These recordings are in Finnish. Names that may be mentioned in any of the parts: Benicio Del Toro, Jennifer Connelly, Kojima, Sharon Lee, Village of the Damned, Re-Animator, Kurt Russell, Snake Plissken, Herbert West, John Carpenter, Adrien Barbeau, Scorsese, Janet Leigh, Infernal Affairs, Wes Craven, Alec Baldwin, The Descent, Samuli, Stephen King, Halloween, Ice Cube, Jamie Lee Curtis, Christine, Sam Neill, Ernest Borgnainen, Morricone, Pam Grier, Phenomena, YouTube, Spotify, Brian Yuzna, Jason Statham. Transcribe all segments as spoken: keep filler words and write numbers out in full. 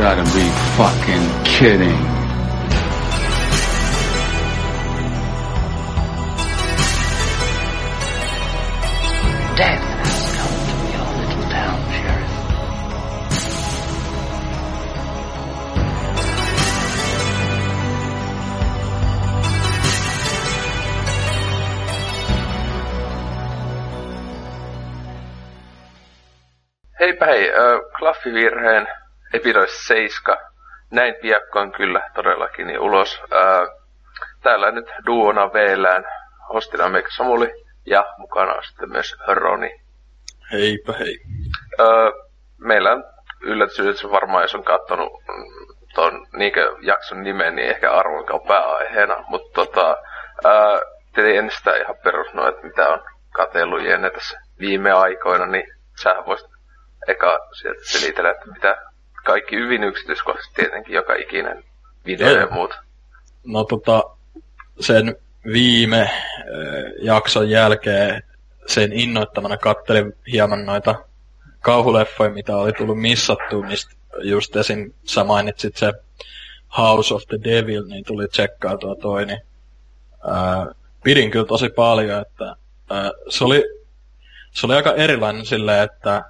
gotta be fucking kidding. Death has come to your little town, Sheriff. Heipä hei, uh, klaffivirheen epidois seiska. Näin piakkoin kyllä todellakin niin ulos. Ää, täällä nyt duona veellään hostina meikä Samuli ja mukana on sitten myös Roni. Heipä hei. Ää, meillä on yllätys varmaan, jos on katsonut ton niinkö jakson nimen, niin ehkä arvonkaan pääaiheena. Mutta tota, tietenkin en sitä ihan perusnoa, että mitä on katsellut jenne tässä viime aikoina, niin sähän voisit eka sieltä selitellä, että mitä... Kaikki hyvin yksityiskohtaisesti tietenkin, joka ikinen video ja muut. No tota, sen viime äh, jakson jälkeen sen innoittamana kattelin hieman noita kauhuleffoja, mitä oli tullut missattua, mistä just esim. Sä mainitsit se House of the Devil, niin tuli tsekkaa tuo toi, niin äh, pidin kyllä tosi paljon, että äh, se, oli, se oli aika erilainen silleen, että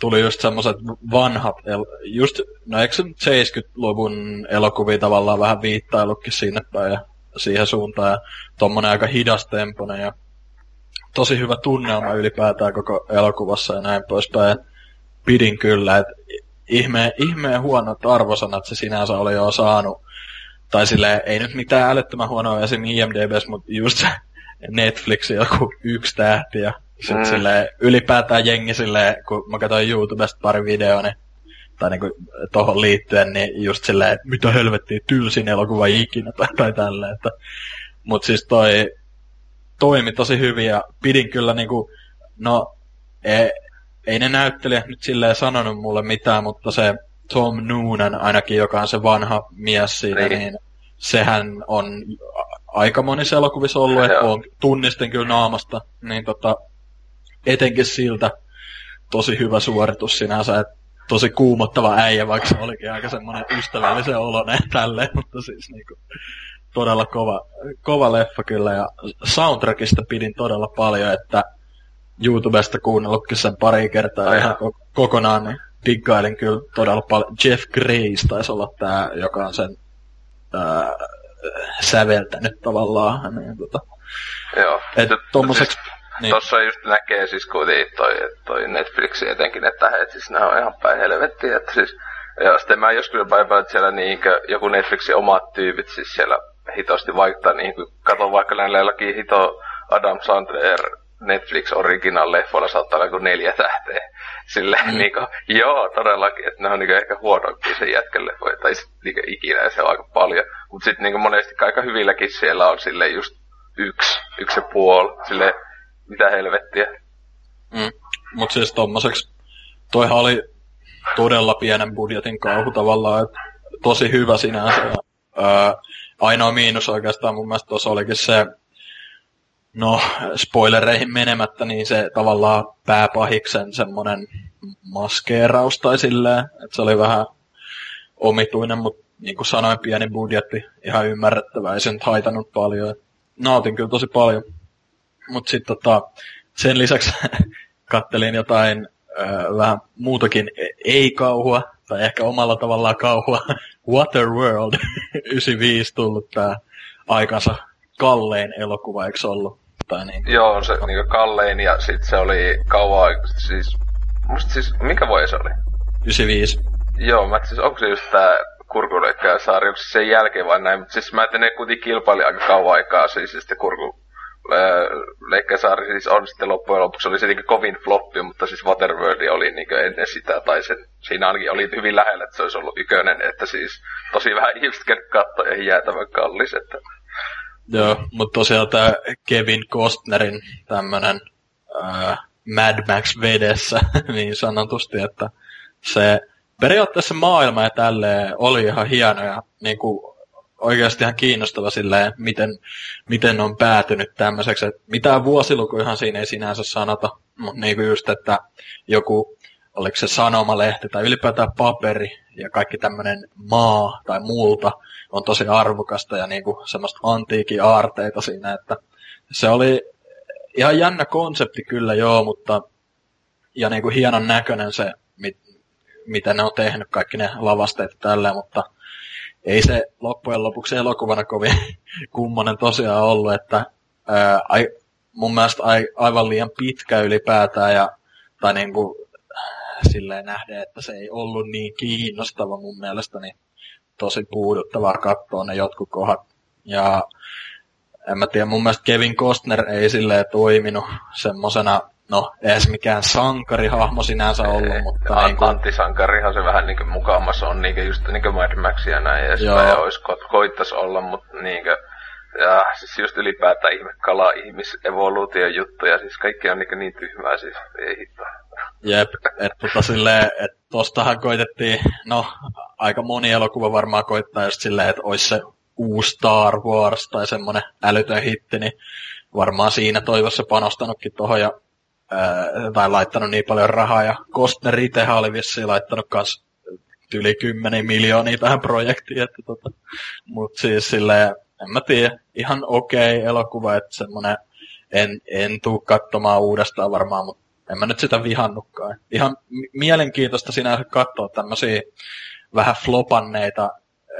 tuli just semmoiset vanhat, just, no eikö seitsemänkymmentäluvun elokuvia tavallaan vähän viittailutkin sinne päin ja siihen suuntaan. Ja tommonen aika hidas temponen ja tosi hyvä tunnelma ylipäätään koko elokuvassa ja näin poispäin. Pidin kyllä, että ihmeen, ihmeen huonot arvosanat se sinänsä oli jo saanut. Tai silleen, ei nyt mitään älyttömän huonoa esim. I M D B:ssä, mutta just Netflixin joku yksi tähti ja... Sitten mm. silleen, ylipäätään jengi silleen, kun mä katsoin YouTubesta pari videoa, niin, tai niinku tohon liittyen, niin just silleen, mitä helvettiä, tylsin elokuva ikinä, tai, tai tälleen, että. Mut siis toi toimi tosi hyvin, ja pidin kyllä niinku, no, ei, ei ne näyttelijät nyt silleen sanonut mulle mitään, mutta se Tom Noonan ainakin, joka on se vanha mies siinä, niin, niin sehän on aika monissa elokuvissa ollut, että on, tunnistin kyllä naamasta, niin tota... Etenkin siltä tosi hyvä suoritus sinänsä, että tosi kuumottava äijä, vaikka se olikin aika semmoinen ystävällisen oloinen tälleen, mutta siis niinku todella kova, kova leffa kyllä. Ja soundtrackista pidin todella paljon, että YouTubesta kuunnellutkin sen pari kertaa ihan kokonaan, niin diggailin kyllä todella paljon. Jeff Grace taisi olla tää, joka on sen ää, säveltänyt tavallaan. Niin, tota. Joo. Että tommoseksi... Niin. Tossa just näkee siis kuitenkin toi, toi Netflixi etenkin, että he, et siis nämä on ihan päin helvettiä, että siis... Ja sitten mä joskus päivän, että siellä niinkö joku Netflixin omat tyypit siis siellä hitosti vaikuttaa niinkö... Katon vaikka näillä jollakin hito Adam Sandler Netflix original leffoilla saattaa olla joku neljä tähteä. Silleen mm. niinkö, joo todellakin, että ne on niinkö ehkä huonokin sen jätkän leffoja, tai sit niinkö ikinä se on aika paljon. Mut sit niinkö monesti aika hyvilläkin siellä on silleen just yksi, yksi ja puoli, silleen... Mitä helvettiä. Mm. Mut siis tommoseksi, toihan oli todella pienen budjetin kauhu tavallaan, että tosi hyvä sinänsä. Ää, ainoa miinus oikeastaan mun mielestä tuossa olikin se, no spoilereihin menemättä, niin se tavallaan pääpahiksen semmonen maskeeraus tai silleen, että se oli vähän omituinen, mut niinku sanoin pieni budjetti, ihan ymmärrettävää, ei se nyt haitanut paljon. Nautin kyllä tosi paljon. Mut sit tota, sen lisäksi kattelin jotain ö, vähän muutakin ei-kauhua, tai ehkä omalla tavallaan kauhua. Waterworld, yhdeksänkymmentäviisi tullut tää aikansa kallein elokuva, eiks ollu? Tai niinku... Joo, se niinku kallein, ja sit se oli kauan, siis... Musta siis, mikä voi se oli? yhdeksänkymmentäviisi. Joo, mä siis, onko se just tää kurkuleikkajasaari, onko se sen jälkeen vai näin? Mut siis mä et ne kuitenkin kilpaili aika kauan aikaa, siis sitten kurku... Leikkasaari siis on sitten loppujen lopuksi, oli se niinkö kovin floppi, mutta siis Waterworld oli niinkö ennen sitä, tai sen, siinä ainakin oli hyvin lähellä, että se olisi ollut ykönen, että siis tosi vähän ihmiset katsoi ja jäätävän kallis, että... Joo, mutta tosiaan tää Kevin Costnerin tämmönen äh, Mad Max vedessä niin sanotusti, että se periaatteessa maailma ja tälleen oli ihan hieno ja niinku... Oikeasti ihan kiinnostava silleen, miten, miten on päätynyt tämmöiseksi. Mitään vuosilukujahan siinä ei sinänsä sanota, mutta niin kuin just, että joku oliko se sanomalehti tai ylipäätään paperi ja kaikki tämmöinen maa tai multa on tosi arvokasta ja niin kuin semmoista antiikin aarteita siinä, että se oli ihan jännä konsepti kyllä joo, mutta ja niin kuin hienon näköinen se, mit, mitä ne on tehnyt, kaikki ne lavasteet tälleen, mutta ei se loppujen lopuksi elokuvana kovin kummonen tosiaan ollut, että ää, ai, mun mielestä ai, aivan liian pitkä ylipäätään ja tai niin kuin silleen nähden, että se ei ollut niin kiinnostava mun mielestä, niin tosi puuduttavaa katsoa ne jotkut kohdat. Ja en mä tiedä, mun mielestä Kevin Costner ei silleen toiminut semmosena, no edes mikään sankarihahmo sinänsä ollut, ei, mutta niin kuin antisankarihan se vähän niinku mukaamassa on niinkö just niinkö Mad Maxia näin edespäin, ja ois ko- koittas olla, mutta niinkö ja siis just ylipäätään ihme kala, ihmisevoluution juttuja, siis kaikki on niinkö niin tyhmää, siis ei hittaa. Jep, että tota silleen, että tostahan koitettiin, no aika moni elokuva varmaan koittaa just silleen, että ois se uusi Star Wars tai semmonen älytön hitti, niin varmaan siinä toivossa panostanutkin tohon ja Öö, tai laittanut niin paljon rahaa, ja Costner itsehän oli vissiin laittanut kans yli kymmenen miljoonia tähän projektiin, että tota, mut siis silleen, en mä tiedä, ihan okei elokuva, että semmonen, en, en tuu katsomaan uudestaan varmaan, mut en mä nyt sitä vihannutkaan. Ihan mielenkiintoista sinänsä katsoa tämmösiä vähän flopanneita,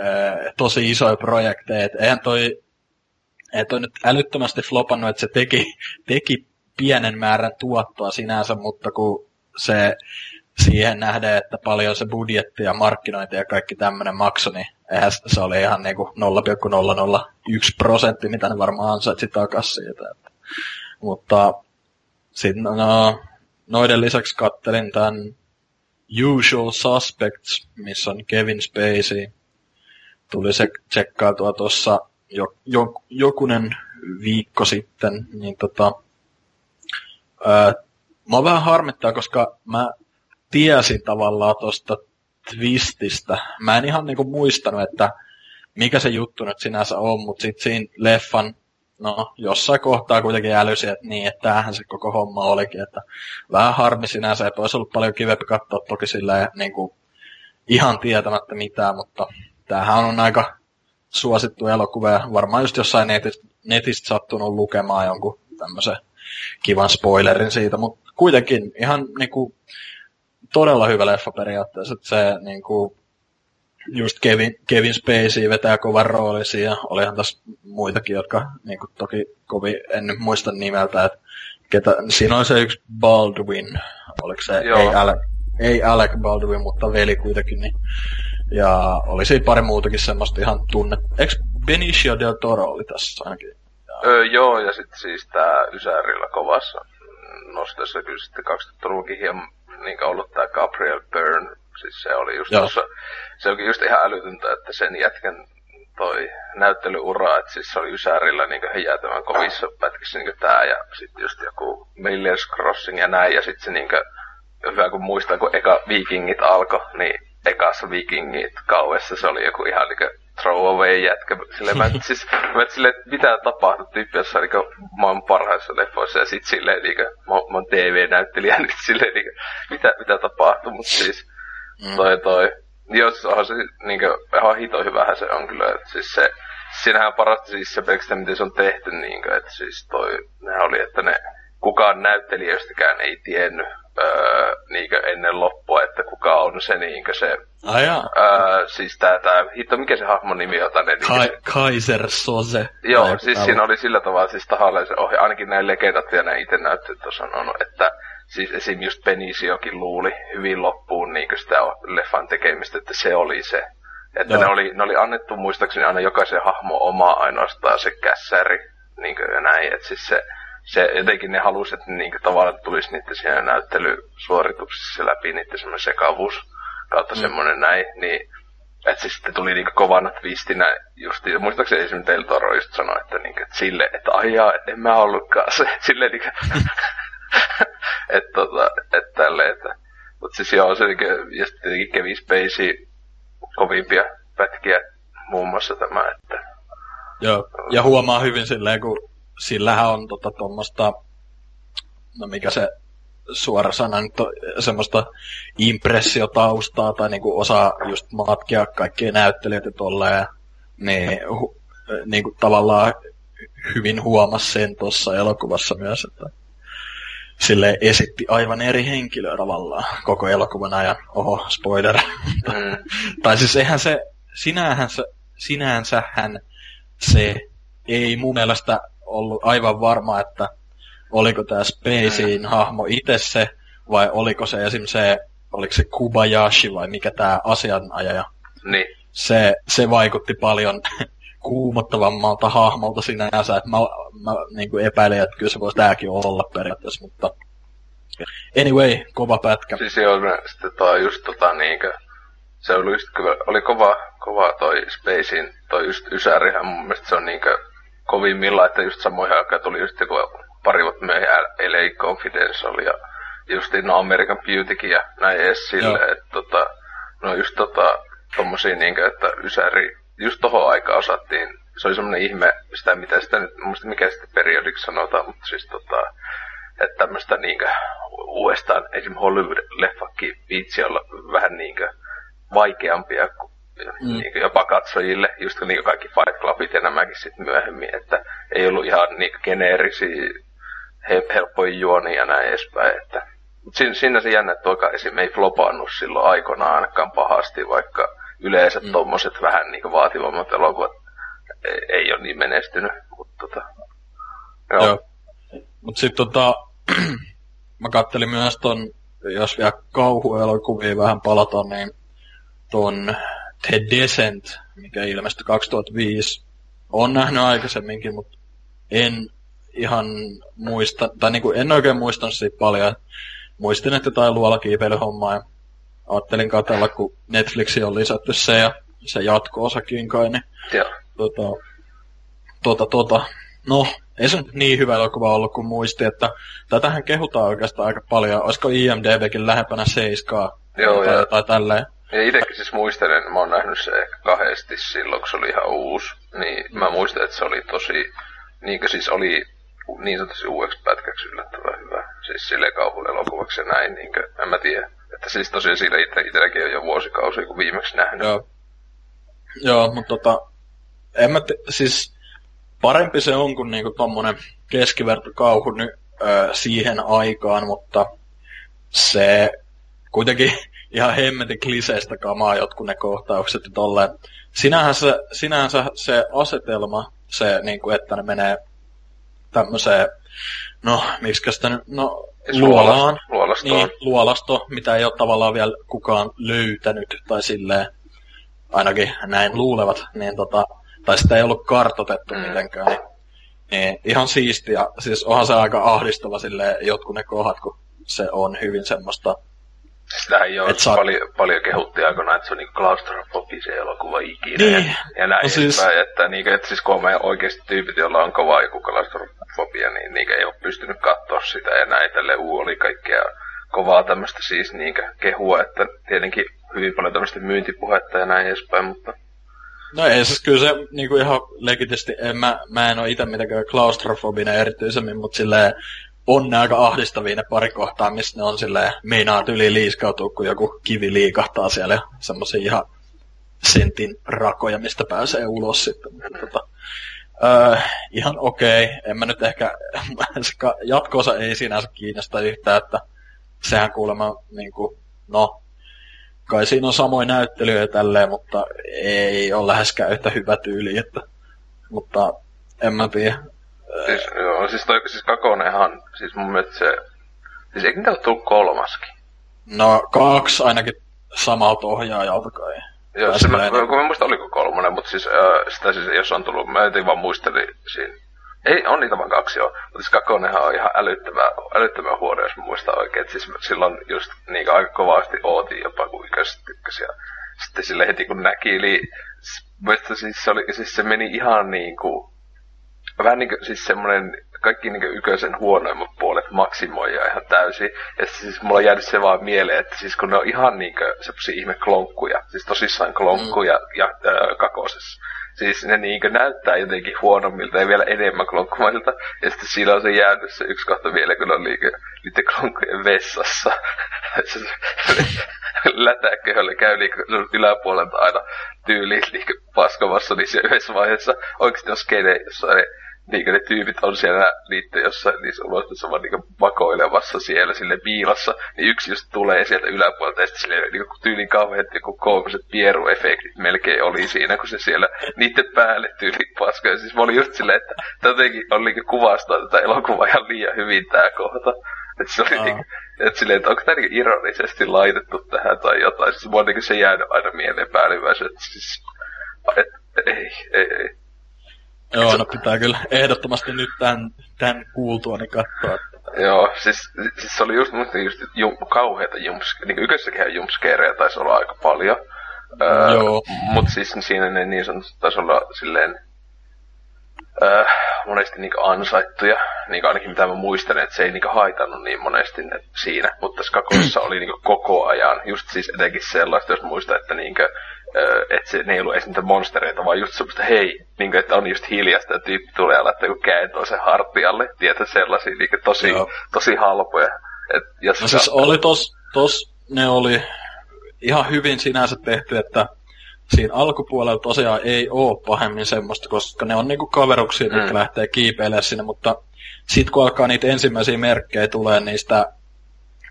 öö, tosi isoja projekteja, et eihän toi, ei toi nyt älyttömästi flopannut, että se teki, teki pienen määrän tuottoa sinänsä, mutta kun se siihen nähdään, että paljon se budjetti ja markkinointi ja kaikki tämmöinen maksoi, niin eihän se oli ihan niin kuin nolla pilkku nolla nolla yksi prosentti, mitä ne varmaan ansaitsi takaisin siitä. Mutta sitten no, noiden lisäksi kattelin tämän Usual Suspects, missä on Kevin Spacey. Tuli se tsekkailtua tuossa jo, jo, jokunen viikko sitten, niin tota Öö, mä vähän harmittaa, koska mä tiesin tavallaan tosta twististä. Mä en ihan niinku muistanut, että mikä se juttu nyt sinänsä on, mutta sit siinä leffan, no jossain kohtaa kuitenkin älysin, että niin, että tämähän se koko homma olikin, että vähän harmi sinänsä, että olisi ollut paljon kivempi katsoa toki silleen niinku ihan tietämättä mitään, mutta tämähän on aika suosittu elokuva ja varmaan just jossain netistä, netistä sattunut lukemaan jonkun tämmösen kivan spoilerin siitä, mutta kuitenkin ihan niinku todella hyvä leffa periaatteessa, että se niinku just Kevin, Kevin Spacey vetää kovan roolisiin ja olihan tässä muitakin, jotka niinku toki kovin, en nyt muista nimeltä, että ketä, siinä oli se yksi Baldwin, oliko se, ei Alec, ei Alec Baldwin, mutta veli kuitenkin, niin, ja oli siinä pari muutakin semmoista ihan tunne, eikö Benicio Del Toro oli tässä ainakin? Öö, joo, ja sitten siis tää ysärillä kovassa nostessa kyllä sitten kaksituhattaluvullakin hieman niin ollut tää Gabriel Byrne, siis se oli just joo. Tossa, se onkin just ihan älytöntä, että sen jätkän toi näyttelyura, että siis se oli ysärillä niinku hejätävän kovissa pätkissä niinku tää, ja sitten just joku Miller's Crossing ja näin, ja sitten se niinku, hyvä kun muistaa, kun eka Vikingit alkoi, niin ekassa Vikingit kauessa se oli joku ihan niinku throwaway jätkä. Silleen mä et siis, mä et silleen, että mitä tapahtui tyyppi jossain niinku maailman parhaissa leffoissa ja sit silleen niinku, mä, mä oon T V-näyttelijä nyt silleen niinku, mitä, mitä tapahtui, mut siis toi toi. Jos onhan se niinku, ihan hito hyvähän se on kyllä, et siis se, siinähän parasta siis se pelkästään miten se on tehty niinku, et siis toi, nehän oli, että ne kukaan näyttelijöistäkään ei tiennyt öö, niinkö ennen loppua, että kuka on se niinkö se ah, öö, siis tää tää hitto, mikä se hahmon nimi on tänne Ka- Kaiser Soze. Joo, tai siis siinä oli sillä tavalla siis tahallaan se ohja, ainakin näin legendat ja näin itse näyttelijät on sanonut, että siis esim just Beniciokin luuli hyvin loppuun niinkö sitä leffan tekemistä, että se oli se. Että ne oli, ne oli annettu muistaakseni aina jokaisen hahmo omaa ainoastaan se kässäri niinkö ja näin, että siis se se jotenkin ne halusi, että niinku tavallaan tulisi niitä siinä näyttelysuorituksissa läpi niiden semmoinen sekavuus kautta mm. semmoinen näin, niin että se sitten tuli niinku kovana twistinä justiin, muistaakseni esimerkiksi Del Toro just sanoi, että niinku, et silleen, että aijaa, et en mä ollutkaan se, silleen niinku, että tota, että tälleen, että, mut siis joo, se niinku, ja sitten tietenkin Kevin Spacey kovimpia pätkiä muun muassa tämä, että joo, ja huomaa hyvin silleen, kun sillähän on tota tommosta, no mikä se suorasanan to, semmoista impressiotaustaa tai niinku osaa just matkia kaikkia näyttelijöitä tolleen, niin hu, niinku tavallaan hyvin huomasi sen tuossa elokuvassa myös, että silleen esitti aivan eri henkilöä tavallaan koko elokuvan ajan. Oho, spoiler. Mm. Tai siis eihän se, sinänsä, sinänsähän se ei mun mielestä ollut aivan varma, että oliko tämä Spaceyin mm. hahmo itse se, vai oliko se esimerkiksi se, oliko se Kubayashi vai mikä tämä asianajaja. Niin. Se, se vaikutti paljon kuumottavammalta hahmolta sinänsä, että mä, mä niin kuin epäilen, että kyllä se voisi tämäkin olla periaatteessa, mutta anyway, kova pätkä. Siis joo, sitten toi just tota niinkö, se oli just kyllä, oli kova, kova toi Spaceyin, toi just ysärihän mun mielestä se on niinkö kovimmilla, että just samoihin aikaan tuli just joku pari vuotta myöhemmin L A Confidential ja just no American Beautykin ja näin edes silleen, että tota, no just tota, tommosia niinkö, että ysäri just tohon aikaan osattiin, se oli semmonen ihme, sitä mitä sitä nyt, muista mikä sitä periodiksi sanotaan, mutta siis tota, että tämmöstä niinkö uudestaan, esim. Hollywood-leffakki viitsi olla vähän niinkö vaikeampia kuin mm. niinkö jopa katsojille, just niinkö kaikki Fight Clubit ja nämäkin sit myöhemmin, että ei ollut ihan niinkö geneerisiä, helppoja juonia ja näin edespäin, että mut siinä, siinä se jännä, että toikaan esim. Ei flopaannut silloin aikoinaan ainakaan pahasti, vaikka yleensä mm. tommoset vähän niinku vaativammat elokuvat ei, ei ole niin menestynyt, mutta tota, joo. joo. Mut sit tota, mä kattelin myös ton, jos vielä kauhuelokuvia vähän palata, niin ton The Descent, mikä ilmestyi kaksituhattaviisi, on nähnyt aikaisemminkin, mut en ihan muista, tai niinku en oikein muistanut siitä paljon. Muistin, että jotain luolakiipeilyhommaa ja ajattelin katsella, kun Netflixiin on lisätty se ja se jatko-osakin kai, niin tota, tota, tota. No, ei se nyt niin hyvä elokuva ollut kuin muisti, että tätähän kehutaan oikeastaan aika paljon. Olisiko I M D B:kin lähempänä seiskaa joo, tai, ja, tai tälleen? Ja itsekin siis muistelen, mä oon nähnyt se ehkä kahdesti silloin, kun se oli ihan uusi, niin mä muistan, että se oli tosi, niinkö siis oli niin sanotusti uudeksi pätkäksi yllättävän hyvä. Siis silleen kauhuelokuvaksi ja näin, niinkö, en mä tiedä. Että siis tosiaan siinä itselläkin on jo vuosikausia, kun viimeksi nähnyt. Joo, Joo mutta tota, en mä te- siis parempi se on kuin niinku tommonen keskivertokauhu ny- ö, siihen aikaan, mutta se kuitenkin ihan hemmetin kliseistä kamaa jotkut ne kohtaukset ja tolleen. Sinähän se, sinänsä se asetelma, se niinku, että ne menee tämmöiseen, no miksikä sitä nyt, no luolaan, luolastoon. Niin, luolasto, mitä ei ole tavallaan vielä kukaan löytänyt, tai silleen, ainakin näin luulevat, niin tota, tai sitä ei ollut kartoitettu mm. mitenkään, niin, niin ihan siistiä, siis onhan se aika ahdistava silleen, jotkut ne kohdat, kun se on hyvin semmoista. Sitä ei ole, saa paljon, paljon kehuttiin aikoinaan, että se on niinku klaustrofobi se elokuva ikinä, niin. ja, ja näin no siis päin, että niinkö, että siis kun on oikeesti tyypit, joilla on kovaa joku klaustrofobia, niin niinkö ei ole pystynyt katsoa sitä, ja näin tälleen uu oli kaikkea kovaa tämmöstä siis niinkö kehua, että tietenkin hyvin paljon tämmöstä myyntipuhetta ja näin edespäin, mutta no ei siis kyllä se niinku ihan legitisti, en, mä, mä en oo ite mitenkään klaustrofobinen erityisemmin, mutta silleen on ne aika ahdistavia ne pari kohtaa, missä ne on silleen, meinaa yli liiskautuu, kun joku kivi liikahtaa siellä ja semmosia ihan sentin rakoja, mistä pääsee ulos sitten. Mutta tota, öö, ihan okei, okay. En mä nyt ehkä, jatko-osa ei sinänsä kiinnosta yhtään, että sehän kuulemma niinku, no, kai siinä on samoja näyttelyjä tälleen, mutta ei ole läheskään yhtä hyvä tyyli, että, mutta en mä tiedä. Siis, joo, siis toi, siis kakonenhan, siis mun mielestä se, siis eikä niitä ole tullut kolmaskin. No, kaksi ainakin samalta ohjaajalta kai. Joo, se mä, kun mä muista oliko kolmonen, mutta siis äh, sitä siis, jos on tullut, mä jotenkin vaan muistelin siinä. Ei, on niitä vaan kaksi joo, mutta siis kakonenhan on ihan älyttömän, älyttömän huono, jos mä muistan oikein. Siis silloin just niinkä aika kovasti ootin jopa, kun ikäiset tykkäsi. Ja sitten sille heti kun näki, eli muista siis se oli, siis se meni ihan niinku vähän niinku siis semmonen, kaikki niinku yköisen huonoimmat puolet maksimoidaan ihan täysin. Ja siis mulla on jäänyt se vaan mieleen, että siis kun ne on ihan niinku semmosia ihme klonkkuja, siis tosissaan klonkkuja mm. ja öö, kakosessa. siis ne niinkö näyttää jotenkin huonommilta ja vielä enemmän klonkkumaisilta. Ja sitten siinä on se jäänyt se yksi kohta vielä, kun on niiden klonkkujen vessassa. Se lätäköhölle käy yläpuolelta aina tyyliin paskamassa niissä yhdessä vaiheessa. Oikeasti on skene, jossa ne, niinkö ne tyypit on siellä niiden jossain niissä ulostussa vaan niinkö vakoilemassa siellä sille viilassa. Niin yksi just tulee sieltä yläpuolelta ja sitten silleen niinku tyylin kauheat joku koomiset pieruefektit melkein oli siinä, kun se siellä niiden päälle tyylin paska. Ja siis mä olin just silleen, että jotenkin on niinku kuvastaa tätä elokuvaa ihan liian hyvin tää kohta. Että se oli niinku, et silleen, että onko tää niinku ironisesti laitettu tähän tai jotain. Siis mua on niinku se jäänyt aina mieleen päällimmäisen, että siis, et ei, ei, ei. Joo, no pitää kyllä ehdottomasti nyt tämän, tämän kuultuani katsoa. Joo, siis, siis se oli just, just jum, kauheita jumpskeerejä. Niin ykössäkin on jumpskeerejä, taisi olla aika paljon. Öö, mutta siis siinä ne niin sanotusti taisi olla silleen öö, monesti niinku ansaittuja. Niinku ainakin mitä mä muistan, että se ei niinku haitannut niin monesti ne, siinä. Mutta tässä kakossa oli niinku koko ajan. Just siis etenkin sellaista, jos muistaa, että niinku että se ei ollut edes niitä monstereita, vaan just semmoista hei, niin kuin, että on just hiljasta ja tyyppi tulee ja laittaa joku käen toisen hartialle, tietä sellaisia niin kuin, tosi, tosi halpoja. Et, ja no siis on... oli tos, tos, ne oli ihan hyvin sinänsä tehty, että siinä alkupuolella tosiaan ei oo pahemmin semmoista, koska ne on niinku kaveruksia, mm. jotka lähtee kiipeilemään sinne, mutta sit kun alkaa niitä ensimmäisiä merkkejä tulee, niin sitä,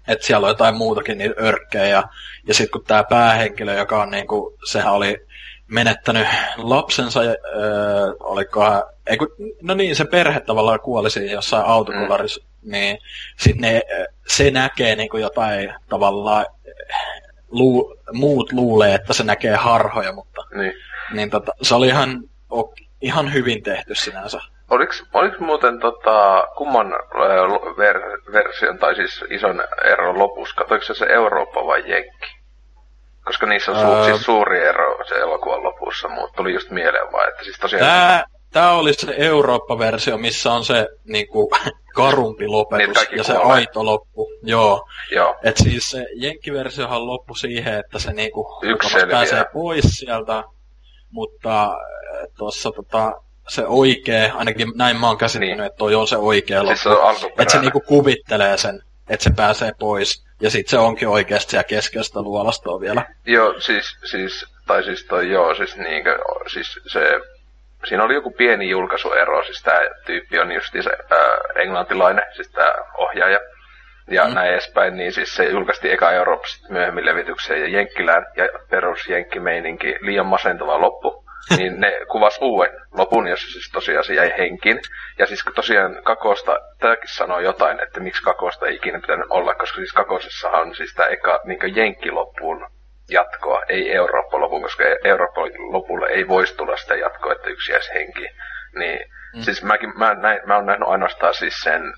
että siellä on jotain muutakin niitä örkkejä. Ja, ja sitten kun tämä päähenkilö, joka on niinku, sehän oli menettänyt lapsensa, ja, öö, olikohan, ei kun, no niin, se perhe tavallaan kuoli siinä jossain autokolarissa, mm. niin sitten se näkee niinku jotain tavallaan, luu, muut luulee, että se näkee harhoja, mutta niin. Niin, tota, se oli ihan, ihan hyvin tehty sinänsä. Oliks, oliks muuten tota, kumman ver, version, tai siis ison eron lopussa, katoiko se Eurooppa vai Jenkki? Koska niissä on su, öö... siis suuri ero se elokuvan lopussa, mutta tuli just mieleen vaan, että siis tosiaan... Tää, tää oli se Eurooppa-versio, missä on se niinku, karumpi lopetus ja se aito loppu. Joo. Joo. Et siis se Jenkki-versiohan loppui siihen, että se niinku, pääsee pois sieltä, mutta tuossa tota... se oikee, ainakin näin mä oon käsittänyt, niin. Että toi on se oikea loppu. Siis se on alkuperäinen. Että se niinku kuvittelee sen, että se pääsee pois, ja sit se onkin oikeesti siellä keskeistä luolastoa vielä. Joo, siis, siis, tai siis toi joo, siis niinkö, siis se, siinä oli joku pieni julkaisuero, siis tää tyyppi on just se äh, englantilainen, siis tää ohjaaja, ja mm. näin edespäin, niin siis se julkaistiin eka Euroopassa myöhemmin levitykseen ja Jenkkilään, ja perus Jenkkimeininki, liian masentava loppu. Niin ne kuvasi uuden lopun, jossa siis tosiaan se jäi henkiin. Ja siis tosiaan kakosta, tämäkin sanoo jotain, että miksi kakosta ei ikinä pitänyt olla, koska siis kakosessahan on siis tämä eka niin jenkkiloppuun jatkoa, ei Eurooppa-lopun, koska Eurooppa-lopulle ei voisi tulla sitä jatkoa, että yksi jäisi henkiin. Niin, mm. siis mäkin, mä, näin, mä oon nähnyt ainoastaan siis sen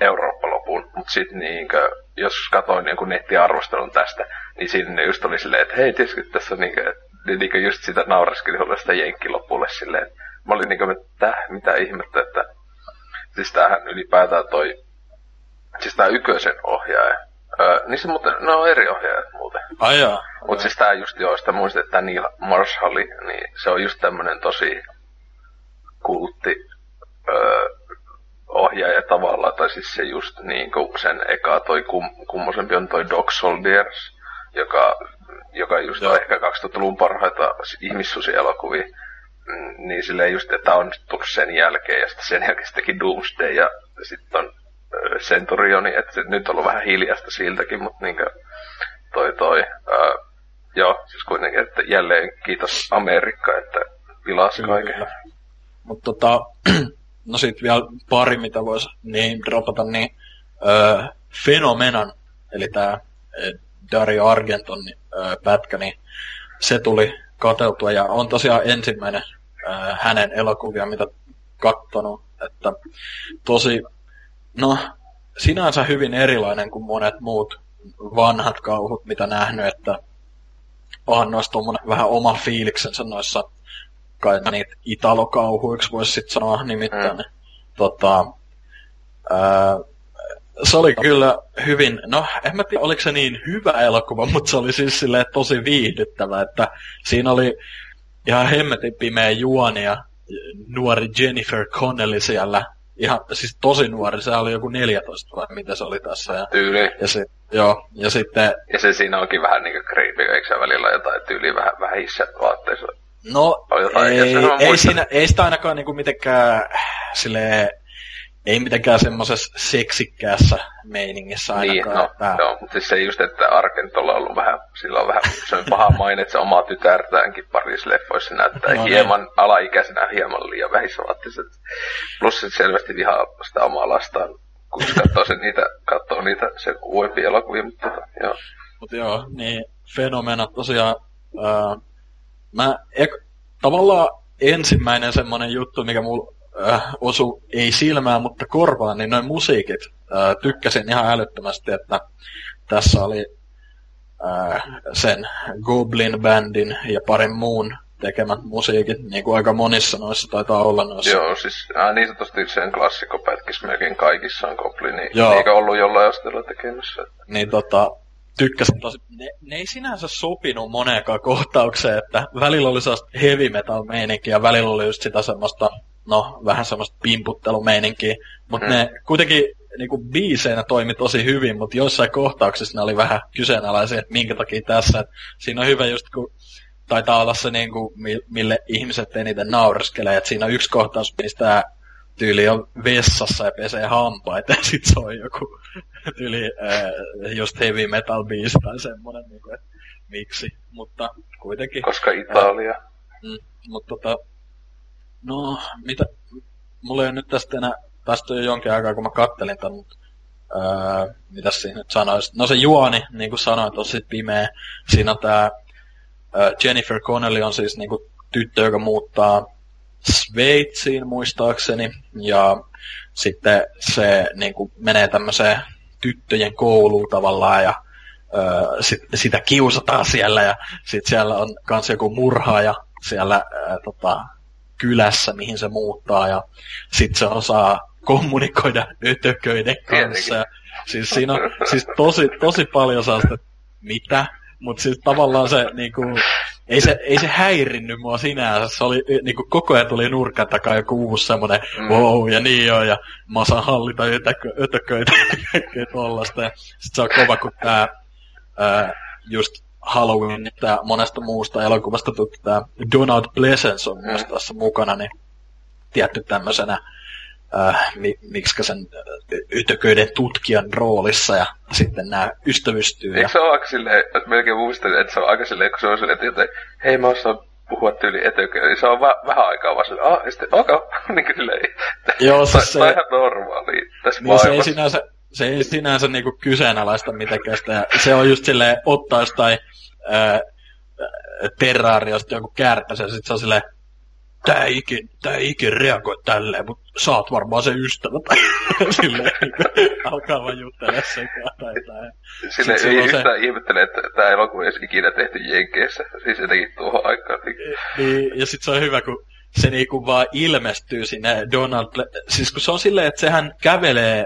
Eurooppa-lopun, mutta sitten niinkö, jos katsoin jonkun nettiarvostelun tästä, niin siinä just oli silleen, että hei, tietysti tässä niinkö, niin niinku just sitä naureskelijolle sitä jenkkilopulle silleen. Mä olin niinku, että mitä ihmettä, että... Siis tämähän ylipäätään toi... Siis tää Ykösen ohjaaja. Öö, niin se muuten, no eri ohjaajat muuten. Ai jaa. Mut siis tää just joo, sitä muistin, että Neil Marshall, niin se on just tämmönen tosi... kultti... Öö, ohjaaja tavallaan, tai siis se just niinku sen eka toi kum, kummosempi on toi Dog Soldiers, joka... joka just on ehkä kaksituhattaluvun parhaita ihmissusielokuvia, niin silleen just, että on tullut sen jälkeen, ja sitten sen jälkeen sittenkin Doomsday, ja sitten on Centurioni, että nyt on ollut vähän hiljaista siltäkin, mutta niin kuin toi toi, uh, joo, siis kuitenkin, että jälleen kiitos Amerikka, että vilas kaiken. Mutta tota, no sit vielä pari, mitä voisi niin dropata, niin uh, Fenomenan, eli tää Dario Argenton öö, pätkä, niin se tuli katseltua ja on tosiaan ensimmäinen öö, hänen elokuvia, mitä kattonut, että tosi, no sinänsä hyvin erilainen kuin monet muut vanhat kauhut, mitä nähnyt, että onhan noissa tuommoinen vähän oma fiiliksensä noissa, kai niitä italokauhuiksi voisi sitten sanoa nimittäin, mm. tota, öö, se oli kyllä hyvin, no en mä tiedä oliko se niin hyvä elokuva, mutta se oli siis silleen tosi viihdyttävä, että siinä oli ihan hemmetin pimeä juoni ja nuori Jennifer Connelly siellä. Ihan, siis tosi nuori, se oli joku neljätoista vai mitä se oli tässä. Ja, tyyli. Ja, sit, joo, ja, sitten, ja se siinä onkin vähän niinku creepy, eikö se välillä jotain tyyliä vähän, vähän hissät vaatteissa? No, jotain, ei, ei, siinä, ei sitä ainakaan niinku mitenkään silleen, ei mitenkään semmoisessa seksikkäässä meiningissä ainakaan. Niin, no, että... joo, mutta siis se just, että Argentolla on ollut vähän, sillä on vähän semmoinen paha maine, että se omaa tytärtäänkin parissa leffoissa näyttää no, hieman niin. Alaikäisenä, hieman liian vähissä vaatteissa. Plus se selvästi vihaa sitä omaa lastaan, kun katsoo, sen niitä, katsoo niitä sen uudempia elokuvia, mutta joo. Mutta joo, niin fenomena tosiaan, äh, mä ek- tavallaan ensimmäinen semmoinen juttu, mikä mulla Äh, osu ei silmään, mutta korvaan, niin noin musiikit äh, tykkäsin ihan älyttömästi, että tässä oli äh, sen Goblin-bändin ja parin muun tekemät musiikit, niin kuin aika monissa noissa taitaa olla noissa. Joo, siis äh, niin sanotusti sen klassikkopätkissä melkein kaikissa on Goblin, niin eikä ollut jollain asteella tekemässä. Niin tota, tykkäsin tosi. Ne, ne ei sinänsä sopinut moneenkaan kohtaukseen, että välillä oli sellaista heavy metal-meininkiä ja välillä oli just sitä semmoista no, vähän semmoista pimputtelumeininkiä, mutta mm. ne kuitenkin niinku, biiseinä toimi tosi hyvin, mutta joissain kohtauksissa ne oli vähän kyseenalaisia, että minkä takia tässä. Et siinä on hyvä just, kun taitaa olla se, niinku, mille ihmiset eniten naureskelee, että siinä on yksi kohtaus, mistä tyyli on vessassa ja pesee hampaita, ja sit se on joku tyyli äh, just heavy metal biisi tai semmoinen, niinku, että miksi, mutta kuitenkin. Koska Italia. Mm, mutta tota... No, mitä? Mulla ei ole nyt tästä enää, tästä jo jonkin aikaa, kun mä kattelin tämän, mutta öö, mitäs siinä nyt sanoisit? No se juoni, niin kuin sanoin, tosi pimeä. Siinä tää öö, Jennifer Connelly on siis niin kuin tyttö, joka muuttaa Sveitsiin muistaakseni. Ja sitten se niin kuin menee tämmöiseen tyttöjen kouluun tavallaan ja öö, sit, sitä kiusataan siellä. Ja sit siellä on kans joku murhaaja siellä öö, tota... kylässä, mihin se muuttaa, ja sit se osaa kommunikoida ötököiden kanssa. Siis siinä on siis tosi, tosi paljon sellaista, mitä? Mutta siis tavallaan se, niinku, ei se, ei se häirinnyt mua sinänsä. Se oli, niinku, koko ajan tuli nurkan takaa joku uusi semmoinen, mm. wow, ja niin joo, ja mä osaan hallita ötökö- ötököitä ja kaikkea tollaista. Ja sit se on kova, kun tää ää, just Halloween ja monesta muusta elokuvasta tuttu tämä Donald Pleasence on myös tässä mukana, niin tietty tämmöisenä, äh, mi- miksikä sen ytököiden tutkijan roolissa, ja sitten nämä ystävystyy. Eikö se ole aika silleen, melkein muistan, että se on aika silleen, kun se on silleen, että hei mä osaan puhua tyyli etököön, niin se on va- vähän aikaa vaan silleen, ah, ja sitten, okay. niin kyllä ei. Joo, se, se on ihan normaali tässä niin maailmassa. Se ei sinänsä... Se ei sinänsä niinku kyseenalaista mitenkään sitä. Se on just silleen, ottaa jostain ää, terraariosta joku kärpäsen, ja sit se on silleen, tää ei ikin, tää ei ikin reagoi tälleen, mut sä oot varmaan se ystävä, tai silleen, alkaa vaan juttelemaan sekaan, tai tai. Silleen ei yhtään se... ihmettele, että tää elokuva ei edes ikinä tehty Jenkeissä, siis jotenkin tuohon aikaan. Niin, ja sit se on hyvä, kun se niinku vaan ilmestyy sinne Donald, siis kun se on silleen, että sehän kävelee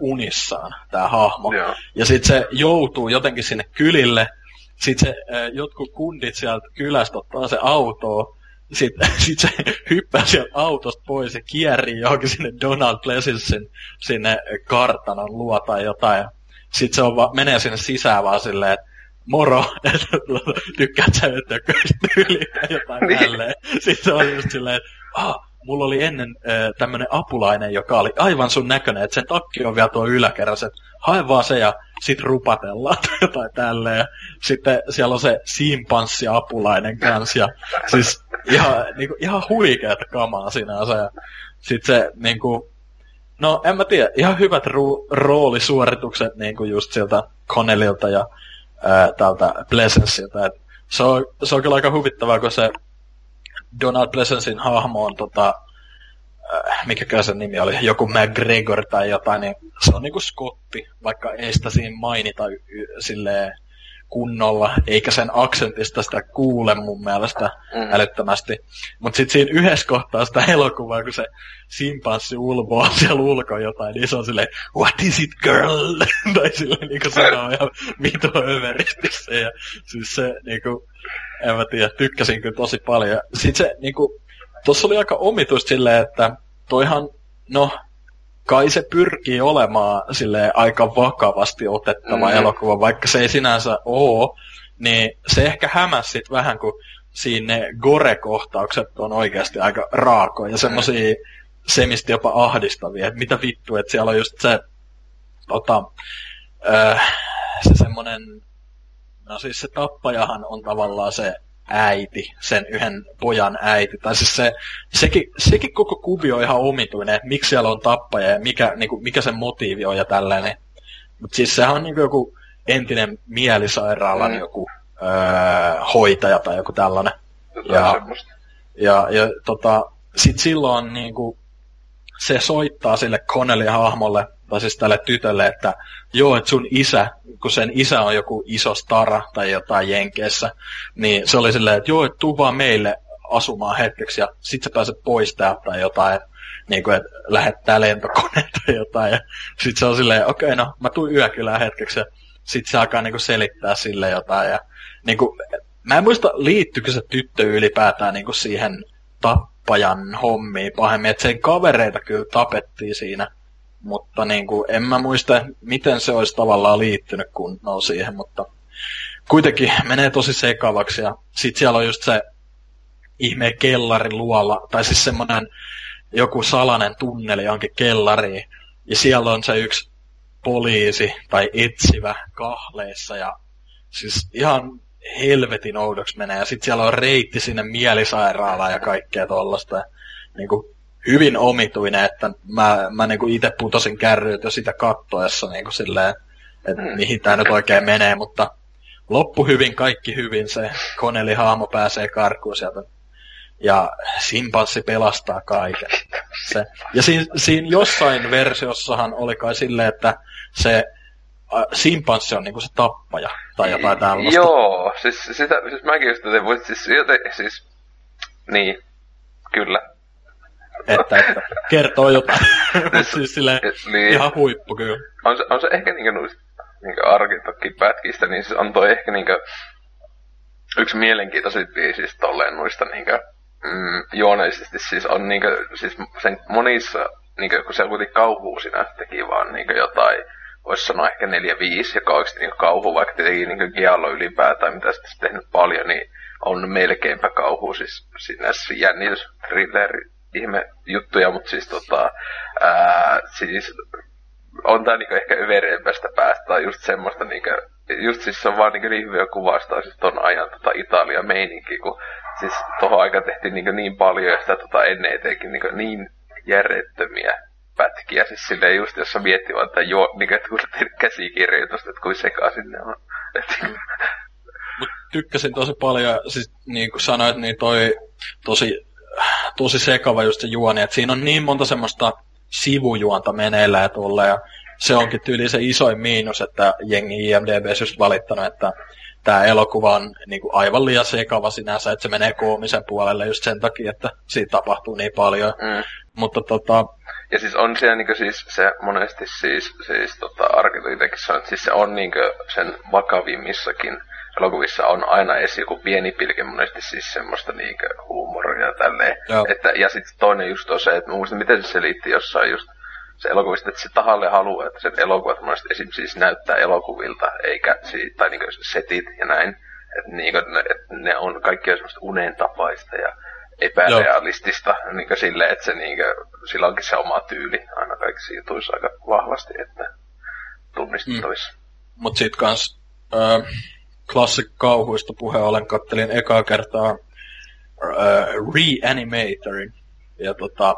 unissaan, tää hahmo. Joo. Ja sit se joutuu jotenkin sinne kylille, sit se jotkut kundit sieltä kylästä ottaa se autoa, sit, sit se hyppää sieltä autosta pois ja kierii johonkin sinne Donald Pleasencen sinne kartanon luo tai jotain. Sit se on va- menee sinne sisään vaan silleen, että moro, että tykkäät sä ötököistä yli tai jotain tälleen. Sit se on just silleen, että ah, mulla oli ennen äh, tämmönen apulainen, joka oli aivan sun näköinen, että sen takki on vielä tuo yläkerras, että hae vaan se ja sit rupatellaan tai tälleen. Ja sitten siellä on se simpanssi-apulainen kans ja siis ihan, niinku, ihan huikeeta kamaa sinänsä. Ja sit se niinku, no en mä tiedä, ihan hyvät ru- roolisuoritukset niinku just sieltä Connellilta ja äh, tältä Pleasenceilta. Et se on, se on kyllä aika huvittavaa, kun se Donald Pleasencen hahmo on, tota, äh, mikäkään sen nimi oli, joku McGregor tai jotain, niin se on niinku skotti, vaikka ei sitä siinä mainita y- y- silleen kunnolla, eikä sen aksentista sitä kuule mun mielestä mm. älyttömästi. Mutta sitten siinä yhdessä kohtaa sitä elokuvaa, kun se simpanssi ulvoa siellä ulkoa jotain, niin se on silleen, what is it girl? tai silleen niin kuin sanoo ihan vitoöveristissä. Ja siis se, niin kuin, en mä tiedä, tykkäsin kyllä tosi paljon. Sitten se, niin kuin, tossa oli aika omituista silleen, että toihan, no... Kai se pyrkii olemaan silleen aika vakavasti otettava mm-hmm. elokuva, vaikka se ei sinänsä oo, niin se ehkä hämäs sit vähän, kun siinä ne gore-kohtaukset on oikeasti aika raakoja ja semmosia semistä jopa ahdistavia, että mitä vittu, että siellä on just se, tota, äh, se semmonen, no siis se tappajahan on tavallaan se äiti, sen yhden pojan äiti. Tai siis se, sekin, sekin koko kuvio on ihan omituinen, että miksi siellä on tappaja ja mikä, niin kuin, mikä sen motiivi on ja tällainen. Mutta siis sehän on niin kuin joku entinen mielisairaalan mm. joku öö, hoitaja tai joku tällainen. Ja, ja, ja tota, sit silloin niin kuin, se soittaa sille Connelly-hahmolle, tai siis tälle tytölle, että joo, että sun isä, kun sen isä on joku iso stara tai jotain Jenkeissä, niin se oli silleen, että joo, että tuu vaan meille asumaan hetkeksi ja sit sä pääset pois täältä tai jotain, niin kuin, että lähettää lentokone tai jotain. Ja sit se on silleen, okei, okay, no mä tuun yökylään hetkeksi ja sit se alkaa niin kuin selittää sille jotain. Ja, niin kuin, mä en muista, liittyykö se tyttö ylipäätään niin kuin siihen tappajan hommiin pahemmin, että sen kavereita kyllä tapettiin siinä. Mutta niin kuin, en mä muista, miten se olisi tavallaan liittynyt kunnolla siihen, mutta kuitenkin menee tosi sekavaksi. Ja sit siellä on just se ihmeen kellarin luola, tai siis semmonen joku salainen tunneli johonkin kellariin. Ja siellä on se yksi poliisi tai etsivä kahleissa ja siis ihan helvetin oudoksi menee. Ja sit siellä on reitti sinne mielisairaalaan ja kaikkea tollaista. Niin kuin, hyvin omituinen, että mä, mä niinku itse putosin kärryt jo sitä kattoessa niinku silleen, että mm. mihin tää nyt oikein menee, mutta loppu hyvin, kaikki hyvin, se Connelly-haamo pääsee karkuun sieltä ja simpanssi pelastaa kaiken. Se. Ja siinä, siinä jossain versiossahan oli kai silleen, että se simpanssi on niinku se tappaja tai jotain tällaista. Joo, siis, sitä, siis mäkin just tein, mutta siis, siis niin, kyllä. Että, että kertoo jotain, mutta siis silleen niin, ihan huippu kyllä. On se, on se ehkä niinkö noista niinkö Argentokin pätkistä, niin siis on toi ehkä niinkö yksi mielenkiintoisimpia siis tolleen noista niinkö mm, juoneisesti siis on niinkö siis sen monissa niinkö kun se kuitenkin kauhuu sinä teki vaan niinkö jotain voisi sanoa ehkä neljä viisi joka oikeesti niinkö kauhu vaikka teki niinkö giallo ylipäätään mitä sitten tehnyt paljon niin on melkeinpä kauhu siis sinänsä jännitys thrilleri ihme juttuja, mutta siis tota, ää, siis on tää niinku ehkä yvereempästä päästä, tai just semmoista niinku, just siis se on vaan niinku niin hyviä kuvastaa siis ton ajan tota Italia-meininkiä, kun siis tohon aikaan tehtiin niinku niin paljon, ja sitä tota ennen etenkin niinku niin järjettömiä pätkiä, siis silleen just, jos sä miettii vaan, että joo, niinku, että kun sä teet käsikirjoitusta, että kuin sekaisin ne on, että mm. Mut tykkäsin tosi paljon, siis niinku sanoit, niin toi tosi tosi sekava just se juoni, että siinä on niin monta semmoista sivujuonta meneillään tuolla, ja se onkin tyyli se isoin miinus, että jengi I M D B:ssä just valittanut, että tämä elokuva on niin kuin aivan liian sekava sinänsä, että se menee koomisen puolelle just sen takia, että siitä tapahtuu niin paljon. Mm. Mutta tota... Ja siis on siellä niin kuin siis se monesti siis, siis tota, arkkityytekin sanoo, että siis se on niin kuin sen vakavimmissakin elokuvissa on aina esiin joku pieni pilke, monesti siis semmoista niinkö huumoria tälleen. Että, ja sitten toinen just on se, että mä muistan, miten se liittyy jossain just se elokuvista, että se tahalle haluaa, että se elokuvat monesti esim. Siis näyttää elokuvilta, eikä si- tai niinkö setit ja näin. Että niinkö, et ne on kaikki on semmoista unentapaista ja epärealistista, niinkö silleen, että se niinkö, sillä onkin se oma tyyli aina kaikissa jutuissa aika vahvasti, että tunnistettavissa. Mm. Mut sit kans... Äh... klassikauhuista puheen ollen kattelin ekaa kertaa uh, Re-Animatorin. Ja tota,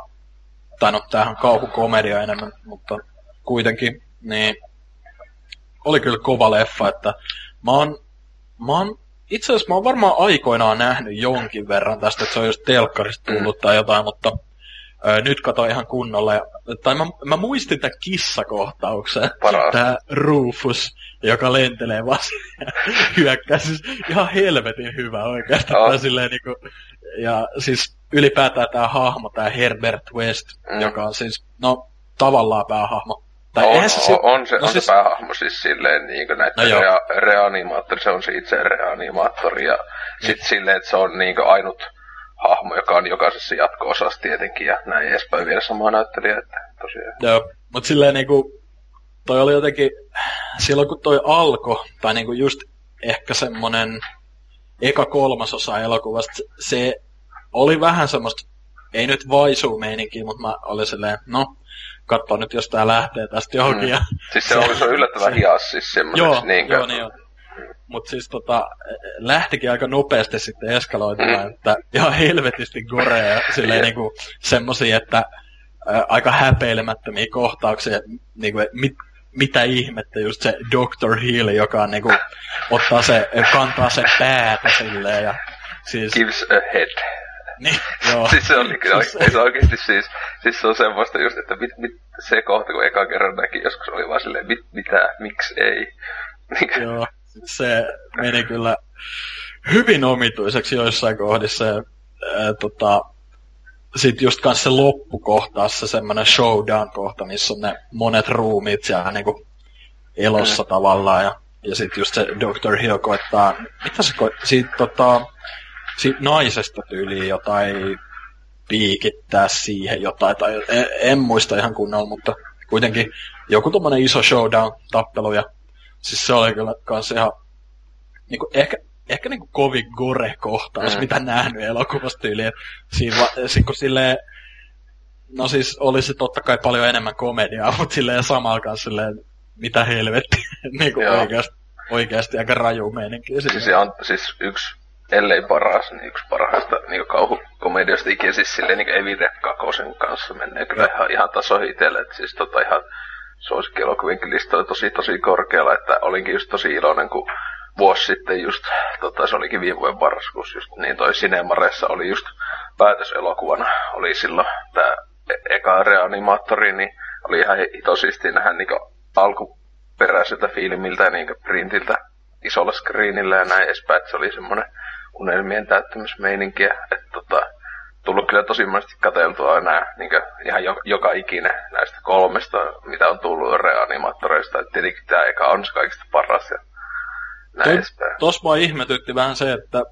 tai no tämähän on kauhukomedia enemmän, mutta kuitenkin, niin oli kyllä kova leffa, että mä oon, mä oon itse asiassa mä oon varmaan aikoinaan nähnyt jonkin verran tästä, että se on just telkkarista tullut tai jotain, mutta Öö, nyt katsoin ihan kunnolla. Tai mä, mä muistin tämän kissakohtauksen. Paras. Tämä Rufus, joka lentelee vastaan hyökkää. Siis ihan helvetin hyvä oikeasti. Oh. Silleen, niin kuin, ja siis ylipäätään tämä hahmo, tämä Herbert West, mm. joka on siis, no tavallaan päähahmo. Tai on, se, on, on, se, no on siis... se päähahmo siis silleen niin kuin näitä no rea- reanimaattori, se on se itse reanimaattori ja sit mm. silleen, että se on niin kuin ainut hahmo, joka on jokaisessa jatko-osassa tietenkin ja näin edespäin vielä samaa näyttelijä, että tosiaan. Joo, mut silleen niinku, toi oli jotenkin, silloin kun toi alkoi, tai niinku just ehkä semmonen eka kolmasosa elokuvasta, se oli vähän semmoista, ei nyt vaisuu meininkiä, mut mä olin silleen, no... katsoa nyt, jos tää lähtee tästä johonkin. Mm. Siis se, se oli se yllättävän se... hias, siis semmoiseksi niinkö. Joo, niin joo. Mut siis tota, lähtikin aika nopeasti sitten eskaloitumaan, mm. että ihan helvetisti gorea, silleen yeah. niinku semmosia, että ä, aika häpeilemättömiä kohtauksia, niinku, et mit, mitä ihmettä just se doctor Hill, joka on niinku, ottaa se, kantaa sen päätä silleen ja siis... Gives a head. Niin, joo. Siis se on siis... oikeesti siis, siis se on semmoista just, että mit, mit, se kohta kun ekan kerran näki joskus oli vaan silleen, mit, mitä, miksi ei. Joo, se meni kyllä hyvin omituiseksi joissain kohdissa. Ja, ää, tota, sit just kans se loppukohtaus, se semmonen showdown-kohta, missä on ne monet ruumiit siellä niinku elossa mm. tavallaan. Ja, ja sit just se doctor Hill koittaa, mitä se koittaa, sit tota... siitä naisesta tyyliin jotain piikittää siihen jotain, tai en, en muista ihan kunnolla, mutta kuitenkin joku tommonen iso showdown-tappelu, ja siis se oli kyllä kans ihan niinku, ehkä, ehkä niinku kovin gore-kohtaus, mm. mitä nähnyt elokuvasta tyyliin. Siinä kun silleen, no siis oli se totta kai paljon enemmän komediaa, mutta silleen samalla kanssa silleen, mitä helvettiä, niinku oikeasti, oikeasti aika raju meininki. Siis, siis yksi... ellei paras, niin yksi parhaista niin kauhukomediosta ikinä, siis silleen niin Evire Kakosen kanssa menee kyllä ihan, ihan tasoihin itselle, että siis tota ihan suosikkielokuvienkin listoilla tosi tosi korkealla, että olinkin just tosi iloinen, kun vuosi sitten just, tota se olikin viime vuoden marraskuussa just, niin toi Cinemaressa oli just päätöselokuvana, oli silloin tää eka reanimaattori, niin oli ihan hitosisti nähdä niin alkuperäiseltä filmiltä ja niin printiltä isolla screenillä ja näin edespäin, että se oli semmonen unelmien täyttämismeininkiä, että tota, tullut kyllä tosi monesti katseltua nää, niin ihan jo, joka ikinen näistä kolmesta, mitä on tullut reanimaattoreista, että tietenkin tää eka on se kaikista paras ja näin. Tos mua ihmetytti vähän se, että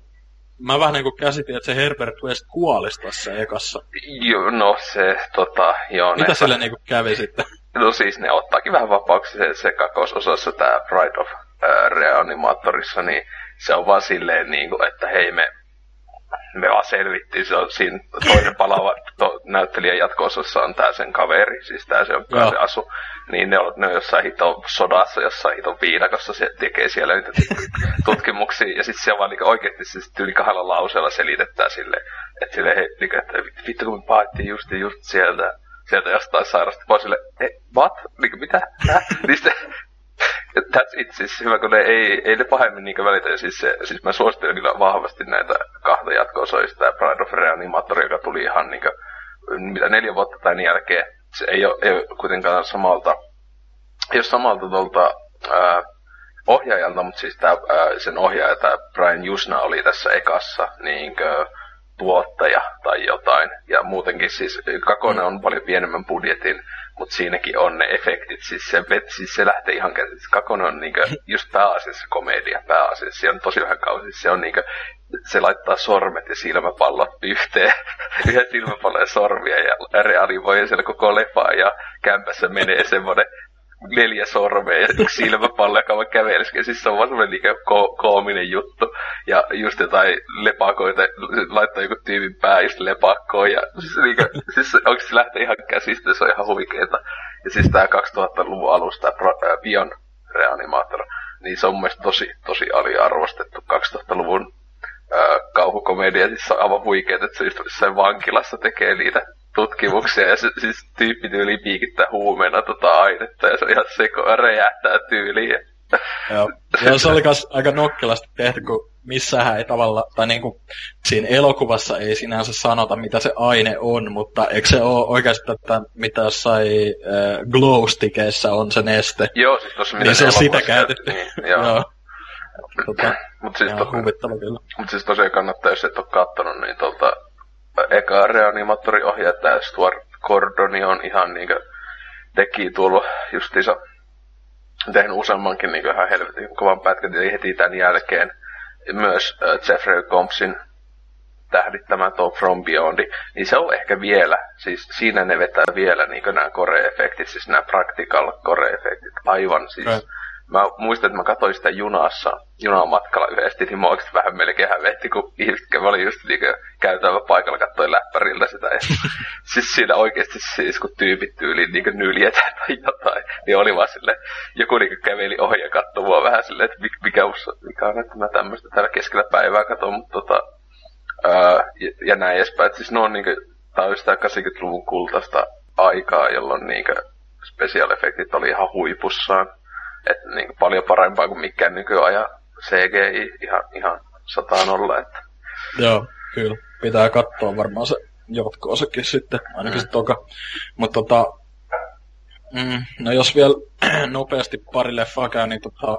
mä vähän niinku käsitin, että se Herbert West kuoli tässä ekassa. Joo, no se tota, joo. Mitä sille niinku kävi sitten? No siis ne ottaakin vähän vapaaksi se, se kakososassa tää Pride of ää, reanimaattorissa, niin se on vaan silleen niinku, että hei me, me vaan selvittiin, se on siinä toinen palava to, näyttelijä jatko-osassa on tää sen kaveri, siis tää se on kai se asu. Niin ne on, ne on jossain hito sodassa, jossain hito viidakossa, se tekee siellä niitä tutkimuksia, ja sit se vaan niinku oikeesti siis yli kahdella lauseella selitettä silleen, että silleen hei, niinku, että vittu kun me paettiin just, just sieltä, sieltä jostain sairasta, vaan silleen, eh, what? Niinku mitä? Nää? Niistä... That's it, siis hyvä, kun ne ei, ei ne pahemmin niinkö välitä, siis, se, siis mä suosittelen kyllä vahvasti näitä kahta jatko-osoista, ja Pride of Reanimator, joka tuli ihan niinkö, mitä neljä vuotta tämän jälkeen, se ei ole, ei ole kuitenkaan samalta, ei ole samalta tuolta ää, ohjaajalta, mutta siis tää, ää, sen ohjaaja, tää Brian Yuzna oli tässä ekassa niinkö tuottaja tai jotain, ja muutenkin siis kakonen on paljon pienemmän budjetin, mutta siinäkin on ne efektit, siis se, vet, siis se lähtee ihan käsissä. Kakon on niinku just pääasiassa komedia, pääasiassa, se on tosi vähän kausi, se on niinku, se laittaa sormet ja silmäpallot yhteen, yhden silmäpallon ja sormia ja reanimoi siellä koko lefaa ja kämpässä menee semmoinen neljä sormea ja yksi silmäpallo, joka vaan käveliskin. Siis se on vaan semmoinen niinku ko- koominen juttu. Ja just jotain lepakoita, laittaa joku tyypin pää just lepakkoon. Ja siis, niinku, siis onko se lähtee ihan käsistä, se on ihan huikeeta. Ja siis tää kaksituhattaluvun alusta tää pro- ää, Bion reanimaattor, niin se on mun mielestä tosi, tosi aliarvostettu kaksituhattaluvun ää, kauhukomedia. Siis se on aivan huikeeta, että se just jossain vankilassa tekee niitä tutkimuksia ja se, siis tyyppi tyyliin piikittää huumeena tota ainetta ja se ihan seko räjähtää tyyliin. Joo. Ja se oli myös aika nokkelasti tehty, kun missähän ei tavallaan, tai niin kuin siinä elokuvassa ei sinänsä sanota, mitä se aine on, mutta eikö se ole oikeastaan, että mitä jossain äh, glow-stikeissä on se neste? Joo, siis tossa mitä niin se on sitä käytetty. Niin, joo. Joo. Tota, mut siis to... huvittava kyllä. Mutta siis tosiaan kannattaa, jos et ole kattonut, niin tuolta eka reanimaattoriohjaaja tämä Stuart Gordon on ihan niinkö teki tuolla justiinsa tehnyt useammankin niinkö ihan helvetin kovan pätkän heti tämän jälkeen. Myös äh, Jeffrey Combsin tähdittämä Tom From Beyondi, niin se on ehkä vielä, siis siinä ne vetää vielä niinkö nämä Kore-efektit, siis nämä practical Kore-efektit, aivan siis. Right. Mä muistan, että mä katsoin sitä junassa, junamatkalla yhdesti, niin mä oikeasti vähän melkein hävetti, kun ihmiset, mä olin just niinkö käytävä paikalla, katsoin läppäriltä sitä. Ja siis siinä oikeasti siis, kun tyypit tyyliin niinkö nyljetään tai jotain, niin oli vaan silleen, joku niinkö käveli ohi ja katsoi mua vähän silleen, että mikä, mikä on, että mä tämmöistä täällä keskellä päivää katson, mutta tota, ää, ja, ja näin edespäin. Että siis ne on niinkö, tää on sitä kahdeksankymmentäluvun kultaista aikaa, jolloin niinkö special-efektit oli ihan huipussaan. Että niin paljon parempaa kuin mikään nykyajan C G I, ihan, ihan sataan olla, että... Joo, kyllä. Pitää katsoa varmaan se jatko-osakin sitten, ainakin mm. se toka. Mutta tota, mm, no jos vielä nopeasti pari leffaa käy, niin tota,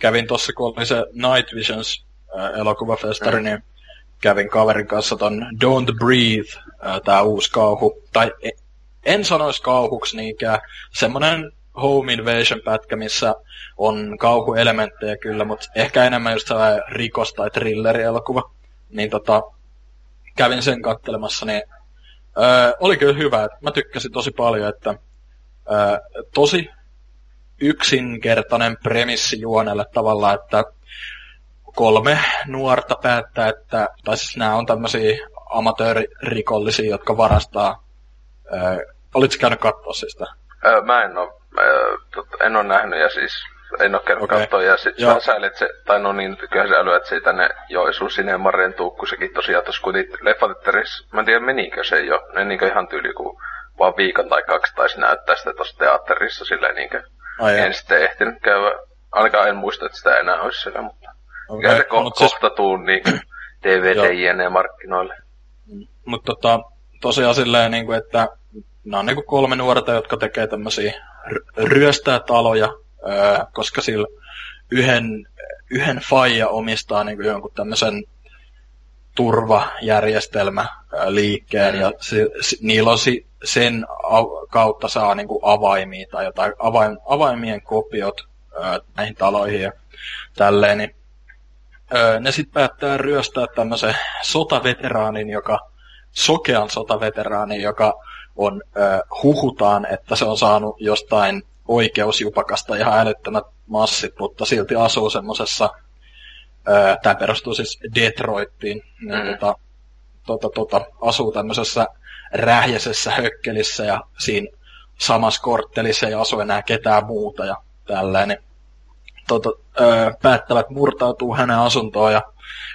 kävin tossa, kun oli se Night Visions-elokuvafestari, mm. niin kävin kaverin kanssa ton Don't Breathe, äh, tää uusi kauhu, tai en sanois kauhuksi niinkään, semmonen Home Invasion-pätkä, missä on kauhuelementtejä kyllä, mutta ehkä enemmän just sellainen rikos- tai thrillerielokuva. Niin tota, kävin sen katselemassa, niin öö, oli kyllä hyvä. Mä tykkäsin tosi paljon, että öö, tosi yksinkertainen premissi juonelle tavalla, että kolme nuorta päättää, että, tai siis nämä on tämmöisiä amatööririkollisia, jotka varastaa. Öö, Olitko käynyt katsoa siis sitä? Öö, mä en oo. Öö, en oo nähnyt ja siis en oo kerran okay. katsoa ja sit sä säilet se, tai no niin, kyllähän sä älyät siitä ne Joensuun Sinemarien tuukkusekin tosiaan tossa kuitenkin leffatetterissa, mä en tiedä menikö se jo, ne niinkö ihan tyyli kun vaan viikon tai kaksi taisi näyttää sitä tossa teatterissa silleen niinkö, ai en sitten ehtinyt käydä, ainakaan en muista, että sitä enää ois siellä, mutta okay. kyllä se ko- no, kohta siis... tuu niinkö D V D-jne markkinoille. Mut tota, tosiaan silleen niinku, että nämä on niinku kolme nuorta, jotka tekee tämmösiä ryöstää taloja, öö, koska sillä yhden, yhden faija omistaa niinku jonkun tämmöisen turvajärjestelmäliikkeen, mm. ja si, si, niillä on si, sen a, kautta saa niinku avaimia tai jotain avaim, avaimien kopiot öö, näihin taloihin ja tälleen. Niin, öö, ne sitten päättää ryöstää tämmöisen sotaveteraanin, joka, sokean sotaveteraanin, joka on äh, huhutaan, että se on saanut jostain oikeusjupakasta ihan älyttömät massit, mutta silti asuu semmosessa, äh, tämä perustuu siis Detroittiin, mm. niin, tota, tota, tota, asuu tämmöisessä rähjäisessä hökkelissä ja siinä samassa korttelissa ei asu enää ketään muuta ja tällainen. Tota, äh, päättävät murtautuu hänen asuntoon ja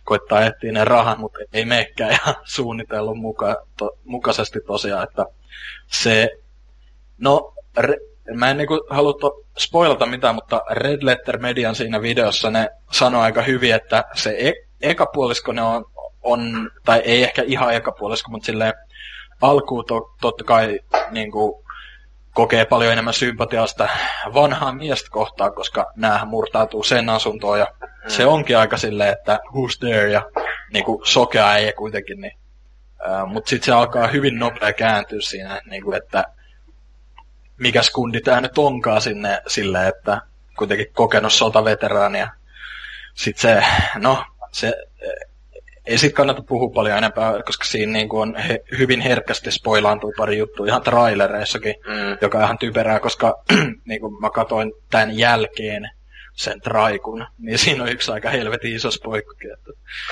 koittaa etsiä ne rahat, mutta ei meekään ihan suunnitellut muka, to, mukaisesti tosiaan, että se, no, re, mä en niinku halua spoilata mitään, mutta Red Letter Median siinä videossa ne sanoo aika hyvin, että se e, ekapuolisko ne on, on, tai ei ehkä ihan ekapuolisko, mutta silleen alkuun to, totta kai niinku kokee paljon enemmän sympatiaa sitä vanhaa miestä kohtaan, koska näähän murtautuu sen asuntoon ja mm. se onkin aika silleen, että who's there ja niinku sokea äijä kuitenkin, niin Uh, mutta sitten se alkaa hyvin nopea kääntyä siinä, niinku, että mikäs kundi tämä nyt onkaan sinne silleen, että kuitenkin kokenut sotaveteraania. Sitten se, no, se, ei sit kannata puhua paljon enempää, koska siinä niinku, on he, hyvin herkästi spoilaantuu pari juttua ihan trailereissakin, mm. joka on ihan typerää, koska niinku, mä katsoin tämän jälkeen sen traikun, niin siinä on yksi aika helvetin iso spoikkukin.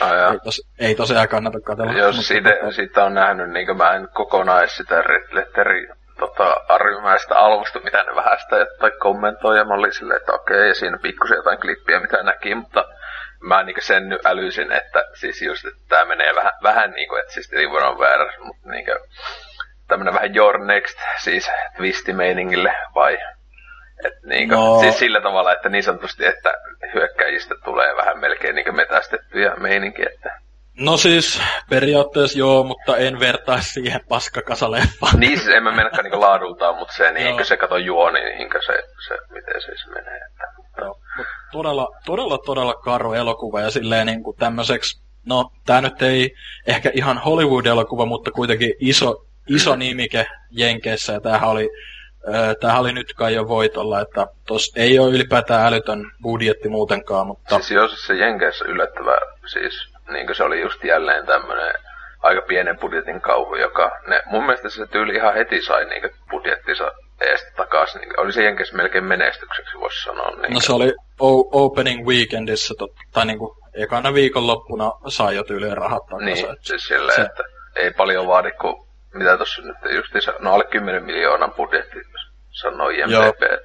Ah, ei, tos, ei tosiaan kannata katsella. Jos siitä, siitä on nähnyt, niin mä en kokonaan sitä Red Letteri tota, arvimäistä alusta, mitä ne vähän sitä tai kommentoi, ja mä olin silleen, että okei, ja siinä pikkusen jotain klippiä, mitä näki, mutta mä niin sen nyt älysin, että siis just, että tää menee vähän, vähän niin kuin, että siis ei voi olla väärä, mutta niin tämmönen vähän your next, siis twistimeiningille, vai... Et niinku, no. Siis sillä tavalla, että niin sanotusti, että hyökkäjistä tulee vähän melkein niinku metästettyjä meininkiä, että... No siis, periaatteessa joo, mutta en vertaisi siihen paskakasaleffaan. Niin siis, en mä mennäkään niinku laadultaan, mutta se, niinkö se kato juoni, niinkö se, se, miten siis menee, että... Joo, mutta todella, todella, todella karu elokuva ja silleen niinku tämmöiseksi... No, tää nyt ei ehkä ihan Hollywood-elokuva, mutta kuitenkin iso, iso nimike Jenkeissä, ja tämähän oli, äh, tämähän oli nyt kai jo voitolla, että tos ei ole ylipäätään älytön budjetti muutenkaan, mutta... Siis joo, siis se Jenkeissä yllättävä, siis niinkö se oli just jälleen tämmönen aika pienen budjetin kauhu, joka... Ne, mun mielestä se tyyli ihan heti sai niinkö budjettinsa ees takas, niinkö, oli se Jenkeissä melkein menestykseksi, voisi sanoa. Niinkö. No se oli o- opening weekendissä, tot, tai niinku... Ekana viikonloppuna sai jo tyyliin rahat takaisin. Niin, siis silleen, se... että ei paljon vaadi, kun mitä tuossa nyt justiinsa, no alle kymmenen miljoonan budjetti, sanoo I M D B.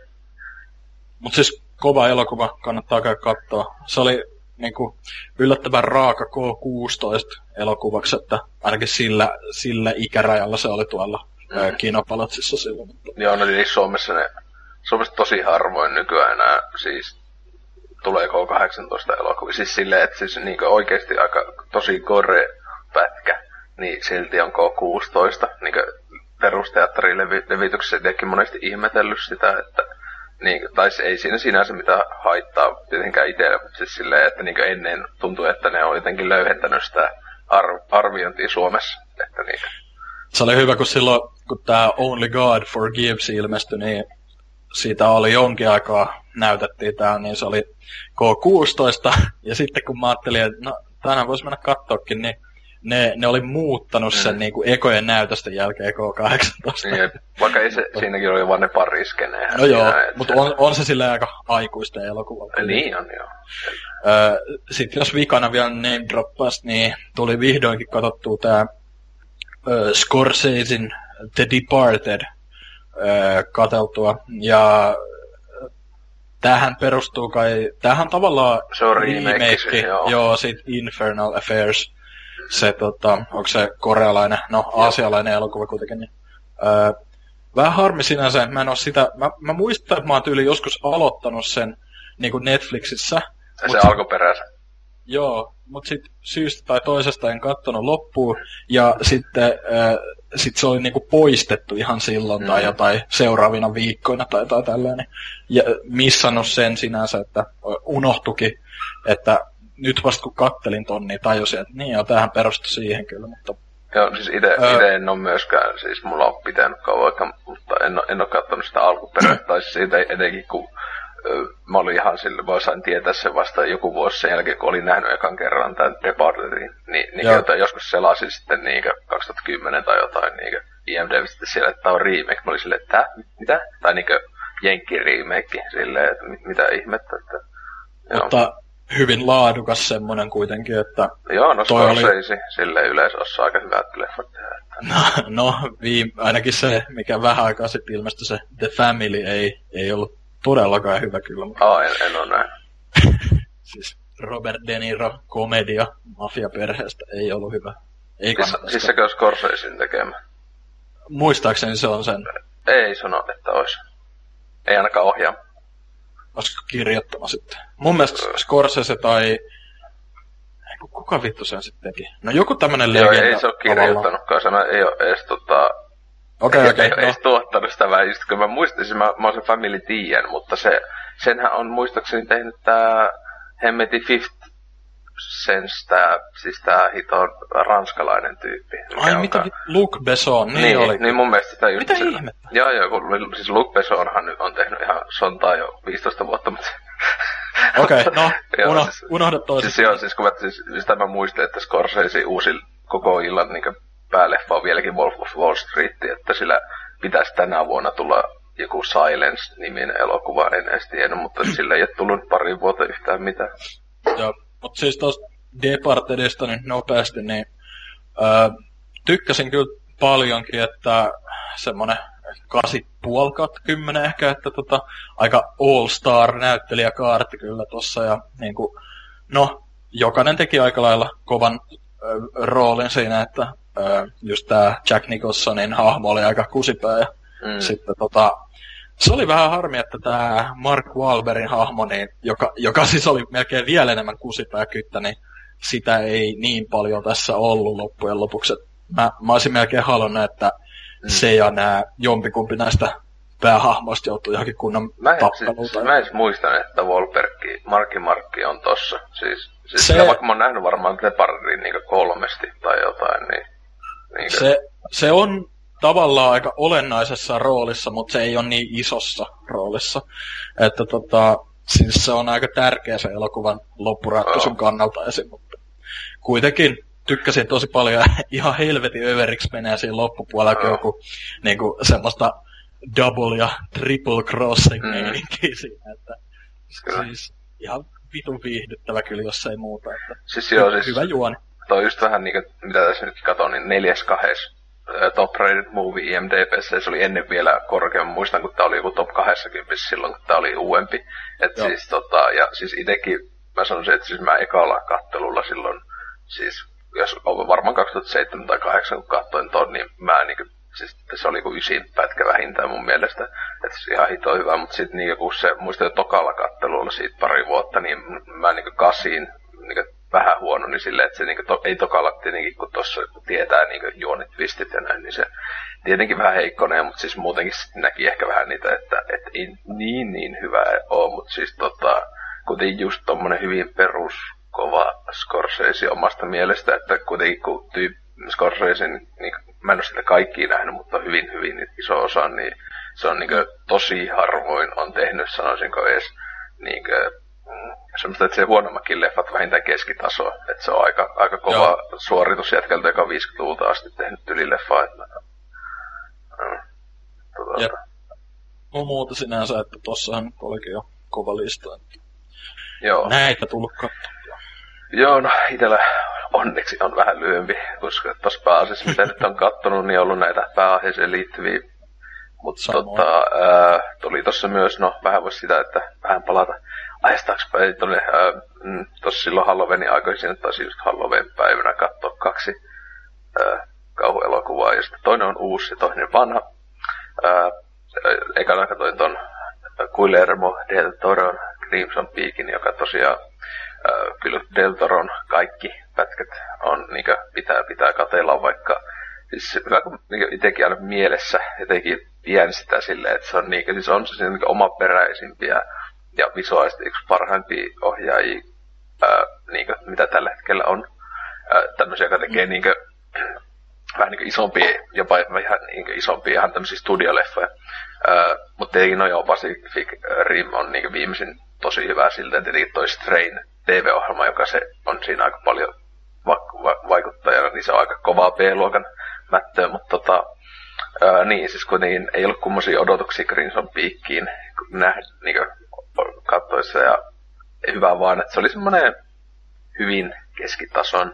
Mut siis kova elokuva, kannattaa käydä katsoa. Se oli niinku yllättävän raaka K kuusitoista-elokuvaksi, että ainakin sillä, sillä ikärajalla se oli tuolla mm. Kinopalatsissa silloin. Joo, no niin Suomessa ne, Suomessa tosi harvoin nykyään enää, siis... Tulee K kahdeksantoista elokuvia. Siis silleen, että siis niinku oikeesti aika tosi gore-pätkä, niin silti on K kuusitoista. Niinku perusteatterin levityksessä tietenkin monesti ihmetellyt sitä, että niinku, tai ei siinä sinänsä mitään haittaa tietenkään itsellä, mutta siis silleen, että niinku ennen tuntuu, että ne on jotenkin löyhentänyt sitä arv- arviointia Suomessa. Että niinku. Se oli hyvä, kun silloin, kun tää Only God Forgives ilmestyi, niin siitä oli jonkin aikaa näytettiin tää, niin se oli K kuusitoista, ja sitten kun mä ajattelin, että no, tänään voisi mennä katsoakin, niin ne, ne oli muuttanut sen mm. niin kuin ekojen näytösten jälkeen K kahdeksantoista. Niin, vaikka ei se, siinäkin oli vaan ne pari skenejä. No joo, mutta on, on se silleen aika aikuisten elokuvalla. Niin on, joo. Öö, sitten jos vikana vielä name droppasi, niin tuli vihdoinkin katsottua tää öö, Scorsesein The Departed öö, katseltua, ja tämähän perustuu kai, tämähän tavallaan remake, joo. joo, siitä Infernal Affairs, se tota, onko se korealainen, no aasialainen elokuva kuitenkin, niin öö, vähän harmi sinänsä, että mä en oo sitä, mä, mä muistan, että mä oon tyyli joskus aloittanut sen niin kuin Netflixissä. Ja se alkuperäisen. Joo, mut sit syystä tai toisesta en kattonut loppuun, ja sitten öö, sit se oli niinku poistettu ihan silloin mm. tai jotain seuraavina viikkoina tai jotain tällainen. Ja missannut sen sinänsä, että unohtukin, että nyt vasta kun kattelin ton, niin tajusin, että niin joo, tämähän perustui siihen kyllä, mutta... Joo, siis ite, öö... ite en oo myöskään, siis mulla on pitänyt kauan, mutta en oo, en oo kattonut sitä alkuperäistä, tai siis ite, etenkin kun öö, mä olin ihan sille, vaan sain tietää sen vasta joku vuosi sen jälkeen, kun olin nähnyt ekan kerran tämän Departedin, niin, niin jotain, joskus selasin sitten niinkö kaksituhattakymmenen tai jotain niinkö I M D B sitten siellä, että tää on remake, mä olin silleen, että tää, mitä? Tai niinkö... jenkkiriimeikki, silleen, että mit- mitä ihmettä, että... Joo. Mutta hyvin laadukas semmonen kuitenkin, että... Joo, no Scorsese, oli... silleen yleensä osaa aika hyvät leffat tehdä. No, no viime... ainakin se, mikä vähän aikaa sitten ilmestyi se The Family, ei, ei ollut todellakaan hyvä kyllä. Mutta... Aa, en, en ole näin. Siis Robert De Niro, komedia, mafiaperheestä, ei ollut hyvä. Ei siis, siis sekö Scorsesein tekemä? Muistaakseni se on sen. Ei sano, että olisi. Ei ainakaan ohjaa. Olisiko kirjoittama sitten? Mun mielestä Scorsese tai... Kuka vittu sen sitten teki? No joku tämmönen legenda. Joo, ei se ole kirjoittanutkaan. Se ei ole edes tota... Okei, okay, okei. Okay, ei no. tuottanut sitä välistä. Kun mä muistaisin, mä, mä oon sen Family Tien, mutta se, senhän on muistaakseni tehnyt tää... Hemmeti Fifth Sense, tää, siis tää hito ranskalainen tyyppi. Ai mitä, onkaan... Luc Besson, niin, niin oli. Niin mun mielestä sitä just... Mitä se... ihmettä? Joo joo, kun siis Luc Bessonhan nyt on tehnyt ihan sontaa jo viisitoista vuotta, mutta... Okei, okay, no, uno, siis, unohda toisesta. Siis joo, siis kun mä, siis, sitä mä muistin, että Scorsese uusi koko illan niin pääleffa on vieläkin Wolf of Wall Street, että sillä pitäisi tänä vuonna tulla joku Silence-niminen elokuva, en edes tiennyt, mutta sillä ei ole tullut pari vuotta yhtään mitään. Joo. Mutta siis tuosta Departedista nyt nopeasti, niin öö, tykkäsin kyllä paljonkin, että semmoinen kahdeksan pilkku viisi kymmenen ehkä, että tota, aika all-star-näyttelijäkaarti kyllä tuossa. Ja niinku, no, jokainen teki aika lailla kovan öö, roolin siinä, että öö, just tää Jack Nicholsonin hahmo oli aika kusipää. Ja mm. sitten tota, Se oli vähän harmi, että tämä Mark Wahlbergin hahmo, niin, joka, joka siis oli melkein vielä enemmän kusipääkyttä, niin sitä ei niin paljon tässä ollut loppujen lopuksi. Mä, mä olisin melkein halunnut, että mm. se ja nämä jompikumpi näistä päähahmoista joutuu johonkin kunnon tappeluuteen. Mä edes muistan, että Wahlberg, Marki Markki on tossa. Siis, siis se, sitä, vaikka mä oon nähnyt varmaan Departin niin kolmesti tai jotain, niin... niin se, se on... tavallaan aika olennaisessa roolissa, mutta se ei ole niin isossa roolissa. Että tota, siis se on aika tärkeä se elokuvan loppuratkaisun oh. kannalta esim. Mutta kuitenkin tykkäsin tosi paljon, ihan helvetin överiksi menee siinä loppupuolella, oh. joku niin kuin semmoista double ja triple crossing mm. meininkiä siinä. Että, siis ihan vitun viihdyttävä kyllä, jos ei muuta. Että, siis joo, hyvä siis juoni. Toi just vähän niin kuin, mitä tässä nyt katsoin, niin neljäs kahdessa. Top rated movie I M D B:ssä, se oli ennen vielä korkeammin, muistan, kun tää oli joku top kaksikymmentä silloin, kun tää oli uudempi. Et Joo. siis tota, ja siis itekin, mä sanoisin, että siis mä ekalla kattelulla silloin, siis jos varmaan kaksituhattaseitsemän tai kahdeksan kun katsoin ton, niin mä niinku, siis se oli joku ysin pätkä vähintään mun mielestä, että siis ihan hito hyvä, mut sit niinku kun se, muistan jo tokalla kattelulla siitä pari vuotta, niin mä niinku kasiin, niinku vähän huono, niin silleen, että se niinku to, ei tokalla tietenkin, kun tuossa tietää niinku juonit, twistit ja näin, niin se tietenkin vähän heikkonee, mutta siis muutenkin näki ehkä vähän niitä, että et ei niin niin hyvä ole, mutta siis tota, kuitenkin just tommonen hyvin peruskova Scorsese omasta mielestä, että kuitenkin kun tyyppi Scorsese, niin, niin mä en ole sitä kaikkia nähnyt, mutta hyvin hyvin iso osa, niin se on niinku tosi harvoin on tehnyt, sanoisinko edes niinku semmoista, että se huonommatkin leffat vähintään keskitasoa. Että se on aika, aika kova Joo. suoritus jätkältä, joka on viisikymmentäluvulta asti tehnyt ylileffaa. Mm. Tuota. No muuta sinänsä, että tossahan nyt olikin jo kova lista. Joo. Näitä tullut katsomaan. Joo, no itellä onneksi on vähän lyhyempi, koska tossa pääasiassa, mitä nyt on kattonut, niin on ollut näitä pääaiheeseen liittyviä. Mutta tota, äh, tuli tossa myös, no vähän voisi sitä, että vähän palata aistakspäin tuonne, äh, tossa silloin Halloweenin aikoisin, taisi just Halloween päivänä katsoa kaksi äh, kauhuelokuvaa, josta toinen on uusi ja toinen vanha. Äh, ekana katsoin ton Guillermo Del Toron Crimson Peakin, joka tosiaan, äh, kyllä Del Toron kaikki pätkät on, niin kuin pitää, pitää katella, vaikka siis hyvä, kun itsekin aina mielessä jotenkin vien sitä silleen, että se on, niinkö, siis on se siis omaperäisimpiä ja visuaalisesti yksi parhaimpia ohjaajia, ää, niinkö, mitä tällä hetkellä on. Ää, tämmöisiä, joka tekee niinkö, vähän niinkö isompia, jopa ihan niinkö isompia ihan tämmöisiä studioleffoja. Mutta tietenkin no joo, Pacific Rim on niinkö viimeisin tosi hyvä siltä, että tietenkin toi Strain T V-ohjelma, joka se on siinä aika paljon va- vaikuttajana, niin se on aika kovaa B-luokan mättöä, mutta tota, ää, niin, siis kuitenkin ei ollut kummosia odotuksia Crimson Peakiin niin katsoissa, ja hyvä vaan, että se oli semmoinen hyvin keskitason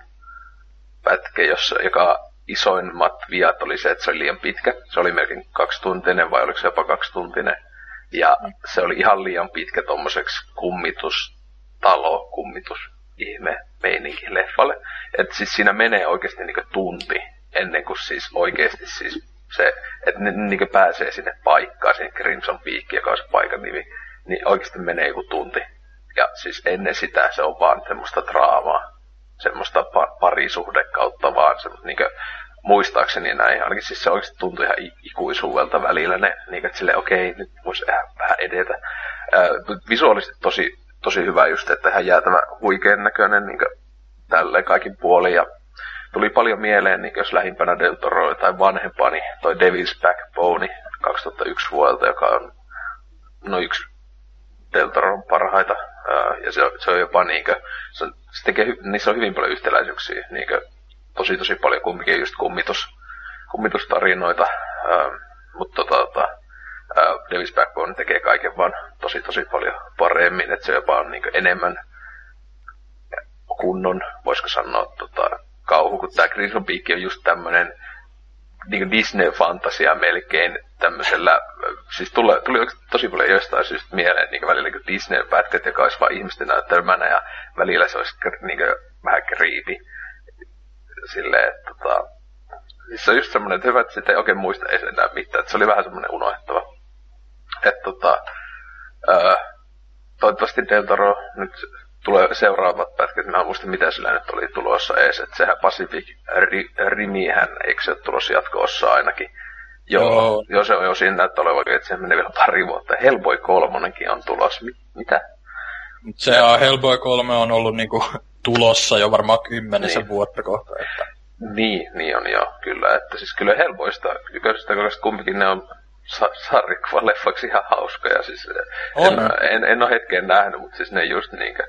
pätkä, jossa, joka isoimmat viat oli se, että se oli liian pitkä, se oli melkein kaksituntinen, vai oliko se jopa kaksituntinen, ja se oli ihan liian pitkä tommoseksi kummitustalo, kummitusihme meininki leffalle, että siis siinä menee oikeasti niinku tunti, ennen kuin siis oikeesti siis se, että ne niinku pääsee sinne paikkaan, sinne Crimson Peak, joka on se paikan nimi, niin oikeesti menee joku tunti. Ja siis ennen sitä se on vaan semmoista draamaa, semmoista parisuhde kautta vaan, semmoista niinku muistaakseni näin, ainakin siis se oikeesti tuntui ihan ikuisuudelta välillä ne, niinku että silleen okei, nyt voisi vähän edetä. Ää, visuaalisesti tosi, tosi hyvä just, että hän jää tämä huikean näköinen niinku tälleen kaikin puolin ja tuli paljon mieleen, niin jos lähimpänä Del Toroa tai vanhempaa, niin toi Devil's Backbone kaksituhattayksi vuodelta, joka on no yksi Del Toron parhaita. Ja se on, se on jopa niinkö, se, se tekee, niissä on hyvin paljon yhtäläisyyksiä, niinkö tosi tosi paljon kumminkin just kummitus, kummitustarinoita. Mutta tota, tota, Devil's Backbone tekee kaiken vaan tosi tosi paljon paremmin, että se jopa on niinkö enemmän kunnon, voisiko sanoa, tota, kauhu, kun tää Crimson Peak on just tämmönen niinku Disney-fantasia melkein tämmöisellä, siis tuli, tuli oikeesti tosi paljon jostain syystä mieleen, niinku välillä niinku Disney-pätkät, joka olisi vaan ihmisten näytelmänä ja välillä se olisi niinku vähän creepy. Silleen, että tota, siis se on just semmonen, että hyvä, että sitä ei oikein muista edes enää mitään, että se oli vähän semmonen unohtava Et tota, ää, toivottavasti Del Toro nyt tulee seuraavat pätkät. Mä en muista, mitä sillä nyt oli tulossa ees. Et sehän Pacific Rimihän, eikö se ole tulossa jatko-ossa ainakin? Joo, joo, se on jo siinä näyttää olevakin, että se menee vielä pari vuotta. Hellboy kolmonenkin on tulossa. Mitä? Se Hellboy kolme on ollut niinku tulossa jo varmaan kymmenisen niin. vuotta kohta. Että... Niin, niin on joo, kyllä. Että siis kyllä Hellboysta, ykkösestä kohdasta kumpikin ne on sarrikkuva leffaksi ihan hauskoja. Siis en, en, en ole hetkeen nähnyt, mutta siis ne just niinkä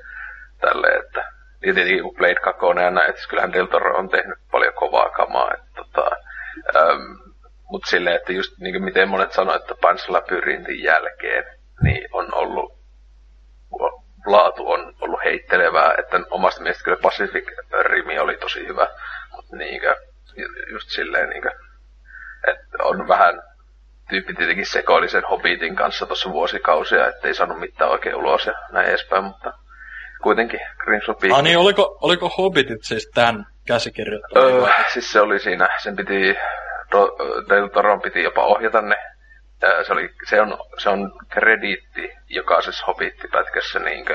tälleen, että... Ja tietenkin kun Blade kaksi on näin, että siis kyllähän Del Toro on tehnyt paljon kovaa kamaa, että tota... Äm, Mutta silleen, että just niin kuin miten monet sanoo, että Panslabyrintin jälkeen niin on ollut, laatu on ollut heittelevää, että omasta mielestä kyllä Pacific Rim oli tosi hyvä, mutta niin just silleen, niin kuin, että on vähän tyyppi tietenkin sekoili sen Hobbitin kanssa tuossa vuosikausia, ettei saanut mitään oikein ulos ja näin edespäin, mutta kuitenkin Crimson Peak. Ah niin, oliko, oliko Hobbitit siis tämän käsikirjoittajan? Öö, siis se oli siinä, sen piti... Del Toron piti jopa ohjata ne. Se, oli, se, on, se on krediitti jokaisessa Hobbit-pätkässä, niin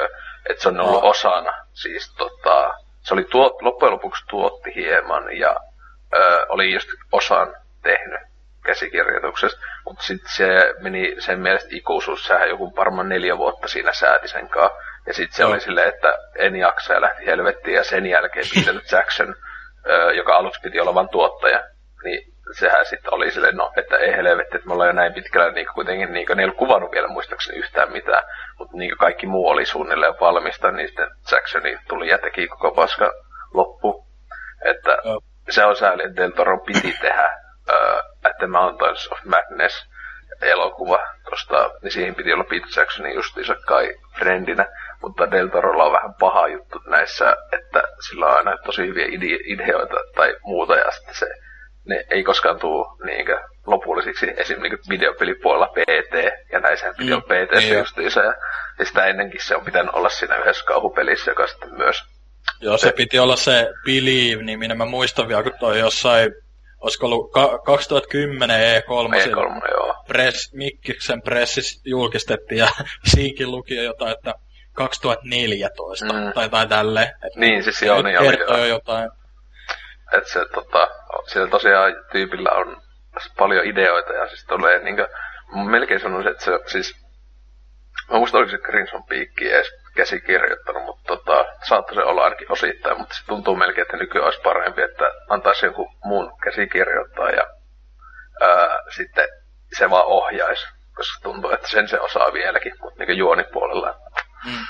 että se on ollut no. osana. Siis, tota, se oli tuot, loppujen lopuksi tuotti hieman ja ö, oli just osan tehnyt käsikirjoituksesta. Mutta sitten se meni sen mielestä ikuisuus. Sehän joku varmaan neljä vuotta siinä sääti sen kanssa. Ja sitten se no. oli silleen, että en jaksa ja lähti helvettiin. Ja sen jälkeen pitänyt Jackson, ö, joka aluksi piti olla vain tuottaja, niin sehän sitten oli silleen, no, että ei helvetti, että me ollaan jo näin pitkällä, niin kuitenkin niin ne ei ollut kuvannut vielä muistaakseni yhtään mitään, mutta niin kaikki muu oli suunnilleen valmista, niin sitten Jacksoni tuli ja teki koko paska loppu. Että oh. se on sääli, että Del Toron piti tehdä uh, At the Mountains of Madness -elokuva, tosta, niin siihen piti olla Pete Jacksonin justiinsa kai frendinä, mutta Del Torolla on vähän paha juttu näissä, että sillä on aina tosi hyviä ideoita tai muuta, ja sitten se ne ei koskaan tuu niinkö lopullisiksi, esim. Niinkö videopelipuolella P T, ja näissähän piti mm, olla P T justiinsa, ja, ja sitä ennenkin se on pitänyt olla siinä yhdessä kauhupelissä, joka sitten myös... Joo, se, se piti olla se Believe-niminen, mä muistan vielä, kun toi jossain, olisiko ollut ka- kaksituhattakymmenen E kolme, E kolme joo. Press, Mikkiksen pressissä julkistettiin, ja siinkin luki jo jotain, että kaksituhattaneljätoista, mm. tai, tai tälleen. Niin, siis joo, niin kertoo jotain. Että se tota, siellä tosiaan tyypillä on paljon ideoita ja siis tulee niinkö, melkein sanoisin, että se siis, mä muista oliko se Crimson Peakkiä edes käsikirjoittanut, mutta tota, saattoi se olla ainakin osittain, mutta se tuntuu melkein, että nykyään olisi parempi, että antaisi jonkun muun käsikirjoittaa ja ää, sitten se vaan ohjaisi, koska tuntuu, että sen se osaa vieläkin, mutta niinkö juonipuolella. Mm.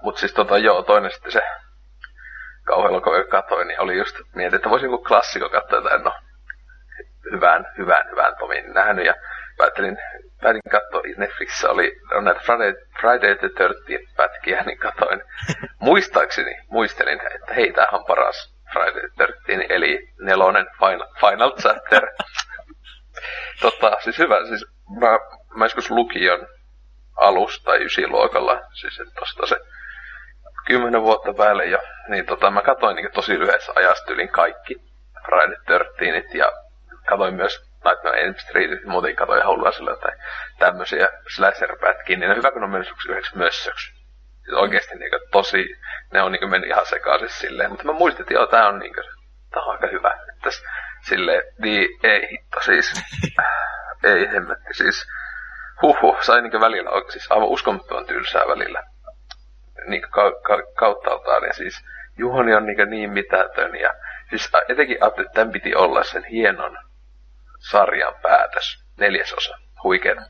Mutta siis tota, joo, toinen sitten se kauhealla kun katsoin, niin oli just mietin, että voisi joku klassikko katsoa jotain, no hyvään, hyvään, hyvään Tomin nähnyt, ja päätin, päätin katsoa, Netflixissä oli on näitä Friday, Friday the thirteenth pätkiä, niin katsoin, muistaakseni, muistelin, että hei, tämähän on paras Friday the thirteenth, eli nelonen Final, final Chapter. Totta, siis hyvä, siis mä, mä joskus lukion alusta tai ysiluokalla, siis että tosta se kymmenen vuotta päälle jo, niin tota, mä katsoin niin tosi lyhyessä ajasta ylin kaikki Friday thirteenth ja katsoin myös Nightmare on Elm Streetit, muuten katsoin ihan hullua sillä jotain tämmösiä slasher-pätkiä, niin on hyvä, kun ne on mennyt yhdeksi mössöksi. Siis oikeesti niin tosi, ne on niin mennyt ihan sekaisin silleen, mutta mä muistin, että joo, tää on, niin kuin, tää on aika hyvä. Täs, silleen, niin ei hitto siis, ei hemmetti siis, huhhuh, sai niin välillä, siis aivan uskomattoman tylsää välillä. Niin ka- ka- kauttaaltaan, ja siis juoni on niin, niin mitätön, ja siis etenkin ajattelin, että tämän piti olla sen hienon sarjan päätös, neljäsosa, huikeena.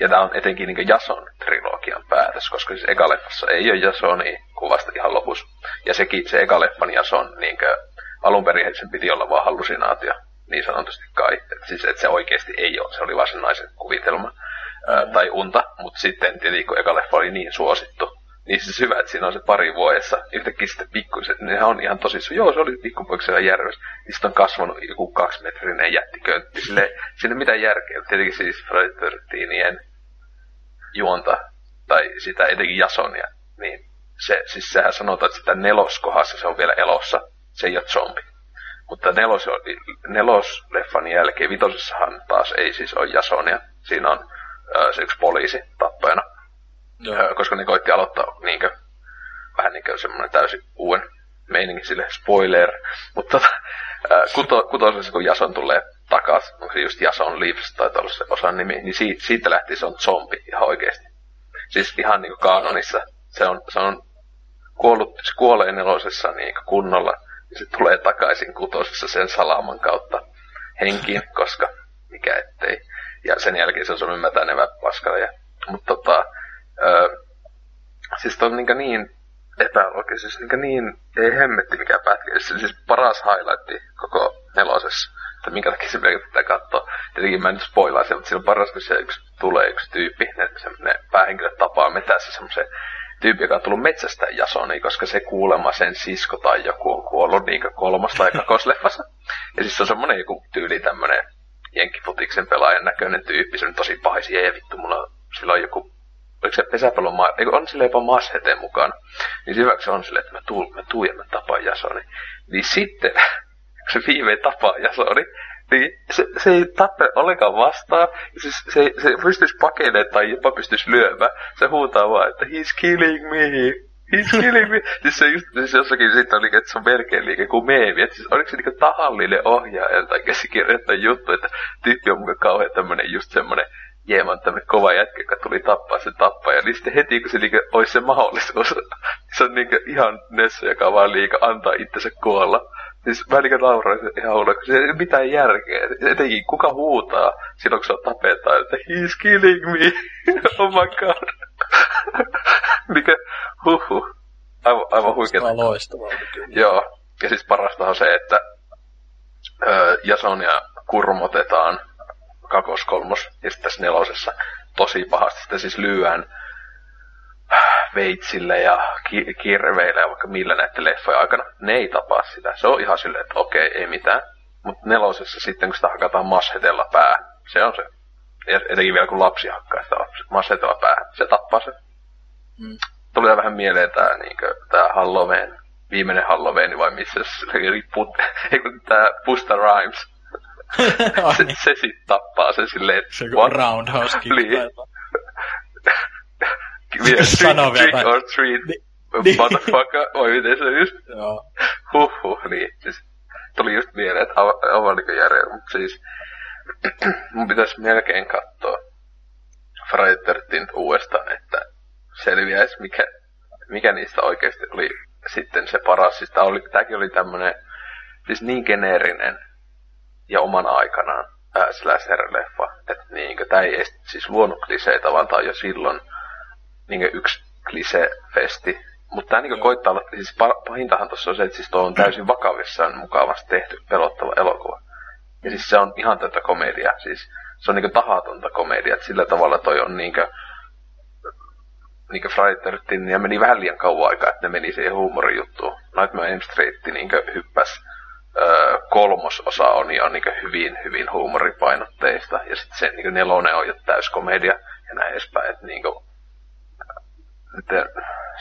Ja tämä on etenkin niin Jason trilogian päätös, koska siis eka leffassa ei ole Jasonia kuvasta ihan lopussa. Ja sekin, se eka leffan Jason, niin alun perin sen piti olla vaan hallusinaatio, niin sanotusti kai. Et siis että se oikeasti ei ole, se oli vaan sen naisen kuvitelma ää, tai unta, mutta sitten tietenkin kun eka leffa oli niin suosittu, niin siis hyvä, että siinä on se pari vuodessa. Yhtäkkiä sitten pikkuiset, nehän on ihan tosissaan. Joo, se oli pikkupoiksella järvessä. Niistä on kasvanut joku kaksimetrinen jättiköntti. Sille, siinä ei mitään järkeä. Tietenkin siis Friday thirteenth juonta, tai sitä etenkin Jasonia. Niin se, siis sehän sanotaan, että sitä neloskohdassa se on vielä elossa. Se ei ole zombi. Mutta nelos, nelosleffan jälkeen, vitosessahan taas ei siis ole Jasonia. Siinä on se yksi poliisi tappajana. Joo. Koska ne koitti aloittaa niinkö, vähän niinkö semmoinen täysin uuden meiningin sille, spoiler. Mutta tota, kuto, kutosessa kun Jason tulee takas, onko se just Jason Lives tai se osan nimi, niin siitä, siitä lähti se on zombi ihan oikeesti. Siis ihan niinku kaanonissa. Se on, se on kuollut, se kuolee nelosessa niinku kunnolla, ja se tulee takaisin kutosessa sen salaman kautta henkiin, koska mikä ettei. Ja sen jälkeen se on semmoinen mätänevä paskalla. Ja, mutta tota, Öö, siis on niinkä niin epälogia, siis niinkä niin ei hemmetti mikään pätkä, siis, siis paras highlightti koko nelosessa, että minkä takia se melkein pitää katsoa. Tietenkin mä en nyt spoilaisin, mutta siinä on paras, kun se yksi tulee yksi tyyppi, ne, ne päähenkilöt tapaa metässä semmoisen tyyppi, joka on tullut metsästä Jasoniin, koska se kuulemma sen sisko tai joku on kuollut niinkä kolmas tai kakosleffassa. Ja siis se on semmonen joku tyyli tämmönen jenkkifutiksen pelaajan näköinen tyyppi, se on tosi pahis, jee vittu, mulla sillä on joku oliko se pesäpallon maa... Eikö on sille jopa masheteen mukaan? Niin hyväksi on silleen, että mä tuun, mä tuun ja mä tapaan Jasoni. Niin sitten, kun se viimein tapaa Jasoni, niin se, se ei tappe ollenkaan vastaan. Siis se, se pystyisi pakenemaan tai jopa pystyisi lyömään. Se huutaa vaan, että he's killing me, he's killing me. Siis se just siis jossakin sitten oli, että se on melkein liike kuin meemi. Että siis oliko se niinku tahallinen ohjaaja tai käsikirjoittajan juttu, että tyyppi on mukaan kauhean tämmönen just semmonen jee, mä oon tämmönen kova jätkä, joka tuli tappaa sen tappaja, niin sitten heti kun se liikaa ois se mahdollisuus, se on niinkö ihan nössö, joka vaan liikaa antaa itsensä kuolla. Siis mä niinkö nauroin sen ihan uudella, kun se ei mitään järkeä. Etenkin kuka huutaa silloin, kun se on tapetaan, että he's killing me, oh my god. Niinkö, huhhuh, aivan, aivan huikeeta. Tämä on loistavaa. Joo, ja siis parasta on se, että öö, Jasonia kurmotetaan kakoskolmos, ja sitten tässä nelosessa tosi pahasti sitä siis lyöään veitsille ja ki- kirveillä ja vaikka millä näiden leffojen aikana. Ne ei tapaa sitä. Se on ihan silleen, että okei, ei mitään. Mutta nelosessa sitten, kun sitä hakataan mashetella päähän, se on se. Etenkin vielä kun lapsi hakkaa sitä mashetella päähän, se tappaa se. Mm. Tulee vähän mieleen tää, niinkö, tää Halloween, viimeinen Halloween vai missä se riippuu, eikö tää Busta Rhymes. se, se sit tappaa sen silleen, että se on roundhouse kick. Trick or treat, motherfucker, vai miten se just? Joo. Huhhuh, niin. Siis, tuli just mieleen, että aivan niinku järjellä, mutta siis mun pitäisi melkein katsoa Friday thirteenth uudestaan, että selviäisi mikä, mikä niistä oikeesti oli sitten se paras. Siis tää oli, tääkin oli tämmönen, siis niin geneerinen ja oman aikanaan äh, slasher-leffa, että niinkö, tää ei edes siis luonut kliseitä, vaan tää on jo silloin niinkö yksi klise-festi. Mutta tää niinkö koittaa olla, siis pahintahan tossa on se, että siis toi on täysin vakavissaan mukavasti tehty pelottava elokuva. Ja siis se on ihan tätä komediaa, siis se on niinkö tahatonta komediaa, että sillä tavalla toi on niinkö niinkö Friday thirteenth, ja meni vähän liian kauan aikaa, että ne meni siihen huumorijuttuun. Nightmare on Elm Street niinkö hyppäs Öö, kolmososa on jo niinku hyvin, hyvin huumoripainotteista, ja sitten se niinku nelonen on jo täyskomedia, ja näin edespäin, että niinku nyt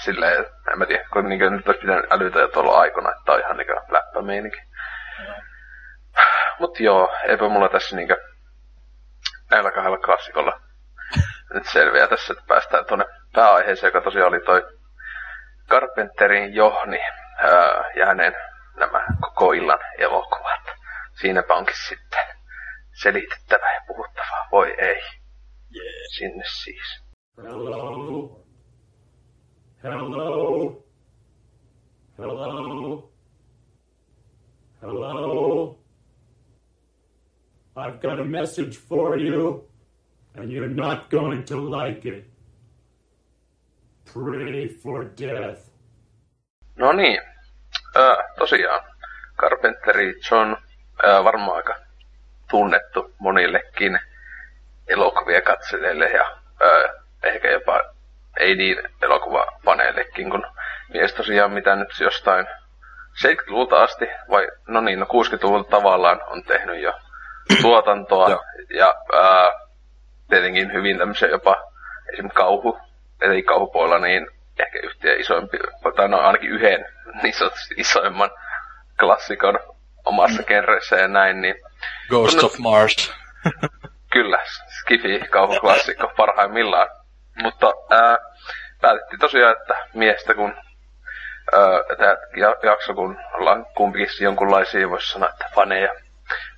silleen, en mä tiedä, kun niinku nyt olisi pitänyt älytä jo tuolla aikana, että tää on ihan niinku läppämeininki. Mm. Mut joo, eipä mulla tässä niinku näillä kahdella klassikolla nyt selviää tässä, että päästään tuonne pääaiheeseen, joka tosiaan oli toi Carpenterin Johni öö, ja hänen nämä koko illan elokuvat. Siinäpä onkin sitten selitettävää ja puhuttavaa. Voi ei. Yeah. Sinne siis. Hello. Hello. Hello. Hello. I've got a message for you, and you're not going to like it. Pray for death. No niin. Öö, tosiaan, Carpenteri John, öö, varmaan aika tunnettu monillekin elokuvia katseleille ja öö, ehkä jopa ei niin elokuvapaneillekin, kun mies tosiaan mitä nyt jostain seitsemänkymmentäluvulta asti, vai no niin, no kuusikymmentäluvulta tavallaan on tehnyt jo tuotantoa ja öö, tietenkin hyvin tämmöisiä jopa esimerkiksi kauhu, eli kauhupuolella niin ehkä yhtiä isoimpi, tai no ainakin yhden niin sanotusti isoimman klassikon omassa genreissä ja näin, niin Ghosts of Mars. Kyllä, Skifi, kauhuklassikko parhaimmillaan. Mutta ää, päätettiin tosiaan, että miestä kun ää, tämä jakso, kun ollaan kumpikin jonkunlaisia, voisi sanoa, että faneja,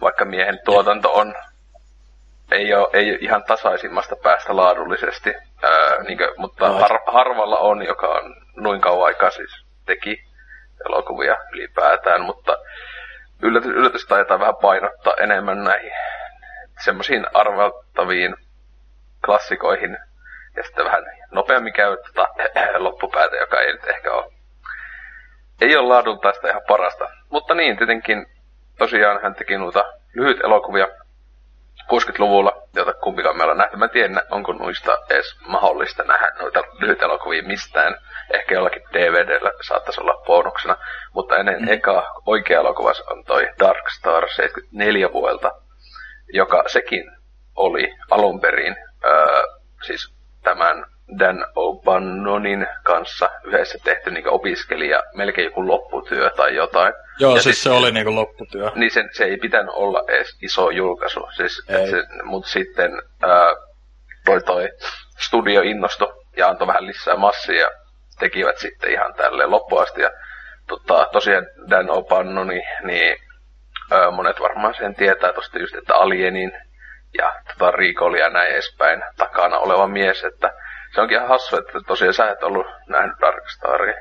vaikka miehen tuotanto on, ei ole, ei ole ihan tasaisimmasta päästä laadullisesti, ää, niinkö, mutta har, harvalla on, joka on noin kauan aikaa siis teki elokuvia ylipäätään, mutta yllätys, yllätys taitaa vähän painottaa enemmän näihin semmoisiin arveltaviin klassikoihin, ja sitten vähän nopeammin käy tota loppupäätä, joka ei nyt ehkä ole. Ei ole laadulta sitä ihan parasta. Mutta niin, tietenkin tosiaan hän teki noita lyhyt elokuvia kuusikymmentäluvulla, jota kumpikaan meillä on nähty. Mä en tiedä, onko noista edes mahdollista nähdä noita lyhyt elokuvia mistään. Ehkä jollakin D V D:llä saattaisi olla bonuksena. Mutta ennen mm. eka oikea elokuvassa on toi Dark Star seitsemänkymmentäneljä vuodelta, joka sekin oli alun perin öö, siis tämän Dan O'Bannonin kanssa yhdessä tehty niin opiskelija, melkein joku lopputyö tai jotain. Joo, ja siis se oli niin lopputyö. Niin se, se ei pitänyt olla edes iso julkaisu, siis, mutta sitten ää, toi, toi studio innostui ja antoi vähän lisää massia ja tekivät sitten ihan tälleen loppuasti. Ja, tota, tosiaan Dan O'Bannoni, niin ää, monet varmaan sen tietää tosta just, että Alienin ja tota, Riikolia ja näin edespäin takana oleva mies, että se onkin ihan hassu, että tosiaan sä et ollut nähnyt Dark Staria.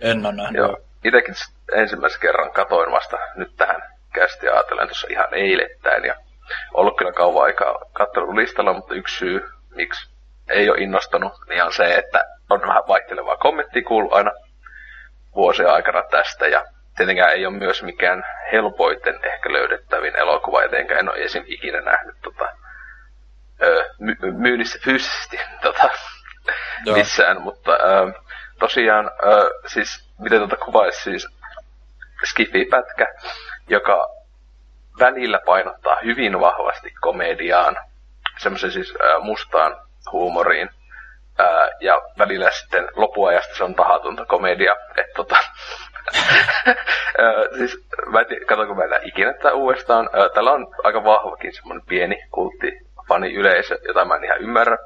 En ole nähnyt. Joo. Itekin ensimmäisen kerran katoin vasta nyt tähän kästi ajatellen tuossa ihan eilettäin. Ja ollut kyllä kauan aikaa kattelulistalla, mutta yksi syy, miksi ei ole innostunut, niin on se, että on vähän vaihtelevaa kommenttia kuullut aina vuosien aikana tästä. Ja tietenkään ei ole myös mikään helpoiten ehkä löydettävin elokuva, etenkään en ole esim. Ikinä nähnyt tota, my- my- myynnissä fyysisesti tota... Joo. missään, mutta äh, tosiaan, äh, siis miten tuota kuvaisi siis Skifi-pätkä, joka välillä painottaa hyvin vahvasti komediaan, semmoisen siis äh, mustaan huumoriin, äh, ja välillä sitten lopuajasta se on tahatonta komedia, että tota, äh, siis mä et, katsoinko mä enää ikinä tätä uudestaan, äh, täällä on aika vahvakin semmoinen pieni kulttifaniyleisö, jota mä en ihan ymmärrä.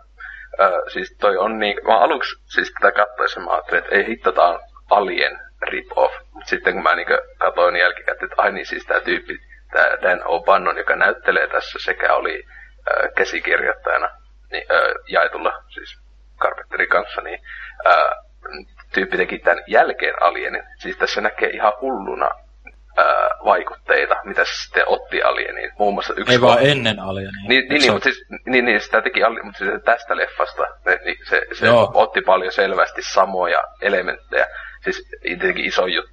Öö, siis toi on niin, mä aluksi siis tätä katsoessa mä ajattelin, että ei hitto, tää on Alien rip-off. Mut sitten kun mä niinku katoin jälkikäteen, että ai niin siis tää tyyppi, tää Dan O'Bannon, joka näyttelee tässä sekä oli öö, käsikirjoittajana niin, öö, jaetulla, siis Carpenterin kanssa, niin öö, tyyppi teki tän jälkeen Alienin. Siis tässä näkee ihan hulluna öö, vaikutteita, mitä se sitten otti Alieniin. Muun muassa yksi... Ei vaan on... ennen Alieniin. Niin, niin, niin, mutta siis, niin, niin, sitä teki Alien, mutta siis tästä leffasta niin se, se otti paljon selvästi samoja elementtejä. Siis tietenkin iso juttu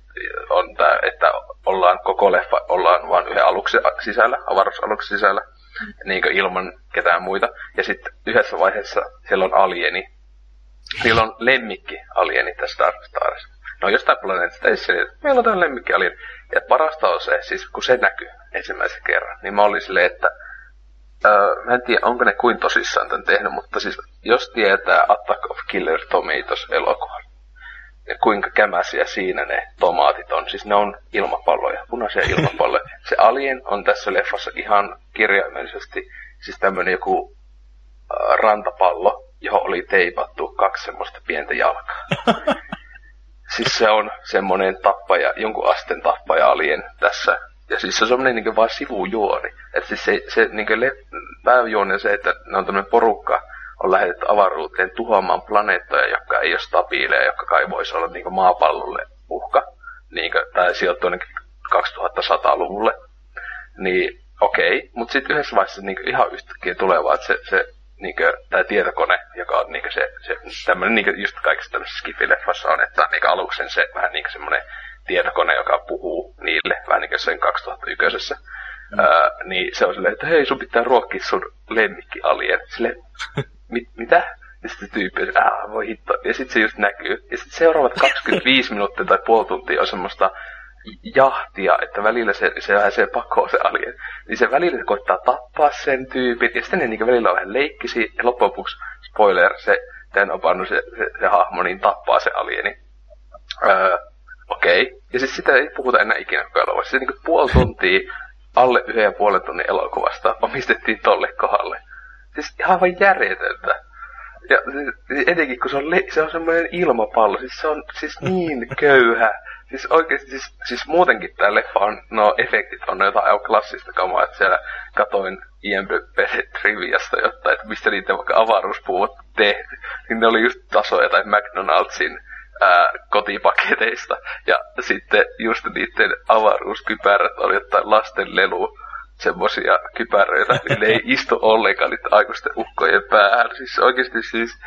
on tämä, että ollaan koko leffa, ollaan vaan yhden aluksen sisällä, avaruusaluksen sisällä, mm. niin kuin ilman ketään muita. Ja sitten yhdessä vaiheessa siellä on alieni. Siellä on lemmikki alieni tässä Dark Starissa. No jostain planeetista ei se, että meillä on tämän lemmikkialien. Ja parasta on se, siis kun se näkyy ensimmäisen kerran, niin mä olin silleen, että öö, mä en tiedä, onko ne kuin tosissaan tän tehnyt, mutta siis jos tietää Attack of Killer Tomatoes-elokuvan, niin kuinka kämäsiä siinä ne tomaatit on. Siis ne on ilmapalloja, punaisia ilmapalloja. Se alien on tässä leffassa ihan kirjaimellisesti siis tämmönen joku öö, rantapallo, johon oli teipattu kaksi semmoista pientä jalkaa. Siis se on semmoinen tappaja, jonkun asteen tappaja-alien tässä. Ja siis se on semmoinen niin vaan sivujuoni. Että siis se, se niin pääjuoni on se, että ne on tämmöinen porukka, on lähetetty avaruuteen tuhoamaan planeettoja, jotka ei ole stabiileja, jotka kai voisi olla niin maapallolle uhka. Niin kuin, tai sijoittuu ainakin kaksituhattasadan-luvulle. Niin okei, mutta sitten yhdessä vaiheessa niin ihan yhtäkkiä tulee vaan, että se... se niinkö, tai tietokone, joka on niinkö se, se tämmönen niinkö just kaikissa tämmöisissä skifileffassa on, että niinkö aluksen se vähän niinkö semmonen tietokone, joka puhuu niille, vähän niinkö sen kaksituhattayksi mm. öö, niin se on silleen, että hei, sun pitää ruokkia sun lemmikkialien. Silleen, mit, mitä? Ja sitten se tyyppi, että aah, voi hitto. Ja sitten se just näkyy. Ja sitten seuraavat kaksikymmentäviisi minuuttia tai puoli tuntia on semmoista jahtia, että välillä se, se vähän se pakoo se alien. Niin se välillä se koittaa tappaa sen tyypin, ja sitten ne niin välillä on vähän leikkisiä, ja loppujen lopuksi, spoiler, se Dan O'Bannon, se, se, se hahmo, niin tappaa se alieni. Öö, okei. Okay. Ja siis sitä ei puhuta enää ikinä elokuvasta. Se niin puoli tuntia alle yhden ja puolen tunnin elokuvasta omistettiin tolle kohdalle. Siis aivan järjetöntä. Ja siis, etenkin kun se on, le- se on semmoinen ilmapallo, siis se on siis niin köyhä. Siis oikeesti, siis, siis muutenkin tää leffa on, no efektit on jotain aivan klassista kamaa, että siellä katoin I M D B-triviasta jotain, että mistä niitä vaikka avaruuspuvut tehty, niin ne oli just tasoja tai McDonaldsin ää, kotipaketeista, ja sitten just niiden avaruuskypärät oli jotain lasten lelu, semmosia kypäröitä, niin ne ei istu ollenkaan niitä aikuisten ukkojen päähän, siis oikeesti siis...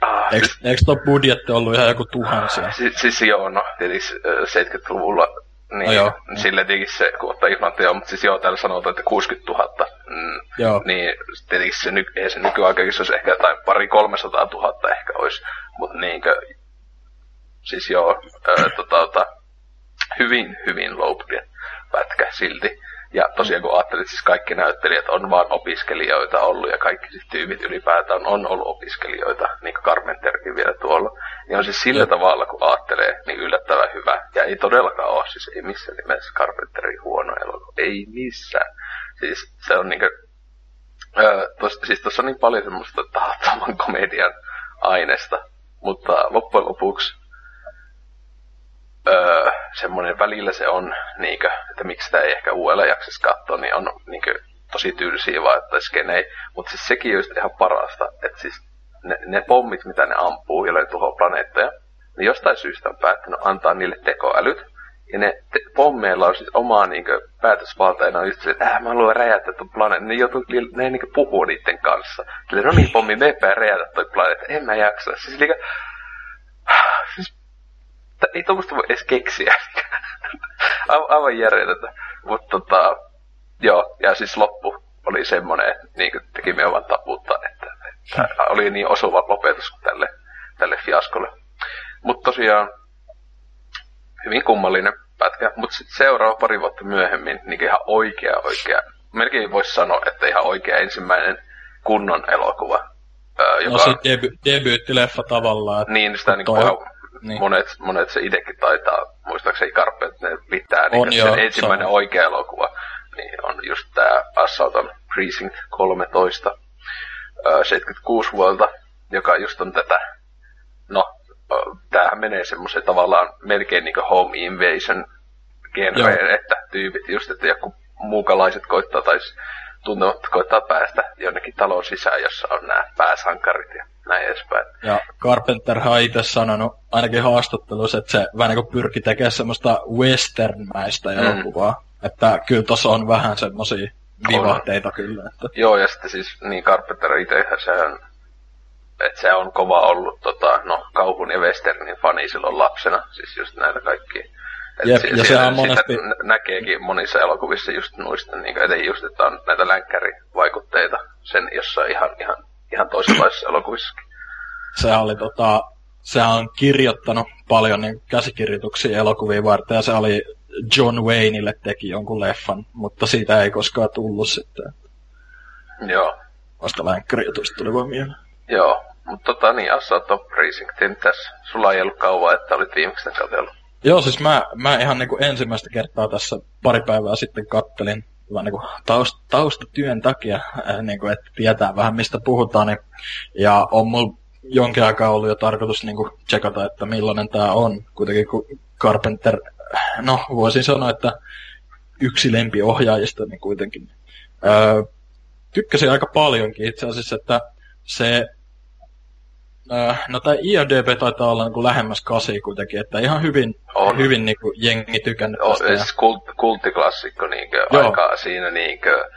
Ah, eikö, siis, eikö tuo budjetti ollut ihan joku tuhansia? Siis, siis joo, no tietysti seitsemänkymmentäluvulla niin, no sille tietysti se, kun ottaa inflaatio, mutta siis joo, täällä sanotaan, että kuusikymmentätuhatta. Mm, joo. Niin tietysti se, nyky, se nykyaikakin olisi ehkä jotain pari kolmesataatuhatta ehkä olisi, mutta niinkö, siis joo, ää, tota, ota, hyvin, hyvin low budget pätkä silti. Ja tosiaan kun ajattelin, että siis kaikki näyttelijät on vaan opiskelijoita ollut ja kaikki siis tyypit ylipäätään on ollut opiskelijoita, niin kuin Carpenterkin vielä tuolla. Niin on siis sillä mm. tavalla, kun ajattelee, niin yllättävän hyvä. Ja ei todellakaan ole, siis ei missään nimessä Carpenterin huono elokuva. Ei missään. Siis se on niinkö... Öö, tos, siis tossa on niin paljon semmoista tahattoman komedian aineesta, mutta loppujen lopuksi... Öö, semmoinen välillä se on, niinkö, että miksi sitä ei ehkä uudella jaksis katsoa, niin on niinkö, tosi tylsiä vaan, että skenei. Mutta siis sekin on ihan parasta, että siis ne, ne pommit, mitä ne ampuu, joilla ne tuhoaa planeettoja, niin jostain syystä on päättänyt antaa niille tekoälyt. Ja ne te- pommeilla on siis omaa niinkö, päätösvalta, ja ne on just se, että äh, mä haluan räjäyttää ton planeetin. Ne, joutuu, ne ei niinkö puhua niiden kanssa. Silleen, no niin pommi, meepä ja räjäytä toi planeetin. En mä jaksa. Siis niinkö... Siis, Tää, ei tommoista voi edes keksiä. Aivan järjetetä. Mutta tota, joo, ja siis loppu oli semmonen, että niinku tekimme oman tapuutta, että, että oli niin osuva lopetus tälle, tälle fiaskolle. Mut tosiaan, hyvin kummallinen pätkä, mut sit seuraava pari vuotta myöhemmin, niinku ihan oikea oikea, melkein voisi sanoa, että ihan oikea ensimmäinen kunnon elokuva. Öö, joka... No se debi- debyyttileffa tavallaan. Niin, sitä niinku pohjaa. Niin. Monet, monet se itsekin taitaa, muistaakseni Carpenter, että ne pitää niin on, joo, sen ensimmäinen sama. Oikea elokuva, niin on just tää Assault on Precinct kolmetoista, seitsemänkymmentäkuusi vuolta, joka just on tätä, no, tämähän menee semmoisen tavallaan melkein niinku home invasion genreen, että tyypit just, että joku muukalaiset koittaa tai tuntematta koittaa päästä jonnekin talon sisään, jossa on nämä pääsankarit ja näin edespäin. Ja Carpenterhän on itse sanonut ainakin haastattelussa, että se vähän niin kuin pyrki tekemään semmoista westernmäistä elokuvaa. Mm. Että kyllä tuossa on vähän semmoisia vivahteita on. Kyllä. Että. Joo, ja sitten siis niin Carpenter itsehän sehän, että se on kova ollut tota, no, kauhun ja westernin fani silloin lapsena, siis just näitä kaikkia. Jep, si- ja sehän monesti... Sitä näkeekin monissa elokuvissa just nuista, niin etenkin just, että on näitä länkkärivaikutteita sen jossain ihan, ihan, ihan toisenlaisissa elokuvissakin. Sehän oli tota... Sehän on kirjoittanut paljon niin käsikirjoituksia elokuvia varten, ja se oli John Wayneille teki jonkun leffan, mutta siitä ei koskaan tullut sitten. Joo. Vasta länkkärijutusta tuli vaan mieleen. Joo, mutta tota niin, Assault on Precinctin tässä. Sulla ei ollut kauan, että olit viimeksi katsellut. Joo, siis mä, mä ihan niinku ensimmäistä kertaa tässä pari päivää sitten kattelin vaan niinku taust, taustatyön takia, äh, niinku, että tietää vähän mistä puhutaan. Niin, ja on mulla jonkin aikaa ollut jo tarkoitus niinku tsekata, että millainen tää on. Kuitenkin kun Carpenter, no voisin sanoa, että yksi lempiohjaajista niin kuitenkin. Öö, tykkäsin aika paljonkin itse asiassa, että se... No tää I M D B taitaa olla niinku lähemmäs kasi kuitenkin, että ihan hyvin, hyvin niinku jengi tykännyt on, tästä. On, siis kult, kulttiklassikko niinkö aikaa siinä niinkö,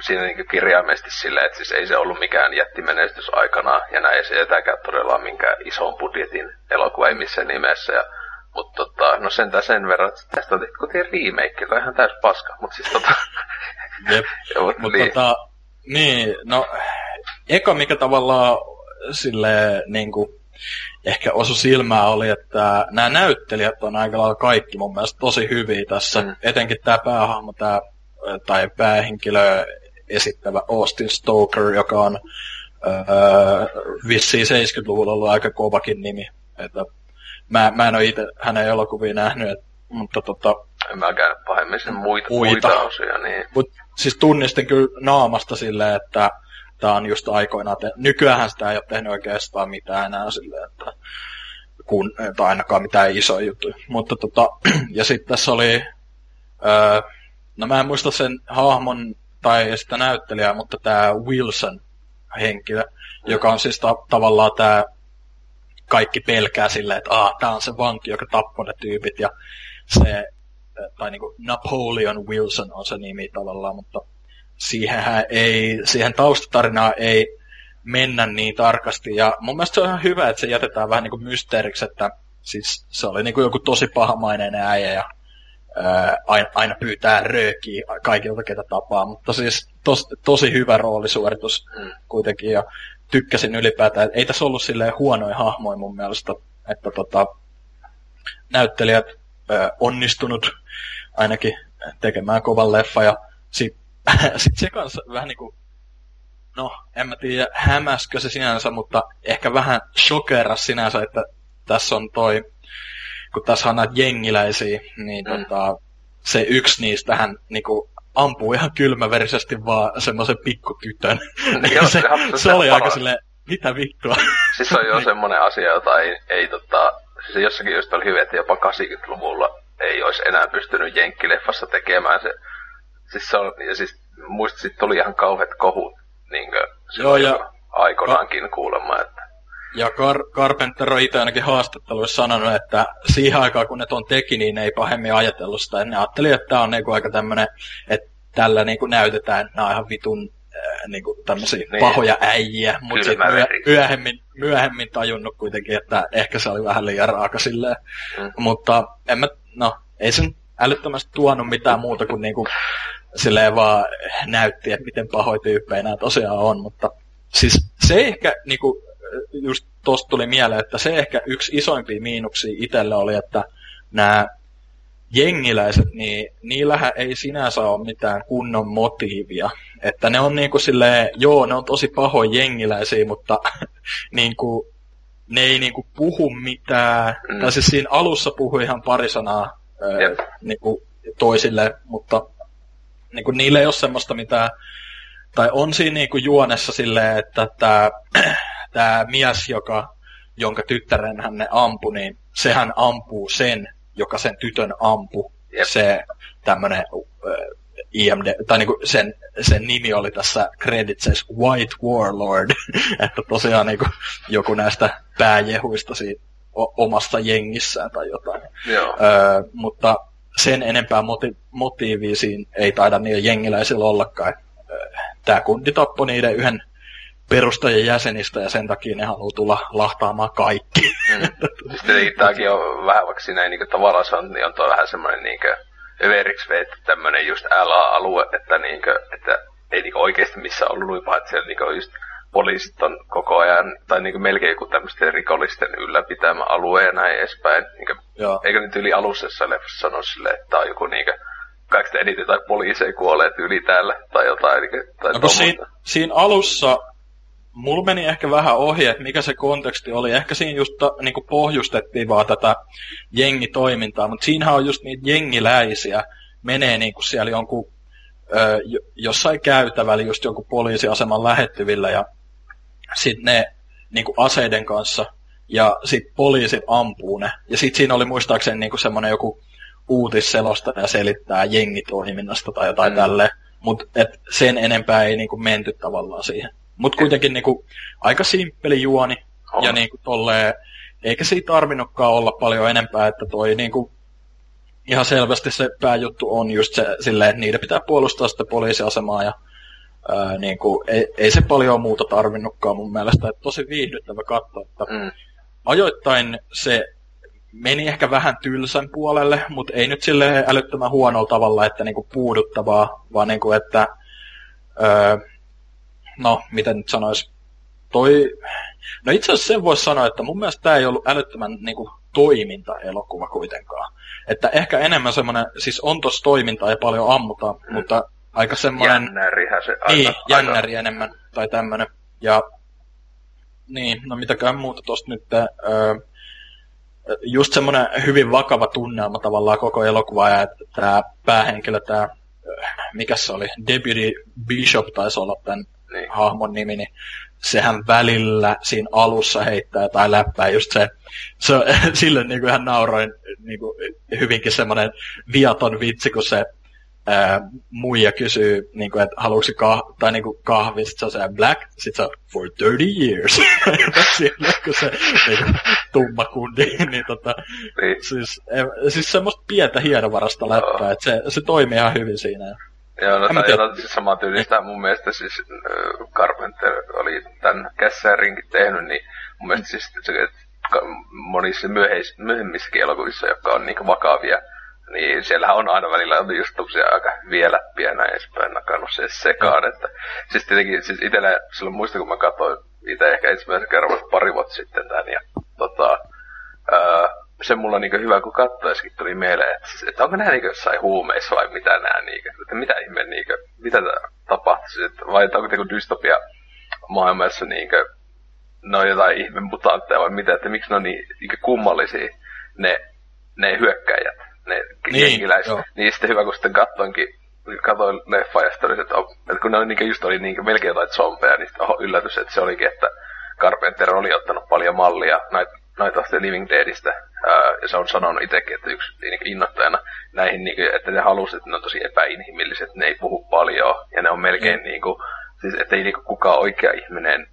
siinä niinkö kirjaimesti silleen, että siis ei se ollut mikään jättimenestys aikana ja näin ei se jätäkään todella minkään ison budjetin elokuva ei missään nimessä. Ja, mut tota, no sentään sen verran, että tästä on tehty kuitenkin remake, joka on ihan täys paska, mut siis tota... Jep, mut niin. Tota, niin, no, eka mikä tavallaan... Silleen niinku ehkä osu silmää oli, että nämä näyttelijät on aika lailla kaikki mun mielestä tosi hyviä tässä. Mm. Etenkin tää päähahmo tää, tai päähenkilö esittävä Austin Stoker, joka on öö, vissiin seitsemänkymmentäluvulla ollut aika kovakin nimi. Että mä, mä en ole itse hänen elokuvia nähnyt, et, mutta tota... en mä käy pahemmin sen muita, muita. muita osia. Niin. Mutta siis tunnistin kyllä naamasta silleen, että tämä on just aikoinaan, te- nykyäänhän sitä ei ole tehnyt oikeastaan mitään enää silleen, että kun, tai ainakaan mitään isoja juttuja. Mutta tota, ja sitten tässä oli, öö, no mä en muista sen hahmon tai sitä näyttelijää, mutta tämä Wilson-henkilö, joka on siis ta- tavallaan tämä kaikki pelkää silleen, että ah, tämä on se vanki, joka tappoi ne tyypit, ja se, tai niinku Napoleon Wilson on se nimi tavallaan, mutta siihenhän ei, siihen taustatarinaan ei mennä niin tarkasti, ja mun mielestä se on ihan hyvä, että se jätetään vähän niinku mysteeriksi, että siis se oli niinku joku tosi pahamainen äijä, ja ää, aina, aina pyytää röökiä kaikilta, ketä tapaa, mutta siis tos, tosi hyvä roolisuoritus kuitenkin, ja tykkäsin ylipäätään, ei tässä ollut silleen huonoja hahmoja mun mielestä, että tota, näyttelijät ö, onnistunut ainakin tekemään kovan leffa, ja sit, sit se kanssa vähän niinku, no en mä tiedä hämäskö se sinänsä, mutta ehkä vähän shokeras sinänsä, että tässä on toi, kun tässä on näitä jengiläisiä, niin mm. tota, se yksi niistähän niinku ampuu ihan kylmäverisesti vaan semmoisen pikkutytön. Joo, se, se, se oli aika silleen, mitä vittua. Siis se on jo semmoinen asia, jota ei, ei tota, siis jossakin just oli hyvä, että jopa kahdeksankymmentäluvulla ei olisi enää pystynyt jenkkileffassa tekemään se. Siis se on, ja siis muista sit tuli ihan kauheat kohut, niinkö, joo, ja aikoinaankin ka- kuulemma, että. Ja Car- Carpenter on itse ainakin haastatteluissa sanonut, että siihen aikaan kun ne ton teki, niin ne ei pahemmin ajatellut sitä. Ne ajatteli, että tämä on niinku aika tämmönen, että tällä niinku näytetään, nämä on ihan vitun äh, niinku tämmöisiä niin pahoja äijiä. Mutta myö- myöhemmin, myöhemmin tajunnut kuitenkin, että ehkä se oli vähän liian raaka silleen. Mm. Mutta en mä, no, ei sen älyttömästi tuonut mitään muuta kuin niinku, silleen vaan näytti, että miten pahoja tyyppejä nämä tosiaan on. Mutta siis se ehkä niinku, just tosta tuli mieleen, että se ehkä yksi isoimpia miinuksia itsellä oli, että nämä jengiläiset, niin niillähän ei sinänsä ole mitään kunnon motiivia. Että ne on niinku silleen, joo, ne on tosi pahoja jengiläisiä, mutta niinku, ne ei niinku puhu mitään. Mm. Tai siis siinä alussa puhui ihan pari sanaa yep. ö, niinku toisille, mutta niinku, niillä ei ole semmoista mitään. Tai on siinä niinku juonessa silleen, että tämä tämä mies, joka, jonka tyttären hän ne ampui, niin sehän ampuu sen, joka sen tytön ampui. Yep. Se tämmönen äh, I M D, tai niinku sen, sen nimi oli tässä creditseissä White Warlord, että tosiaan niinku joku näistä pääjehuista siitä o- omasta jengissään tai jotain. Öö, mutta sen enempää moti- motiivia siinä ei taida niillä jengiläisillä ollakaan. Tämä kundi tappoi niiden yhden perustajien jäsenistä, ja sen takia ne haluaa tulla lahtaamaan kaikki. Mm. Sitten tämäkin on vähän, vaikka siinä ei niin tavallaan se on, niin on tuo vähän semmoinen niin överiksi veetty tämmöinen just L A-alue, että, niin kuin, että ei niin oikeasti missään ollut luipaa, että siellä niin just poliisit on koko ajan, tai niin melkein joku tämmöisten rikollisten ylläpitämä alue ja näin edespäin. Niin kuin, eikö nyt yli alussa leffassa sano silleen, että tämä on joku niin kuin, kaikista eniten tai poliiseja kuolee yli täällä tai jotain. Tai no, siinä, siinä alussa mulla meni ehkä vähän ohi, että mikä se konteksti oli. Ehkä siinä just niin kuin pohjustettiin vaan tätä jengitoimintaa, mutta siinähän on just niitä jengiläisiä. Menee niin kuin siellä jonkun, ö, jossain käytävällä just jonkun poliisiaseman lähettyvillä ja sitten ne niin kuin aseiden kanssa ja sitten poliisit ampuu ne. Ja sitten siinä oli muistaakseni niin kuin semmoinen joku uutisselosta ja selittää jengitoiminnasta tai jotain mm. tälleen, mutta sen enempää ei niinku menty tavallaan siihen. Mutta kuitenkin niinku, aika simppeli juoni, oh. ja niinku tolleen, eikä siitä tarvinnutkaan olla paljon enempää, että toi niinku, ihan selvästi se pääjuttu on just se, silleen, että niiden pitää puolustaa sitä poliisiasemaa, ja ää, niinku, ei, ei se paljon muuta tarvinnutkaan mun mielestä, että tosi viihdyttävä katsoa, että mm. ajoittain se meni ehkä vähän tylsän puolelle, mutta ei nyt silleen älyttömän huonolla tavalla, että niinku puuduttavaa, vaan niinku, että, öö, no, miten nyt sanoisi, toi, no itse asiassa sen voisi sanoa, että mun mielestä tämä ei ollut älyttömän niinku toimintaelokuva kuitenkaan. Että ehkä enemmän semmoinen, siis on tossa toimintaa ja paljon ammutaan, hmm. mutta aika semmoinen, jännärihän se aina, niin, jännäri aina enemmän, tai tämmöinen, ja, niin, no mitäkään muuta tosta nyt, öö, just semmoinen hyvin vakava tunnelma tavallaan koko elokuvaa, ja että tämä päähenkilö, tämä, mikä se oli, Deputy Bishop taisi olla tämän niin. hahmon nimi, niin sehän välillä siinä alussa heittää tai läppää just se, se silloin niin hän nauroi niin hyvinkin semmoinen viaton vitsi, kun se ää, muija kysyy, niin kuin, että haluatko se kah- tai niin kahvi, sitten se on black, sitten se on for thirty years, silloin kun se niin tumma kundi, niin tota, niin. siis, siis semmoista pientä hienovarasta läppää, että se, se toimii ihan hyvin siinä. Joo, no tämä siis samaa tyylistä mun mielestä siis äh, Carpenter oli tämän Kässärinkin tehnyt, niin mun mielestä siis se, että monissa myöheis, myöhemmissäkin elokuvissa, jotka on niinku vakavia, niin siellähän on aina välillä just tuksia aika vielä läppiä ja näin edespäin nakannut se sekaan, että siis tietenkin siis itsellä silloin muista, kun mä katsoin itse ehkä ensimmäisen kerran pari vuotta sitten tämän ja tota äh, se mulla on niinku hyvä, kun kattoisikin tuli mieleen, että, että onko nää niinku jossain huumeissa vai mitä nää niinku, että mitä ihme niinku, mitä tapahtuisi, että vai että onko niinku dystopia maailmassa niinku, no jotain ihme mutantteja vai mitä, että miksi ne on niin niinku kummallisia ne, ne hyökkäjät, ne jengiläiset, niin, niin sitten hyvä, kun sitten kattoinkin, katsoin leffaa ja sitten oli, että, että kun ne on niinku just oli niinku melkein jotain zombeja, niin sitten yllätys, että se olikin, että Carpenter oli ottanut paljon mallia näitä Night of the Living Deadistä, uh, ja se on sanonut itsekin, että yksi niinku innoittajana näihin, niinku, että ne halusivat, että ne on tosi epäinhimilliset, ne ei puhu paljon, ja ne on melkein mm. niinku, siis ettei niinku kukaan oikea ihminen,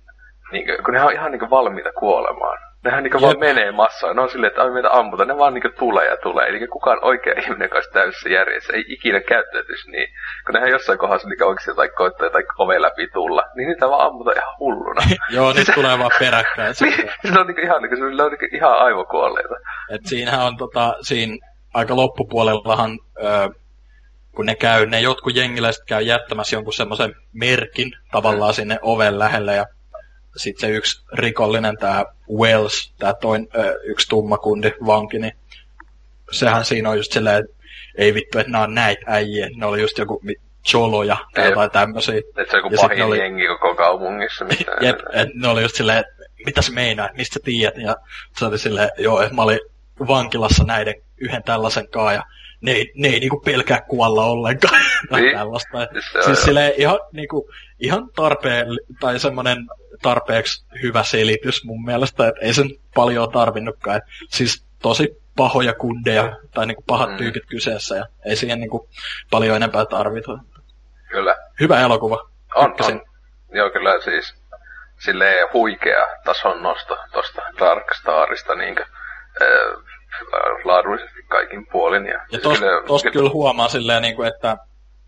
niinku, kun ne on ihan niinku valmiita kuolemaan. Nehän niinku vaan menee massaan, ne on silleen, että ai meitä ammuta, ne vaan niinku tulee ja tulee, eli kukaan oikea ihminen kanssa täysissä järjessä, ei ikinä käyttäytyisi niin. Kun nehän jossain kohdassa niinku oikeasti jotain koittaa jotain oveen läpi tulla, niin niitä vaan ammuta ihan hulluna. Joo, niitä tulee vaan peräkkäin. Niin, se on niinku ihan, niinku, se on niinku ihan aivokuolleita. Et siinähän on tota, siinä aika loppupuolellahan, öö, kun ne käy, ne jotkut jengiläiset käy jättämässä jonkun semmoisen merkin tavallaan mm. sinne oven lähelle ja sitten se yksi rikollinen, tämä Wells, tämä toin, ö, yksi tummakundi vanki, niin sehän siinä on just silleen, että ei vittu, että nämä on näitä äijä. Ne oli just joku choloja tai jep. jotain tämmöisiä. Että se on joku pahin oli jengi koko kaupungissa. Jep, että ne oli just silleen, että mitä sä meinaat, mistä sä tiedät? Ja se oli silleen, joo, että mä olin vankilassa näiden yhden tällaisen kaa ja ne ei, ne ei niinku pelkää kuolla ollenkaan. Niin. Tällaista. Se siis silleen ihan, niinku, ihan tarpeen, tai semmoinen tarpeeksi hyvä selitys mun mielestä, että ei sen paljon tarvinnutkaan. Et siis tosi pahoja kundeja, tai niinku pahat mm. pyykit kyseessä, ja ei siihen niinku paljon enempää tarvita. Kyllä. Hyvä elokuva. On, on. Joo, kyllä siis silleen huikea tason nosto tuosta Dark Starista niinkö äh, laadullisesti kaikin puolin. Ja, ja tosta siis tos kyllä, kyllä huomaa silleen, niinku, että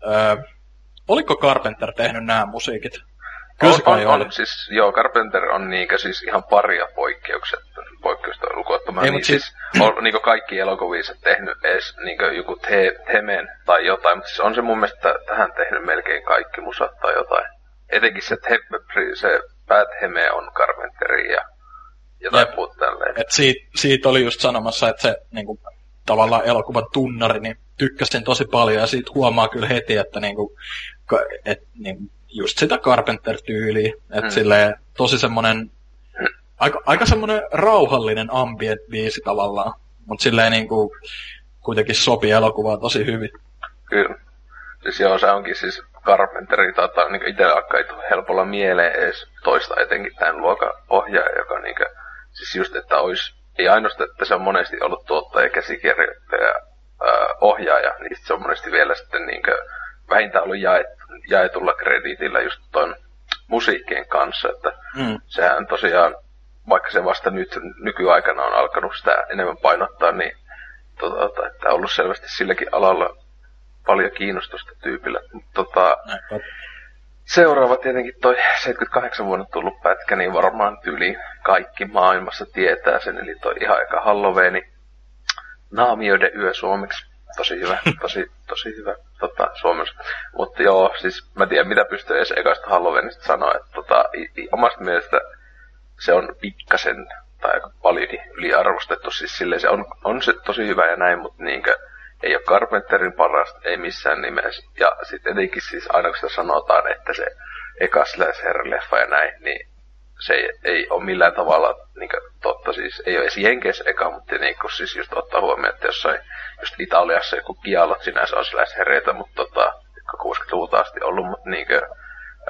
äh, oliko Carpenter tehnyt nämä musiikit? On, on, on, siis, joo, Carpenter on niinkö siis ihan paria poikkeuksetta, poikkeusta lukuottamaan, niin siis, siis on niinkö kaikki elokuvissa tehnyt edes niinkö joku te, temen tai jotain, mutta siis on se mun mielestä tähän tehnyt melkein kaikki musat tai jotain. Etenkin se, te, se päätheme on Carpenterin ja jotain ja, puut tälleen. Et siitä, siitä oli just sanomassa, että se niinku, tavallaan elokuvan tunnari, niin tykkäsin tosi paljon ja siitä huomaa kyllä heti, että niinku, et, niinku just sitä Carpenter-tyyliä, että mm. silleen tosi semmonen, mm. aika, aika semmonen rauhallinen ambient-biisi tavallaan, mutta silleen niinku kuitenkin sopii elokuvaa tosi hyvin. Kyllä. Siis joo, se onkin siis Carpenteri, taitaa niinku itellä alkaa ei tule helpolla mieleen edes toista etenkin tämän luokan ohjaaja, joka niinku, siis just että ois, ei ainoastaan, että se on monesti ollut tuottaja, käsikirjoittaja, äh, ohjaaja, niin se on monesti vielä sitten niinku vähintään ollut jaettu. jaetulla krediitillä just ton musiikkien kanssa, että mm. sehän tosiaan, vaikka se vasta nyt nykyaikana on alkanut sitä enemmän painottaa, niin tota, että on ollut selvästi silläkin alalla paljon kiinnostusta tyypillä. Tota, seuraava tietenkin toi seitsemänkymmentäkahdeksan vuonna tullut pätkä, niin varmaan tyyli kaikki maailmassa tietää sen, eli toi ihan eka Halloweeni, Naamioiden yö suomeksi. Tosi hyvä, tosi, tosi hyvä tota, suomessa. Mutta joo, siis mä tiedän mitä pystyy edes ekasta Halloweenista sanoa, että tota, i- i- omasta mielestä se on pikkasen tai aika paljonkin yliarvostettu. Siis silleen se on, on se tosi hyvä ja näin, mutta niinkö ei ole Carpenterin parasta, ei missään nimessä. Ja sitten etenkin siis aina kun sitä sanotaan, että se eka Slasher-leffa ja näin, niin se ei, ei ole millään tavalla niinku totta, siis ei ole edes Jenkeissä eka, mutta niinku siis just ottaa huomioon, että jossain just Italiassa joku kialot sinänsä on sellaisia hereitä, mutta tota, kuusikymmentäluvulta asti ollut, mutta niinku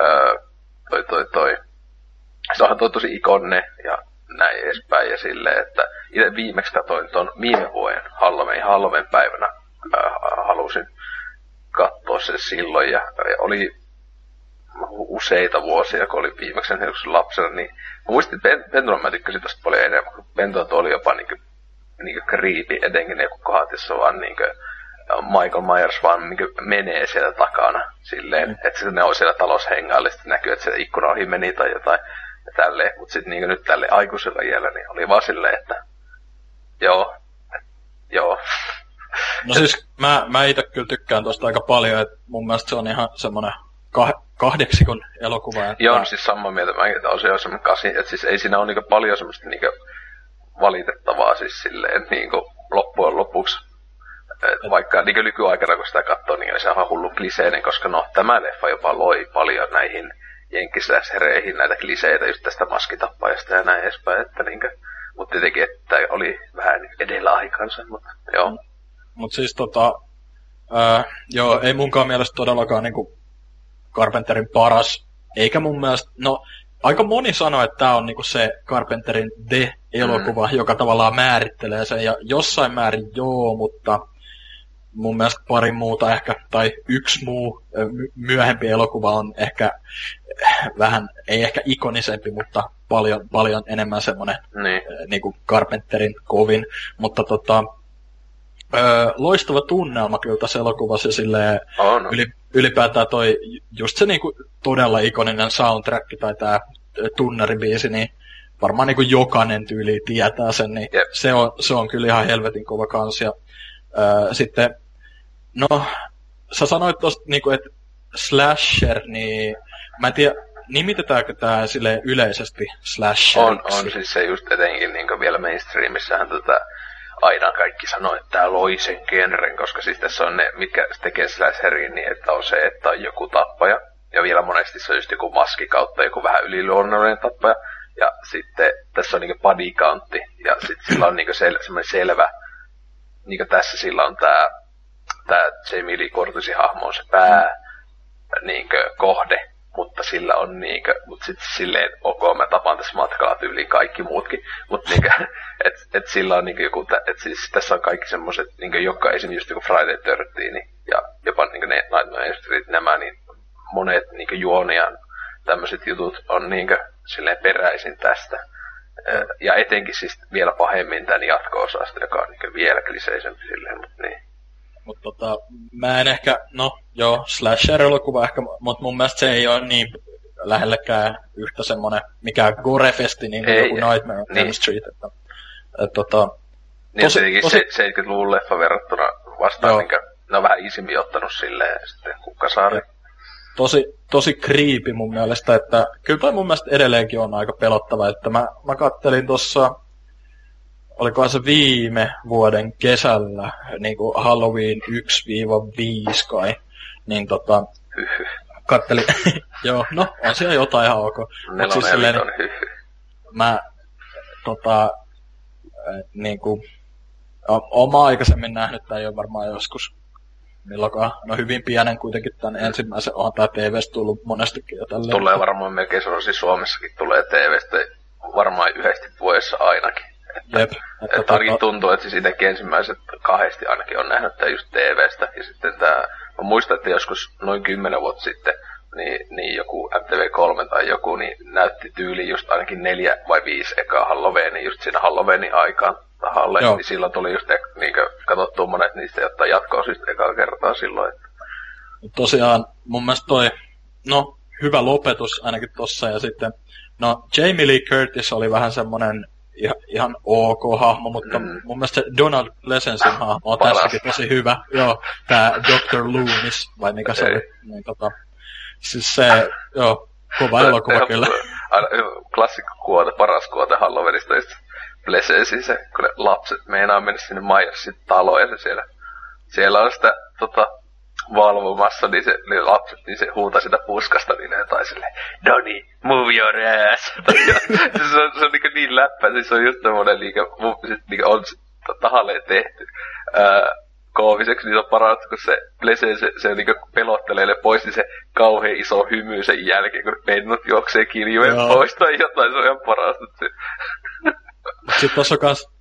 öö, toi toi toi se onhan toi tosi ikonne ja näin edespäin ja silleen, että itse viimeksi katoin ton viime vuoden Halloween, Halloween päivänä öö, halusin katsoa sen silloin ja, ja oli useita vuosia, kun olin viimeksi lapsena, niin mä muistin, että Pentuna mä tykkäsin tosta paljon enemmän, kun Pentuna oli jopa niinku, niinku creepy, etenkin ne kohdat, jossa vaan niinku Michael Myers vaan niinku menee siellä takana silleen, mm. että ne on siellä talossa hengailla, sitten näkyy, että se ikkuna ohi meni tai jotain ja tälleen, mut sit niinku nyt tälleen aikuisella iällä, niin oli vaan silleen, että joo, et, joo. No siis mä, mä ite kyllä tykkään tosta aika paljon, että mun mielestä se on ihan semmonen kah- kahdeksikon elokuva. Että... Joo, siis samaa mieltä mäkin, että on se jo semmoinen kasi, että siis ei siinä ole niinku paljon semmoista niinku valitettavaa siis silleen niinku loppujen lopuksi. Et vaikka niinku nykyaikana kun sitä katsoo, niin se on ihan hullu kliseinen, koska no tämä leffa jopa loi paljon näihin jenkkiläishereihin näitä kliseitä just tästä maskitappajasta ja näin edespäin, että niinku, mutta tietenkin, että oli vähän edellä aikansa, mutta joo. Mut siis tota, ää, joo, ei munkaan mielestä todellakaan niinku Carpenterin paras, eikä mun mielestä, no aika moni sanoo, että tää on niinku se Carpenterin de-elokuva, mm. joka tavallaan määrittelee sen, ja jossain määrin joo, mutta mun mielestä pari muuta ehkä, tai yksi muu myöhempi elokuva on ehkä vähän, ei ehkä ikonisempi, mutta paljon, paljon enemmän semmonen niin. niinku Carpenterin kovin, mutta tota, Öö, loistava tunnelma kyllä tässä elokuvassa ja silleen oh, no. ylipäätään toi just se niinku todella ikoninen soundtrack tai tää tunnaribiisi, niin varmaan niinku jokainen tyyli tietää sen, niin yep. se, on, se on kyllä ihan helvetin kova kans. Ja, öö, sitten, no, sä sanoit tosta niinku, että slasher, niin mä en tiedä, nimitetäänkö tää silleen yleisesti slasher? On, on siis se just etenkin niinku vielä mainstreamissähän tota... Aina kaikki sanoo, että tää loi sen genren, koska siis tässä on ne, mitkä tekee slasheriin, niin että on se, että on joku tappaja. Ja vielä monesti se on just joku maski kautta joku vähän yliluonnollinen tappaja. Ja sitten tässä on niinku body countti. Ja sitten sillä on niinku sel, semmoinen selvä, niinku tässä sillä on tää, tää Jamie Lee Curtisin hahmo on se pää, niinku kohde. Mutta sillä on niinkö, mut sit silleen, ok, mä tapaan tässä matkalla tyyliin kaikki muutkin, mut niinkö, et, et sillä on niinkö joku, et siis tässä on kaikki semmoset, niinkö joka esimerkiksi just joku Friday kolmetoista ja jopa niinkö ne Night on Street, nämä niin monet niinkö juonian tämmöset jutut on niinkö silleen peräisin tästä. Ja etenkin siis vielä pahemmin tän jatko-osasta, joka on niinkö vielä kliseisempi silleen, mut niin. Mut tota, mä en ehkä, no joo, slasher-elokuva ehkä, mut mun mielestä se ei oo niin lähellekään yhtä semmonen, mikä gore-festi, niin ei, joku Nightmare on niin. Street, että, et, tota... Niin tosi, tietenkin tosi... se, seitsemänkymmentäluvun leffa verrattuna vastaan, minkä ne on vähän isimmin ottanut silleen, sitten Kukkasaari. Ja, tosi, tosi creepy mun mielestä, että kyllä toi mun mielestä edelleenkin on aika pelottava, että mä, mä kattelin tossa... Olikohan se viime vuoden kesällä, niin kuin Halloween yksi viiva viisi kai, niin tota, kattelin, joo, no on siellä jotain ihan ok. Nelonen siis silleen, on hyhy. Mä, tota, niin kuin, oon mä aikaisemmin nähnyt, tää ei ole varmaan joskus milloinkaan, no hyvin pienen kuitenkin tän ensimmäisen, onhan tää T V:stä tullut monestikin jo tälleen. Tulee varmaan melkein, siis Suomessakin tulee T V:stä varmaan yhdesti vuodessa ainakin. Että, Jep, että, että ainakin tuntuu, että siis itsekin ensimmäiset kahdesti ainakin on nähnyt tää just T V:stä. Ja sitten tää, mä muistan, että joskus noin kymmenen vuotta sitten, niin, niin joku M T V kolme tai joku, niin näytti tyyli just ainakin neljä vai viisi ekaa Halloweeni just siinä Halloweenin aikaan tahalle. Niin silloin tuli just niinkö katsottua monet niistä jotta jatkoa siis ekaa kertaa silloin. Että... Tosiaan mun mielestä toi, no hyvä lopetus ainakin tossa ja sitten, no Jamie Lee Curtis oli vähän semmonen, Ihan, ihan ok hahmo, mutta mm. mun mielestä Donald Pleasencen hahmo on Palas. Tässäkin tosi hyvä. Joo, tää doktor Loomis, vai mikä se oli. Niin, tota, siis se, joo, kova elokuva kyllä. Klassikko kuote, paras kuote Halloweenista, just Pleasencen se, kun ne lapset meinaa mennä sinne Myersin taloon, ja siellä, siellä on sitä tota, valvomassa, niin, se, niin lapset, niin se huutaa sitä puskasta, niin ne tai silleen, Donnie, move your ass! se, se on, se on niin, niin läppä, siis se on just tommonen, niin, niin on tahalleen tehty. Uh, kooviseksi, niin se on parasta, kun se Plesee, se, se niinku pelottelee pois, niin se kauhean iso hymy sen jälkeen, kun pennut juoksee kiljojen pois tai jotain, se on ihan parasta. Sitten tuossa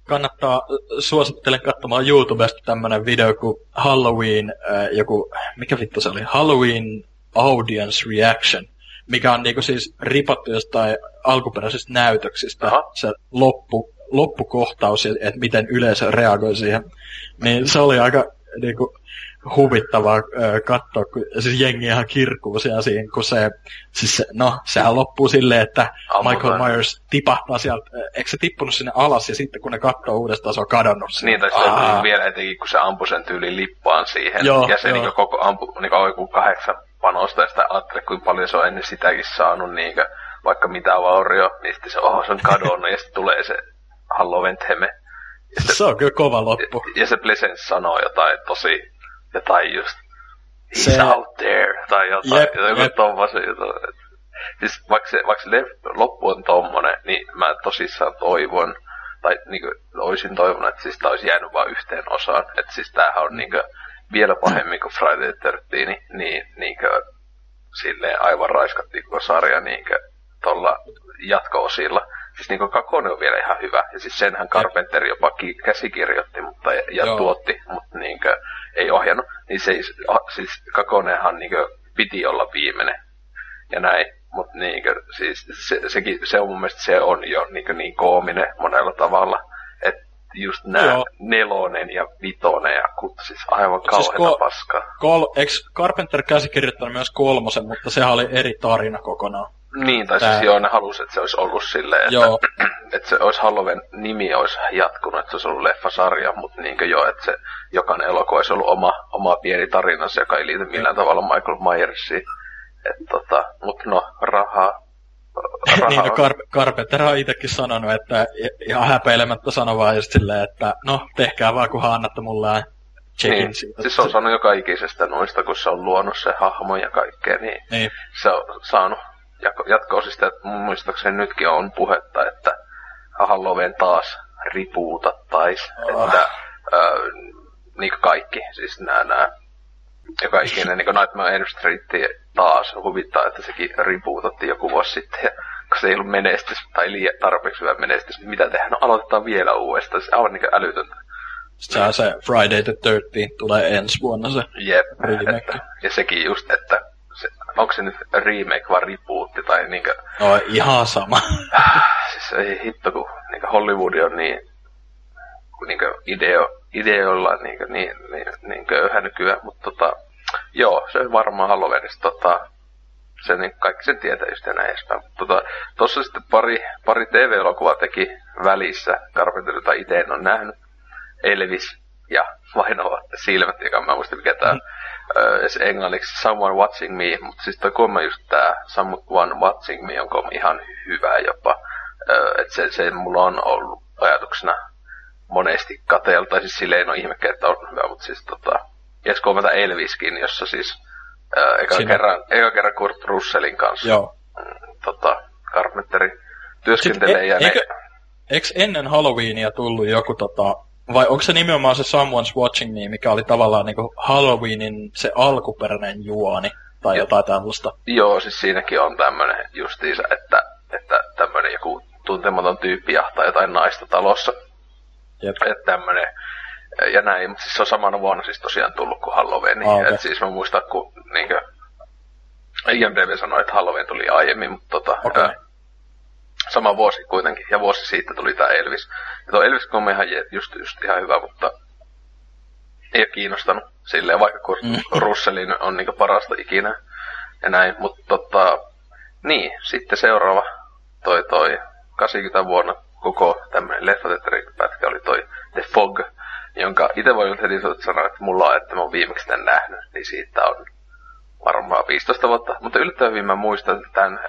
kannattaa suosittelen katsomaan YouTubesta tämmönen video kuin Halloween, äh, joku, mikä vittu se oli, Halloween Audience Reaction, mikä on niinku siis ripattu jostain alkuperäisistä näytöksistä, aha, se loppu. loppukohtaus, että miten yleisö reagoi siihen, niin se oli aika niin kuin, huvittavaa äh, katsoa, kun siis jengi ihan kirkkuu siellä siinä, kun se, siis se, no, sehän loppuu silleen, että ammutaan. Michael Myers tipahtaa sieltä, eikö se tippunut sinne alas, ja sitten kun ne katsoo uudestaan, se on kadonnut sinne. Niin, tai se on vielä etenkin, kun se ampui sen tyyliin lippaan siihen, joo, ja se niin koko ampui niin kahdeksan panosta, ja sitä ajattelee, kuinka paljon se on ennen sitäkin saanut, niin kuin, vaikka mitä vaurio, niin sitten se, oh, se on kadonnut, ja sitten tulee se Halloween-theme. Se, se on kyllä kova loppu. Ja, ja se Pleasence sanoo jotain tosi, jotain just, he's se out there, tai jotain, jep, jotain jep. tommosen jotain. Siis vaikka se, vaikka se loppu on tommonen, niin mä tosissaan toivon, tai niinku oisin toivonut, että siis tää olisi jäänyt vaan yhteen osaan. Että siis tämähän on niinku vielä pahemmin kuin Friday the thirteenth, niin niinku silleen aivan raiskattiin koko sarja niinku tolla jatko-osilla. Siis niinku kakone on vielä ihan hyvä, ja siis senhän Carpenter jopa ki- käsikirjoitti mutta, ja, ja tuotti, mutta niinku ei ohjannut. Niin se, siis kakonehan niinku piti olla viimeinen ja näin, mutta niinku, siis se, sekin, se on mun mielestä se on jo niinku niin koominen monella tavalla. Että just nää joo, nelonen ja vitonen ja kut, siis aivan kauheena siis ko- paskaa. Kol- Eiks Carpenter käsikirjoittanut myös kolmosen, mutta sehän oli eri tarina kokonaan. Niin, tai siis joo, ne halusi, että se olisi ollut silleen, että, että se olisi Halloween nimi olisi jatkunut, että se olisi ollut leffasarja, mutta niinkö joo, että se jokainen elokuva olisi ollut oma, oma pieni tarinansa, joka ei liity millään tavalla Michael Myersiin. Että tota, mutta no, rahaa. Raha niin, no Carp- Carpenter on itsekin sanonut, että ihan häpeilemättä sano vaan just silleen, että no, tehkää vaan, kunhan annatte mulle check-in niin, siitä. Siis se on saanut joka ikisestä noista, kun se on luonut se hahmon ja kaikkea, niin, niin se on saanut. Jatko-osista, että mun muistaakseni nytkin on puhetta, että Halloween taas ripuutattais, oh, että öö, niinku kaikki, siis nää, nää joka ikinen, niinku Nightmare on Elm Street taas huvittaa, että sekin ripuutattiin joku vuosi sitten, ja kun se ei ollut menestys, tai liian tarpeeksi hyvä menestys, niin mitä tehdään? No aloitetaan vielä uudestaan, se on niinku älytöntä. Sehän se Friday the thirteenth tulee ensi vuonna se jep, että, ja sekin just, että onko se nyt remake vai rebootti tai niinkö? No ihan sama. Siis ei hitto, kun niinkö Hollywood on niin niinkö ideo, ideoilla niinkö niin niin köyhä nykyään, mutta tota joo, se on varmaan Halloweenista tota se niin kaikki sen tietää just ja näin edespäin. Tota tossa sitten pari pari T V-elokuvaa teki välissä Carpenter, tai itse en ole nähnyt. Elvis ja Vainovat silmät, joka mä muistin mikä tää mm. Uh, englanniksi Someone Watching Me, mutta siis toi komma just tää Someone Watching Me on ihan hyvä jopa, uh, että se, se mulla on ollut ajatuksena monesti katsella, tai siis silleen on ihmekä, että on hyvä, mutta siis tota, jäs kommenta Elviskin, jossa siis uh, eka, kerran, eka kerran Kurt Russellin kanssa joo, mm, tota, Carpenteri työskentelee e- ja eikö, ne eiks ennen Halloweenia tullut joku tota vai onko se nimenomaan se Someone's Watching Me, mikä oli tavallaan niinku Halloweenin se alkuperäinen juoni tai jo, jotain tällaista? Joo, siis siinäkin on tämmönen justiinsa, että, että tämmönen joku tuntematon tyyppi jahtaa jotain naista talossa. Jep. Et tämmönen, ja näin, mutta siis se on samana vuonna siis tosiaan tullut kuin Halloween. Ah, okay. Et siis mä muistan, kun niinkö I M D B sanoi, että Halloween tuli aiemmin, mutta tota okay. Ö, sama vuosi kuitenkin, ja vuosi siitä tuli tää Elvis. Ja tuo Elvis on ihan just, just ihan hyvä, mutta ei ole kiinnostanut silleen, vaikka kun Russellin on niinku parasta ikinä ja näin. Mutta tota, niin, sitten seuraava toi toi kahdeksankymmentä vuonna koko tämmönen leffateatteripätkä oli toi The Fog, jonka ite voin heti sanoa, että mulla on, että mä oon viimeksi tän nähnyt, niin siitä on varmaan viisitoista vuotta, mutta yllättävän hyvin mä muistan tämän,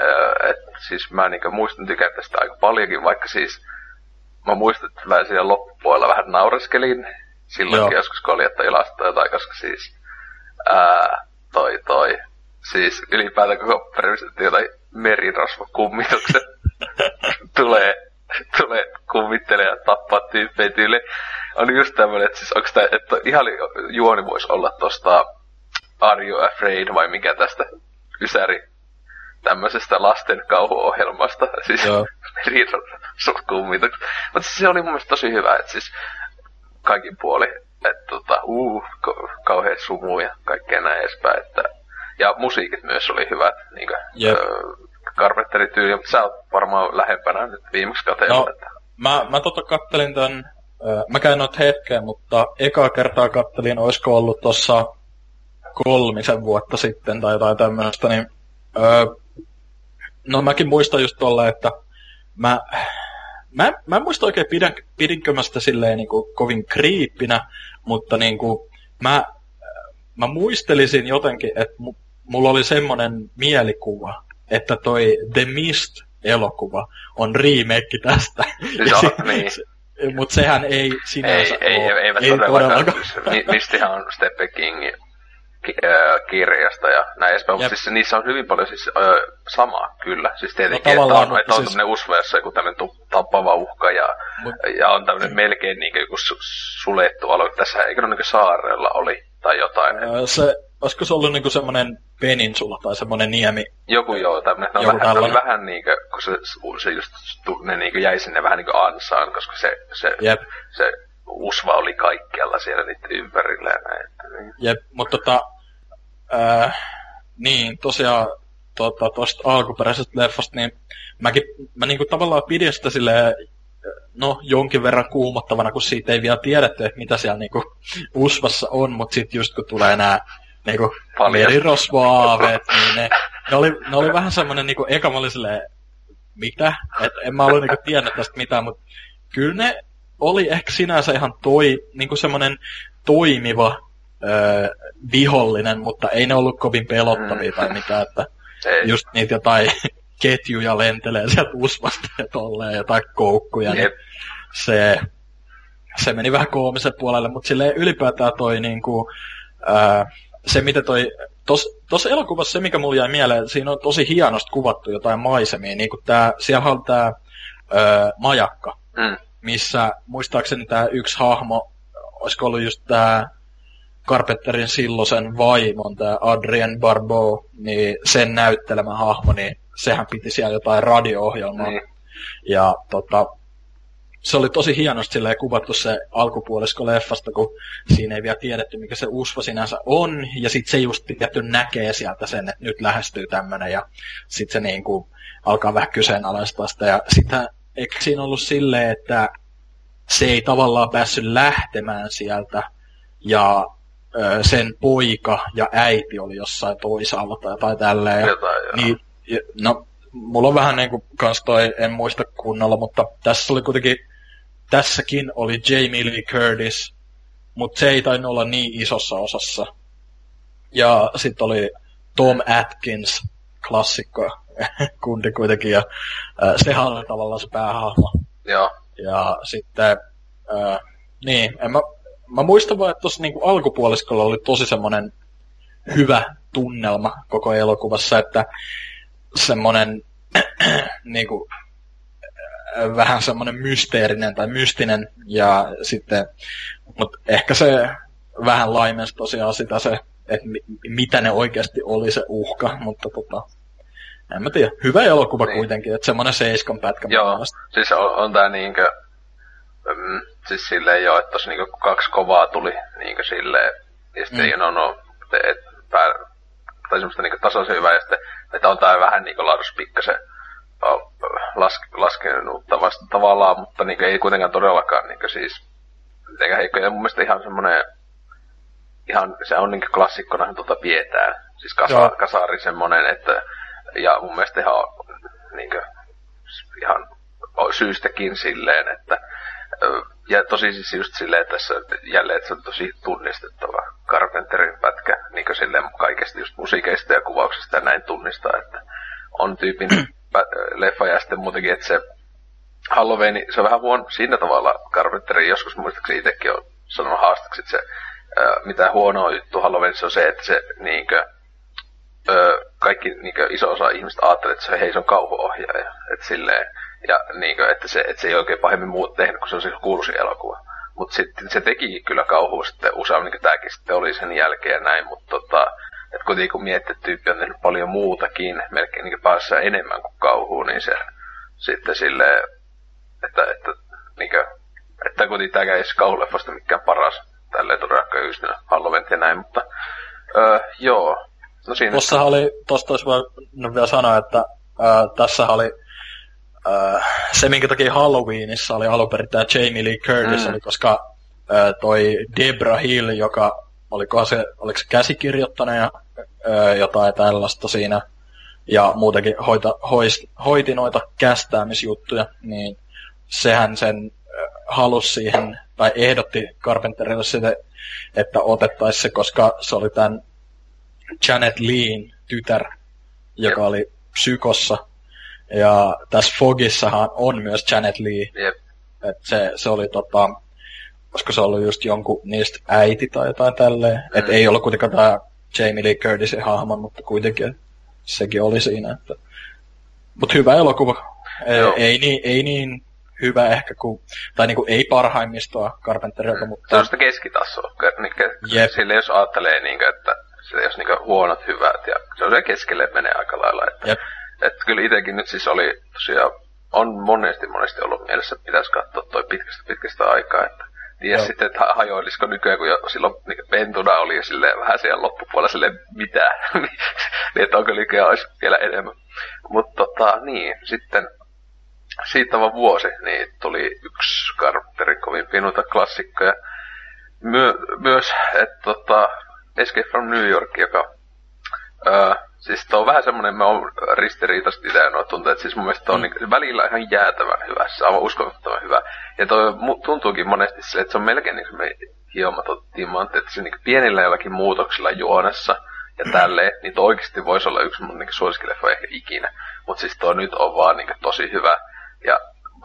että siis mä niinku muistan tykätä sitä aika paljonkin, vaikka siis mä muistan, että mä siellä loppupuolella vähän naureskelin silloinkin joskus, kun oli, että ilastoi jotain, koska siis ää, siis ylipäätään koko perustettiin jotain merirosvokummituksen. tulee, tulee kummittelee ja tappaa tyyppejä tyyliin. On just tämmönen, että siis onks tää, että ihan juoni voisi olla tosta Are You Afraid vai mikä tästä ysäri tämmöisestä lasten kauhuohjelmasta. Siis merirosvokummituksen. Mutta se oli mun mielestä tosi hyvä, että siis kaikin puolin, että tota, uu, kauhean sumu ja kaikkea näin edespäin, että ja musiikit myös oli hyvät, niinkö, yep. Carpenter-tyyliä, mutta sä oot varmaan lähempänä nyt viimeksi katsellut. No, että... mä, mä tota kattelin tän, äh, mä käyn noit hetken, mutta ekaa kertaa kattelin, oisko ollut tossa kolmisen vuotta sitten tai jotain tämmöistä, niin äh, no mäkin muistan just tolle, että mä... Mä, mä en muista oikein pidän, pidinkö mä sitä silleen niin kuin kovin kriippinä, mutta niin kuin mä, mä muistelisin jotenkin, että mulla oli semmoinen mielikuva, että toi The Mist-elokuva on remake tästä. Se on, niin. Mutta sehän ei sinänsä ei, ole. Ei, eivät ei todellakaan. Mistihän on Stephen Kingin kirjasta ja näin edespäin, mutta siis niissä on hyvin paljon siis, ö, samaa, kyllä. Siis tietenkin, no, että on, että on siis... tämmöinen usva, jossa joku tämmöinen tappava uhka ja, Mut... ja on tämmöinen melkein niin kuin su- sulettu alue. Tässä eikö niin kuin saarella oli tai jotain? Öö, se, olisiko se ollut niin kuin semmoinen peninsula tai semmoinen niemi? Joku joo, tämmöinen. No, joku vähän, oli vähän niin kuin, kun se, se just ne niin kuin jäi sinne vähän niin kuin ansaan, koska se... se, se usva oli kaikkialla siellä niiden ympärillä ja näin. Jep, mutta tota, ää, niin, tosiaan tuosta tota, alkuperäisestä leffasta, niin mäkin, mä niinku tavallaan pidin sitä silleen, no, jonkin verran kuumottavana, kun siitä ei vielä tiedetty, että mitä siellä niinku usvassa on, mutta sitten just kun tulee nämä niinku merirosvoaaveet, niin ne, ne, oli, ne oli vähän semmoinen, niinku, eka mä olin silleen, mitä? Et en mä ollut niinku tiennyt tästä mitään, mutta kyllä ne oli ehkä sinänsä ihan toi, niinku semmoinen toimiva öö, vihollinen, mutta ei ne ollut kovin pelottavia mm. tai mitään, että ei. Just niitä jotain ketjuja lentelee sieltä usvasta ja tolleen, jotain koukkuja, niin se, se meni vähän koomisen puolelle, mutta silleen ylipäätään toi niinku, öö, se mitä toi, tuossa elokuvassa se mikä mulla jäi mieleen, siinä on tosi hienosti kuvattu jotain maisemia, niinku tää, siellä on tää öö, majakka, mm. missä muistaakseni tämä yksi hahmo, olisiko ollut just tämä Carpenterin silloisen vaimon, tämä Adrien Barbeau, niin sen näyttelemä hahmo, niin sehän piti siellä jotain radio-ohjelmaa. Mm. Ja tota, se oli tosi hienosti silleen kuvattu se alkupuolisko leffasta, kun siinä ei vielä tiedetty, mikä se usva sinänsä on, ja sitten se just tietty näkee sieltä sen, että nyt lähestyy tämmöinen, ja sitten se niinku alkaa vähän kyseenalaistaa sitä, ja sitä eikö siinä ollut silleen, että se ei tavallaan päässyt lähtemään sieltä ja ö, sen poika ja äiti oli jossain toisaalla tai, tai tälleen. Jotain, niin, no, mulla on vähän niin kuin kans toi, en muista kunnolla, mutta tässä oli kuitenkin, tässäkin oli Jamie Lee Curtis, mutta se ei tainnut olla niin isossa osassa. Ja sitten oli Tom Atkins, klassikko. Kundi kuitenkin, ja äh, sehän oli tavallaan se päähahmo. Joo. Ja sitten, äh, niin, en mä, mä muistan vaan, että tuossa niinku alkupuoliskolla oli tosi semmoinen hyvä tunnelma koko elokuvassa, että semmoinen niinku, äh, vähän semmoinen mysteerinen tai mystinen, ja sitten, mut ehkä se vähän laimensi tosiaan sitä se, että mi- mitä ne oikeasti oli se uhka, mutta tota... En mä tiedä. Hyvä elokuva niin. Kuitenkin, että semmoinen seiskan pätkä. Joo, siis on, on tää niinkö... Mm, siis silleen joo, että tossa niinkö kaksi kovaa tuli niinkö silleen... Ja sitten mm. no no... Te, et, pää, tai semmoista niinkö tasaisen hyvää, ja sitten... Että on tää vähän niinkö laadussa pikkasen laske, laskenutta vasta tavallaan, mutta niinkö ei kuitenkaan todellakaan niinkö siis... Mitenkään heikko. Ja mun mielestä ihan semmonen... Ihan, se on niinkö klassikkonahan tota pietään. Siis kasa, kasari semmonen, että... Ja mun mielestä ihan, niin kuin, ihan syystäkin silleen, että... Ja tosi siis just silleen tässä jälleen, että se on tosi tunnistettava Carpenterin pätkä. Niin kuin silleen kaikesta just musiikeista ja kuvauksista ja näin tunnistaa, että on tyypin pä- leffa. Ja sitten muutenkin, että se Halloween, se on vähän huono siinä tavalla Carpenterin. Joskus muistaakseni itsekin on sanonut haastaksi, että se, mitä huonoa juttu Halloween, se on se, että se niinkö... Öö, kaikki niinkö iso osa ihmistä ajattelee, että se, hei, se on kauho-ohjaaja. Et silleen, ja niinkö, että se, et se ei oikein pahemmin muuta tehnyt, kun se on siis kuuluisin elokuva. Mutta sitten se teki kyllä kauhua sitten useammin, niin kuin tämäkin sitten oli sen jälkeen näin, mutta tota, että kuitenkin kun miettii, että tyyppi on tehnyt paljon muutakin, melkein niin päässä enemmän kuin kauhua, niin se sitten silleen, että, että, niin kuin, että kuitenkin tämäkään ei ole kauhuleffasta mikään paras, tälleen todellakaan yhdistynä Halloween ja näin, mutta öö, joo. No siinä... Tuossahan oli, tuosta olisi voinut vielä sanoa, että öö, tässä oli öö, se, minkä takia Halloweenissa oli alunperin tämä Jamie Lee Curtis, mm. oli, koska öö, toi Debra Hill, joka oliko se, oliko se käsikirjoittanut ja öö, jotain tällaista siinä, ja muutenkin hoita, hois, hoiti noita kästäämisjuttuja, niin sehän sen öö, halusi siihen, tai ehdotti Carpenterille sitä, että otettaisiin se, koska se oli tämän Janet Leighin tytär, joka Jep. oli Psykossa. Ja tässä Fogissahan on myös Janet Leigh. Että se, se oli tota, koska se oli just jonkun niistä äiti tai jotain tälleen. Mm. Että ei ollut kuitenkaan tämä Jamie Lee Curtisin hahmon, mutta kuitenkin sekin oli siinä. Että... Mutta hyvä elokuva. Joo. Ei, ei niin... Ei niin hyvä ehkä, kun, tai niinku ei parhaimmistoa Carpenterilta, mm, mutta... Tällaista keskitasoa, niin sille jos ajattelee, niin, että sille jos niin, huonot hyvät, ja se on siellä keskelle menee aika lailla. Että, että kyllä itsekin nyt siis oli tosiaan, on monesti monesti ollut mielessä, että pitäisi katsoa toi pitkästä pitkästä aikaa, että tiedä Joo. sitten, että hajoilisiko nykyään, kun jo silloin niin pentuna oli silleen, vähän siellä loppupuolella silleen mitään, niin että onko nykyään olisi vielä enemmän. Mutta tota, niin, sitten... Siitä vaan vuosi, niin tuli yksi Carpenterin kovimpia noita klassikkoja. Myö, myös, että tota, Escape from New York, joka... Öö, siis tää on vähän semmonen, mä oon ristiriitaisesti itse noita tunteet, siis mun mielestä on niin, välillä ihan jäätävän hyvä, se on uskomattoman hyvä. Ja toi tuntuukin monesti silleen, että se on melkein niin semmoinen hiomaton timantti, että se niin pienillä jollakin muutoksilla juonessa ja tälleen, niin toi oikeesti voisi olla yksi mun niin suosikkileffoja ehkä ikinä. Mut siis toi nyt on vaan niin tosi hyvä. Ja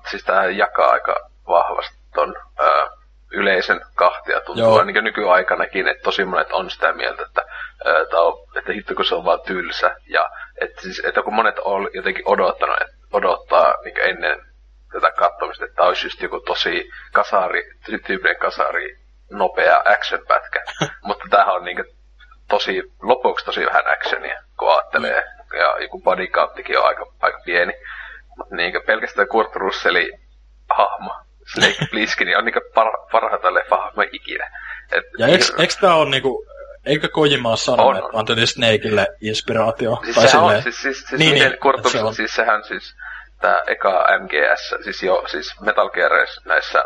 siis tämähän jakaa aika vahvasti ton öö, yleisen kahtia tuntua niin nykyaikanakin, että tosi monet on sitä mieltä, että, öö, tää on, että hitto kun se on vaan tylsä. Ja että, siis, että kun monet on jotenkin odottanut, että odottaa niin ennen tätä katsomista, että tää olisi just joku tosi kasari, tyyppinen kasari, nopea action-pätkä. Mutta tämähän on niin tosi, lopuksi tosi vähän actionia, kun ajattelee. Ja joku body counttikin on aika, aika pieni. Mutta niinkö pelkästään Kurt Russellin hahmo, Snake Plissken, niin on niinkö par- parhaita leffa-hahmoja ikinä. Et ja eks, ir... eks tää on niinku, eikö Kojima ole sanonut, että on tietysti Snakeille inspiraatio? Siis tai sehän silleen... on, siis, siis, siis niin, miten niin, Kurt Russell, se siis sehän siis tää eka M G S, siis jo siis Metal Gear näissä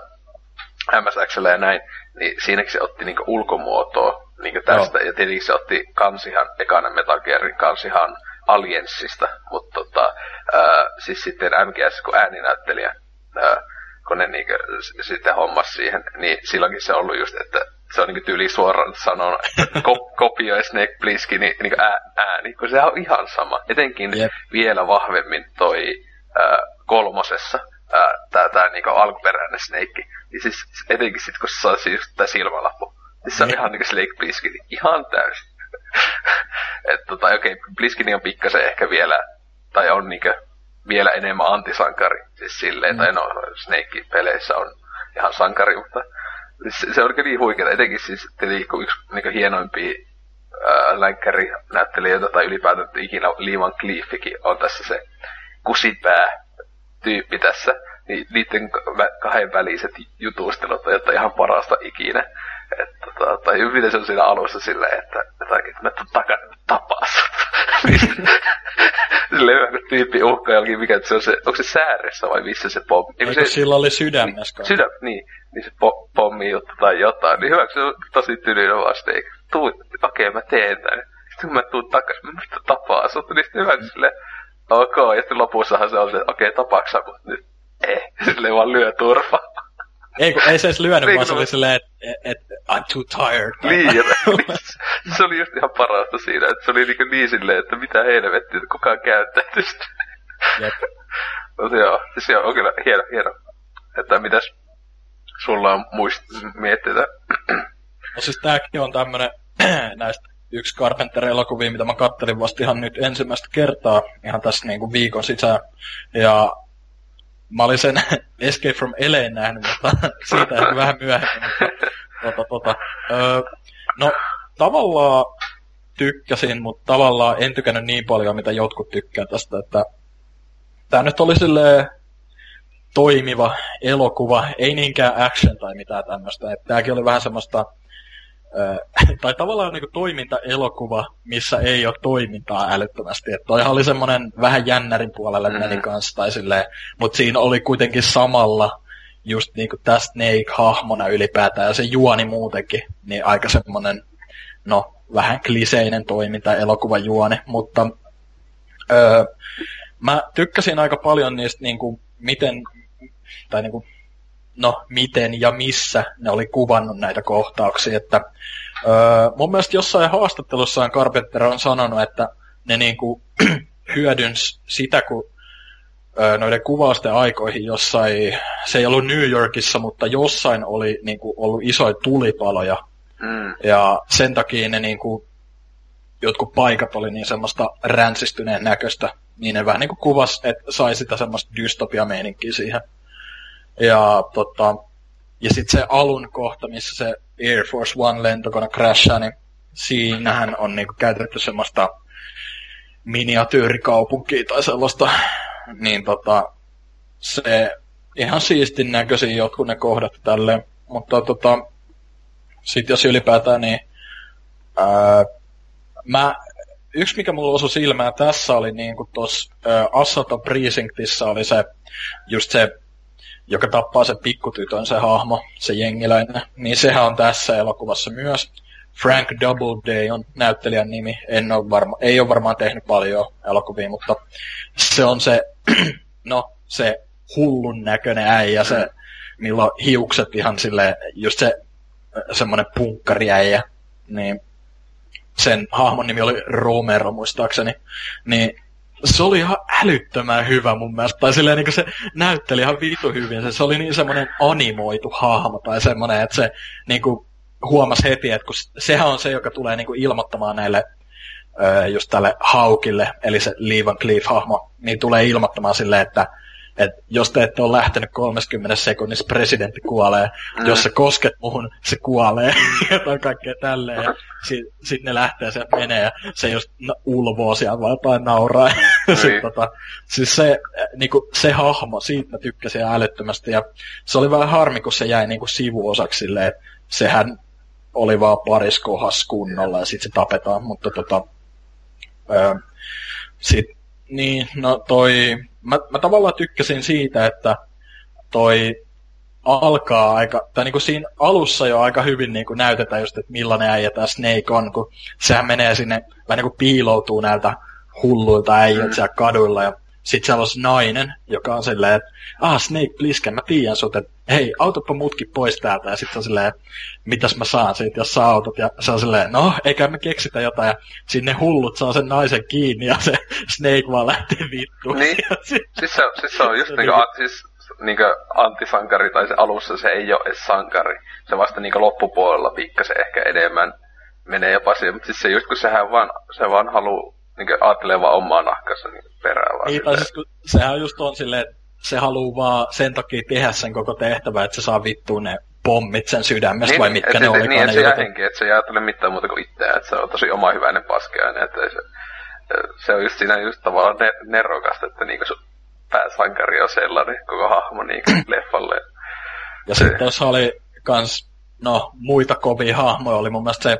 M S X:llä ja näin, niin siinäkin se otti niinku ulkomuotoa niinku tästä, Joo. ja tietenkin se otti kansihan, ekana Metal Gearin kansihan, Alienssista, mutta tota, ää, siis sitten M G S, kun ääninäyttelijä, ää, kun ne niinkö sitten hommas siihen, niin silloinkin se on ollut just, että se on niinku tyyli suoraan sanon, että ko- kopioi Snake Plissken niin, niin ää- ääni, kun se on ihan sama. Etenkin yep. vielä vahvemmin toi ää, kolmosessa, ää, tää, tää niinku alkuperäinen Snake, niin siis etenkin sit, kun se saa siis tää silmälappu, niin se on yep. ihan niinku Snake Plissken, niin ihan täysin. Että tota, okei, okay, Plissken on pikkasen ehkä vielä, tai on niinkö vielä enemmän antisankari, siis silleen, mm. tai no, Snake peleissä on ihan sankari, mutta se, se on kyllä niin huikeeta, etenkin siis liikkuu yksi niinkö hienoimpia äh, länkkärinäyttelijöitä, tai ylipäätään ikinä Liivan Cliffikin on tässä se kusipää tyyppi tässä, niin niiden kahden väliset jutustelut on jotain ihan parasta ikinä. Että, tota, tai miten se on siinä alussa silleen, että jotakin, että mä tuon takana tapaa sut. Silleen hyvä, kun tyyppi uhkaa jollakin, mikä, että se on se, onko se sääressä vai missä se pommi? Eikö se, sillä oli sydämessä. Niin, sydäm, niin, niin se po, pommi juttu tai jotain, niin hyvä, kun se on tosi tylyinen vaste, eikä tuu, okei okay, mä teen tän. Sitten kun mä tuun takaisin, mä mitä tapaa sut, niin sitten hyvä, kun silleen, ok, ja sitten lopussahan se on se, okei okay, tapaaks sä mut nyt? Eh, silleen vaan lyö turpa. Ei, kun, ei se edes lyönyt, niin, vaan se oli silleen, että et, et, I'm too tired. Niin, se oli just ihan parasta siinä, että se oli niin, niin silleen, että mitä helvettiä, että kukaan käyttäytyy sitä. Mutta joo, siis joo, on kyllä hieno, hieno. Että mitäs sulla on muist- mietteitä? No siis tääkin on tämmönen näistä yksi Carpenter-elokuvia, mitä mä kattelin vasta ihan nyt ensimmäistä kertaa, ihan tässä niin kuin viikon sisään. Ja mä olin sen Escape from L A nähnyt, mutta siitä ehkä vähän myöhemmin. Mutta, tota, tota. Öö, no, tavallaan tykkäsin, mutta tavallaan en tykännyt niin paljon, mitä jotkut tykkää tästä. Että tää nyt oli silleen toimiva elokuva, ei niinkään action tai mitään tämmöistä. Että tääkin oli vähän semmoista, tai tavallaan niin kuin toimintaelokuva, missä ei ole toimintaa älyttömästi. Että toihan oli semmoinen vähän jännärin puolelle mm. meni kanssa tai silleen, mutta siinä oli kuitenkin samalla just niin kuin tästä Snake-hahmona ylipäätään, ja se juoni muutenkin, niin aika semmoinen, no, vähän kliseinen toimintaelokuvan juoni, mutta öö, mä tykkäsin aika paljon niistä niin kuin miten, tai niin kuin, no, miten ja missä ne oli kuvannut näitä kohtauksia. Että, öö, mun mielestä jossain haastattelussaan Carpenter on sanonut, että ne niinku hyödynsi sitä, kun öö, noiden kuvausten aikoihin jossain, se ei ollut New Yorkissa, mutta jossain oli niinku ollut isoja tulipaloja. Mm. Ja sen takia ne niinku, jotkut paikat oli niin semmoista ränsistyneen näköistä, niin ne vähän niinku kuvasi, että sai sitä semmoista dystopiameininkiä siihen. Ja, tota, ja sitten se alun kohta, missä se Air Force One-lentokone crashaa, niin siinähän on niinku käytetty semmoista miniatyyrikaupunkia tai sellaista. Niin tota, se ihan siistin näköisiä jotkut ne kohdat tälleen. Mutta tota, sitten jos ylipäätään, niin ää, mä, yksi mikä mulla osui silmään tässä oli niinku tossa ää, Assault on Precinctissä oli se, just se, joka tappaa sen pikkutytön, se hahmo, se jengiläinen, niin sehän on tässä elokuvassa myös. Frank Doubleday on näyttelijän nimi, en ole varma, ei ole varmaan tehnyt paljon elokuvia, mutta se on se, no, se hullun näköinen äijä, se, millä on hiukset ihan silleen, just se semmoinen punkkariäijä, niin sen hahmon nimi oli Romero muistaakseni, niin se oli ihan älyttömän hyvä mun mielestä, tai silleen niin se näytteli ihan vitu hyvin, se, se oli niin semmoinen animoitu hahmo, tai semmoinen, että se niin kuin huomasi heti, että kun sehän on se, joka tulee niin kuin ilmoittamaan näille, just tälle Haukille, eli se Lee Van Cleef-hahmo, niin tulee ilmoittamaan silleen, että, että jos te ette ole lähtenyt kolmekymmentä sekunnissa, presidentti kuolee, mm. jos sä kosket muhun, se kuolee, jotain kaikkea tälleen, ja sitten sit ne lähtee sieltä menee, ja se just ulvoo siellä vaan jotain nauraa. Mm. Sit, tota, siis se, niinku, se hahmo, siitä mä tykkäsin älyttömästi, ja se oli vähän harmi, kun se jäi niinku sivuosaksi silleen, että sehän oli vaan paris kohas kunnolla, ja sitten se tapetaan, mutta tota, öö, sitten niin, no toi, mä, mä tavallaan tykkäsin siitä, että toi alkaa aika, tai niinku siinä alussa jo aika hyvin niinku näytetään just, että millainen äijä tää Snake on, kun sehän menee sinne, vähän niinku piiloutuu näiltä hulluilta äijät mm. siellä kaduilla, ja sit siellä olisi nainen, joka on silleen, että ah Snake, please, mä tiedän sut, että hei, autoppa mutkin pois täältä, ja sit on silleen, mitäs mä saan siitä, jos sä autot, ja se on silleen, no, eikä me keksitä jotain, ja sinne hullut saa sen naisen kiinni, ja se Snake vaan lähtee vittuun. Niin, sit... siis, se, siis se on just niinku, a, siis, niinku antisankari, tai se alussa se ei ole edes sankari, se vasta niinku loppupuolella pikkasen ehkä enemmän menee jopa siihen, mutta siis se just kun sehän vaan, se vaan haluu niinku ajattelee vaan omaa nahkansa niinku perään vaan. Niin, tai siis kun sehän just on silleen, että se haluu vaan sen takia tehdä sen koko tehtävä, että se saa vittuun ne pommit sen sydämestä, niin, vai mitkä et, ne olikaan. Niin, et se jää henki, että se ei ajattele mitään muuta kuin itseään, että se on tosi oma hyväinen paskeainen, että se, se on just siinä just tavallaan ne, nerokasta, että niinku sun pääsankari on sellainen koko hahmo niinku leffalle. Ja sitten tuossa oli kans, no, muita kovia hahmoja, oli mun mielestä se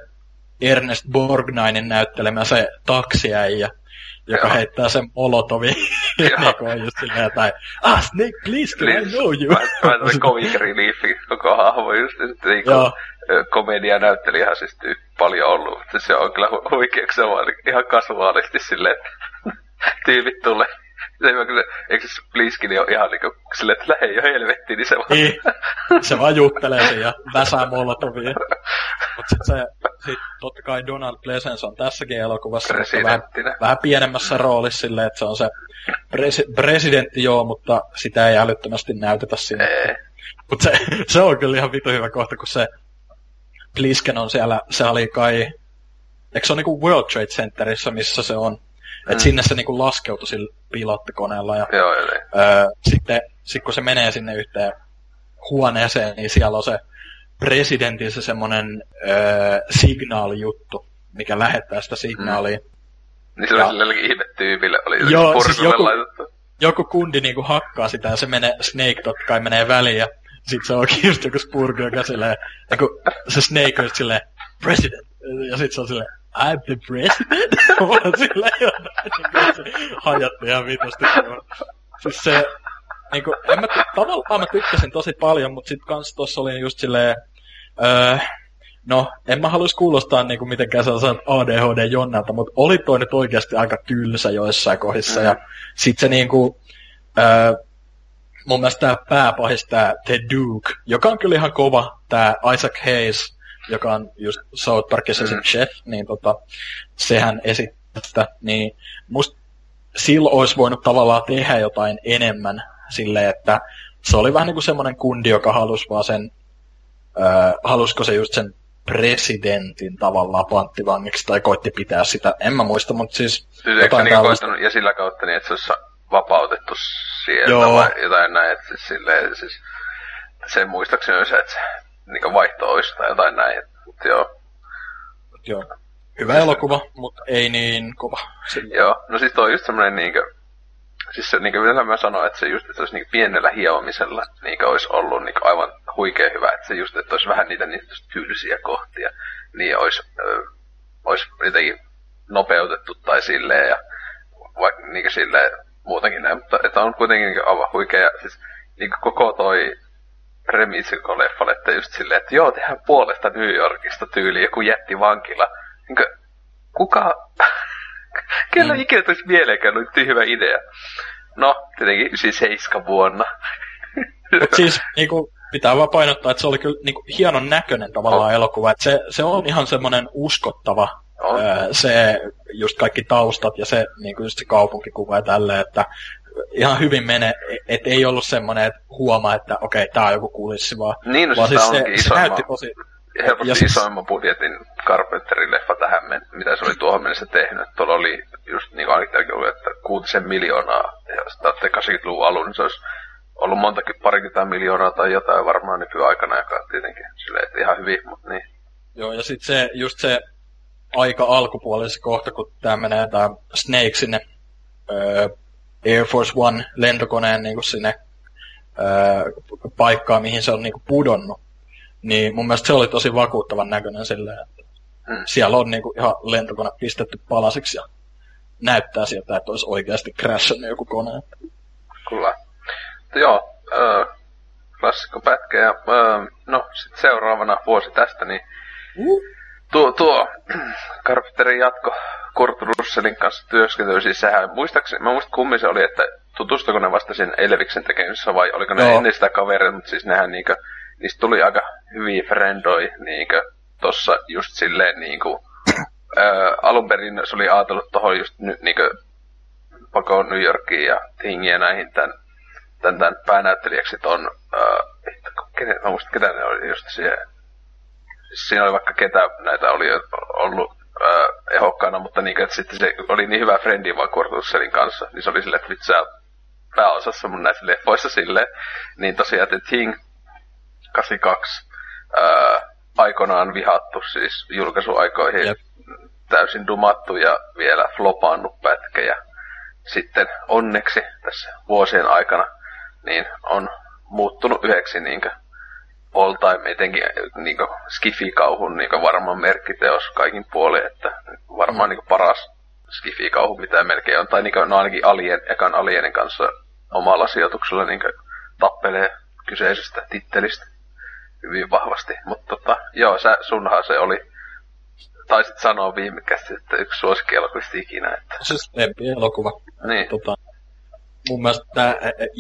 Ernest Borgnainen näyttelemä se taksiäijä, joka joo. heittää sen molotovin, joka on just silleen, tai ah, Snake, please, can please. I know you? Vähän tämmönen comic reliefi koko hahmo, just niin kuin komedianäyttelijähän siis paljon ollut, mutta se on kyllä huikeaksi se vaan ihan kasuaalisti silleen, että tyypit tulee. Eikö se Bliskini ole ihan niinku silleen, että lähe jo helvettiin, niin se vaan... Niin, se vaan juttelee sen ja väsää molotovia. Mut sit se, sit totta kai Donald Pleasence on tässäkin elokuvassa, mutta vähän, vähän pienemmässä roolissa silleen, että se on se presi- presidentti joo, mutta sitä ei älyttömästi näytetä siinä. Mut se, se on kyllä ihan vitu hyvä kohta, kun se Blisken on siellä, se oli kai... Eikö se ole niinku World Trade Centerissä, missä se on? Mm. Et sinne se niinku laskeutui sillä pilottikoneella. Ja, joo, eli. Öö, sitten sit kun se menee sinne yhteen huoneeseen, niin siellä on se presidentissä semmoinen öö, signaalijuttu, mikä lähettää sitä signaalia. Mm. Niin se oli sillä ihmetyypillä, oli joo, porsulle siis joku, laitettu. Joku kundi niinku hakkaa sitä ja se menee, Snake tot kai menee väliin ja sit se onkin just joku Spurge, joka silleen, joku, se Snake on silleen, president, ja sit se on silleen, I'm the president, on silleen jotain, hajattu ihan vitusti. Siis se, niinku, en mä, tavallaan mä tykkäsin tosi paljon, mut sit kans tossa oli just silleen, öö, no, en mä haluaisi kuulostaa niinku mitenkään sellaiselta A D H D-jonnalta, mutta oli toi nyt oikeasti aika tylsä joissain kohdissa. Mm. Ja sit se niinku, äh, mun mielestä tää pääpahis, tää The Duke, joka on kyllä ihan kova, tää Isaac Hayes, joka on just South Parkissa mm. chef, niin tota, sehän esittää sitä. Niin musta silloin olisi voinut tavallaan tehdä jotain enemmän silleen, että se oli vähän niinku semmonen kundi, joka halusi vaan sen, äh, halusko se just sen presidentin tavallaan panttivangiksi tai koitti pitää sitä, en mä muista, mutta siis siis jotain tällaista. Koittanut, ja sillä kautta niin, että se olisi vapautettu sieltä vai jotain näin, että siis silleen, siis sen muistaakseni olisi, että se niin vaihto olisi tai jotain näin, mutta joo. Joo, hyvä siis elokuva, mutta ei niin kova. Sillä. Joo, no siis toi on just semmoinen niin kuin, siis se niin kuin mitä mä sanoin, että se just, että se olisi niin kuin pienellä hiomisella niin olisi ollut niin kuin aivan huikea hyvä, että se just, että olisi vähän niitä, niitä tylsiä kohtia, niin olisi, ö, olisi jotenkin nopeutettu tai silleen ja vaikka niin kuin silleen muutenkin näin, mutta että on kuitenkin niin kuin aivan huikea, siis niin kuin koko toi premissi koko leffalle, että just silleen, että joo, tehdään puolesta New Yorkista tyyliin joku jätti vankila, niin kuin, kuka, kyllä mm. ikinä tulisi mieleenkään, oli tyhjä idea. No, tietenkin yhdeksänkymmentäseitsemän vuonna. Mutta siis niinku, pitää vaan painottaa, että se oli kyllä niinku, hienon näköinen tavallaan on elokuva. Se, se on ihan semmoinen uskottava, öö, se just kaikki taustat ja se, niinku, just se kaupunkikuva ja tälleen, että ihan hyvin menee, että ei ollut semmoinen, että huomaa, että okei, okay, tää on joku kulissi vaan. Niin, no vaan siis se, se, se näytti tosi helposti isoimman budjetin Carpenterin leffa tähän men- mitä se oli tuohon mennessä tehnyt. Tuolla oli just niin kuin ainakin oli, että kuutisen miljoonaa. Ja kahdeksankymmentäluvun alun niin se olisi ollut montakin parikymmentä miljoonaa tai jotain varmaan nykyaikana, joka tietenkin silleen, että ihan hyvin, mutta niin. Joo, ja sitten se, just se aika alkupuolisessa kohta, kun tää menee tää Snake sinne öö, Air Force One lentokoneen niin kuin sinne öö, paikkaan, mihin se on niin kuin pudonnut. Niin mun mielestä se oli tosi vakuuttavan näköinen silleen, että hmm. siellä on niinku ihan lentokone pistetty palasiksi ja näyttää sieltä, että olisi oikeasti crashannut joku kone. Kyllä. Joo, äh, klassikkopätkä. Äh, no, sit seuraavana vuosi tästä, niin uh. tuo, tuo Carpenterin jatko Kurt Russellin kanssa työskentely, siis sehän muistaakseni, mä muistan kummin se oli, että tutustuiko ne vasta sen Elviksen tekemisessä vai oliko ne no. ennen sitä kaveria, mutta siis nehän niinkö niistä tuli aika hyviä frendoi niinkö tossa just silleen niinku öö, alunperin se oli ajatellut tohon just ny, niinkö pakoon New Yorkiin ja Thingiin ja näihin tän, tän, tän päänäyttelijäksi ton öö, ketä, mä muistan ketä ne oli just siellä. Siinä oli vaikka ketä näitä oli ollut öö, ehokkaana, mutta niinkö että sitten se oli niin hyvä frendi vaan Kurt Russellin kanssa, niin se oli silleen, että vitsää pääosassa mun näissä leffoissa silleen, niin tosiaan The Thing kahdeksankymmentäkaksi ää, aikanaan vihattu, siis julkaisuaikoihin yep. täysin dumattu ja vielä flopannut pätkä. Ja sitten onneksi tässä vuosien aikana niin on muuttunut yhdeksi niinkö all time, etenkin niinkö skifikauhun niinkö varmaan merkkiteos kaikin puolin, että varmaan niinkö paras skifikauhu mitä melkein on, tai niinkö no ainakin alien, ekan alienin kanssa omalla sijoituksella niinkö tappelee kyseisestä tittelistä hyvin vahvasti, mutta tota, joo, sä, sunhan se oli, taisit sanoa viimekästi, että yksi suosikkielokuvista ikinä, että siis lempielokuva. Niin. Tota, mun mielestä tää,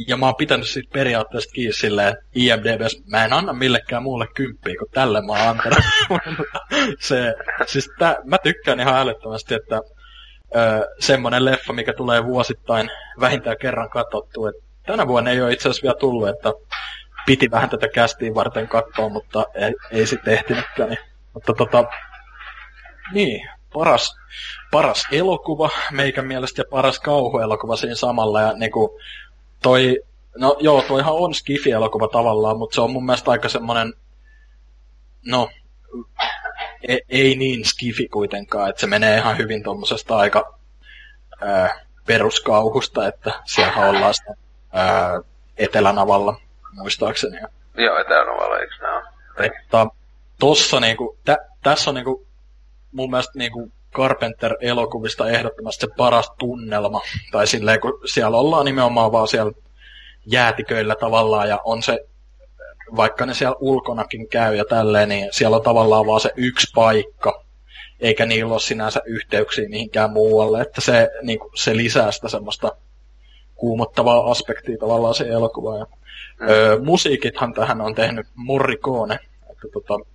ja mä oon pitänyt siitä periaatteesta kiinni silleen, I M D B:ssä mä en anna millekään muulle kymppiä, kun tälle mä oon antanut. se, siis tää, mä tykkään ihan älyttömästi, että ö, semmonen leffa, mikä tulee vuosittain vähintään kerran katsottu, että tänä vuonna ei ole itse asiassa vielä tullut, että piti vähän tätä kästiin varten katsoa, mutta ei, ei sitten ehtinytkään. Niin. Mutta tota, niin, paras, paras elokuva meikän mielestä ja paras kauhuelokuva siinä samalla. Ja niin kuin toi, no joo, toihan on skifi-elokuva tavallaan, mutta se on mun mielestä aika semmoinen, no ei, ei niin skifi kuitenkaan, että se menee ihan hyvin tommosesta aika ää, peruskauhusta, että siellä ollaan sitä ää, Etelänavalla, muistaakseni. Joo, Etelänavalla, eikö näin? Että tossa niinku, tä, tässä on niinku mun mielestä niinku Carpenter-elokuvista ehdottomasti se paras tunnelma, tai silleen kun siellä ollaan nimenomaan vaan siellä jäätiköillä tavallaan, ja on se, vaikka ne siellä ulkonakin käy ja tälleen, niin siellä on tavallaan vaan se yksi paikka, eikä niillä ole sinänsä yhteyksiä mihinkään muualle, että se, niinku, se lisää sitä semmoista kuumottavaa aspektia tavallaan siihen elokuvaan. Ja, mm. ö, musiikithan tähän on tehnyt Morricone, että tota,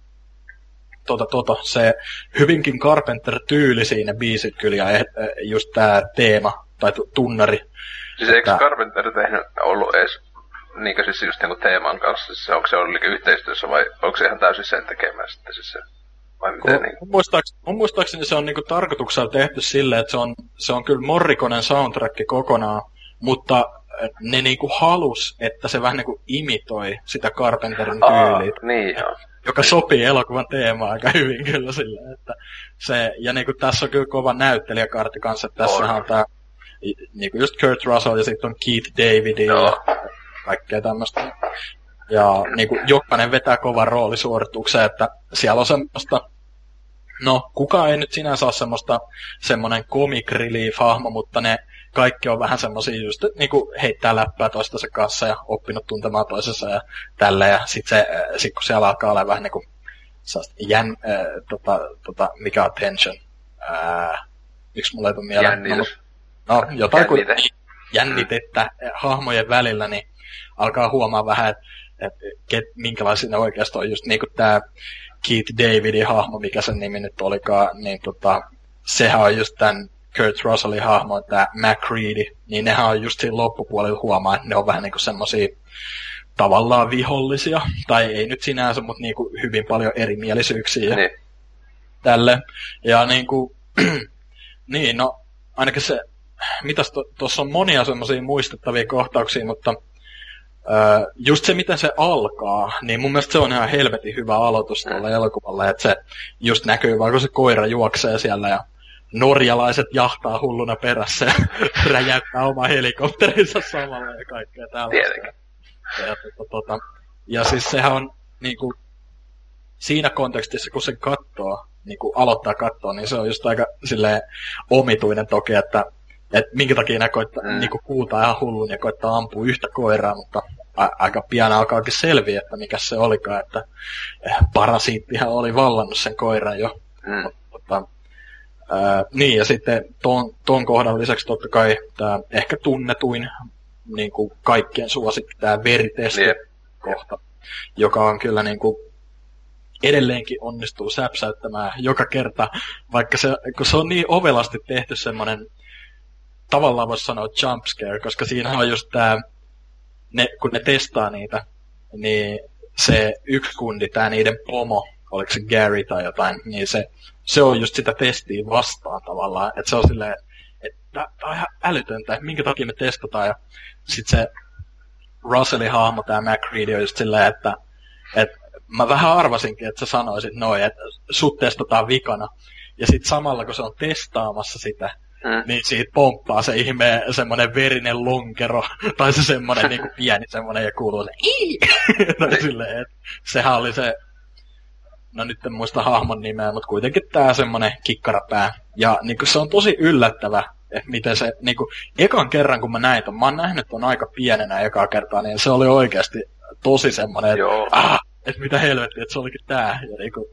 tota, tota, se hyvinkin Carpenter-tyylisiä ne biisit kyllä, ja just tää teema, tai tunnari. Siis eikö että... Carpenter tehnyt ollut edes, niinkö siis just niinku teeman kanssa, siis onko se ollut yhteistyössä vai onko se ihan täysin sen tekemään sitten siis se? Mun muistaakseni, mun muistaakseni se on niinku tarkoituksella tehty silleen, että se on, se on kyllä Morriconen soundtrack kokonaan, mutta ne niinku halus, että se vähän niinku imitoi sitä Carpenterin tyyliä, niin joka sopii elokuvan teemaan aika hyvin kyllä silleen, että se, ja niinku tässä on kyllä kova näyttelijäkaarti kanssa, että tässähän on tää niinku just Kurt Russell ja sitten on Keith David ja kaikkea tämmöstä. Ja niin kuin jokainen vetää kovan roolisuoritukseen, että siellä on semmoista, no kukaan ei nyt sinänsä ole semmoista, semmoinen comic relief-hahmo, mutta ne kaikki on vähän semmoisia just, että niin kuin heittää läppää toistensa kanssa ja oppinut tuntemaan toisensa ja tälleen. Ja sitten sit kun siellä alkaa olla vähän niin kuin jän, äh, tota, tota, mikä on tension, äh, miksi mulle ei tule mieleen? Jännitys. No jotain kuin jännitettä hahmojen välillä, niin alkaa huomaa vähän, että että ket, minkälaisia ne oikeastaan on, just niinku tää Keith Davidin hahmo, mikä sen nimi nyt olikaan, niin tota, sehän on just tän Kurt Russellin hahmo, tää MacReady, niin nehän on just siinä loppupuolella huomaa, että ne on vähän niinku semmosia tavallaan vihollisia, tai ei nyt sinänsä, mutta niinku hyvin paljon erimielisyyksiä ja niin tälle. Ja niinku, niin no, ainakin se, mitäs to, tossa on monia semmosia muistettavia kohtauksia, mutta Uh, just se, miten se alkaa, niin mun mielestä se on ihan helvetin hyvä aloitus tuolle elokuvalle, että se just näkyy vaan, kun se koira juoksee siellä ja norjalaiset jahtaa hulluna perässä ja räjäyttää oman helikopterinsa samalla ja kaikkea tällaista. Ja, tuota, tuota, ja siis sehän on niinku, siinä kontekstissa, kun se katsoo, niin kun aloittaa katsoa, niin se on just aika silleen omituinen toki, että että minkä takia nämä koittaa, mm. niin kuutaa ihan hullun ja koittaa ampua yhtä koiraa, mutta a- aika pian alkaakin selviä, että mikä se olikaan, että parasiittihan oli vallannut sen koiran jo. Mm. Mutta, ää, niin, ja sitten ton, ton kohdan lisäksi totta kai tämä ehkä tunnetuin niin kuin kaikkien suosikki, tämä veritestikohta, yeah. joka on kyllä niin kuin edelleenkin onnistuu säpsäyttämään joka kerta, vaikka se, kun se on niin ovelasti tehty semmoinen, tavallaan voisi sanoa jumpscare, koska siinä on just tää, ne, kun ne testaa niitä, niin se yksi kundi, tää niiden pomo, oliko se Gary tai jotain, niin se, se on just sitä testiä vastaan tavallaan, että se on silleen, että tää on ihan älytöntä, että minkä takia me testataan, ja sit se Russellin hahmo, tää MacReady on just silleen, että, että mä vähän arvasinkin, että sä sanoisit noin, että sut testataan vikana, ja sit samalla kun se on testaamassa sitä, Mm. niin siitä pomppaa se ihme semmoinen verinen lonkero, tai se semmoinen niinku pieni semmoinen, ja kuuluu se ii! tai silleen, että sehän oli se, no nyt en muista hahmon nimeä, mutta kuitenkin tää semmoinen kikkarapää. Ja niinku se on tosi yllättävä, että miten se, niinku, ekan kerran kun mä näin ton, mä oon nähnyt ton aika pienenä ekaa kertaa, niin se oli oikeasti tosi semmoinen, että ah, et mitä helvettiä, että se olikin tää, ja niinku...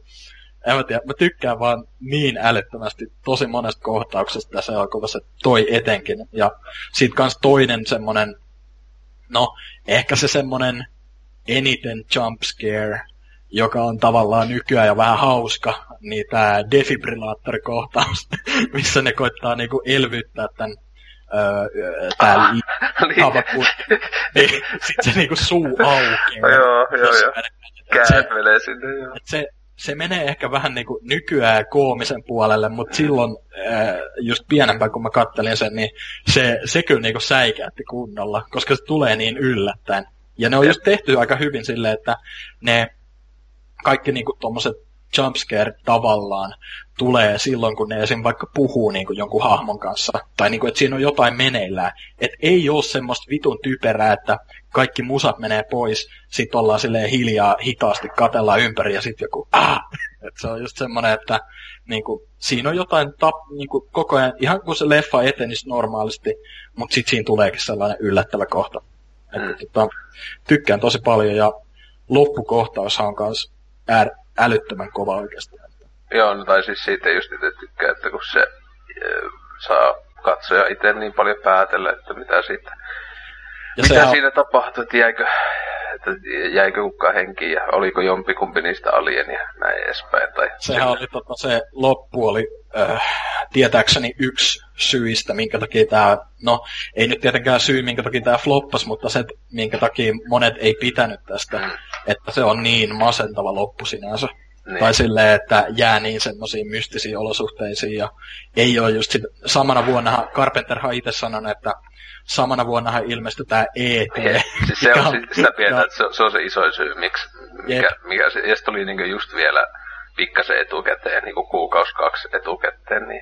En mä tiedä, mä tykkään vaan niin älyttömästi tosi monesta kohtauksesta tässä elokuvassa, toi etenkin. Ja sit kans toinen semmonen, no ehkä se semmonen eniten jumpscare, joka on tavallaan nykyään jo vähän hauska, niin tää defibrillaattorikohtaus, missä ne koittaa niinku elvyttää tän öö, tää lihavapun. Niin, sit se niinku suu auki. Joo, joo, joo. Kääntelee sinne, joo. se menee ehkä vähän niin kuin nykyään koomisen puolelle, mutta silloin just pienempään, kun mä kattelin sen, niin se, se kyllä niin kuin säikäytti kunnolla, koska se tulee niin yllättäen. Ja ne on just tehty aika hyvin silleen, että ne kaikki niin kuin tommoset jumpscare tavallaan tulee silloin, kun ne esim. Vaikka puhuu niin kuin jonkun hahmon kanssa, tai niin kuin, että siinä on jotain meneillään. Että ei ole semmoista vitun typerää, että kaikki musat menee pois, sit ollaan silleen hiljaa, hitaasti katellaan ympäri ja sit joku aah! Et se on just semmoinen, että niin kuin, siinä on jotain tap- niin kuin koko ajan, ihan kun se leffa etenisi normaalisti, mutta sit siinä tuleekin sellainen yllättävä kohta. Et, tota, tykkään tosi paljon ja loppukohtaushan on kans äär- älyttömän kova oikeastaan. Joo, no, tai siis siitä just itse tykkää, että kun se e- saa katsoja itse niin paljon päätellä, että mitä siitä, ja mitä siinä on... tapahtui, että jäikö, että jäikö kukaan henkiin ja oliko jompikumpi niistä alienia näin edespäin. Tai sehän oli, tota, se loppu oli äh, tietääkseni yksi syistä, minkä takia tämä, no ei nyt tietenkään syy, minkä takia tämä floppasi, mutta se, minkä takia monet ei pitänyt tästä, mm. että se on niin masentava loppu sinänsä. Niin. Tai silleen, että jää niin semmoisiin mystisiin olosuhteisiin ja ei ole just sitä. Samana vuonna Carpenterhan itse sanonut, että samana vuonnahan ilmestyi tämä E T. Siis se on sitä pientä, että se, se on se isoin syy, miksi. Mikä, mikä se, ja se tuli niinku just vielä pikkasen etukäteen, niinku kuukausi kaksi etukäteen. Niin.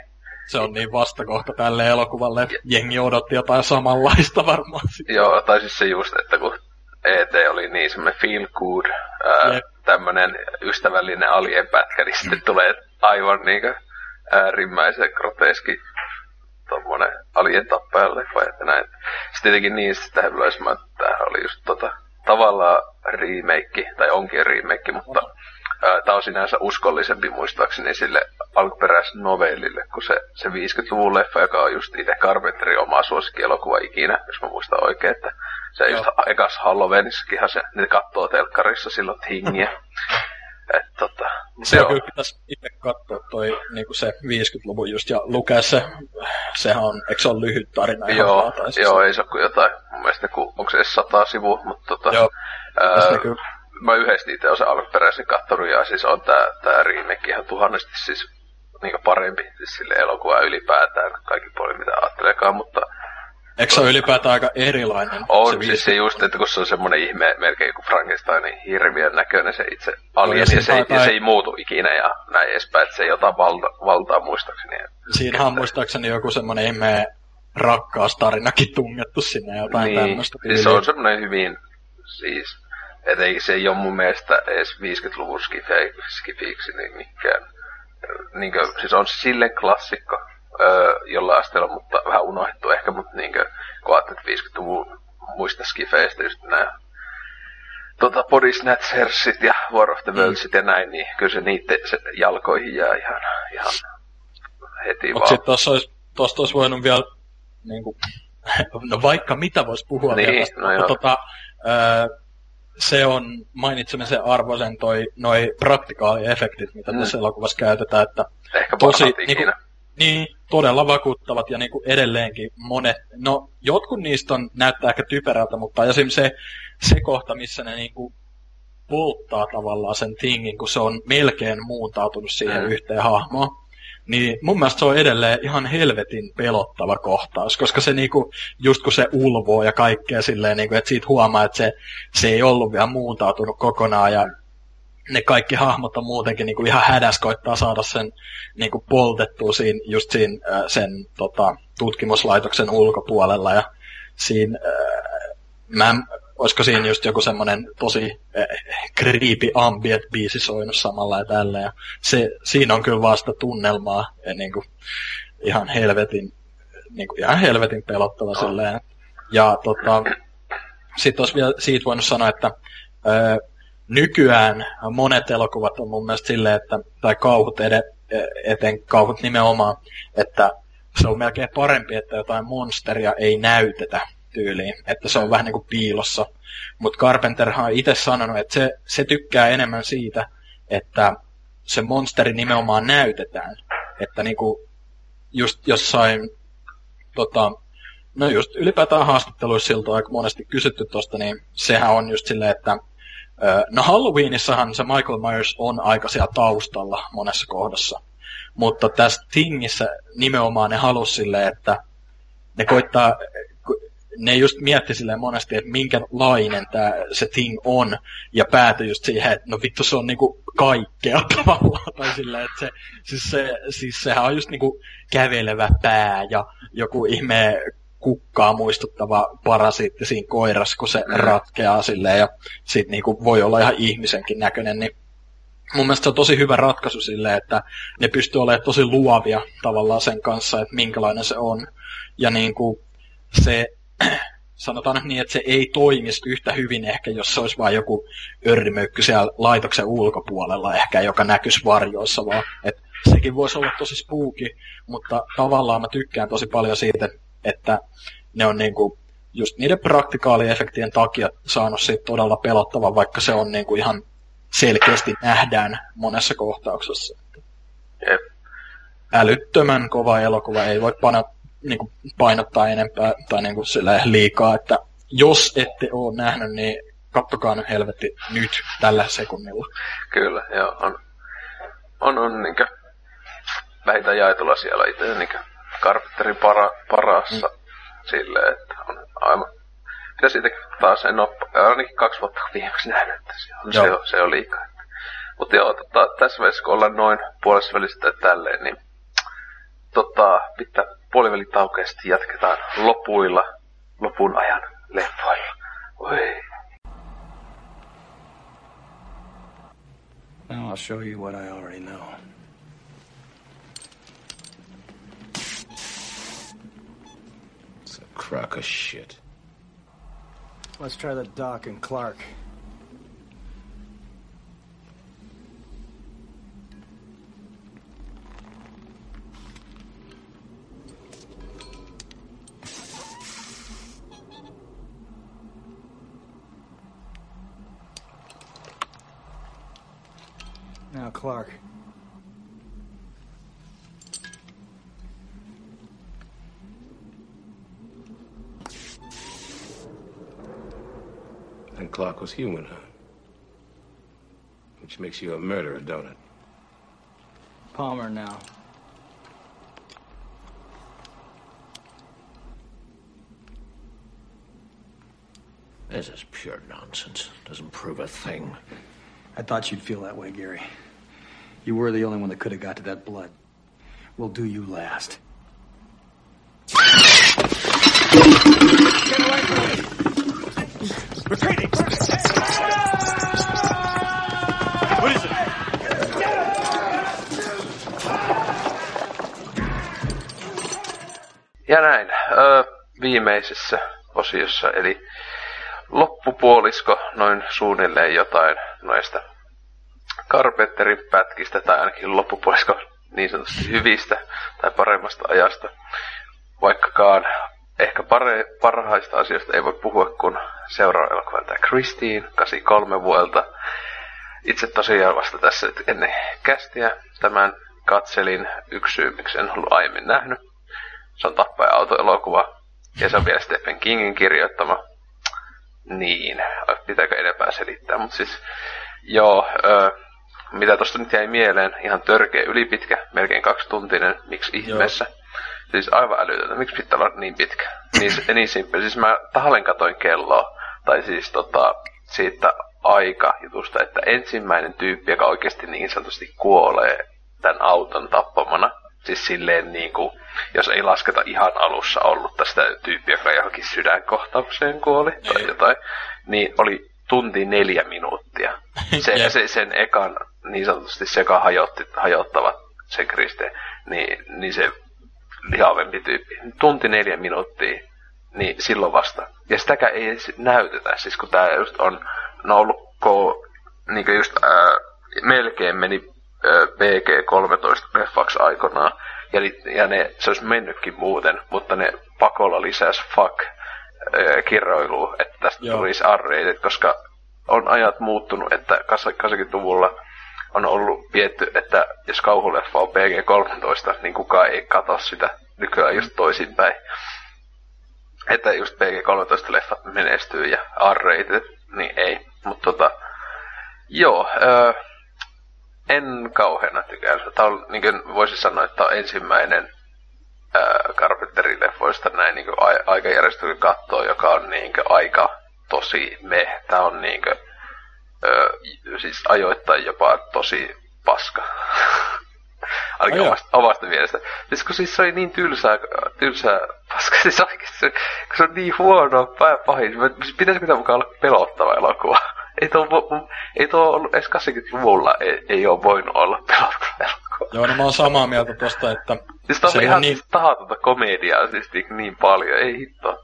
Se on niin vastakohta tälle elokuvalle. Je. Jengi odotti jotain samanlaista varmaan. Joo, tai siis se just, että kun E T oli niin semmoinen feel good, ää, tämmönen ystävällinen alien pätkä, niin sitten tulee aivan niinku äärimmäisen groteski tommonen alien tappajan leffa, että näin. Sitten tietenkin niin, sitä hyväisemmin, että tämähän oli just tota, tavallaan remake, tai onkin remake, mutta ää, tää on sinänsä uskollisempi muistaakseni sille alkuperäiselle novellille, kun se, se viisikymmentäluvun leffa, joka on just itse Carpenterin omaa suosikkielokuva ikinä, jos mä muistan oikein, että se just no. ekas Halloweenissakinhan se, ne kattoo telkkarissa silloin hingiä. Että tota, se on kyllä pitäisi itse katsoa toi niinku se viisikymmentäluvun just ja lukea se, sehän on, eikö se ole lyhyt tarina? Joo, joo ei se ole kuin jotain, mun mielestä kun, onko se edes sata sivua, mutta tota, joo, ää, mä yhdessä itse oon alkuperäisen kattonut ja siis on tää, tää remake ihan tuhannesti siis niinku parempi siis sille elokuvaa ylipäätään, kaikki puolin mitä ajattelekaan, mutta eikö se ole ylipäätään aika erilainen? On, se siis se just, että kun se on semmoinen ihme, melkein kuin Frankensteinin hirviön näköinen se itse alien, no, ja, se, taitaa... ja se ei muutu ikinä ja näin edespäin, että se ei ota valta, valtaa muistaakseni. Siinähän on muistaakseni joku semmoinen ihme rakkaustarinakin tungettu sinne jotain niin, tämmöistä. Niin, siis se on semmoinen hyvin, siis, että se ei ole mun mielestä edes viisikymmentäluvun skifiiksi, niin mikään, niin kuin, siis on silleen klassikko. Öö, jollain asteella, mutta vähän unohdettu ehkä, mutta niinkö, kun ajattelin viisikymmentäluvun muista skifeistä just nää tota, Body Snatchersit ja War of the Worldsit mm. ja näin, niin kyllä se niitten se jalkoihin jää ihan, ihan heti. Mut vaan. Mut sit tosta ois voinut vielä niinku, no vaikka mitä vois puhua niin, vielä tästä, no mutta tota, öö, se on mainitsemisen arvoisen toi noi praktikaaliefektit, mitä mm. tässä elokuvassa käytetään, että ehkä tosi niinku, niin, todella vakuuttavat ja niin kuin edelleenkin monet, no jotkut niistä on, näyttää ehkä typerältä, mutta esimerkiksi se, se kohta, missä ne niin kuin polttaa tavallaan sen Thingin, kun se on melkein muuntautunut siihen mm. yhteen hahmoon, niin mun mielestä se on edelleen ihan helvetin pelottava kohtaus, koska se niin kuin, just kun se ulvoo ja kaikkea silleen, niin kuin, että siitä huomaa, että se, se ei ollut vielä muuntautunut kokonaan ja ne kaikki hahmot on muutenkin niinku ihan hädässä koittaa saada sen niinku poltettua siinä, just siinä äh, sen tota, tutkimuslaitoksen ulkopuolella. Ja siinä, äh, mä, olisiko siinä just joku semmoinen tosi äh, creepy ambient biisi soinut samalla ja tälleen. Ja se, siinä on kyllä vasta tunnelmaa ja niinku, ihan, helvetin, niinku, ihan helvetin pelottava silleen. Ja tota, sit olisi vielä siitä voinut sanoa, että äh, nykyään monet elokuvat on mun mielestä silleen, että, tai kauhut ed- eten kauhut nimenomaan, että se on melkein parempi, että jotain monsteria ei näytetä tyyliin, että se on vähän niin kuin piilossa. Mutta Carpenterhan on itse sanonut, että se, se tykkää enemmän siitä, että se monsteri nimenomaan näytetään, että niinku just jossain, tota, no just ylipäätään haastatteluissa siltä on aika monesti kysytty tuosta, niin sehän on just silleen, että No Halloweenissahan se Michael Myers on aika siellä taustalla monessa kohdassa, mutta tässä Thingissä nimenomaan ne halusi silleen, että ne koittaa, ne just mietti silleen monesti, että minkälainen tää, se Thing on, ja päätyi just siihen, että no vittu se on niinku kaikkea tavallaan, tai silleen, että se, siis, se, siis sehän on just niinku kävelevä pää ja joku ihme kukkaa muistuttava parasiitti siinä koirassa, kun se ratkeaa silleen, ja sit niinku voi olla ihan ihmisenkin näköinen, niin mun mielestä se on tosi hyvä ratkaisu silleen, että ne pystyy olemaan tosi luovia tavallaan sen kanssa, että minkälainen se on, ja niinku se, sanotaan niin, että se ei toimisi yhtä hyvin ehkä, jos se olisi vaan joku örrimöykky siellä laitoksen ulkopuolella ehkä, joka näkyisi varjoissa vaan, että sekin voisi olla tosi spooky, mutta tavallaan mä tykkään tosi paljon siitä, että ne on niinku just niiden praktikaaliefektien takia saanut siitä todella pelottavan, vaikka se on niinku ihan selkeästi nähdään monessa kohtauksessa. Jep. Älyttömän kova elokuva, ei voi painottaa, niinku painottaa enempää tai niinku liikaa, että jos ette ole nähnyt, niin kattokaa nyt helvetti nyt tällä sekunnilla. Kyllä, joo, on, on, on niinkö vähintään jaetulla siellä itse niinkö Carpenterin para, parassa mm. silleen, että on aivan... Mitä siitäkin taas en ole ainakin kaksi vuotta viimeksi nähnyt, että se on, se on, se on liikaa. Mutta joo, tota, tässä vaiheessa kun ollaan noin puolessa välistä ja tälleen, niin tota, pitää puolivälitaukeasti jatketaan lopuilla, lopun ajan leffoilla. Oi. Now I'll show you what I already know. Crock of shit. Let's try the Doc and Clark. Now, Clark. And Clark was human, huh? Which makes you a murderer, don't it? Palmer now. This is pure nonsense. Doesn't prove a thing. I thought you'd feel that way, Gary. You were the only one that could have got to that blood. We'll do you last. Get away from me! Retreating! What is it? Ja näin, öö, viimeisessä osiossa, eli loppupuolisko noin suunnilleen jotain noista Carpenterin pätkistä, tai ainakin loppupuolisko niin sanotusti hyvistä tai paremmasta ajasta, vaikkakaan. Ehkä pare, parhaista asioista ei voi puhua, kun seuraava elokuva Christine, kahdeksankymmentäkolme vuodelta. Itse tosiaan vasta tässä nyt ennen kästiä tämän katselin. Yksi syy, miksi en ollut aiemmin nähnyt. Se on tappaja-autoelokuva, ja se on vielä Stephen Kingin kirjoittama. Niin, pitääkö enempää selittää, mutta siis joo, ö, mitä tosta nyt jäi mieleen, ihan törkeä ylipitkä, melkein kaksituntinen, miksi ihmeessä. Joo. Siis aivan älytöntä. Miksi pitää olla niin pitkä? Niin, niin simppeli. Siis mä tahalleen katoin kelloa. Tai siis tota, siitä aikajutusta, että ensimmäinen tyyppi, joka oikeasti niin sanotusti kuolee tämän auton tappamana. Siis silleen niinku, jos ei lasketa ihan alussa ollutta sitä tyyppiä, joka johonkin sydänkohtaukseen kuoli tai jotain, niin oli tunti neljä minuuttia. Se, se, sen ekan, niin sanotusti se, joka hajotti, hajottavat sen Kristeen, niin, niin se lihavempi tyyppi. Tunti neljä minuuttia, niin silloin vasta. Ja sitäkään ei näytetä, siis kun tää just on, no ollut ko, niinku just ää, melkein meni ää, P G kolmetoista reffaks aikanaan, ja, ja ne, se olisi mennytkin muuten, mutta ne pakolla lisäs fuck ää, kirroilua, että tästä Joo. tulisi arreidet, koska on ajat muuttunut, että kahdeksankymmentäluvulla on ollut vietty, että jos kauhuleffa on P G kolmetoista, niin kukaan ei katso sitä nykyään just toisinpäin. Että just P G kolmetoista leffat menestyy ja R-rated, niin ei. Mutta tota, Joo, öö, en kauheena tykällä. Tää on, niin kuin voisin sanoa, että on ensimmäinen öö, Carpenter-leffoista näin niin kuin a- aikajärjestyksen kattoo, joka on niin kuin aika tosi meh. Tää on niin kuin, öö, siis ajoittain jopa tosi paska. Ainakin omasta, omasta mielestä. Siis kun siis se oli niin tylsää, tylsää paska, siis oikeesti se, se on niin huonoa pää pahin. Pitäisikö tämä mukaan olla pelottava elokuva? Ei tuo, ei tuo ollut, edes kahdeksankymmentäluvulla ei, ei ole voinut olla pelottava elokuva. Joo, no mä oon samaa mieltä tosta, että... Siis tämä on ihan niin... tahatonta komediaa siis niin paljon, ei hittoa.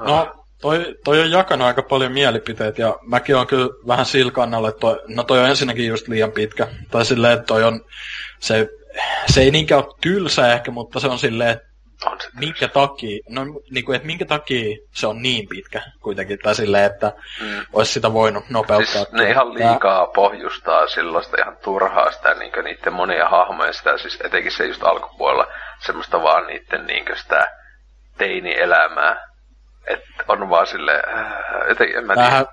No, toi, toi on jakanut aika paljon mielipiteet ja mäkin on kyllä vähän sillä kannalla, että toi, no toi on ensinnäkin just liian pitkä. Tai silleen, että toi on... Se, se ei niinkään ole tylsä ehkä, mutta se on silleen, että minkä takia, no, niin kuin, että minkä takia se on niin pitkä kuitenkin, tai silleen, että mm. olisi sitä voinut nopeuttaa. Siis ne ihan liikaa pohjustaa sellaista ihan turhaa sitä niin kuin niiden monia hahmoja, sitä, siis etenkin se just alkupuolella, semmoista vaan niiden niin kuin sitä teini-elämää, että on vaan silleen, jotenkin en mä tiedä.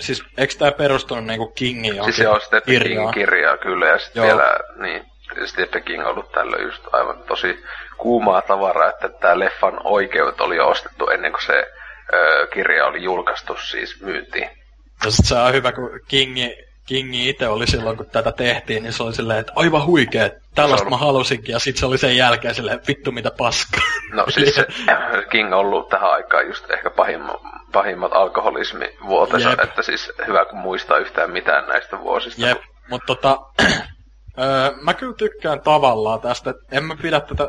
Siis eikö tämä perustunut niinku Kingin johonkin kirjaan? Siis se on Stephen Kingin kirjaa kyllä, ja sitten vielä niin, Stephen King on ollut tällöin just aivan tosi kuumaa tavaraa, että tämä leffan oikeudet oli ostettu ennen kuin se ö, kirja oli julkaistu siis myyntiin. Ja sitten se on hyvä, kun Kingi, Kingi itse oli silloin, kun tätä tehtiin, niin se oli silleen, että aivan huikea, tällaista mä halusinkin, ja sitten se oli sen jälkeen silleen, vittu mitä paskaa. No siis se, King on ollut tähän aikaan just ehkä pahimman. pahimmat alkoholismivuotensa, Jep. Että siis hyvä kun muistaa yhtään mitään näistä vuosista. Jep, mutta tota, öö, mä kyllä tykkään tavallaan tästä, että en mä pidä tätä,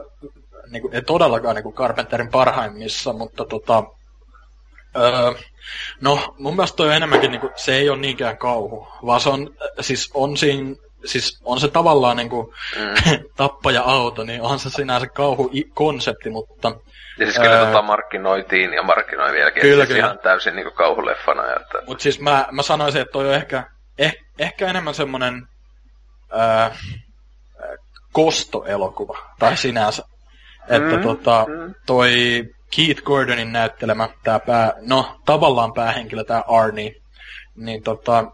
niinku, ei todellakaan niinku Carpenterin parhaimmissa, mutta tota, öö, no mun mielestä toi on enemmänkin, niinku, se ei ole niinkään kauhu, vaan se on, siis on siinä, siis on se tavallaan niinku mm. tappaja-auto, niin onhan se sinänsä kauhukonsepti, mutta... Ja siis kyllä öö, tota markkinoitiin ja markkinoi vieläkin, kyllä, siis kyllä. Ihan täysin niinku kauhuleffana. Että... Mutta siis mä, mä sanoisin, että toi on ehkä, eh, ehkä enemmän semmonen öö, kostoelokuva, tai sinänsä. Mm, että tota, mm. toi Keith Gordonin näyttelemä, tää pää, no tavallaan päähenkilö, tää Arnie, niin tota,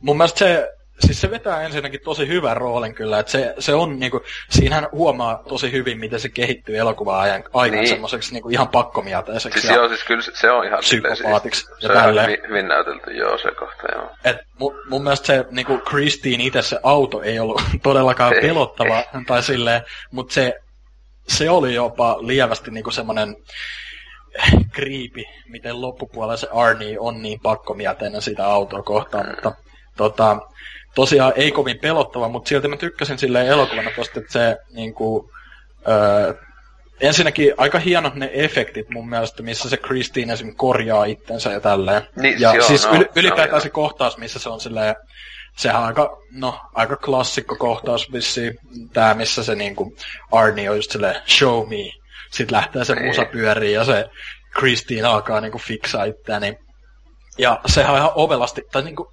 mun mielestä se... Siis se vetää ensinnäkin tosi hyvän roolin kyllä, että se, se on niinku, siinähän huomaa tosi hyvin, miten se kehittyy elokuvan ajan aikaan niin. Semmoiseksi niinku ihan pakkomielteiseksi siis ja joo, siis kyllä se on ihan psykopaatiksi. Siis, se on ihan hyvin, hyvin näytelty, joo se kohta, joo. Et mun, mun mielestä se niinku Christine itse se auto ei ollut todellakaan ei, pelottava, ei. Tai silleen, mutta se, se oli jopa lievästi niinku semmoinen... kriipi, miten loppupuolella se Arnie on niin pakkomielteinen sitä autoa kohtaan, mm. mutta tota... Tosiaan ei kovin pelottava, mutta silti mä tykkäsin silleen elokuvana tosta, että se niinku, öö, ensinnäkin aika hienot ne efektit mun mielestä, missä se Christine esimerkiksi korjaa itsensä ja tälleen. Niin, ja joo, siis no, yl, ylipäätään no, se kohtaus, missä se on silleen, sehän on aika, no, aika klassikko kohtaus vissiin, tää missä se niinku Arnie on just silleen show me, sit lähtee se musa pyöriin ja se Christine alkaa niinku fiksaa itseään. Niin. Ja sehän on ihan ovelasti, tai niinku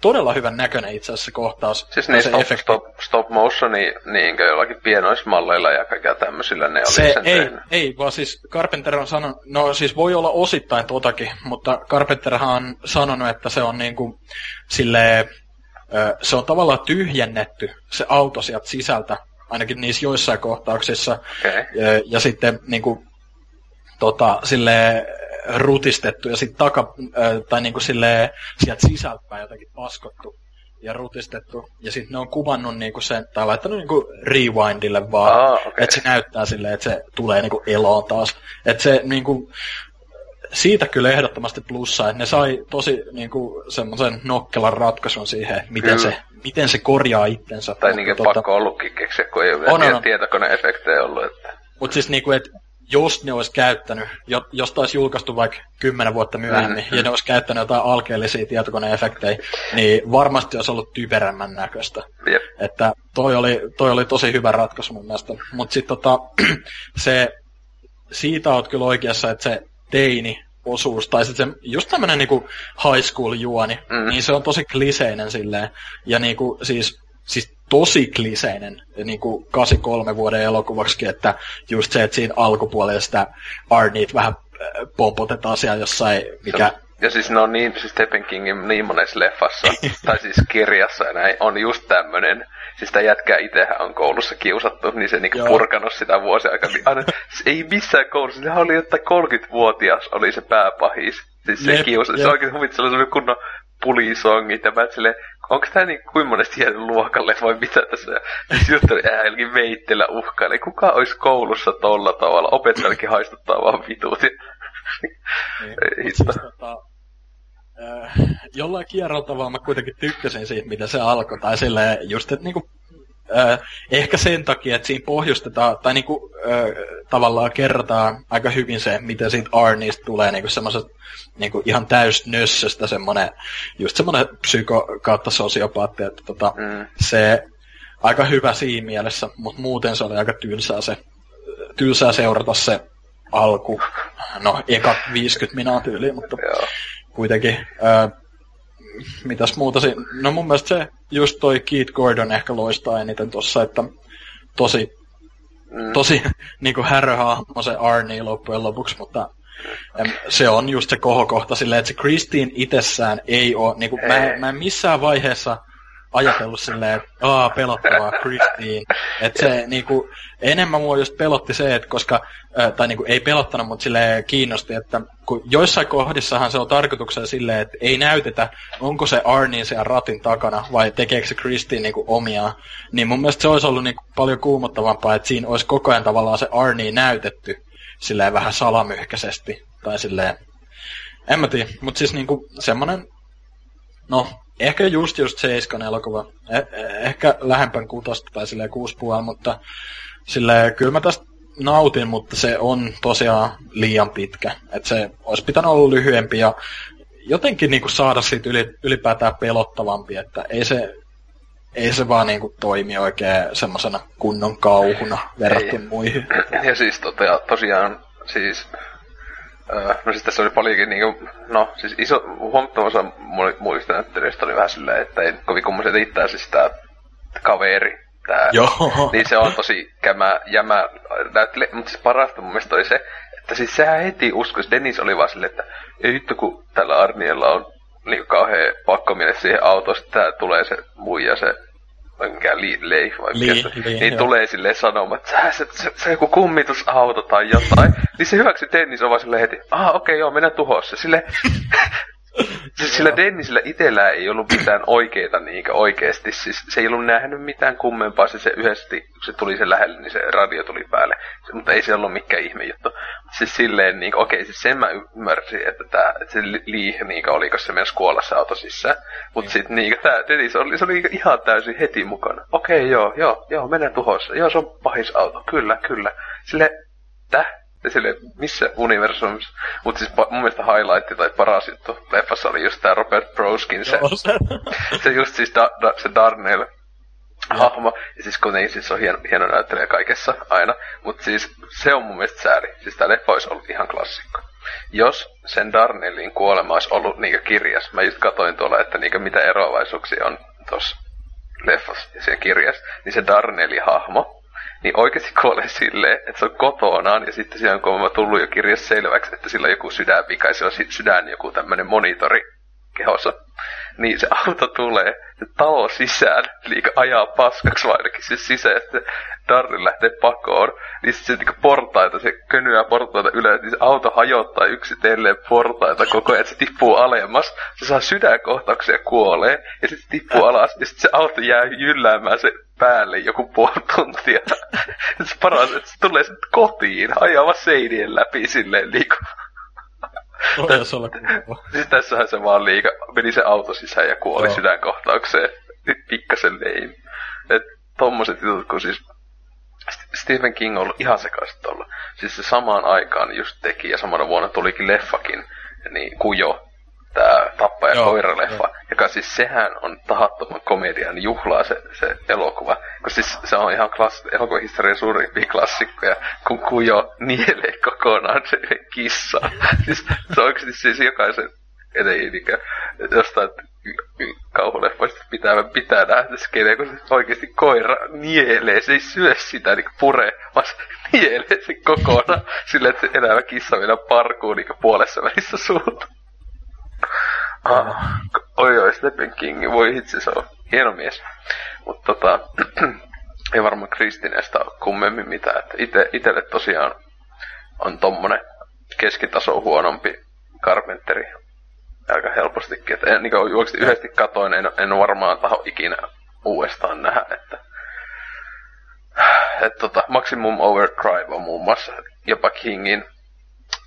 todella hyvän näköinen itse asiassa kohtaus. Siis ne stop, stop, stop motioni niinkö jollakin pienoismalleilla ja kaikkea tämmöisillä ne oli se sen ei, tehnyt. Ei, vaan siis Carpenter on sanonut, no siis voi olla osittain totakin, mutta Carpenterhan on sanonut, että se on niinku silleen, se on tavallaan tyhjennetty se auto sieltä sisältä, ainakin niissä joissain kohtauksissa. Okay. Ja, ja sitten niinku tota silleen, rutistettu ja sitten taka, tai niinku silleen sieltä sisältäpäin jotenkin paskottu ja rutistettu. Ja sitten ne on kuvannut niinku sen, tai laittanut niinku rewindille vaan, ah, okay. Että se näyttää silleen, että se tulee niinku eloon taas. Että se niinku, siitä kyllä ehdottomasti plussaa, että ne sai tosi niinku semmoisen nokkelan ratkaisun siihen, miten se, miten se korjaa itsensä. Tai niinku tuota, pakko ollutkin keksiä, kun ei ole vielä tietokoneefektejä ollut. Että... Mutta siis niinku, että jos ne olisi käyttänyt, jos taisi julkaistu vaikka kymmenen vuotta myöhemmin, mm-hmm. ja ne olisi käyttänyt jotain alkeellisia tietokoneefektejä, niin varmasti olisi ollut typerämmän näköistä. Yep. Että toi oli, toi oli tosi hyvä ratkaisu mun mielestä. Mutta sitten tota, se, siitä oot kyllä oikeassa, että se teini osuus, tai sitten se just tämmönen niinku high school juoni, mm-hmm. niin se on tosi kliseinen silleen, ja niinku siis... Siis tosi kliseinen, niin kuin kahdeksankymmentäkolme vuoden elokuvaksikin, että just se, että siinä alkupuolella sitä Arniet vähän pompotetaan siellä jossain, mikä Ja siis ne on niin, siis Stephen Kingin niin monessa leffassa, tai siis kirjassa näin, on just tämmönen. Siis sitä jätkää itsehän on koulussa kiusattu, niin se niinku Joo. purkanut sitä vuosia aikaa. Aina, ei missään koulussa, sehän oli jotta kolmekymmentävuotias oli se pääpahis. Siis se kiusa, se oikein huvitsi sellainen kunnon pulisongit ja mä et silleen, onks tää niin kuin monesti jäänyt luokalle vai mitä tässä? Siis jutteli äänelkin veitteellä uhkaili, kuka ois koulussa tolla tavalla? Opettajakin haistuttaa vaan vituut. Jollain kierrotavaa mä kuitenkin tykkäsin siitä, mitä se alkoi, tai silleen just, että niinku, äh, ehkä sen takia, että siinä pohjustetaan, tai niinku, äh, tavallaan kerrotaan aika hyvin se, miten siitä Arniestä tulee niinku semmoiset niinku ihan täysnössöstä semmoinen, just semmoinen psyko-kautta-sosiopaatti, että tota, mm. se aika hyvä siinä mielessä, mutta muuten se oli aika tylsää, se, tylsää seurata se alku, no eka viisikymmentä minuuttia yli, mutta... Kuitenkin, ää, mitäs muuta siinä? No mun mielestä se, just toi Keith Gordon ehkä loistaa eniten tossa, että tosi, mm. tosi niinku häröhahmo se Arnie loppujen lopuksi, mutta äm, se on just se kohokohta silleen, että se Christine itsessään ei oo, niinku mä, mä en missään vaiheessa ajatellut silleen, että aah, pelottavaa Christine. Että se niinku, enemmän mua just pelotti se, että koska, äh, tai niinku ei pelottanut, mutta silleen kiinnosti, että kun joissain kohdissahan se on tarkoituksena silleen, että ei näytetä, onko se Arnie siellä ratin takana vai tekeekö se Christine niinku omiaan. Niin mun mielestä se olisi ollut niinku paljon kuumottavampaa, että siinä olisi koko ajan tavallaan se Arnie näytetty silleen vähän salamyhkäisesti. Tai silleen, en mä tiedä, mutta siis niinku semmonen, no... Ehkä just just seiskan elokuva. Eh- ehkä lähempän kutosta tai silleen kuusi puolella, mutta silleen kyllä mä tästä nautin, mutta se on tosiaan liian pitkä. Että se olisi pitänyt olla lyhyempi ja jotenkin niinku saada siitä yli, ylipäätään pelottavampi, että ei se, ei se vaan niinku toimi oikein semmosena kunnon kauhuna verrattuna muihin. Ja siis totea, tosiaan siis... No siis tässä oli paljonkin niinku, no siis iso, huomattava osa muista näyttelijöistä oli vähän silleen, että ei kovin kummoiset itseään siis tää kaveri, tää, Joo. niin se on tosi kämä, jämä näyttelijä, mutta siis parasta mun mielestä oli se, että siis sehän heti uskoisi, Dennis oli vaan silleen, että ei hitto kun tällä Arniella on niinku kauhea pakko mennä siihen autoon, tää tulee se muija se, vai mikään li- leif vai mikä li- li- niin joo. Tulee silleen sanomaan, että sä, sä, sä joku kummitusauto tai jotain, niin se hyväksy Dennis on vaan silleen heti, ah okei okay, joo, mennään tuhossa, sille siis sillä Dennisillä itellään ei ollut mitään oikeita niinkä oikeesti, siis se ei ollut nähnyt mitään kummempaa, se se yhdesti, kun se tuli sen lähelle, niin se radio tuli päälle, se, mutta ei se ollut mikään ihme juttu, siis silleen niin okei, okay, siis sen mä ymmärsin, että tää, että se liih niinkä oli, koska se meni kuolassa auto sisään, mut mm. sit niinkä tää Dennis oli, se oli ihan täysin heti mukana, okei okay, joo, joo, joo, mennään tuhossa, joo se on pahis auto, kyllä, kyllä, sille täh? Ja silleen, missä universumissa? Mut siis pa- mun mielestä highlightti tai paras juttu leffassa oli just tää Robert Broskin se. Se just siis da, da, se Darnell hahmo. Ja siis kuitenkin siis on hieno, hieno näyttelijä kaikessa aina. Mut siis se on mun mielestä sääli. Siis tää leffa ois ollut ihan klassikko. Jos sen Darnellin kuolema ois ollut niinkö kirjas. Mä just katoin tuolla, että niinkö mitä eroavaisuuksia on tossa leffassa ja siellä kirjas. Niin se Darnellin hahmo. Niin oikeesti kuolee silleen, että se on kotonaan, ja sitten siellä on, on tullut jo kirjassa selväksi, että sillä on joku sydänvika, ja sillä on sydän joku tämmönen monitori kehossa. Niin se auto tulee, se talo sisään, eli ajaa paskaksi vai ainakin siis sisään, ja sitten Darren lähtee pakoon. Niin sitten se niin portaita, se könyää portaita ylös, niin se auto hajottaa yksitellen portaita koko ajan, se tippuu alemmas, se saa sydänkohtauksia kuolee, ja sitten se tippuu alas, ja sitten se auto jää jylläämään se päälle joku puoli tuntia. Se paras, että se tulee sitten kotiin, ajava seinien läpi silleen liiku. Täs, siis tässähän se vaan liika, meni se auto sisään ja kuoli Joo. sydänkohtaukseen. Pikkasen leim. Et tommoset jutut, kun siis Stephen King on ollut ihan sekaisin tuolla. Siis se samaan aikaan just teki ja samana vuonna tulikin leffakin, niin Kujo, tää Tappaja koiraleffa, joka siis sehän on tahattoman komedian juhlaa se, se elokuva. Kun siis se on ihan klass- elokuvahistorian suurimpia klassikkoja, kun Kujo nielee kokonaan se kissa. Siis se oikeesti siis jokaisen edeinikä jostain kauhuleffoista pitää, pitää nähdä skeneen, kun se oikeesti koira nielee, se ei syö sitä niinku pure, vaan se nielee se kokonaan silleen, että se elävä kissa vielä parkuu niinku puolessa välissä suuntaan. Ah, oi oi, Stephen King, voi itse, se on hieno mies. Mutta tota, ei varmaan Kristinestä ole kummemmin mitään. Että ite, itelle tosiaan on tommonen keskitaso huonompi Carpenteri aika helpostikin. Että en, niin kuin juoksi yhdesti katoin, en, en varmaan taho ikinä uudestaan nähdä. Että, et tota, Maximum Overdrive on muun muassa jopa Kingin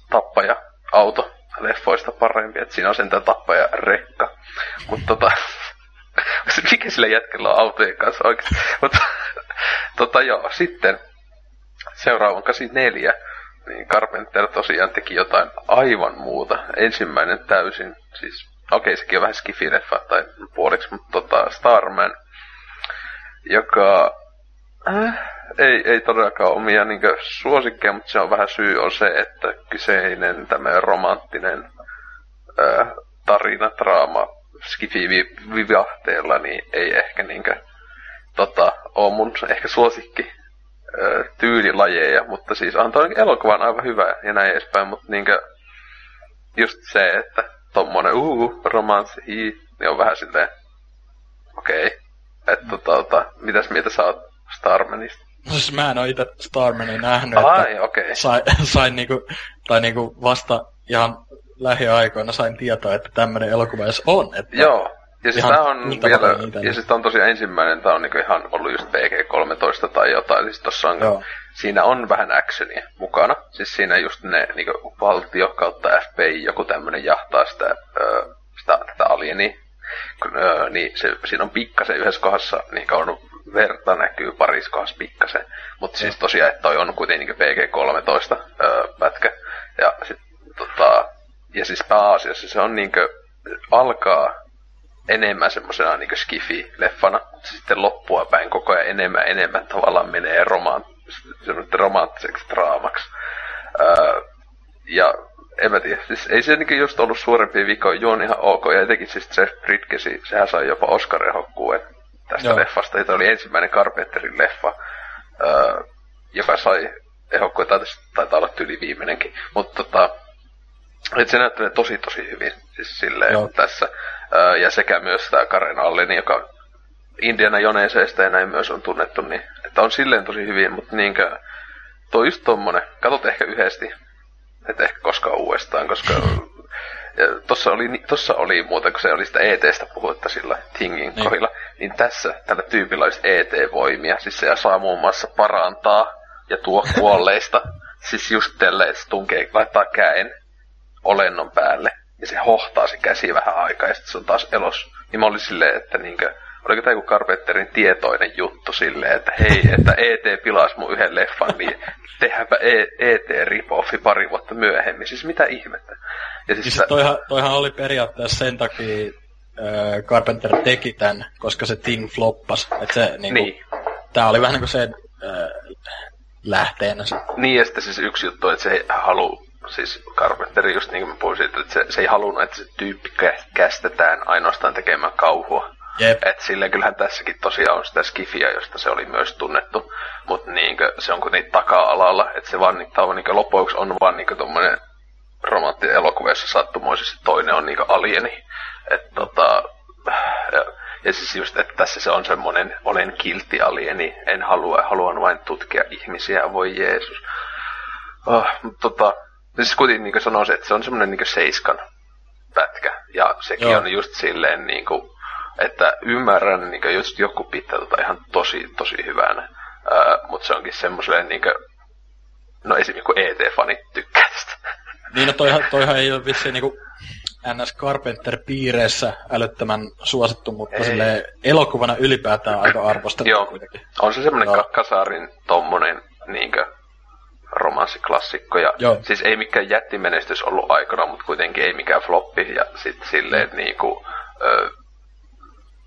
tappaja auto leffoista parempi, että siinä on sentään tappaja rekka. Mutta tota, mikä sillä jätkellä on autojen kanssa oikeesti? Mutta tota joo, sitten seuraavan kahdeksankymmentäneljä, niin Carpenter tosiaan teki jotain aivan muuta. Ensimmäinen täysin, siis okei, sekin on vähän skifileffa tai puoliksi, mutta tota Starman, joka äh, ei, ei todellakaan omia niin kuin suosikkeja, mutta se on vähän syy on se, että kyseinen tämä romanttinen äh, tarina, draama, skifi-vivahteella, niin ei ehkä niinkö tota, on mun ehkä suosikki ö, tyylilajeja, mutta siis on toi elokuvan aivan hyvä ja näin edespäin, mutta niinkö just se, että tommonen uhu, romanssi, hii, niin on vähän silleen okei, okay. Että tota, tota, mitäs mieltä sä oot Starmanista? No siis mä en oo ite Starmania nähnyt, Ai, että okay. sai, sain niinku, tai niinku vasta ihan lähiaikoina sain tietoa, että tämmöinen elokuva edes on. Että joo, ja siis tää on vielä, ja siis tää on tosiaan ensimmäinen, tää on niinku ihan ollut just P G kolmetoista tai jotain, siis tossa on, joo. Siinä on vähän actionia mukana, siis siinä just ne niinku valtio kautta F B I, joku tämmönen jahtaa sitä, ö, sitä tätä alienia, ö, niin se, siinä on pikkasen yhdessä kohdassa, niin kauan verta näkyy parissa kohdassa pikkasen, mutta siis tosiaan, että toi on kuitenkin P G kolmetoista ö, pätkä, ja sit tota, ja siis pääasiassa se on niinkö, alkaa enemmän semmosena niinkö skifi-leffana, mutta sitten loppua päin koko ajan enemmän enemmän tavallaan menee romaant- romanttiseksi draamaksi. Öö, ja en mä tiedä, siis ei se niinkö just ollut suurempia vikoja, juoni ihan ok, ja etenkin siis Jeff Bridges, sehän sai jopa Oscar-ehokkuun tästä Joo. leffasta, ja tämä oli ensimmäinen Carpenterin leffa, öö, joka sai ehokkuun, taitaa olla tyli viimeinenkin, mutta tota, et se näyttelee tosi tosi hyvin, siis silleen Joo. tässä. Öö, ja sekä myös tää Karen Alleni, joka Indiana Jonesesta ja näin myös on tunnettu, niin että on silleen tosi hyvin, mutta niinkö toi just tommonen, katot ehkä yhdesti, et ehkä koskaan uudestaan, koska ja tossa oli, tossa oli muuta, kun se oli sitä E T:stä puhutta sillä Thingin niin. kohdilla, niin tässä tällä tyypillä olisi E T-voimia, siis se saa muun muassa parantaa ja tuo kuolleista, siis just tälle, että se tunkee, laittaa käen olennon päälle, ja se hohtaa se käsi vähän aikaa, ja sitten se on taas elos. Niin mä olin silleen, että niinkö, oliko tää joku Carpenterin tietoinen juttu silleen, että hei, että E T pilasi mun yhden leffan, niin tehdäänpä E T-ripoffi pari vuotta myöhemmin. Siis mitä ihmettä. Ja siis sitä toihan, toihan oli periaatteessa sen takia äh, Carpenter teki tän, koska se Thing floppasi. Että se niinku, niin. tää oli vähän niinku se äh, lähteenä se. Niin, ja sitten siis yksi juttu, että se haluu siis Carpenteri just niin kuin mä puhuin siitä, että se, se ei halunnut, että se tyyppi kästetään ainoastaan tekemään kauhua. Yep. Että silleen kyllähän tässäkin tosiaan on sitä skifiä, josta se oli myös tunnettu. Mutta niinkö, se on kuitenkin taka-alalla, että se vaan niinkö lopuksi on vaan niinkö tommonen romanttinen elokuva, jossa sattumoisesti toinen on niinkö alieni. Että tota ja, ja siis just, että tässä se on semmonen, olen kiltti alieni, en halua, haluan vain tutkia ihmisiä, voi Jeesus. Oh, mutta tota siis kuitenkin niin sanoisin, että se on semmoinen niin seiskan pätkä. Ja sekin Joo. on just silleen, niin kuin, että ymmärrän, niin kuin, just joku pitää tota ihan tosi, tosi hyvänä. Uh, Mutta se onkin semmoiselle, niin kuin, no esimerkiksi E T-fanit tykkää tästä. Niin, no toihan, toihan ei ole vissiin niin N S Carpenter-piireissä älyttömän suosittu, mutta silleen, elokuvana ylipäätään aika arvostettu Joo. kuitenkin. On se semmoinen no. kasarin tommonen niinkö romanssiklassikko, ja Joo. siis ei mikään jättimenestys ollut aikana, mutta kuitenkin ei mikään floppi, ja sit silleen mm. niinku ö,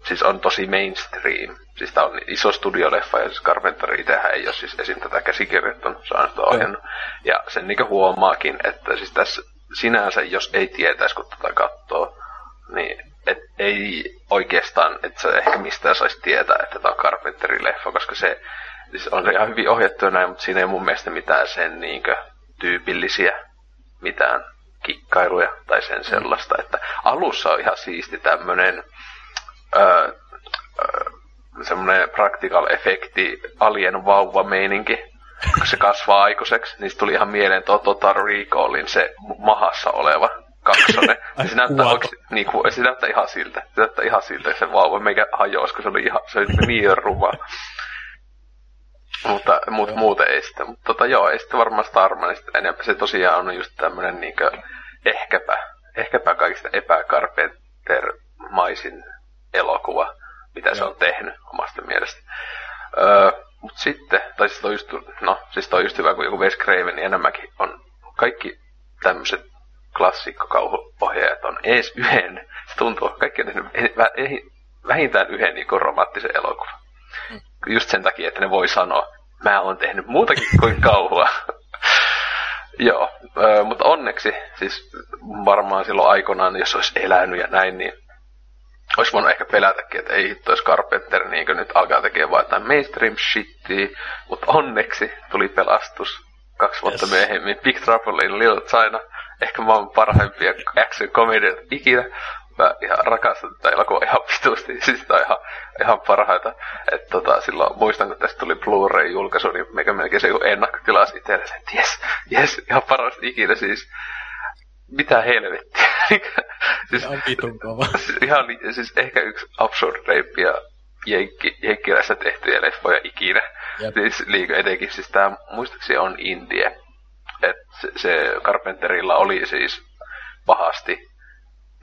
siis on tosi mainstream. Siis tää on iso studioleffa, ja siis Carpenter itsehän ei oo siis esim. Tätä käsikirjoittanut, se on ainoastaan ohjannut. Mm. Ja sen niinku huomaakin, että siis tässä sinänsä, jos ei tietäis, kun tätä kattoo, niin et ei oikeastaan, että se ehkä mistään saisi tietää, että tää on Carpenterin leffa, koska se siis on ihan hyvin ohjattu näin, mutta siinä ei mun mielestä mitään sen niinkö tyypillisiä mitään kikkailuja tai sen sellaista, että alussa on ihan siisti tämmönen öö, öö, semmoinen practical effekti alien vauva meininki, kun se kasvaa aikuiseksi, niin tuli ihan mieleen tuo Total Recallin se mahassa oleva kaksonen. Se näyttää, oikeasti, niin, se näyttää ihan siltä. Se näyttää ihan siltä, se vauva meikä hajosi, kun se oli ihan, se oli niin rumaa. Mutta mut, muuten ei sitä. Mutta tota, joo, ei sitä varmaan sitä armaista enemmän. Se tosiaan on just tämmönen niinkö ehkäpä, ehkäpä kaikista epäkarpentermaisin elokuva, mitä se on tehnyt omasta mielestä. Öö, mut sitten, tai siis toi just, no, siis toi just hyvä, kun joku Wes Craven, niin enemmänkin on kaikki tämmöset klassikkokauhuohjaajat on ees yhden. Se tuntuu, kaikki on tehnyt vähintään yhden niin kuin romanttisen elokuvan. Just sen takia, että ne voi sanoa, mä oon tehnyt muutakin kuin kauhua. Joo, öö, mutta onneksi, siis varmaan silloin aikoinaan, jos olisi elänyt ja näin, niin olisi voinut ehkä pelätäkin, että ei hitto, jos Carpenter niin kuin nyt alkaa tekemään vaan jotain mainstream-shittia, mutta onneksi tuli pelastus kaksi vuotta yes. myöhemmin. Big Trouble in Little China, ehkä maailman parhaimpia action-komedioita ikinä. Mä ihan rakastan tätä elokuvaa ihan vitusti, siis tää on ihan, ihan parhaita. Et tota, silloin muistan, kun tästä tuli Blu-ray-julkaisu, niin meikä melkein se joku ennakkotilas itsellesi, että jes, jes, ihan parasta ikinä siis. Mitä helvettiä. Siis, ihan vitun kova. Siis, ihan, siis ehkä yksi absurdeimpia jenkki, jenkkiläistä tehtyjä leffoja ikinä. Jep. Siis liikaa etenkin, siis tää muistaakseni on indie. Et se, se Carpenterilla oli siis pahasti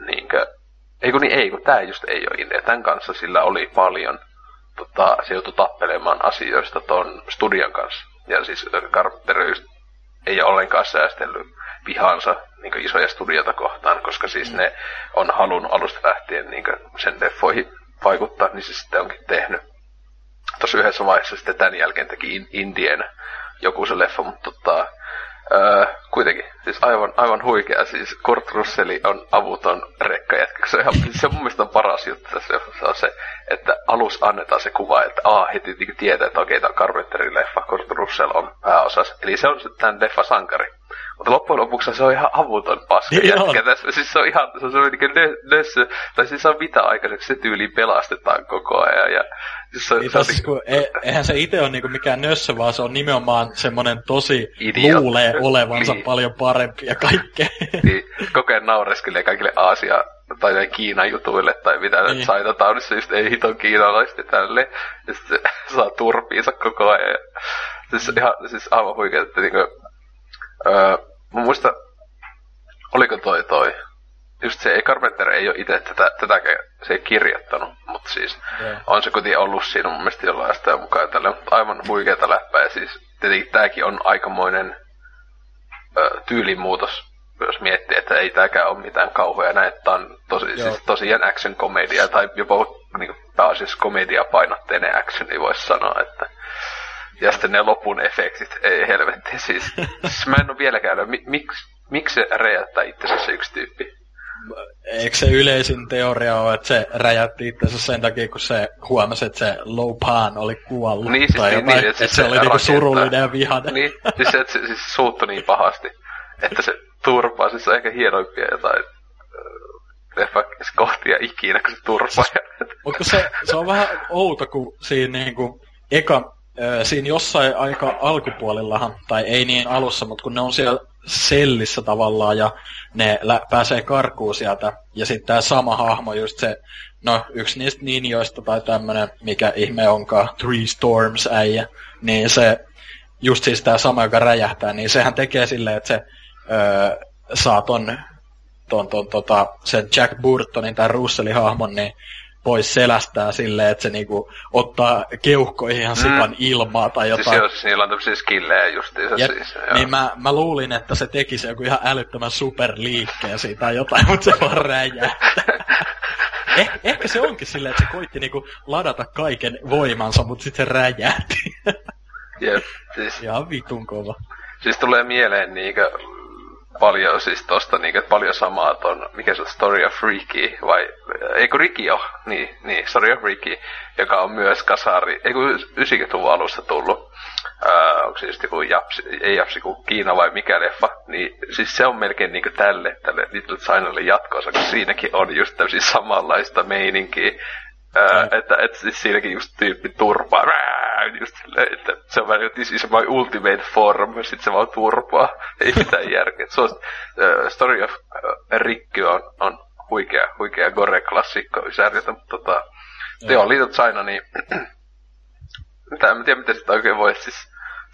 niinkö ei kun niin, ei, kun tää just ei oo indie. Tän kanssa sillä oli paljon, tota, se joutui tappelemaan asioista ton studion kanssa. Ja siis Carpenter ei ole ollenkaan säästellyt pihansa niinkö isoja studiota kohtaan, koska siis ne on halunnut alusta lähtien niinkö sen leffoihin vaikuttaa, niin se sitten onkin tehnyt. Tossa yhdessä vaiheessa sitten tän jälkeen teki indien joku se leffa, mutta tota, Öö, kuitenkin, siis aivan, aivan huikea, siis Kurt Russell on avuton rekkajätkä, se on ihan, se mun mielestä on paras juttu tässä, se on se, että alus annetaan se kuva, että aah, heti niin tietää, että okei, tää on Carpenterin leffa, Kurt Russell on pääosassa, eli se on sitten tämän leffa sankari, mutta loppujen lopuksi se on ihan avuton paska jätkä tässä, siis se on ihan, se on semmoinen nö, nössö, tai siis se on mitä aikaiseksi, se tyyli pelastetaan koko ajan, ja siis se on, niin se on siis, niin, kun, e, eihän se itse ole niinku mikään nössö, vaan se on nimenomaan semmoinen tosi idiot. Luulee olevansa niin. Paljon parempi ja kaikkea. Niin, koko ajan naureskelee kaikille Aasia tai Kiinan jutuille tai mitä niin. Saitataudissa just ei hiton kiinalaisesti tälleen, ja sitten se saa turpiinsa koko ajan. Siis mm. ihan, siis aivan huikea, että niinku, Öö, mä muistan, oliko toi toi, just se, ei Carpenter ei ole itse tätä, tätäkään, se ei kirjoittanut, mutta siis yeah. on se kuitenkin ollut siinä mun mielestä jollain sitä mukaan tälle, mutta aivan huikeeta läppää, ja siis tietenkin tääkin on aikamoinen ö, tyylimuutos, jos miettii, että ei tääkään ole mitään kauheaa näin, että tää on tosi, yeah. siis tosiaan action-komedia, tai jopa niin pääasiassa komediapainotteinen action, niin voisi sanoa, että ja sitten ne lopun efektit, ei helvetti, siis, siis mä en oo vieläkään ole, miksi mik, mik se räjättää itsensä se yksi tyyppi? Eikö se yleisin teoria ole, että se räjätti itsensä sen takia, kun se huomasi, että se Lopan oli kuollut, niin, siis, tai niin, jotain, niin, että, että se, se oli niinku surullinen ja vihainen. Niin, siis se, se siis suuttui niin pahasti, että se turpaa, siis se on ehkä hienoimpia jotain kohtia ikinä, kun se turpaa. Mutta se, se on vähän outo, kun siinä niinku eka... Siinä jossain aika alkupuolillahan, tai ei niin alussa, mutta kun ne on siellä sellissä tavallaan ja ne lä- pääsee karkuun sieltä. Ja sitten tämä sama hahmo, just se, no yksi niistä ninjoista tai tämmönen, mikä ihme onkaan, Three Storms äijä, niin se, just siis tämä sama, joka räjähtää, niin sehän tekee silleen, että se öö, saa ton, ton, ton tota, sen Jack Burtonin tai Russellin hahmon, niin pois selästää silleen, että se niinku ottaa keuhkoihin ihan sikan mm. ilmaa tai jotain. Siis jos niillä on tämmöisiä skillejä justiinsa ja, siis. Joo. Niin mä, mä luulin, että se tekisi joku ihan älyttömän superliikkeen siitä tai jotain, mutta se vaan räjähtää. Eh, ehkä se onkin silleen, että se koitti niinku ladata kaiken voimansa, mutta sitten se räjähti. Jep, siis. Ihan vitun kova. Siis tulee mieleen niinkö paljon siis tosta niinkö, paljon samaa ton, mikä se on, Story of Ricky, vai, eikö Ricky oo, niin, niin, Story of Ricky, joka on myös kasari, eikö yhdeksänkymmentäluvun alussa tullut, äh, onko se just joku japsi, ei japsi kuin Kiina vai mikä leffa, niin siis se on melkein niinku tälle, tälle Little Chinalle jatkoosa, kun siinäkin on just tämmöisiä samanlaista meininkiä. Ää, että et, siis siinäkin just tyyppi turpaa, rää, just silleen, että se on vähän this is my ultimate form, sit se vaan turpaa, ei mitään järkeä. Se on, uh, Story of uh, Rikky on, on huikea, huikea gore-klassikko ysärjätä, mutta tota, joo, Little China, niin mitä, en tiedä miten sitä oikein voi, siis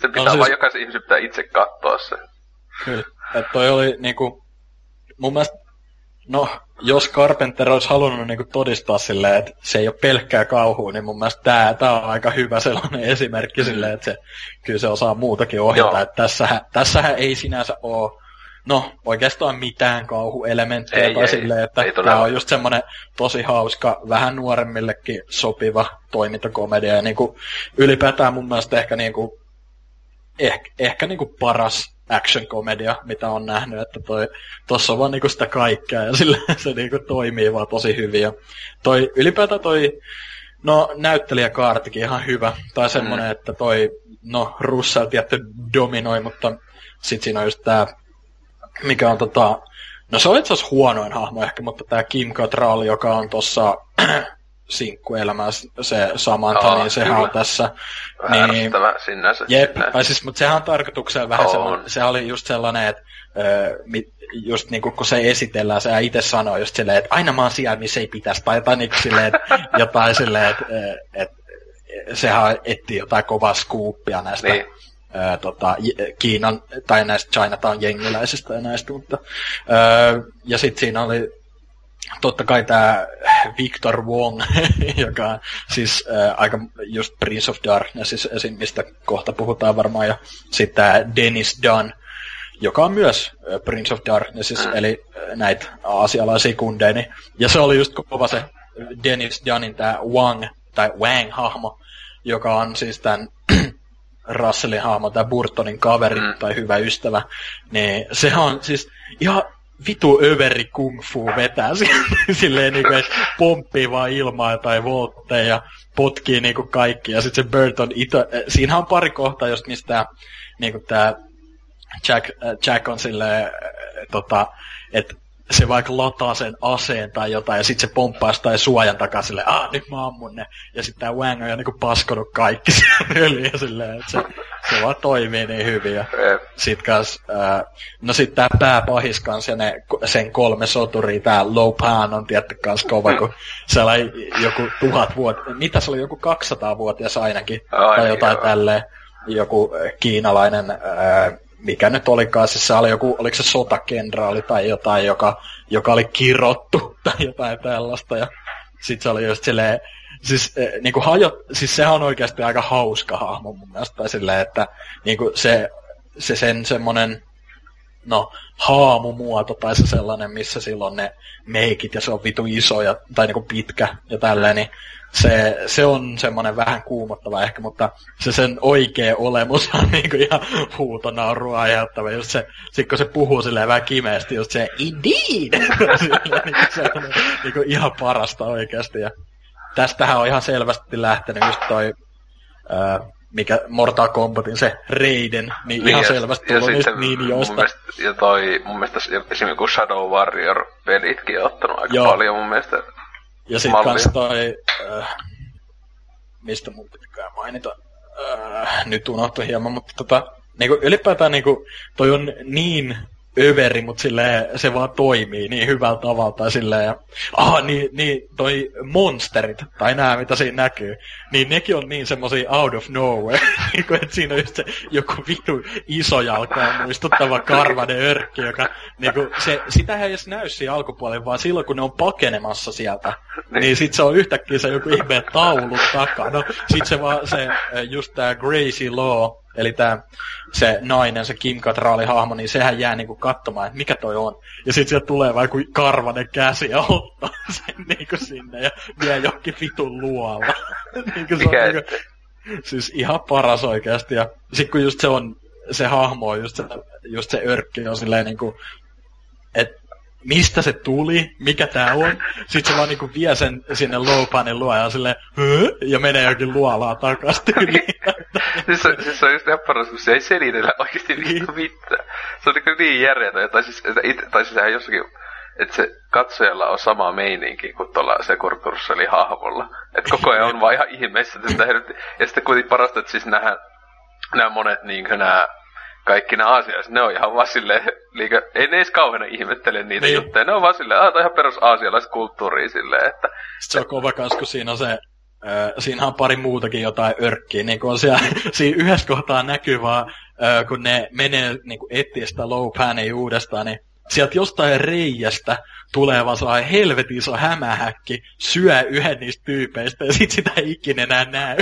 se pitää no, siis... vaan jokaisen ihmisen pitää itse katsoa se. Kyllä, että toi oli niinku, mun mielestä no, jos Carpenter olisi halunnut niinku todistaa silleen, että se ei ole pelkkää kauhua, niin mun mielestä tää, tää on aika hyvä sellainen esimerkki silleen, että se, kyllä se osaa muutakin ohjata. Että tässähän, tässähän ei sinänsä ole, no, oikeastaan mitään kauhuelementtejä ei, tai ei, silleen, että tää on just semmoinen tosi hauska, vähän nuoremmillekin sopiva toimintakomedia. Ja niinku, ylipäätään mun mielestä ehkä, niinku, ehkä, ehkä niinku paras action-komedia, mitä on nähnyt, että toi, tossa on vaan niinku sitä kaikkea ja sillä se niinku toimii vaan tosi hyvin. Ja toi, ylipäätään toi, no näyttelijäkaartikin ihan hyvä, tai semmonen, mm. että toi, no Russell tietty dominoi, mutta sit siinä on just tää, mikä on tota, no se on itse asiassa huonoin hahmo ehkä, mutta tää Kim Cattrall, joka on tossa sinkkuelämää, se Samantha, oh, niin sehän kyllä on tässä. Ärsyttävä niin, sinänsä. Jep, sinänsä. Siis, mutta sehän on tarkoituksella vähän sellainen, se oli just sellainen, että just niinku, kun se esitellään, sehän itse sanoo just silleen, että aina mä oon siellä, missä ei pitäisi, tai jotain niinku silleen, jotain silleen, että et, sehän etsii jotain kovaa skuuppia näistä niin. ää, tota, Kiinan, tai näistä Chinatown-jengiläisistä ja näistä, mutta ää, ja sitten siinä oli totta kai tämä Victor Wong, joka on siis äh, aika just Prince of Darkness, siis esim, mistä kohta puhutaan varmaan, ja sitten tämä Dennis Dunn, joka on myös Prince of Darkness, mm. eli näitä aasialaisia kundeja, niin, ja se oli just kova se Dennis Dunnin tämä Wang, tai Wang-hahmo, joka on siis tämän Russellin hahmo, tämä Burtonin kaveri, mm. tai hyvä ystävä, niin se on siis ihan vitu överi kung-fu vetää silleen niinku, että pomppii vaan ilmaa tai voltteja ja potkii niinku kaikki. Ja sit se Burton ito, siinä on pari kohtaa, just mistä niinku tää Jack, Jack on silleen, tota, että se vaikka lataa sen aseen tai jotain, ja sit se pomppaa sitä suojan takaa silleen, aah, nyt mä ammun ne. Ja sit tää Wang on jo niinku paskonut kaikki sen yli, silleen, että se, se vaan toimii niin hyvin. Ja sit kans, ää, no sit tää pääpahis kans ja ne, sen kolme soturia, tää Lo Pan on tietty kans kova, kun siellä oli joku tuhat vuotta, mitä se oli, joku kaksisataavuotias ainakin, ai, tai jotain joo. tälleen, joku kiinalainen, ää, mikä nyt olikaan, siis se oli joku, oliko se sotakenraali tai jotain, joka, joka oli kirottu tai jotain tällaista, ja sit se oli just silleen, siis, eh, niinku hajot, siis sehän on oikeasti aika hauska hahmo mun mielestä, tai silleen, että niinku se, se sen semmonen, no, haamumuoto tai se sellainen, missä silloin ne meikit, ja se on vitu iso, ja, tai niinku pitkä, ja tälleen, niin Se, se on semmoinen vähän kuumottava ehkä, mutta se sen oikea olemus on niinku ihan huutonaurua aiheuttava. Just se, sit kun se puhuu silleen vähän kimeästi, just se indeed! Silleen, niinku se on niinku ihan parasta oikeasti. Ja tästähän on ihan selvästi lähtenyt just toi, ää, mikä Mortal Kombatin se Raiden, niin ihan ja, selvästi tullut niistä ninjoista. Mun mielestä, ja toi, mun mielestä esimerkiksi Shadow Warrior-pelitkin on ottanut aika Joo. paljon mun mielestä. Ja sit Mallia. Kans toi, äh, mistä mun pitäkään mainita, äh, nyt unohtui hieman, mutta tota, niinku ylipäätään niinku, toi on niin överi, mut silleen se vaan toimii niin hyvällä tavalla, tai silleen, ja aha, niin, niin toi monsterit, tai nää mitä siinä näkyy, niin nekin on niin semmosia out of nowhere, niinku et siinä on just se joku vitu isojalkaan muistuttava karvainen örkki, joka niinku, se, sitähän ei edes näy siinä alkupuolella, vaan silloin kun ne on pakenemassa sieltä, niin sit se on yhtäkkiä se joku ihmeen taulun takana, sit se vaan se, just tää Gracie Law, eli tää, se nainen, se Kim Cattrallin hahmo, niin sehän jää niinku katsomaan, että mikä toi on. Ja sit sieltä tulee vaan kuin karvanen käsi ja ottaa sen niinku sinne ja vie johonkin vitun luolla. niinku se on niinku, siis ihan paras oikeasti. Ja sit kun just se on, se hahmo on just se, just se örkki on silleen niinku, että mistä se tuli, mikä tää on. Sitten se vaan niinku vie sen sinne loupanin luo ja silleen, ja menee jokin luolaan takaisin. siis, on, siis se on just ihan paras, kun se ei selitellä oikeesti niinku mitään. Se on niinku niin järjetön, tai siis, tai siis sehän jossakin, että se katsojalla on sama meininki kuin tuolla se Kurt Russell-hahmolla. Että koko ajan on vaan ihan ihmeessä. Ja sitten kuitenkin parasta, että siis nähdään, nämä monet niinkö nämä kaikki nämä aasialaiset, ne on ihan vaan silleen, liikä, ei ne edes kauheena ihmettele niitä niin juttuja, ne on vaan silleen, aah, toi ihan perus aasialaiskulttuuria silleen, että... Sitten se on kova kans, kun siinä on se, äh, siinä on pari muutakin jotain örkkiä, niin kun on siellä, siinä yhdessä kohtaa näkyy vaan, äh, kun ne menee niin kun etsiä sitä low pania uudestaan, niin sieltä jostain reiästä tulee vaan sellainen helvetin iso hämähäkki, syö yhden niistä tyypeistä ja sit sitä ei ikinä enää näy.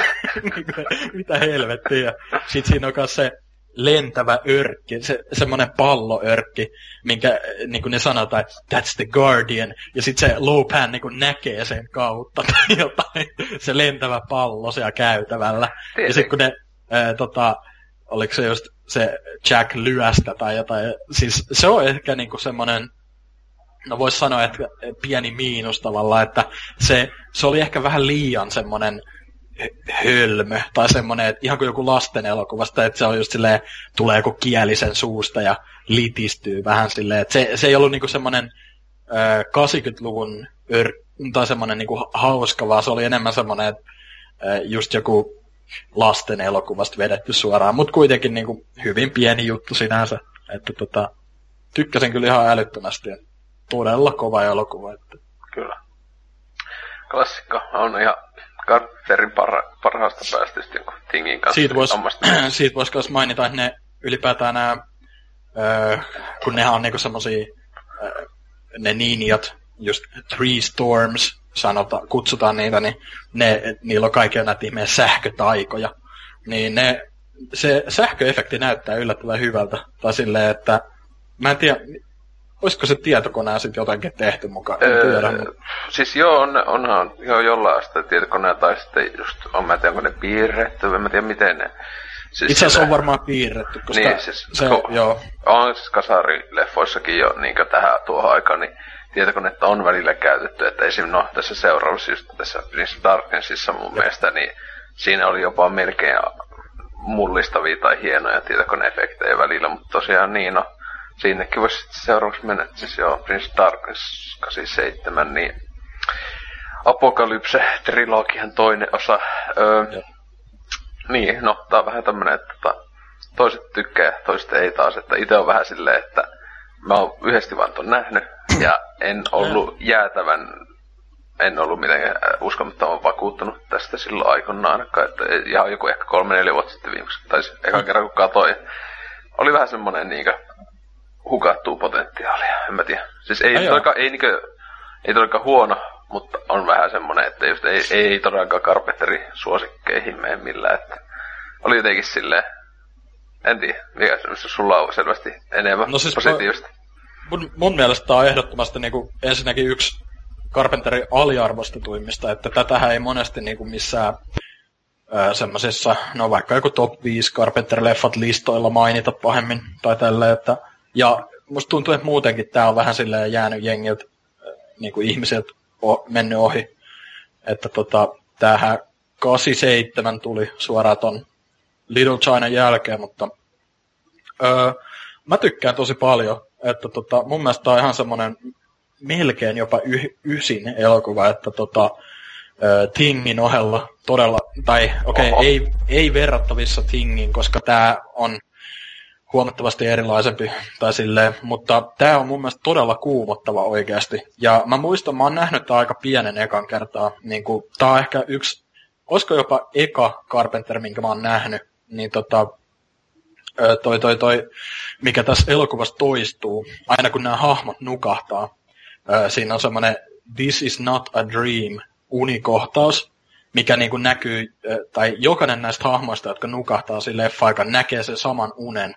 Mitä helvettiä. Sit siinä on myös se lentävä örkki, se, semmoinen palloörkki, minkä niin kuin ne sanotaan, that's the guardian, ja sit se low pan niin kuin näkee sen kautta tai jotain, se lentävä pallo siellä käytävällä. Ja sit kun ne, ää, tota, oliko se just se Jack lyöstä tai jotain, siis se on ehkä niinku semmonen, no vois sanoa, että pieni miinus tavallaan, että se, se oli ehkä vähän liian semmonen hölmö, tai semmonen, että ihan kuin joku lasten elokuvasta, että se on just silleen, tulee joku kielisen suusta ja litistyy vähän silleen, että se, se ei ollut niinku semmonen ö, kahdeksankymmentäluvun ör, tai semmonen niinku hauska, vaan se oli enemmän semmonen, että just joku lasten elokuvasta vedetty suoraan, mutta kuitenkin niin kuin hyvin pieni juttu sinänsä, että tota, tykkäsin kyllä ihan älyttömästi, todella kova elokuva. Että. Kyllä. Klassikko on ihan Carpenterin parha- parhaasta päästä sitten joku Thingin kanssa. Siitä voisi voisi myös mainita, että ne ylipäätään nämä, öö, kun nehän on niinku semmosia, öö, ne ninjat, just Three Storms, sanota, kutsutaan niitä, niin ne, niillä on kaikilla näitä ihmeen sähkötaikoja. Niin ne, se sähköefekti näyttää yllättävän hyvältä. Tai silleen, että mä en tiedä, olisiko se tietokoneen sitten jotenkin tehty mukaan? Öö, siis joo, on, onhan joo, jollain sitä tietokonea, tai sitten just, on, mä en tiedä, onko ne piirretty, en mä tiedä, miten ne... Siis itse asiassa sitä... on varmaan piirretty, koska niin, siis, se, ko- joo. On siis kasarileffoissakin jo niin tähän tuohon aikaan, niin tietokonetta on välillä käytetty, että esim. No, tässä seuraavassa, just tässä Prince of Darknessissa mun ja. mielestä, niin siinä oli jopa melkein mullistavia tai hienoja tietokoneefektejä välillä, mutta tosiaan niin, no, siinnekin voisi sitten seuraavaksi mennä, siis joo, Prince of Darkness kahdeksankymmentäseitsemän, niin Apokalypse-trilogian toinen osa, öö, niin, no, tää on vähän tämmönen, että tota, toiset tykkää, toiset ei taas, että itse on vähän silleen, että mä oon yhdesti vaan ton nähnyt, ja en ollut jäätävän, en ollut mitenkään uskomattoman vakuuttunut tästä silloin aikoinaan ainakaan, että ihan joku ehkä kolme neljä vuotta sitten viimeksi, tai ekan kerran kun katoin, oli vähän semmonen niinkö hukattua potentiaalia, en mä tiedä. Siis ei todellakaan, ei niinkö, ei todellakaan huono, mutta on vähän semmonen, että just ei, ei todellakaan Carpenterin suosikkeihin mene millään, että oli jotenkin silleen, en tiedä, mikä sulla on selvästi enemmän no siis positiivista. Mun, mun mielestä tämä on ehdottomasti niinku ensinnäkin yksi Carpenterin aliarvostetuimmista, että tätähän ei monesti niinku missään ö, semmoisissa, no vaikka joku top viisi Carpenter-leffat listoilla mainita pahemmin tai tälleen, että ja musta tuntuu, että muutenkin tämä on vähän silleen jäänyt jengiltä niinku ihmisiltä o, mennyt ohi, että tota, tämähän kahdeksankymmentäseitsemän tuli suoraan ton Little China jälkeen, mutta öö, mä tykkään tosi paljon, että tota, mun mielestä tää on ihan semmonen melkein jopa yh, ysin elokuva, että tota, öö, Thingin ohella todella, tai okei, okay, ei, ei verrattavissa Thingin, koska tää on huomattavasti erilaisempi, tai silleen, mutta tää on mun mielestä todella kuumottava oikeasti, ja mä muistan, mä oon nähnyt tää aika pienen ekan kertaa, niin ku, tää on ehkä yksi, olisiko jopa eka Carpenter, minkä mä oon nähnyt, niin tota, toi, toi, toi, mikä tässä elokuvassa toistuu, aina kun nämä hahmot nukahtaa, siinä on semmoinen this is not a dream unikohtaus, mikä niin kuin näkyy, tai jokainen näistä hahmoista, jotka nukahtaa siinä leffa-aikaan, näkee sen saman unen.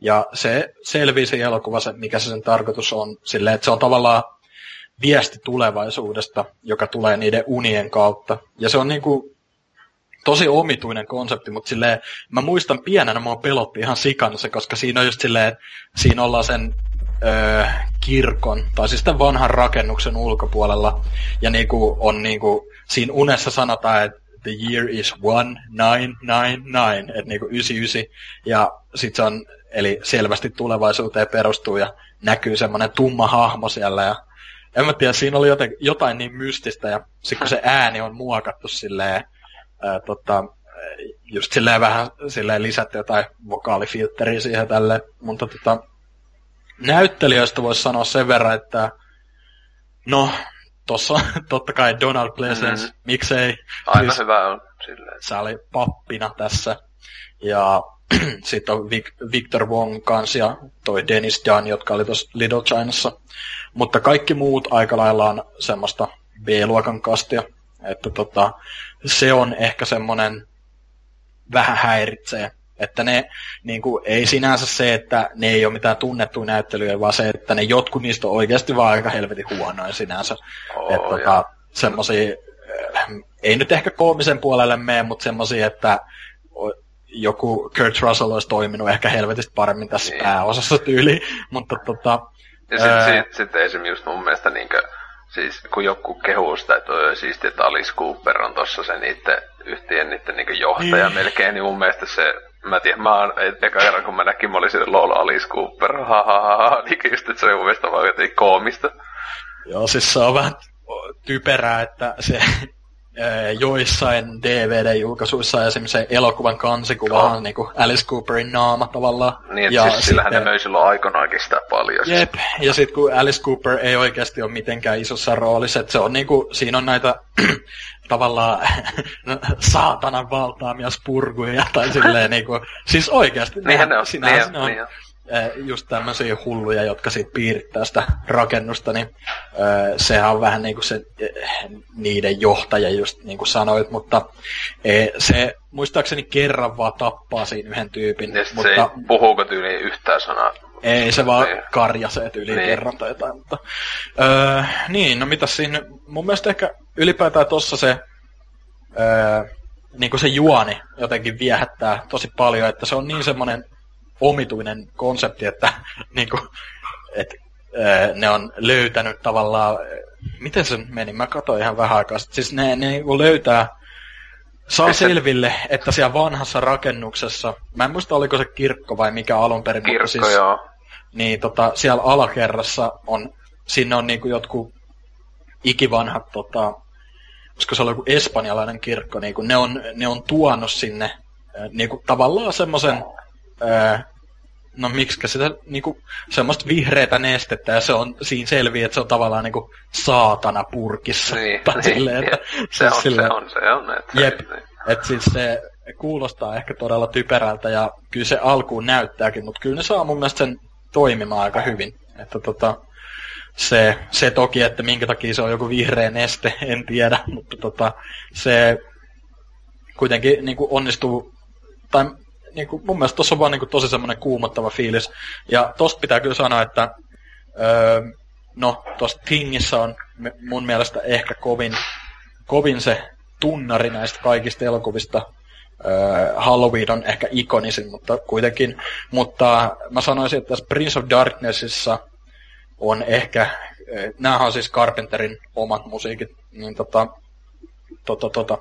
Ja se selvii se elokuva, mikä se sen tarkoitus on, silleen, että se on tavallaan viesti tulevaisuudesta, joka tulee niiden unien kautta. Ja se on niin kuin tosi omituinen konsepti, mutta silleen, mä muistan pienenä, mua pelotti ihan sikana se, koska siinä on just silleen, siinä ollaan sen öö, kirkon, tai siis tämän vanhan rakennuksen ulkopuolella, ja niinku on niinku, siinä unessa sanotaan, että the year is one nine nine nine, että niinku yhdeksänkymmentäyhdeksän, ja sit se on, eli selvästi tulevaisuuteen perustuu, ja näkyy semmoinen tumma hahmo siellä, ja en mä tiedä, siinä oli joten, jotain niin mystistä, ja sit kun se ääni on muokattu silleen, ää, tota, just silleen vähän silleen lisätty jotain vokaalifiltteriä siihen tälleen, mutta tota, näyttelijöistä voisi sanoa sen verran, että no, tossa totta kai Donald Pleasence, mm-hmm. miksei. Aina siis, hyvä on silleen. Se oli pappina tässä. Ja sitten on Vic- Victor Wong kanssa ja toi Dennis Dunn, jotka oli tuossa Little Chinassa. Mutta kaikki muut aika lailla on semmoista B-luokan kastia. Että tota, se on ehkä semmoinen vähän häiritsee. Että ne niin kuin, ei sinänsä se, että ne ei ole mitään tunnettuja näyttelyjä, vaan se, että ne jotkut niistä on oikeasti vaan aika helvetin huonoja sinänsä. Oh, että tota, semmosia, ei nyt ehkä koomisen puolelle mene, mutta semmosia, että joku Kurt Russell olisi toiminut ehkä helvetistä paremmin tässä niin. pääosassa tyyliin. Mutta tota, ja sitten ää... sit, sit esimerkiksi just mun mielestä, niinkö, siis, kun joku kehuu sitä, että on siistiä, että Alice Cooper on tossa se niitten yhtien niitten niinkö johtaja niin. melkein, niin mun mielestä se... Mä tiedän, mä oon, eka kerran kun mä näkin, mä olin silleen LOL Alice Cooper, ha ha ha ha, niin just, että se oli mun mielestä vaan jotenkin koomista. Joo, siis se on vähän typerää, että se joissain D V D-julkaisuissa esimerkiksi se elokuvan kansikuva on niin kuin Alice Cooperin naama tavallaan. Niin, ja siis sillähän sitten, ne möi silloin aikoinaankin sitä paljon. Jep, ja sitten kun Alice Cooper ei oikeasti ole mitenkään isossa roolissa, että se on niin kuin, siinä on näitä tavallaan saatanan valtaamia spurguja tai silleen niin kuin, siis oikeasti niinhän ne on, sinänsä ne on. Niin on. Just tämmöisiä hulluja, jotka sit piirittää sitä rakennusta, niin öö, sehän on vähän niinku se niiden johtaja, just niin kuin sanoit, mutta e, se muistaakseni kerran vaan tappaa siinä yhden tyypin. Ja mutta, se ei puhuuko tyyliin yhtään sanaa? Ei, se vaan karjasee tyyliin niin. kerran tai jotain, mutta öö, niin, no mitäs siinä, mun mielestä ehkä ylipäätään tossa se öö, niinku se juoni jotenkin viehättää tosi paljon, että se on niin semmoinen omituinen konsepti, että niinku, et, e, ne on löytänyt tavallaan, miten se meni, mä katsoin ihan vähän aikaa, siis ne, ne niinku löytää, saa Ette... selville, että siellä vanhassa rakennuksessa, mä en muista oliko se kirkko vai mikä alun perin, kirkko, mutta siis, joo. Niin tota, siellä alakerrassa on, sinne on niinku jotkut ikivanhat, tota, koska se oli joku espanjalainen kirkko, niinku, ne, on, ne on tuonut sinne niinku, tavallaan semmoisen, no miksikä sitä niinku, semmoista vihreätä nestettä, ja se on siinä selviä, että se on tavallaan niinku saatana purkissa. Niin, niin silleen, että, se, on, silleen, se on, se on, että jep, niin. Että siis se kuulostaa ehkä todella typerältä, ja kyllä se alkuun näyttääkin, mutta kyllä ne saa mun mielestä sen toimimaan aika hyvin. Että tota, se, se toki, että minkä takia se on joku vihreä neste, en tiedä, mutta tota, se kuitenkin niinku onnistuu, tai niin kuin, mun mielestä tuossa on vaan niin kuin, tosi semmoinen kuumottava fiilis. Ja tosta pitää kyllä sanoa, että öö, no, tuossa Thingissä on mun mielestä ehkä kovin, kovin se tunnari näistä kaikista elokuvista. Öö, Halloween on ehkä ikonisin, mutta kuitenkin. Mutta mä sanoisin, että tässä Prince of Darknessissa on ehkä, öö, näähän on siis Carpenterin omat musiikit, niin tota... Tota, tota.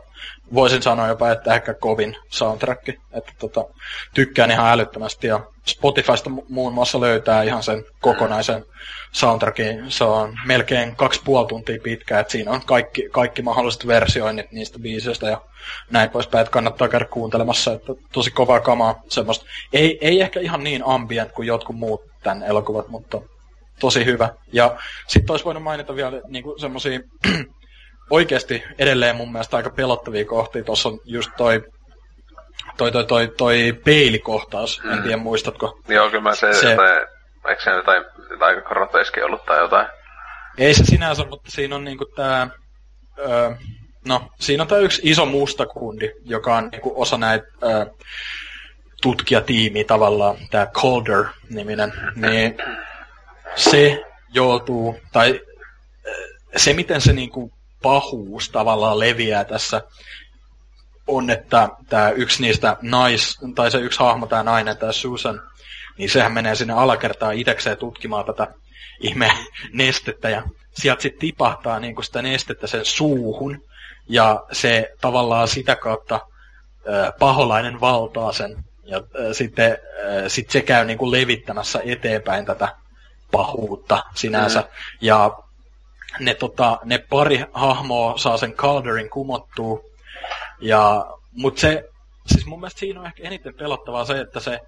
Voisin sanoa jopa, että ehkä kovin soundtrack, että tota, tykkään ihan älyttömästi, ja Spotifysta muun muassa löytää ihan sen kokonaisen soundtrackin, se on melkein kaksi puoli tuntia pitkä, että siinä on kaikki, kaikki mahdolliset versioinnit niistä biisistä ja näin poispäin, että kannattaa käydä kuuntelemassa, että tosi kovaa kamaa, semmoista, ei, ei ehkä ihan niin ambient kuin jotkut muut tämän elokuvat, mutta tosi hyvä, ja sitten olisi voinut mainita vielä niinku semmoisia oikeasti edelleen mun mielestä aika pelottavia kohtia. Tuossa on just toi, toi, toi, toi, toi peilikohtaus, en tiedä muistatko. Joo, kyllä mä se, se jotain, eikö se jotain, jotain aika groteski ollut tai jotain? Ei se sinänsä, mutta siinä on niinku tää, öö, no, siinä on tää yksi iso musta kundi, joka on niinku osa näitä öö, tutkijatiimiä tavallaan, tää Calder-niminen, niin se joutuu, tai se miten se niinku pahuus tavallaan leviää tässä on, että tämä yksi niistä nais, tai se yksi hahmo, tämä nainen, tämä Susan, niin sehän menee sinne alakertaan itsekseen tutkimaan tätä ihme nestettä ja sieltä sitten tipahtaa niin kuin sitä nestettä sen suuhun ja se tavallaan sitä kautta ö, paholainen valtaa sen ja ö, sitten ö, sit se käy niin kuin levittämässä eteenpäin tätä pahuutta sinänsä mm. ja ne, tota, ne pari hahmoa saa sen Calderin kumottua ja mut se siis mun mielestä siinä on ehkä eniten pelottavaa se, että se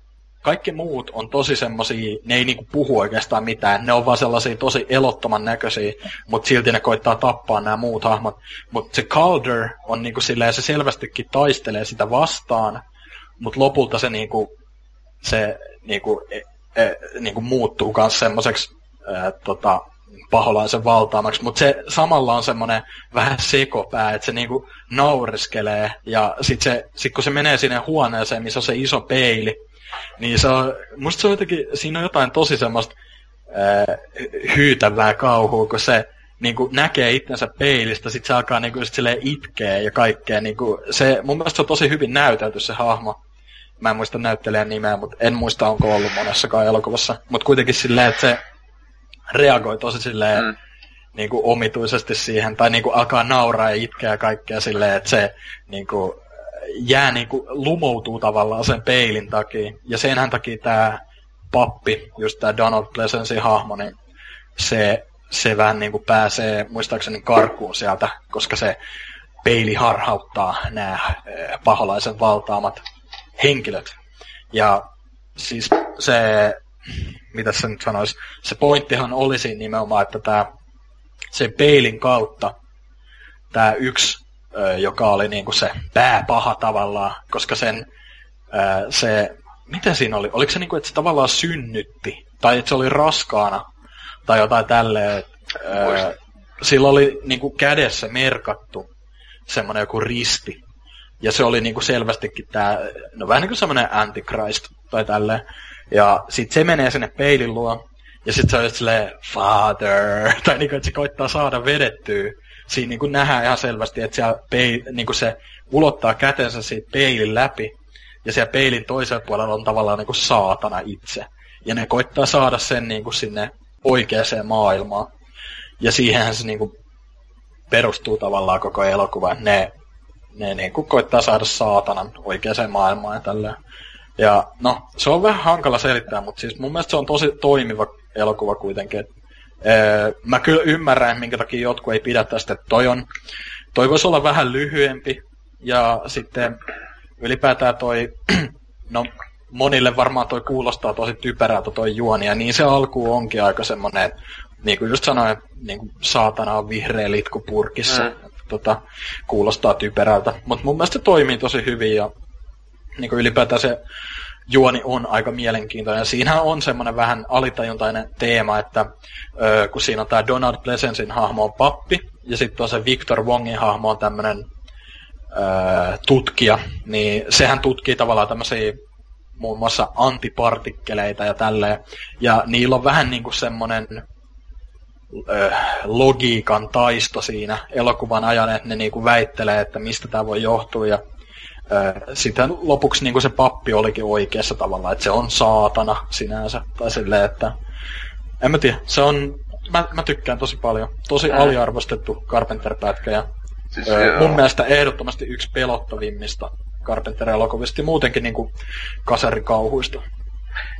kaikki muut on tosi semmosia, ne ei niinku puhu oikeastaan mitään, ne on vaan sellaisia tosi elottoman näköisiä, mutta silti ne koittaa tappaa nämä muut hahmot. Mutta se Calder on niinku silleen, se selvästikin taistelee sitä vastaan, mutta lopulta se, niinku, se niinku, e, e, niinku muuttuu myös semmoiseksi e, tota, paholaisen valtaamaksi. Mutta se samalla on semmoinen vähän sekopää, että se niinku naureskelee ja sitten sit kun se menee sinne huoneeseen, missä on se iso peili, niin se on, musta se on jotenkin, siinä on jotain tosi semmoista ää, hyytävää kauhua, kun se niin kuin näkee itsensä peilistä, sit se alkaa niin kuin, sit silleen itkeä ja kaikkea. Niin kuin, se, mun mielestä se on tosi hyvin näytelty se hahmo. Mä en muista näyttelijän nimeä, mutta en muista onko ollut monessakaan elokuvassa. Mutta kuitenkin silleen, että se reagoi tosi silleen mm. niin kuin omituisesti siihen, tai niin kuin alkaa nauraa ja itkeä ja kaikkea silleen, että se niin kuin, jää niinku lumoutuu tavallaan sen peilin takia. Ja senhän takia tämä pappi, just tämä Donald Pleasencen hahmo, niin se, se vähän niinku pääsee muistaakseni karkuun sieltä, koska se peili harhauttaa nämä paholaisen valtaamat henkilöt. Ja siis se, mitä se nyt sanoisi, se pointtihan olisi nimenomaan, että tämä, sen peilin kautta tämä yksi joka oli niinku se pääpaha tavallaan, koska sen ää, se, mitä siinä oli? Oliko se niinku, että se tavallaan synnytti? Tai että se oli raskaana? Tai jotain tälleen. Ää, sillä oli niinku kädessä merkattu semmoinen joku risti. Ja se oli niinku selvästikin tää, no vähän niinku semmoinen antichrist tai tälleen. Ja sit se menee sinne peilin luo. Ja sit se on silleen, father! Tai niinku, että se koittaa saada vedettyä. Siinä niin kuin nähdään ihan selvästi, että siellä peil, niin kuin se ulottaa kätensä siitä peilin läpi, ja siellä peilin toisella puolella on tavallaan niin kuin saatana itse. Ja ne koittaa saada sen niin kuin sinne oikeaan maailmaan. Ja siihenhän se niin kuin perustuu tavallaan koko elokuva. Ne, ne niin kuin koittaa saada saatanan oikeaan maailmaan ja tälleen. Ja no, se on vähän hankala selittää, mutta siis mun mielestä se on tosi toimiva elokuva kuitenkin. Mä kyllä ymmärrän, minkä takia jotkut ei pidä tästä, että toi, on, toi voisi olla vähän lyhyempi, ja sitten ylipäätään toi, no monille varmaan toi kuulostaa tosi typerältä toi juoni, ja niin se alkuun onkin aika semmoinen, niin kuin just sanoin, niin kuin saatana on vihreä litku purkissa, mm. tota, kuulostaa typerältä, mutta mun mielestä se toimii tosi hyvin, ja niin kuin ylipäätään se juoni on aika mielenkiintoinen. Siinähän on semmoinen vähän alitajuntainen teema, että ö, kun siinä on tämä Donald Pleasencen hahmo on pappi, ja sitten on se Victor Wongin hahmo on tämmöinen tutkija, niin sehän tutkii tavallaan tämmöisiä muun muassa antipartikkeleita ja tälleen. Ja niillä on vähän niin kuin semmoinen ö, logiikan taisto siinä elokuvan ajan, että ne niin kuin väittelee, että mistä tämä voi johtua ja sitten lopuksi niin kuin se pappi olikin oikeassa tavallaan, että se on saatana sinänsä, tai silleen, että en mä tiedä, se on, mä, mä tykkään tosi paljon, tosi mm. aliarvostettu Carpenter-pätkä, ja siis, ö, mun mielestä ehdottomasti yksi pelottavimmista Carpenter-elokuvista, ja muutenkin niin kuin kasarikauhuista.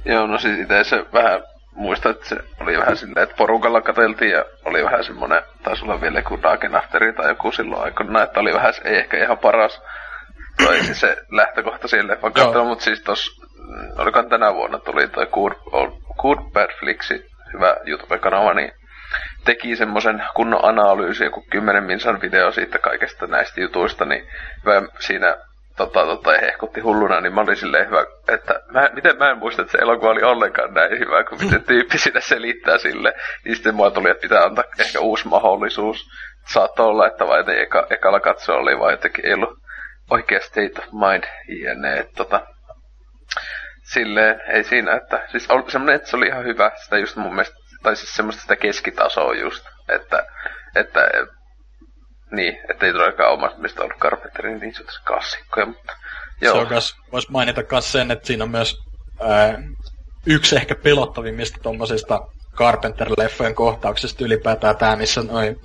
Joo, no siis itse se vähän muistan, että se oli vähän silleen, että porukalla katseltiin, ja oli vähän semmoinen, taisi olla vielä joku Dark Afteri tai joku silloin aikana, että oli vähän, ei ehkä ihan paras, toi siis se lähtökohta sille, vaan katsotaan, mutta siis tos, olikaan tänä vuonna tuli toi Good, Good Bad Flixi, hyvä YouTube-kanava, niin teki semmoisen kunnon analyysin, joku kymmenen minsan video siitä kaikesta näistä jutuista, niin hyvä siinä tota, tota, hehkutti hulluna, niin mä olin silleen hyvä, että mä, miten mä en muista, että se elokuva oli ollenkaan näin hyvä, kun miten tyyppi sitä selittää sille, niin sitten mua tuli, että pitää antaa ehkä uusi mahdollisuus, saattoi olla, että vai ettei eka, ekalla katsoa oli, vai jotenkin ei ollut oikea state of mind, jne. Tota, silleen, ei siinä, että siis on semmoinen, että se oli ihan hyvä, sitä just mun mielestä, tai siis semmoista sitä keskitasoa just, että, että niin, ettei todellakaan omasta mistä ollut Carpenterin niin sanotusti klassikkoja, mutta joo. Se on kas, vois mainita myös sen, että siinä on myös ää, yksi ehkä pelottavimmista tommosista Carpenter-leffojen kohtauksesta ylipäätään tää, missä noin,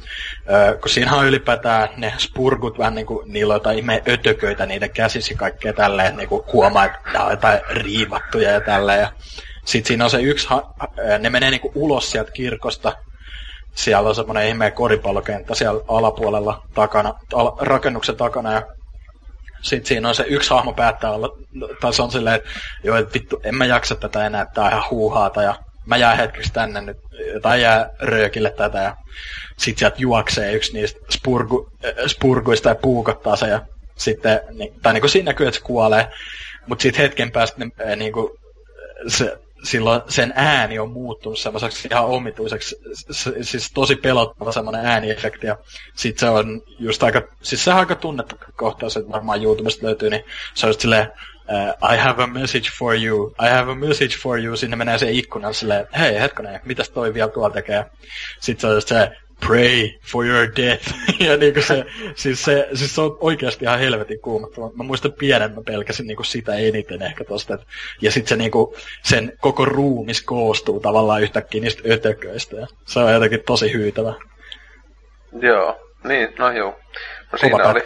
äh, kun siinä on ylipäätään ne spurgut vähän niin kuin niillä on jotain ihmeen ötököitä niiden käsissä kaikkea tälleen, niin kuin huomaa, että nämä on jotain riivattuja ja tälleen. Ja sit siinä on se yksi, ha- ne menee niin kuin ulos sieltä kirkosta, siellä on semmoinen ihmeen koripallokenttä siellä alapuolella takana, al- rakennuksen takana ja sitten siinä on se yksi hahmo päättää olla, tai se on silleen, että joo, et vittu, en mä jaksa tätä enää, tää on ihan huuhaata, ja mä jää hetkeksi tänne nyt, tai jää röökille tätä, ja sit sieltä juoksee yksi niistä spurgu, spurguista ja puukottaa se, ja sitten, tai niinku siinä näkyy, että se kuolee, mut sit hetken päästä ne, niinku, se, silloin sen ääni on muuttunut semmoiseksi ihan omituiseksi, siis tosi pelottava semmoinen ääniefekti, ja sit se on just aika, siis se on aika tunnettu kohtaus, että varmaan YouTubesta löytyy, niin se on just silleen, uh, I have a message for you, I have a message for you, sinne menee se ikkunan silleen, hei hetkonen, mitäs toi vielä tuolla tekee, sit se on just se, pray for your death, ja niinku se, siis se, siis se on oikeasti ihan helvetin kuumattava. Mä muistan pienen, mä pelkäsin niinku sitä eniten ehkä tosta, et, ja sit se niinku, sen koko ruumis koostuu tavallaan yhtäkkiä niistä ötököistä, ja se on jotenkin tosi hyytävä. Joo, niin, no juu. No siinä oli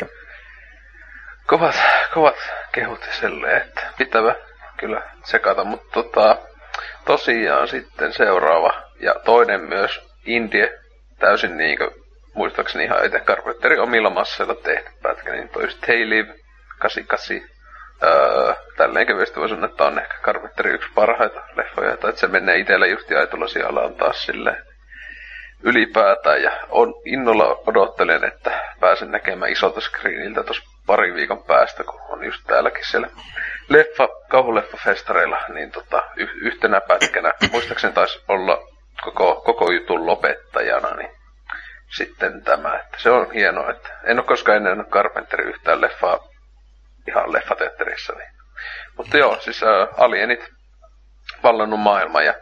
kovat, kovat kehut silleen, että pitävä kyllä sekata, mutta tota, tosiaan sitten seuraava, ja toinen myös indie, täysin niinkö, muistaakseni ihan itse Carpenterin omilla masseilla tehty pätkä, niin toi just Hey Live, kahdeksankymmentäkahdeksan, öö, tälleen kevyesti voi sanoa, että on ehkä Carpenterin yksi parhaita leffoja, tai että se menee itselle just jaetulla sijalaan taas silleen ylipäätään, ja on innolla odottelen, että pääsen näkemään isolta screeniltä tuossa pari viikon päästä, kun on just täälläkin siellä leffa, kauhuleffafestareilla, niin tota, y- yhtenä pätkänä, muistaakseni taisi olla Koko, koko jutun lopettajana, niin sitten tämä, että se on hienoa, että en ole koskaan ennen ollut Carpenterin yhtään leffaa ihan leffateatterissa, niin. Mutta joo, siis ä, alienit vallannut maailma, ja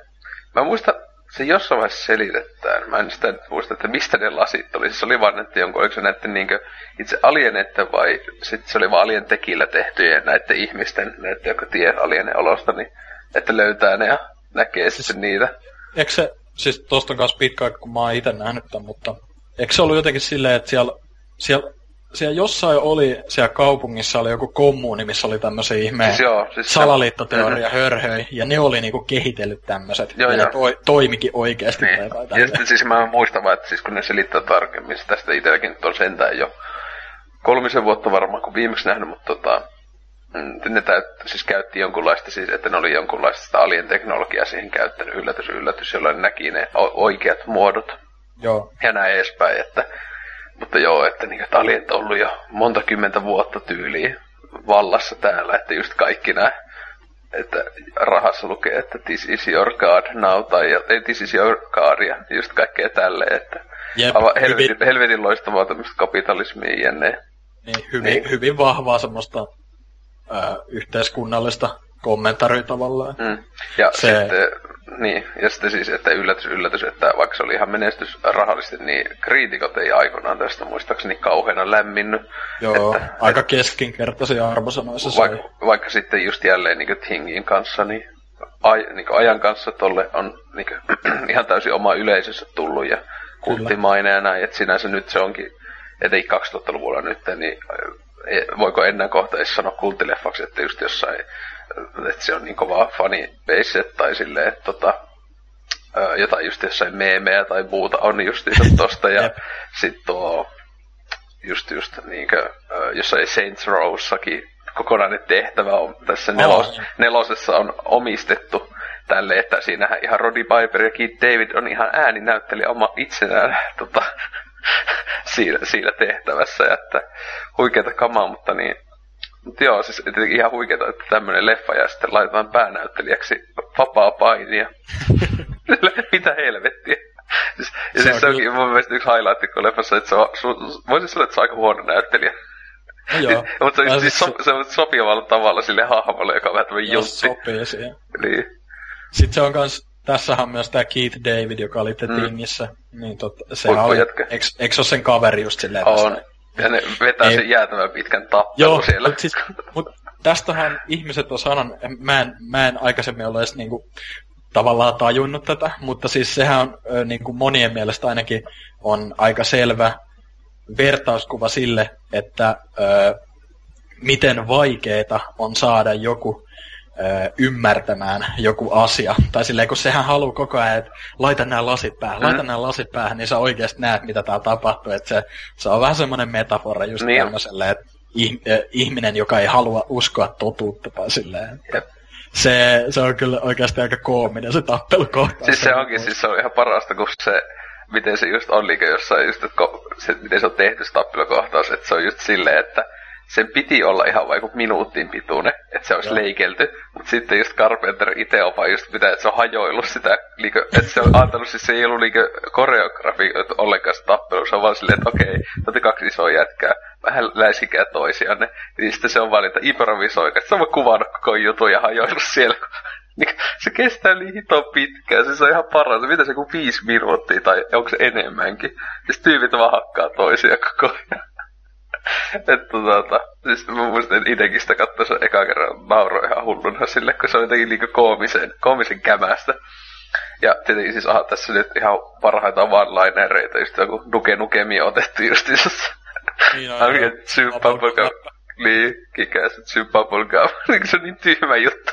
mä muistan, se jossain vaiheessa selitetään, mä en sitä muista, että mistä ne lasit oli, siis oli vaan, että jonkun, oliko se näiden niinkö itse alienette vai sitten se oli vaan alien tekillä tehtyjen näiden ihmisten, näiden, jotka tie alienen olosta, niin että löytää ne ja näkee sitten niitä. Eikö se, siis tosta on kanssa pitkä aika, kun mä oon ite nähnyt tämän, mutta eikö se ollut jotenkin silleen, että siellä, siellä, siellä jossain oli, siellä kaupungissa oli joku kommuuni, missä oli tämmöisiä ihmeen siis siis salaliittoteoria se hörhöi, ja ne oli niinku kehitellyt tämmöiset, joo, ja joo. Toi, toimikin oikeasti. Niin. Tai tai ja sitten siis mä muistan vaan, että siis kun ne selittää tarkemmin, tästä itselläkin nyt on sentään jo kolmisen vuotta varmaan, kun viimeksi nähnyt, mutta tota, ne täyt, siis käytti jonkunlaista, siis, että ne oli jonkunlaista alien-teknologiaa siihen käyttänyt, yllätys, yllätys, jolloin näki ne oikeat muodot. Joo. Ja näin edespäin, että, mutta joo, että, niin, että alien on ollut jo monta kymmentä vuotta tyyliin vallassa täällä, että just kaikki nämä, että rahassa lukee, että this is your god now, tai ei, this is your god, ja just kaikkea tälleen, että yep, helvetin, helvetin loistavaa tämmöistä kapitalismia ja ne. Niin, hyvin, niin. hyvin vahvaa semmoista Öö, yhteiskunnallista kommentaaria tavallaan. Mm. Ja, se sitten, niin, ja sitten siis, että yllätys, yllätys, että vaikka se oli ihan menestys rahallisesti, niin kriitikot ei aikanaan tästä muistaakseni kauheena lämminnyt. Joo, että, aika keskinkertaisia arvosanoissa se vaikka, vaikka sitten just jälleen niin kuin Thingin kanssa, niin, ai, niin kuin ajan kanssa tolle on niin kuin, ihan täysin oma yleisössä tullut ja kulttimainen ja näin, että sinänsä nyt se onkin, etenkin kaksituhattaluvulla nyt, niin voiko enää kohta edes sanoa kulttileffaksi, että just jossain, että se on niin kovaa fanibase tai silleen, että tota, jotain just jossain meemejä tai muuta on just tosta ja sit tuo just just niinkö jossain Saints Rowssakin kokonainen tehtävä on tässä nelos, nelosessa on omistettu tälle, että siinähän ihan Roddy Piper ja Keith David on ihan ääninäyttelijä oma itsenään tota Siinä, siinä tehtävässä, että huikeeta kamaa, mutta niin, mutta joo, siis ihan huikeeta, että tämmönen leffa ja sitten laitetaan päänäyttelijäksi vapaa painia. Mitä helvettiä. Siis, ja se siis on se onkin kyllä mun mielestä yksi highlightikko leffassa, että se on, voisin sanoa, että se on aika huono näyttelijä. Joo. Mutta se on siis so, se on sopivalla tavalla sille hahmolle, joka on vähän tämmönen juntti. Sopii siihen. Niin. Sitten se on kans, tässähän on myös tää Keith David, joka oli The Thingissä. Mm. Niin totta, se oli, eiks, eiks oo sen kaveri just silleen on. Tästä? Ja ne vetää ei. Sen jäätävän pitkän tappelun joo, siellä. Joo, mut siis, mut tästähän ihmiset on sanonut, mä en, mä en aikaisemmin ole edes niinku tavallaan tajunnut tätä, mutta siis sehän on niin kuin monien mielestä ainakin on aika selvä vertauskuva sille, että ö, miten vaikeeta on saada joku ö, ymmärtämään joku asia. Tai silleen, kun sehän haluaa koko ajan, että laita nämä lasit päähän, laita mm. nämä lasit päähän, niin sä oikeasti näet, mitä tää tapahtuu. Että se, se on vähän semmoinen metafora just niin tämmöiselle, että ihminen, joka ei halua uskoa totuutta tai silleen. Jep. Se, se on kyllä oikeasti aika koominen se tappelukohta. Siis se onkin, siis se on ihan parasta, kun se, miten se just on liikaa jossain, just, että se, miten se on tehty se tappelukohtaus, että se on just silleen, että sen piti olla ihan vaikka minuutin pituinen, että se olisi Joo. leikelty, mutta sitten just Carpenter itse opa just pitää, että se on hajoillut sitä, että se on antanut, siis se ei ollut koreografi ollenkaan se tappelu, se on vaan silleen, että okei, totta kaksi isoa jätkää, vähän läisikää toisianne, niin sitten se on vaan, että improvisoikaa, se on vaan kuvannut koko jutun ja hajoillut siellä, se kestää niin hito pitkään, siis se on ihan paras, mitä se kuin viisi minuuttia tai onko se enemmänkin, siis tyypit vaan hakkaa toisiaan koko ajan. Että tota, siis mä muistan, että itsekin sitä kattoi sen ekaa kerran nauroi ihan hulluna sille, kun se on jotenkin liikaa koomisen, koomisen kämästä. Ja tietenkin siis, aha, tässä nyt ihan parhaita one-linereita, just joku nuke-nukemi otettu justiinsa. Niin on. Amin, että sympapulgam. Niin, kikäs, että sympapulgam. Se on niin tyhmä juttu.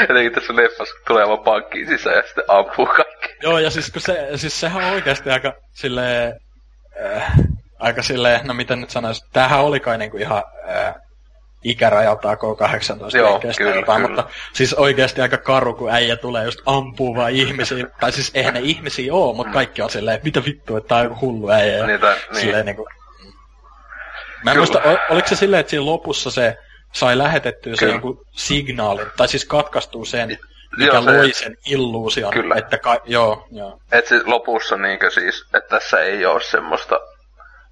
Jotenkin tässä leffassa tulee vaan pankkiin sisään ja sitten ampuu kaikki. Joo, ja siis kun se, siis sehän on oikeasti aika silleen... Äh. Aika silleen, no miten nyt sanois, tämähän oli kai niinku ihan äh, ikärajaltaan K kahdeksantoista. Joo, kyllä, jotain, kyllä. Mutta siis oikeesti aika karu, kun äijä tulee just ampuu vaan ihmisiä, tai siis eihän ne ihmisiä oo, mutta kaikki on silleen, mitä vittua, että tää on hullu äijä. Niitä, niin. Silleen niinku... Mä en muista, ol, oliko se silleen, että siinä lopussa se sai lähetettyä kyllä. se joku signaalin, tai siis katkaistuu sen... Mikä loi sen illuusion, kyllä. että ka- joo, joo. Et siis lopussa niinkö siis, että tässä ei oo semmoista...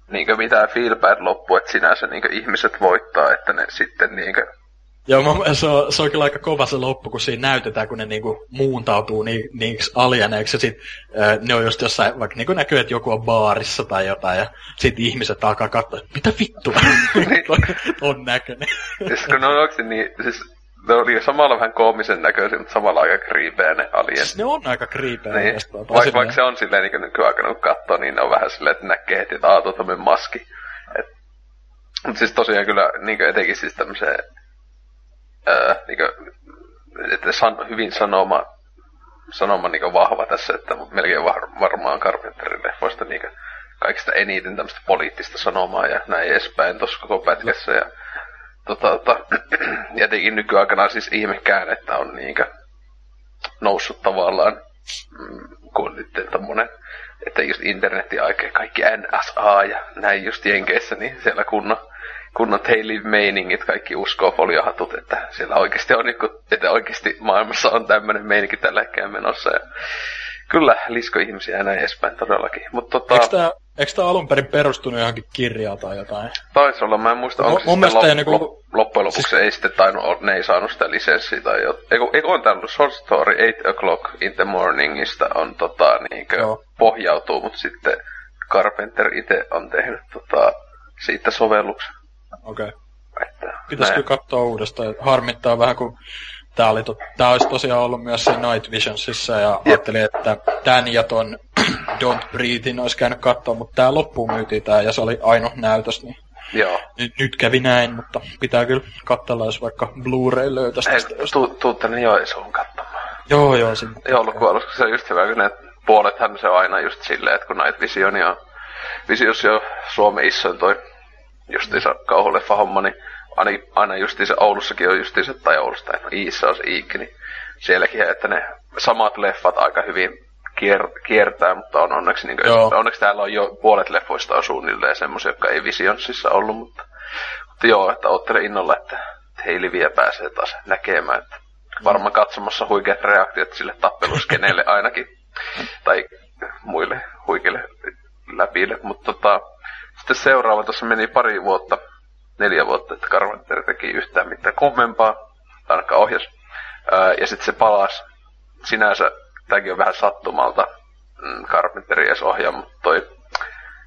Niinkö mitään feel bad loppu, että sinänsä niinkö ihmiset voittaa, että ne sitten niinkö... Joo, se on, se on kyllä aika kova se loppu, kun siinä näytetään, kun ne niinku muuntautuu ni, niiksi alieneiksi, ja sit äh, ne on just jossain, vaikka niinku näkyy, että joku on baarissa tai jotain, ja sit ihmiset alkaa katsoa, että mitä vittua on näköinen. Siis kun ne on oikein niin, siis ne on samalla vähän koomisen näköisiä, mutta samalla aika kriipeä ne alienit. Siis ne on aika kriipeä. Niin. Vaikka vaik se on silleen, niin kuin nykyaikana kun katsoo, niin ne on vähän silleen, että näkee heti, että aatu tommoinen maski. Et... Mutta siis tosiaan kyllä niin etenkin siis tämmöiseen, öö, niin että san, hyvin sanoma, sanoma niin vahva tässä, että mut melkein var, varmaan Carpenterin leffoista niin kaikista eniten tämmöistä poliittista sanomaa ja näin edespäin tuossa koko pätkässä. Ja... Tota, tota, jotenkin nykyaikana siis ihmekään, että on niinkö noussut tavallaan, kun nyt tommonen, että just internetin aikaa kaikki N S A ja näin just Jenkeissä, niin siellä kunnon, kunnon teili-meiningit, kaikki uskoo foliohatut, että siellä oikeesti on joku, että oikeesti maailmassa on tämmönen meininki tällä hetkellä menossa ja kyllä lisko ihmisiä ja näin edespäin todellakin, mutta tota... Eikö tämä alun perin perustunut johonkin kirjaan tai jotain? Taisi olla, mä en muista, onko no, se sitten lop, niinku... lop, loppujen lopuksi siis... ei sitten tainnut, ne ei saanut sitä lisenssiä tai jotain. Eikö, eikö on täällä short story, eight o'clock in the morningista on tota niinkö no. pohjautuu, mutta sitten Carpenter itse on tehnyt tota siitä sovelluksen. Okei. Okay. Pitäisikö katsoa uudestaan, harmittaa vähän kun... Tää, oli to, tää olisi tosiaan ollut myös se Night Visionsissa ja ajattelin, että tän ja ton Don't Breathin olisi käynyt katsoa, mutta tää loppuun myytiin tää ja se oli ainoa näytös, niin Joo. Nyt, nyt kävi näin, mutta pitää kyllä katsella, jos vaikka Blu-ray löytäisi tästä. Tuu, tuu tänne Joensuun katsomaan. Joo, joo. Joulukuun alussa, se on just hyvä, kun ne puolethan se on aina just silleen, että kun Night Vision ja Visions ja Suomen isoin toi justiinsa kauhuleffa homma, niin Ainakin, aina justiinsa Oulussakin on justiinsa, tai Oulussa, tai no Iissa on se Iikki, niin sielläkin, että ne samat leffat aika hyvin kier- kiertää, mutta on onneksi, niin kuin, onneksi täällä on jo puolet leffoista on suunnilleen semmosia, jotka ei Visionsissa ollut, mutta, mutta joo, että oottele innolla, että Heili vielä pääsee taas näkemään, että varmaan katsomassa huikeat reaktiot sille tappeluskenelle ainakin, tai muille huikeille läpille, mutta tota, sitten seuraava, tuossa meni pari vuotta, neljä vuotta, että Carpenter teki yhtään mitään kummempaa, ainakaan ohjas. Öö, ja sitten se palasi. Sinänsä, tämäkin on vähän sattumalta, mm, Carpenterin edes ohjaaja, mutta toi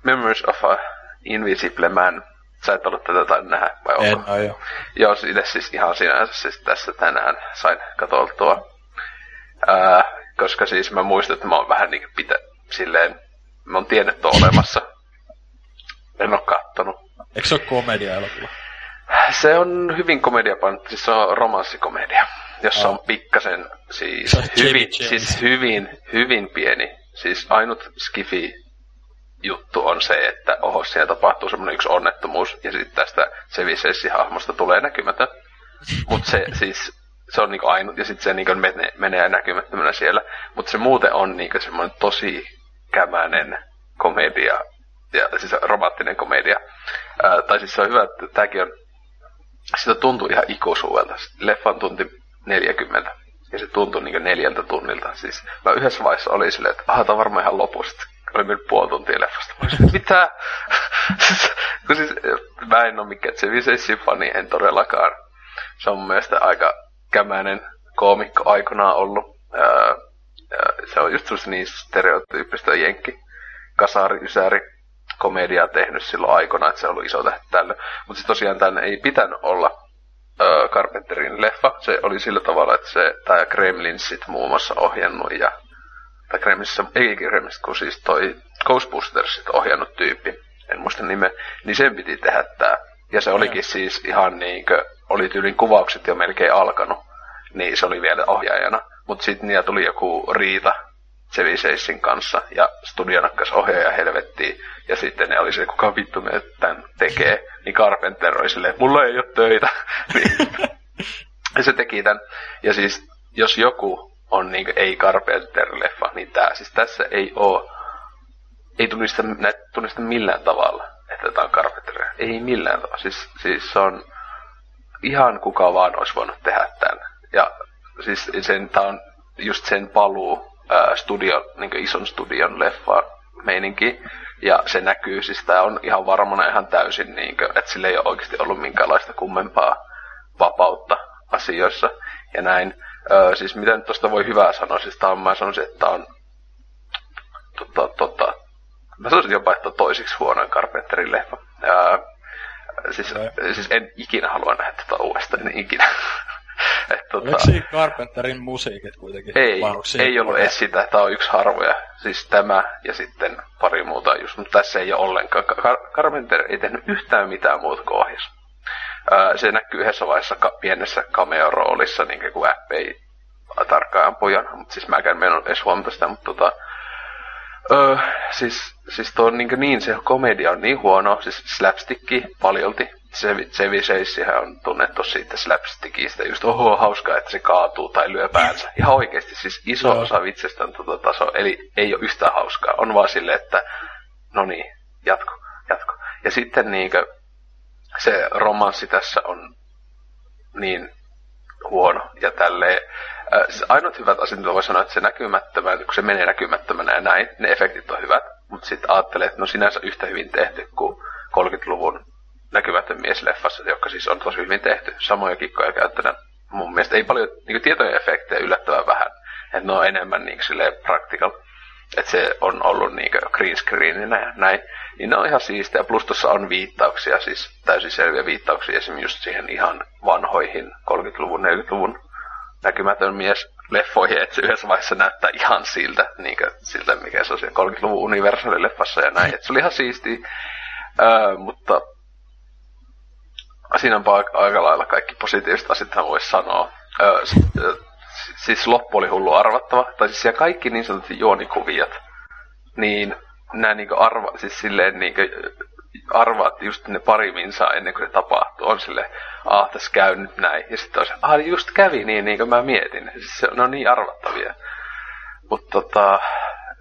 Memories of a Invisible Man, sä et ollut tätä tai nähdä, vai en, onko? En, joo. Joo, siis ihan sinänsä, siis tässä tänään sain katoltua Ää, koska siis mä muistan, että mä oon vähän niin pitä, silleen, mä oon tiennyt, että on olemassa. En oo kattonut. Eikö se oo komedia-elokuva? Se on hyvin komediapantti, siis se on romanssikomedia, jossa oh. on pikkasen, siis, hyvin, siis hyvin, hyvin pieni. Siis ainut skifi-juttu on se, että oho, siellä tapahtuu semmoinen yksi onnettomuus, ja sitten tästä Sevisessi-hahmosta tulee näkymätön. Mutta se siis, se on niinku ainut, ja sitten se niinku menee, menee näkymättömänä siellä. Mutta se muuten on niinku semmoinen tosi kämäinen komedia, ja siis romanttinen komedia. Ää, tai siis se on hyvä, että tämäkin on, sitä tuntuu ihan ikuisuudelta. Leffan tunti neljäkymmentä. Ja se tuntui niinku neljältä tunnilta. Siis mä yhdessä vaiheessa oli silleen, että aha, tää on varmaan ihan lopusta. Oli mennyt puoli tuntia leffasta. Mä olisin, mitä? Kun siis mä en oo mikään Sevisessi-fani, en todellakaan. Se on mun mielestä aika kämäinen koomikko aikanaan ollut. Öö, se on just sellaista niin stereotyyppistä jenkki. Kasari, ysäri. Komediaa tehnyt silloin aikana, että se on ollut iso tähti tällöin. Mutta tosiaan tämän ei pitänyt olla ö, Carpenterin leffa. Se oli sillä tavalla, että se, tämä Gremlinsit muun muassa ohjannut ja, tai Gremlinsit, ei Gremlinsit, kun siis toi Ghostbustersit ohjannut tyyppi, en muista nimeä, niin sen piti tehdä tämä. Ja se olikin siis ihan niinkö, oli tyylin kuvaukset jo melkein alkanut, niin se oli vielä ohjaajana. Mutta sitten niillä tuli joku riita Seviseissin kanssa, ja studionakkas ohjaaja helvettiin, ja sitten ne oli se, kuka vittu ne tämän tekee, niin Carpenter oli silleen, mulla ei ole töitä. Ja se teki tämän. Ja siis, jos joku on niin ei Carpenter-leffa, niin tämä, siis tässä ei oo, ei tunnista, näitä tunnista millään tavalla, että tämä on Carpenter. Ei millään tavalla. Siis, siis se on ihan kuka vaan olisi voinut tehdä tämän. Ja siis sen, tämä on just sen paluu studio, niin kuin ison studion leffa meininki, ja se näkyy, siis tää on ihan varmana ihan täysin, niin kuin, että sillä ei ole oikeasti ollut minkäänlaista kummempaa vapautta asioissa, ja näin. Öö, siis mitä nyt tosta voi hyvää sanoa, siis tää on, mä sanoisin, että tää on tota, tota, mä sanoisin jopa, että toisiksi huonoin Carpenterin leffa. Öö, siis, siis en ikinä halua nähdä tota uudestaan, en ikinä. Et tota, oliko Carpenterin musiikit kuitenkin? Ei, ei ollut edes sitä. Tämä on yksi harvoja. Siis tämä ja sitten pari muuta just, mutta tässä ei ole ollenkaan. Car- Carpenter ei tehnyt yhtään mitään muuta kuin ohjassa. Öö, se näkyy yhdessä vaiheessa ka- pienessä cameo-roolissa, niin kuin F B ei tarkkaan pojana, mutta siis mäkään en ole edes huomata sitä, mutta tota, öö, siis, siis tuo on niin, niin, se komedia on niin huono, siis slapsticki paljolti. Seviseissihän on tunnettu siitä slapstickistä, just oho, hauskaa, että se kaatuu tai lyö päänsä. Ihan oikeesti, siis iso no. osa vitsestä on tuota tasoa, eli ei ole yhtään hauskaa. On vaan sille, että no niin, jatko, jatko. Ja sitten niinkö, se romanssi tässä on niin huono ja tälleen. Äh, siis ainut hyvät asiat, voi sanoa, että se näkymättömänä, kun se menee näkymättömänä ja näin, ne efektit on hyvät. Mutta sitten ajattelee, että no sinänsä yhtä hyvin tehty kuin kolmekymmentäluvun näkymätön mies leffassa, joka siis on tosi hyvin tehty. Samoja kikkoja käyttänyt mun mielestä. Ei paljon niinku tietoja efektejä, yllättävän vähän. Että ne on enemmän niinku silleen practical. Että se on ollut niinku green screeninä ja näin. Niin ne on ihan siistejä. Plus tuossa on viittauksia, siis täysin selviä viittauksia esimerkiksi just siihen ihan vanhoihin kolmekymmentäluvun, neljäkymmentäluvun näkymätön mies leffoihin. Että se yhdessä vaiheessa näyttää ihan siltä, niinku siltä mikä se on siellä kolmekymmentäluvun universaali leffassa ja näin. Että se oli ihan siistiä. Öö, mutta siinä on aika lailla kaikki positiiviset asiat, hän voisi sanoa. Öö, sit, ö, siis loppu oli hullu arvattava. Tai siis siellä kaikki niin sanotusti juonikuviat. Niin nämä niinku arva, siis silleen niinku arvaat just ne pari minsaa ennen kuin ne tapahtuu. On silleen, ah tässä käy nyt näin. Ja sitten on se, ah just kävi niin, niin kuin mä mietin. Siis ne on niin arvattavia. Mutta tota,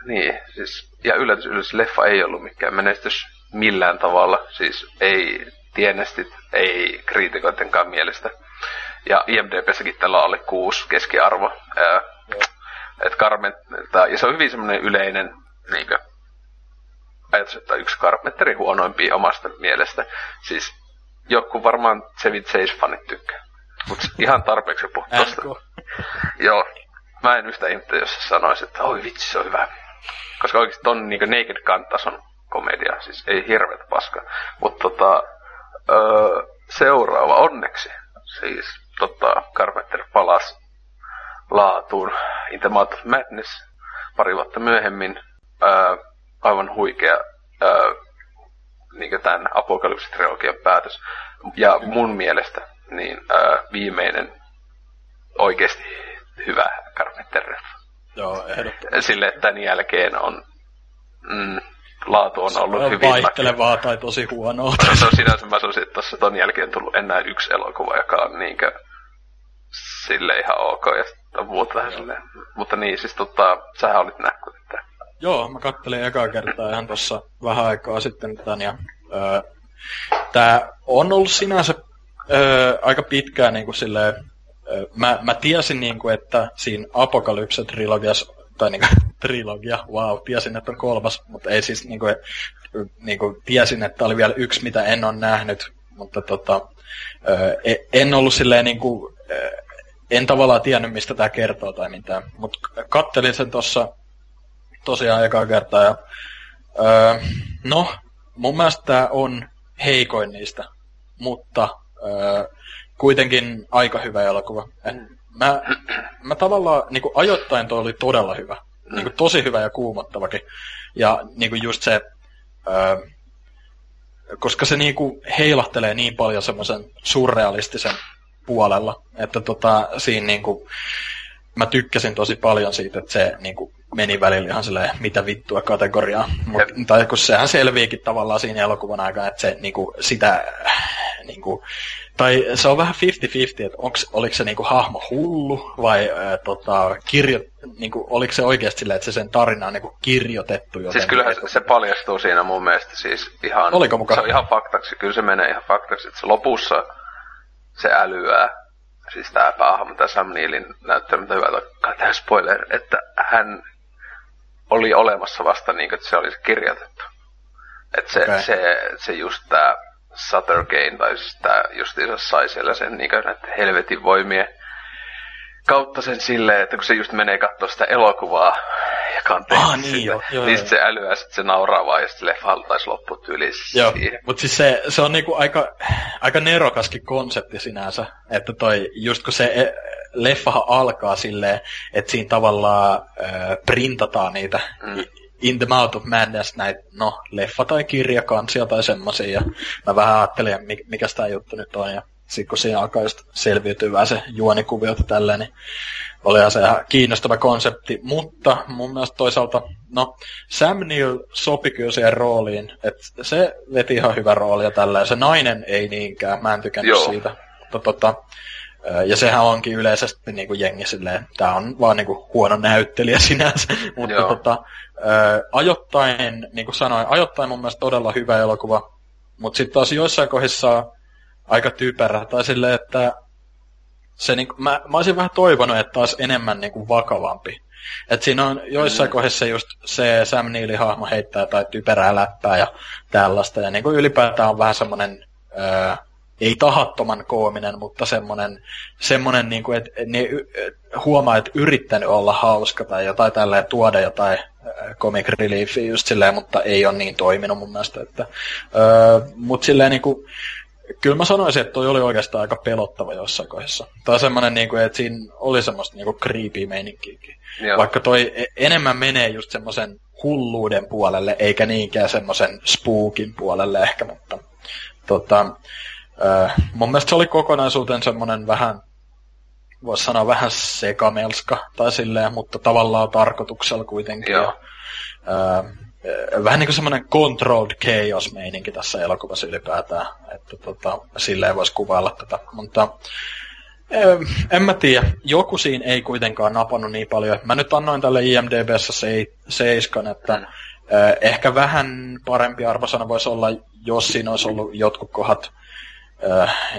niin. Siis, ja yllätys, yllätys, leffa ei ollut mikään menestys millään tavalla. Siis ei tienestit, ei kriitikoitenkaan mielestä. Ja IMDb:ssäkin tällä oli kuusi keskiarvo. Ää, et Carpenter, ja se on hyvin semmoinen yleinen niinkö, ajatus, että yksi Carpenterin huonoimpia omasta mielestä. Siis joku varmaan Seviseis-fanit tykkää. Mutta ihan tarpeeksi puhtoista. Joo. Mä en yhtä ihmettä, jos sanoisi, että oi vitsi, se on hyvä. Koska oikeesti ton niinkö Naked Gun-tason komedia. Siis ei hirveetä paskaa. Mutta tota, Öö, seuraava onneksi. Siis tota, Carpenter palasi laatuun. In the Mouth of Madness pari vuotta myöhemmin ää, aivan huikea ää, niin tämän apokalypsitrilogian päätös. Ja mun mielestä niin ää, viimeinen oikeasti hyvä Carpenter-leffa. Joo, ehdottomasti. Silleen, että tämän jälkeen on... Mm, laatu on ollut on hyvin... vaihtelevaa mäkin. Tai tosi huonoa. Se on sinänsä, mä sanoisin, että tuossa ton jälkeen tullut enää yksi elokuva, joka on niinkö... Silleen ihan ok, ja sitten on muut vähän silleen. Mutta niin, siis tota, sähän olit nähnyt tämän. Joo, mä kattelin ekaa kertaa ihan tossa vähän aikaa sitten tämän, ja... Öö, tää on ollut sinänsä öö, aika pitkään niinku silleen... Mä, mä tiesin, niin kuin, että siinä Apokalypse-trilogiassa, tai niin kuin, trilogia, wow, tiesin, että on kolmas, mutta ei siis, niin kuin, niin kuin, tiesin, että oli vielä yksi, mitä en ole nähnyt, mutta tota, en ollut silleen, niin kuin, en tavallaan tiennyt, mistä tämä kertoo tai mitään, mutta kattelin sen tuossa tosiaan ekaa kertaa, ja no, mun mielestä tämä on heikoin niistä, mutta... Kuitenkin aika hyvä elokuva. Mä, mä tavallaan, niinku ajoittain toi oli todella hyvä. Niinku tosi hyvä ja kuumottavakin. Ja niinku just se, öö, koska se niinku heilahtelee niin paljon semmoisen surrealistisen puolella, että tota siinä niinku, mä tykkäsin tosi paljon siitä, että se niinku meni välillä ihan silleen, mitä vittua kategoriaa. Mut, tai kun sehän selviikin tavallaan siinä elokuvan aikana, että se niinku sitä... Niinku, tai se on vähän fifty-fifty, että onks, oliko se niinku hahmo hullu vai ää, tota, kirjo, niinku, oliko se oikeasti silleen, että se sen tarina on niinku kirjoitettu. Joten siis kyllähän se, se paljastuu siinä mun mielestä siis ihan, oliko mukaan? Se on ihan faktaksi, kyllä se menee ihan faktaksi, että se lopussa se älyää, siis tää päähahmo, tää Sam Neillin näyttämättä hyvältä, tää spoiler, että hän oli olemassa vasta niin kuin se olisi kirjoitettu. Että se, okay. se, se just tää Suttergain, tai siis tää justiinsa sai siellä sen niin näiden helvetin voimien kautta sen silleen, että kun se just menee kattoo sitä elokuvaa, joka on tehty ah, niin sitä, jo, joo, niin sit se älyää, sit se nauraa vaan, ja sit se leffa taisi loppu tyyliin. Joo, mut siis se, se on niinku aika, aika nerokaskin konsepti sinänsä, että toi, just kun se leffahan alkaa silleen, että siinä tavallaan äh, printataan niitä... Mm. In the Mouth of Madness, näitä, no, leffa- tai kirjakansia tai semmosia, ja mä vähän ajattelin, mikä mikäs tää juttu nyt on, ja sit kun siinä alkaa just selviytyvää se juonikuviota tälleen, niin olihan se ihan kiinnostava konsepti, mutta mun mielestä toisaalta, no, Sam Neill sopi kyllä siihen rooliin, että se veti ihan hyvä rooli ja tälleen, se nainen ei niinkään, mä en tykännyt Joo. siitä, mutta tota... Ja sehän onkin yleisesti niinku jengi silleen, tää on vaan niinku huono näyttelijä sinänsä, mutta tota, ajoittain, niin kuin sanoin, ajoittain mun mielestä todella hyvä elokuva, mutta sitten taas joissain kohdissa aika typerä, tai silleen, että se niinku, mä, mä olisin vähän toivonut, että taas enemmän niinku vakavampi. Että siinä on joissain mm. kohdissa just se Sam Neillin hahmo heittää tai typerää läppää ja tällaista, ja niinku ylipäätään on vähän semmonen... Öö, ei tahattoman koominen, mutta semmoinen, semmoinen niin kuin, että ne huomaa, että yrittänyt olla hauska tai jotain tälleen, tuoda jotain comic reliefiä just silleen, mutta ei ole niin toiminut mun mielestä. Että, öö, mut silleen niin kuin, kyllä mä sanoisin, että toi oli oikeastaan aika pelottava jossain kohdassa. Tai semmoinen, niin kuin, että siinä oli semmoista niin kuin creepy meininkiäkin. Joo. Vaikka toi enemmän menee just semmoisen hulluuden puolelle, eikä niinkään semmoisen spookin puolelle ehkä, mutta tota... Uh, mun mielestä se oli kokonaisuuteen semmoinen vähän, voisi sanoa vähän sekamelska tai silleen, mutta tavallaan tarkoituksella kuitenkin. Ja, uh, vähän niin kuin semmoinen controlled chaos-meininki tässä elokuvassa ylipäätään, että tota, silleen voisi kuvailla tätä. Mutta uh, en mä tiedä, joku siinä ei kuitenkaan napannut niin paljon. Mä nyt annoin tälle I M D B:ssä seitsemän, että mm. uh, ehkä vähän parempi arvosana voisi olla, jos siinä olisi ollut jotkut kohdat,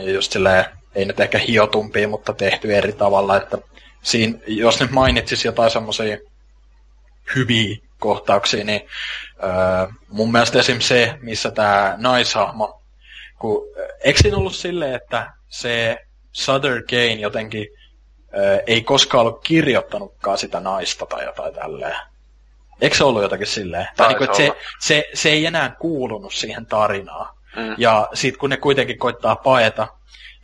ja just silleen, ei nyt ehkä hiotumpia, mutta tehty eri tavalla, että siinä, jos nyt mainitsisi jotain semmoisia hyviä kohtauksia, niin uh, mun mielestä esim. Se, missä tämä naishahmo, kun eikö siinä ollut silleen, että se Suthergain jotenkin uh, ei koskaan ollut kirjoittanutkaan sitä naista tai jotain tälleen. Eikö se ollut jotakin silleen? Tai niin kuin, se, se, se ei enää kuulunut siihen tarinaan. Mm. Ja sit kun ne kuitenkin koittaa paeta,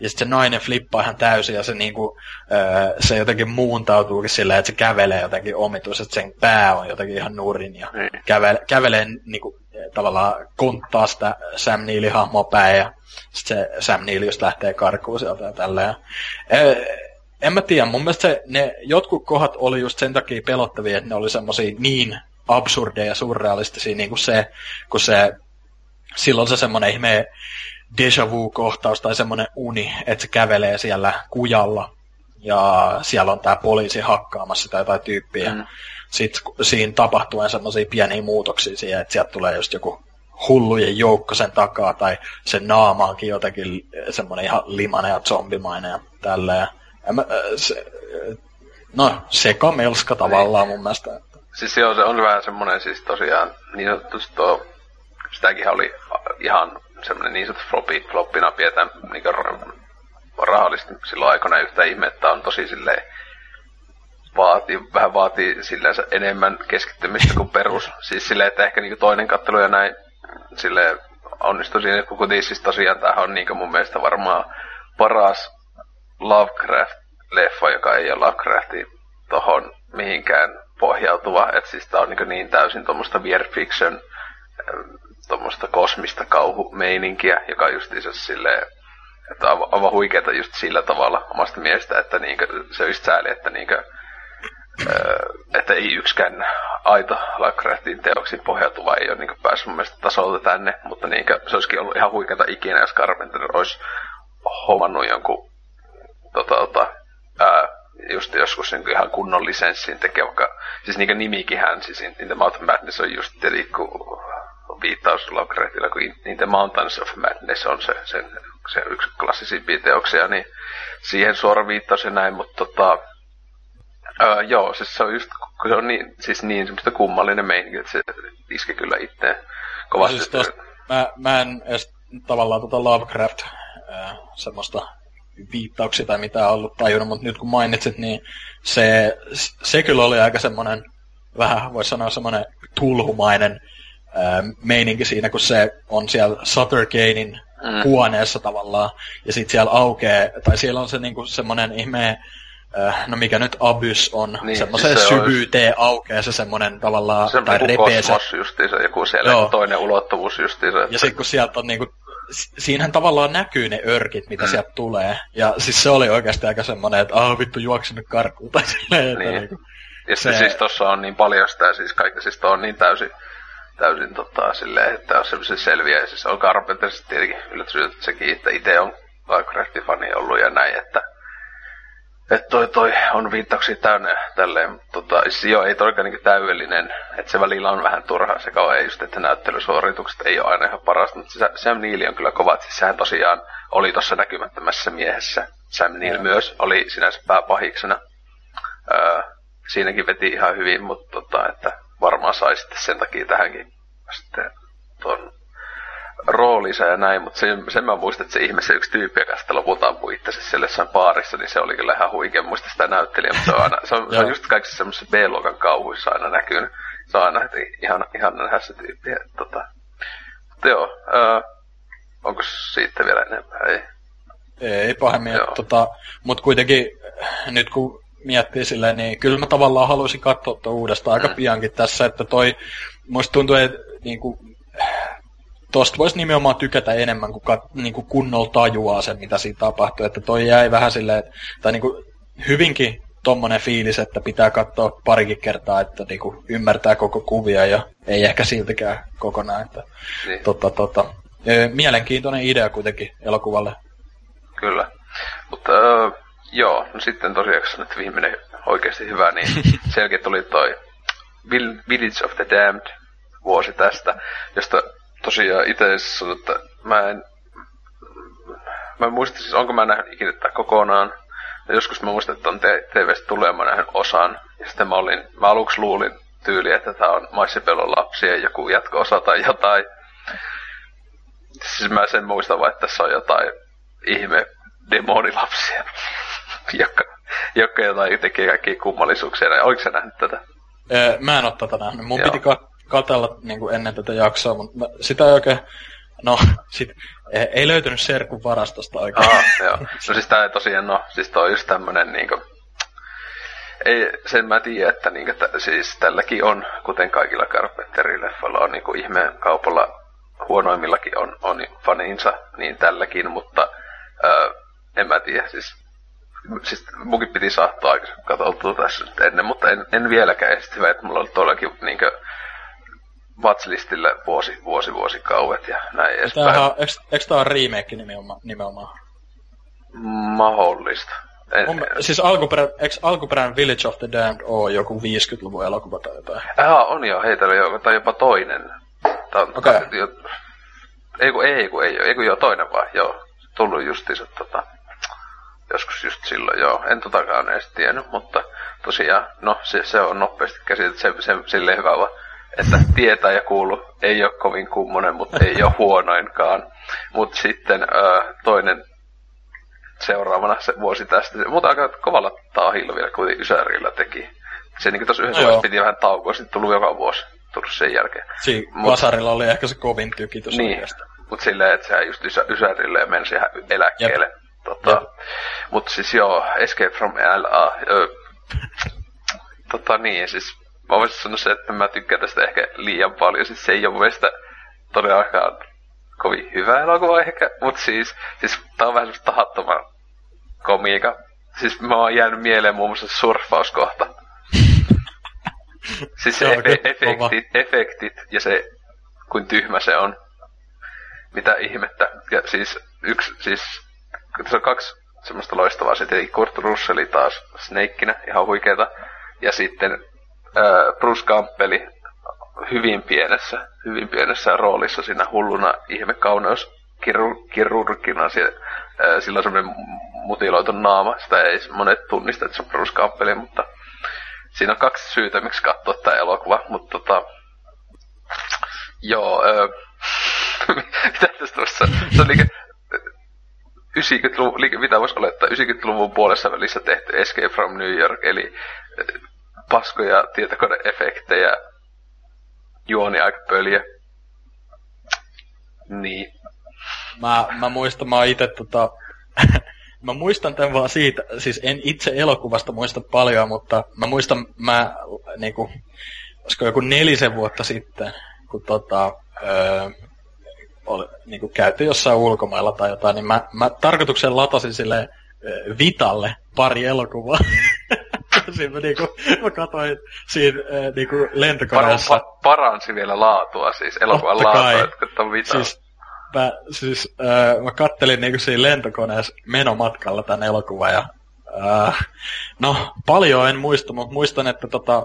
Ja sitten se nainen flippaa ihan täysin ja se, niinku, se jotenkin muuntautuukin silleen, että se kävelee jotenkin omituisesti, sen pää on jotenkin ihan nurin ja mm. kävelee, kävelee niinku, tavallaan konttaa sitä Sam Neillin hahmoa päin ja sitten se Sam Neill just lähtee karkuun sieltä ja tälleen. En mä tiedä, mun mielestä se, ne jotkut kohdat oli just sen takia pelottavia, että ne oli semmosia niin absurdeja ja surrealistisia, niin kuin se, kun se, silloin se semmoinen ihme déjà vu-kohtaus tai semmoinen uni, että se kävelee siellä kujalla ja siellä on tää poliisi hakkaamassa sitä jotain tyyppiä. Mm. Sitten siinä tapahtuu semmoisia pieniä muutoksia siihen, että sieltä tulee just joku hullujen joukko sen takaa tai sen naama onkin jotenkin semmoinen ihan limainen ja zombimainen ja tälleen. Mä, se, no, sekamelska tavallaan mun mielestä. Siis se on, on vähän semmoinen siis tosiaan, niin sanotusti tuo, sitäkin oli ihan semmoinen niin sanottu floppy, floppina pidetään niin rahallisesti silloin aikana yhtä ihmettä on tosi silleen, vaatii, vähän vaatii silleen enemmän keskittymistä kuin perus. Siis silleen, että ehkä niin toinen kattelu ja näin silleen onnistui siinä, kun kuitenkin siis tosiaan tämähän on niin mun mielestä varmaan paras Lovecraft-leffa, joka ei ole Lovecraftin tohon mihinkään pohjautuva, että siis tää on niin, niin täysin tuommoista weird fiction, tuommoista kosmista kauhumeininkiä, joka justiinsa silleen, että on aivan huikeeta just sillä tavalla omasta mielestä, että niinkö, se on just sääli, että niinkö, että ei yksikään aito Lovecraftin teoksiin pohjautuva ei ole niinkö päässyt mun mielestä tasolta tänne, mutta niinkö, se olisikin ollut ihan huikeeta ikinä, jos Carpenter olisi hommannut jonkun Tota, tota, ää, just joskus niin ihan kunnon lisenssiin tekee, vaikka siis niinkä nimikinhän, siis In the Mouth of Madness on just tietenkin viittaus Lovecraftilla, kun In the Mountains of Madness on se, sen, se yksi klassisimpia teoksia, niin siihen suora viittaus ja näin, mutta tota, ää, joo, siis se on just, kun se on niin, siis niin semmoista kummallinen meininki, että se iski kyllä itteen kovasti. Siis tosta, mä, mä en edes tavallaan tota Lovecraft ää, semmoista viittauksia tai mitä on ollut tajunnut, mutta nyt kun mainitsit, niin se, se kyllä oli aika semmoinen, vähän voisi sanoa semmoinen tulhumainen ää, meininki siinä, kun se on siellä Suttergatein huoneessa tavallaan, ja sitten siellä aukeaa, tai siellä on se niinku semmoinen ihme, ää, no mikä nyt abys on, niin, semmoiseen siis se syvyyteen olisi aukeaa se semmoinen tavallaan, se tai repee se. Kosmos justiinsa, joku siellä joo. Toinen ulottuvuus justiinsa. Että ja sitten kun sieltä on niinku siinähän tavallaan näkyy ne örkit, mitä mm. sieltä tulee. Ja siis se oli oikeasti aika semmoinen, että aah vittu juoksimme karkuun tai silleen. Niin. Niin ja se siis tossa on niin paljon sitä, siis kaikki, siis on niin täysin, täysin tota, silleen, että on semmoisen selviä. Ja siis on Carpenter tietenkin yllätys, että sekin, että itse on Lovecraft-fani ollut ja näin, että et toi toi on viittauksia täynnä tälleen. Tota, siis joo, ei toikaan niinku täydellinen. Että se välillä on vähän turhaa se kauan. Ei just, että näyttelysuoritukset ei ole aina ihan parasta. Mutta se, Sam Neill on kyllä kova. Siis sehän tosiaan oli tuossa näkymättömässä miehessä. Sam Neill myös oli sinänsä pääpahiksena. Öö, siinäkin veti ihan hyvin, mutta tota, että varmaan sai sitten sen takia tähänkin sitten ton roolinsa ja näin, mutta sen, sen mä muistan, että se ihmeessä yksi tyyppi, joka sitten lopulta ampui itsensä siellä jossain baarissa, niin se oli kyllä ihan huikea. Muista sitä näyttelijä, mutta se on, aina, se on, se on just kaikissa semmoisissa B-luokan kauhuissa aina näkynyt. Se on aina ihan, ihan nähdä se tyyppi. Tota. Mutta joo, äh, onko siitä vielä enemmän? Ei, ei pahemmin. Tota, mutta kuitenkin nyt kun miettii silleen, niin kyllä mä tavallaan haluaisin katsoa tuon uudestaan aika mm. piankin tässä, että toi, musta tuntuu, että niinku tuosta voisi nimenomaan tykätä enemmän, kun kat, niin kuin kunnolla tajuaa sen, mitä siinä tapahtuu. Että toi jäi vähän silleen, tai niin kuin hyvinkin tommonen fiilis, että pitää katsoa parikin kertaa, että niin kuin ymmärtää koko kuvia ja ei ehkä siltikään kokonaan. Että, niin. tota, tota, mielenkiintoinen idea kuitenkin elokuvalle. Kyllä. Mutta äh, joo, no sitten tosiaan, että viimeinen oikeasti hyvä, niin selkeä tuli toi Village of the Damned vuosi tästä, josta tosiaan itse asiassa, että mä en, mä en muista, siis onko mä nähnyt ikinä tätä kokonaan. Ja joskus mä muistan, että on T V:stä tulee, mä nähnyt osan. Ja sitten mä, olin, mä aluksi luulin tyyliä, että tää on Maissipelon lapsien joku jatko-osa tai jotain. Siis mä sen muistan vaan, että tässä on jotain ihme demonilapsia, jotka, jotka jotain tekee kaikkia kummallisuuksia. Oliko sä nähnyt tätä? Mä en oo tätä nähnyt. Mun piti katsoa. Katsella niin kuin ennen tätä jaksoa, mutta sitä ei oikein No, sit ei löytynyt serkun varastosta oikein. Ah, joo. No siis tää ei tosiaan, no, siis toi on just tämmönen niinku... Ei, sen mä tiedän, että niinku, t- siis tälläkin on, kuten kaikilla Carpenter-leffoilla on niinku ihmeen kaupalla, huonoimmillakin on, on faninsa, niin tälläkin, mutta öö, en mä tiedä, siis... Siis munkin piti saattaa aikaisemmin katoutua tässä nyt ennen, mutta en, en vieläkään estivä, että mulla oli tuollakin niinkö... Watchlistillä vuosi, vuosi, vuosikauvet ja näin edespäin. Eikö tämä ole remake nimenomaan? nimenomaan? Mahdollista. En, on, en... Siis alkuperä, eikö alkuperäinen Village of the Damned ole joku viidenkymmenenluvun elokuva tai jotain? Jaa, on jo. Hei, täällä on jopa toinen. Okei. Okay. Jo... Ei kun ei, kun ei ole. Ei kun joo, toinen vaan. Joo, tullut justiinsa tota... Joskus just silloin, joo. En totakaan edes tiennyt, mutta tosiaan, no se, se on nopeasti käsitelty. Se, se, silleen hyvä vaan. Että tietää ja kuulu, ei ole kovin kummonen, mutta ei ole huonoinkaan. Mutta sitten öö, toinen seuraavana se vuosi tästä, mutta aika kovalla tahilla vielä kuin Ysärillä teki. Se niinku tossa yhdessä no piti vähän taukoa, sitten tullut joka vuosi, tullut sen jälkeen. Siin mut, Vasarilla oli ehkä se kovin tyki tuossa niin, oikeastaan. Mutta silleen, että sehän just ysä, Ysärille ja meni ihan eläkkeelle. Tota, mutta siis joo, Escape from L A. Öö, tota niin, siis... Mä voisin sanoa se, että mä tykkään tästä ehkä liian paljon, siis se ei ole mielestä todellakaan kovin hyvä elokuva ehkä, mutta siis, siis tää on vähän semmoista tahattoman komiika. Siis mä oon jäänyt mieleen muun muassa surffauskohta. Siis se efe- efektit, efektit ja se, kuin tyhmä se on. Mitä ihmettä. Ja siis yksi, siis, tässä on kaksi semmoista loistavaa, se tietenkin Kurt Russell taas Snakeina, ihan huikeeta, ja sitten Bruce Campbell hyvin pienessä, hyvin pienessä roolissa siinä hulluna ihmekauneus-kirurgina. Sillä on semmoinen mutiloitu naama. Sitä ei monet tunnista, että se on Bruce Campbell, mutta siinä on kaksi syytä, miksi katsoa tämä elokuva. Mutta tota, joo, ö, mitä tästä tuossa? Se on liikaa... yhdeksänkymmentäluvun, mitä voisi olettaa? yhdeksänkymmentäluvun puolessa välissä tehty Escape from New York, eli... paskoja tietokoneefektejä, juoni aika pöliä. Niin. Mä, mä muistan, mä ite tota... mä muistan tän vaan siitä, siis en itse elokuvasta muista paljon, mutta mä muistan, mä niinku, olisiko joku nelisen vuotta sitten, kun tota, öö, oli, niinku käytiin jossain ulkomailla tai jotain, niin mä, mä tarkoituksella latasin silleen öö, Vitalle pari elokuvaa. Siinä mä, niinku, mä katsoin siinä äh, niinku lentokoneessa. Pa- paransi vielä laatua, siis elokuvan laatua, kun ton Vitaan. Siis, mä, siis äh, mä kattelin niinku siinä lentokoneessa menomatkalla tän elokuvan. Ja, äh, no, paljon en muista, mutta muistan, että tota,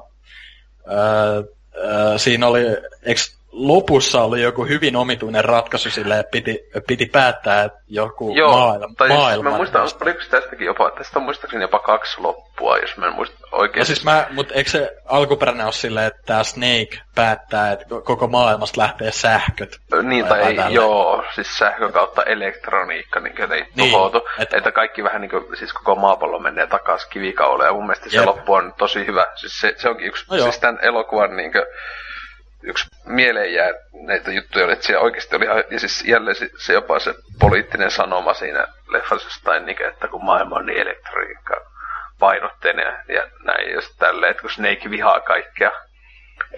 äh, äh, siinä oli... Eks, lopussa oli joku hyvin omituinen ratkaisu silleen, että piti, piti päättää, että joku joo, maailma... Joo, siis mä muistan, oliko tästäkin jopa, tästä muistaakseni jopa kaksi loppua, jos mä en muista oikein. No siis mä, mutta eikö se alkuperäinen ole silleen, että tää Snake päättää, että koko maailmasta lähtee sähköt? Niin, tai, tai ei, joo, siis sähkön kautta elektroniikka, niin ei niin, tuhoutu. Et... Että kaikki vähän niin kuin, siis koko maapallo menee takaisin kivikauleen, ja mun mielestä jep. Se loppu on tosi hyvä. Siis se, se onkin yksi, no siis tämän elokuvan niin kuin, yksi mieleen jää näitä juttuja oli, että siellä oikeasti oli, ja siis jälleen se, se jopa se poliittinen sanoma siinä leffassa tai niinkä, että kun maailma on niin elektroniikka painotteinen ja, ja näin, jos tälleen, että kun Snake vihaa kaikkea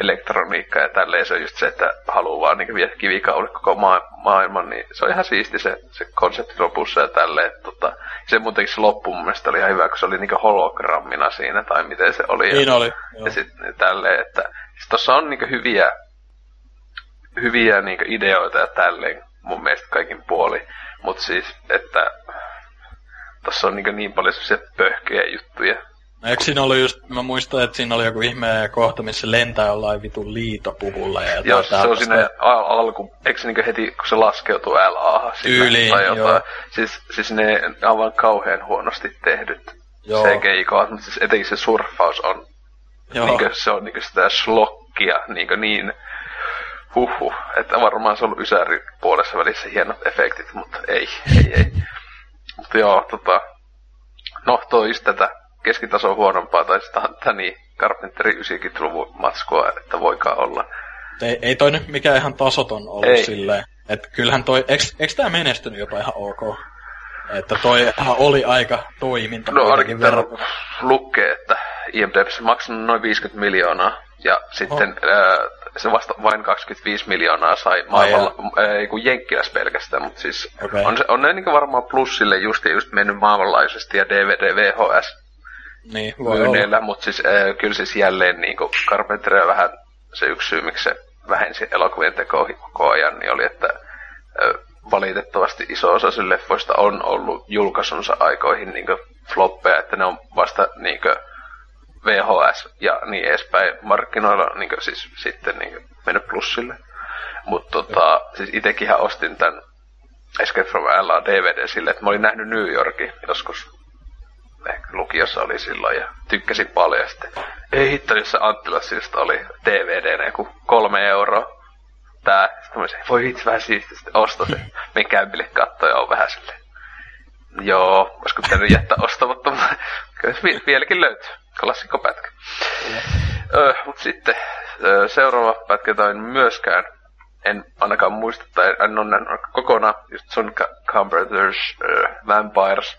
elektroniikkaa ja tälleen, se on just se, että haluaa vaan niin viedä kivikauden koko ma- maailman, niin se on ihan siisti se, se konsepti lopussa ja tälleen, tota, se muutenkin se loppu mun mielestä oli ihan hyvä, kun se oli niin hologrammina siinä, tai miten se oli. Niin ja, oli, joo. Ja sitten tälleen, että tuossa on niinku hyviä, hyviä niinku ideoita ja tälleen mun mielestä kaikin puoli, mutta siis, että tuossa on niinku niin paljon sellaisia pöhköjä juttuja. No eikö siinä oli just, mä muistan, että siinä oli joku ihmeä kohta, missä lentää jollain vitun liitopuvulla. Ja joo, se on siinä al- alku, eikö niinku heti, kun se laskeutuu L A tyyliin, joo. Siis, siis ne on vaan kauhean huonosti tehdyt C G I-kohdat, mutta siis etenkin se surffaus on. Niinkö se on niinkö sitä slokkia, niinkö niin, huhhuh, että varmaan se on ollut Ysärin puolessa välissä hienot efektit, mutta ei, ei, ei. Mutta joo, tota, no toi just tätä keskitasoa huonompaa, tai sitä on niin Carpenterin yhdeksänkymmentäluvun matskua, että voikaan olla. Ei, ei toi nyt mikään ihan tasoton ollut ei. Silleen. Että kyllähän toi, eks, eks tää menestynyt jopa ihan ok? Että toihan oli aika toiminta. No ainakin verrattuna lukee, että I M D B on maksanut noin viisikymmentä miljoonaa ja sitten oh. ää, se vasta vain kaksikymmentäviisi miljoonaa sai maailmalla, ei kun Jenkkiläs pelkästään, mutta siis okay. on, on ne niinku varmaan plussille just ja just mennyt maailmanlaajuisesti ja D V D V H S niin, myynneillä, mutta siis, ää, kyllä siis jälleen niinku Carpenteria vähän se yksi syy, miksi se vähensi elokuvien tekoa koko ajan, niin oli, että ää, valitettavasti iso osa sen leffoista on ollut julkaisunsa aikoihin niinku floppeja, että ne on vasta niinku V H S ja niin edespäin markkinoilla niinku siis sitten niinku mennyt plussille. Mutta tota, siis itekinhän ostin tän Escape from L A D V D sille, että mä olin nähnyt New Yorkin joskus. Ehkä lukiossa oli silloin ja tykkäsin paljon. Sitten ei hitto, jossa Anttilassista oli D V D joku kolme euroa. Tää, sitten mä sanoin, voi hitsi vähän siistiä, sitten osta se. Meni kämpille kattoon ja on vähän silleen. Joo, olisiko pitänyt jättää ostamatta, mutta kyllä se vieläkin löytyy. Klassikko pätkä. Öö, mut sitten öö, seuraava pätkä, jota en myöskään, en ainakaan muista, tai en ole nähnyt kokonaan, just John Carpenter's öö, Vampires.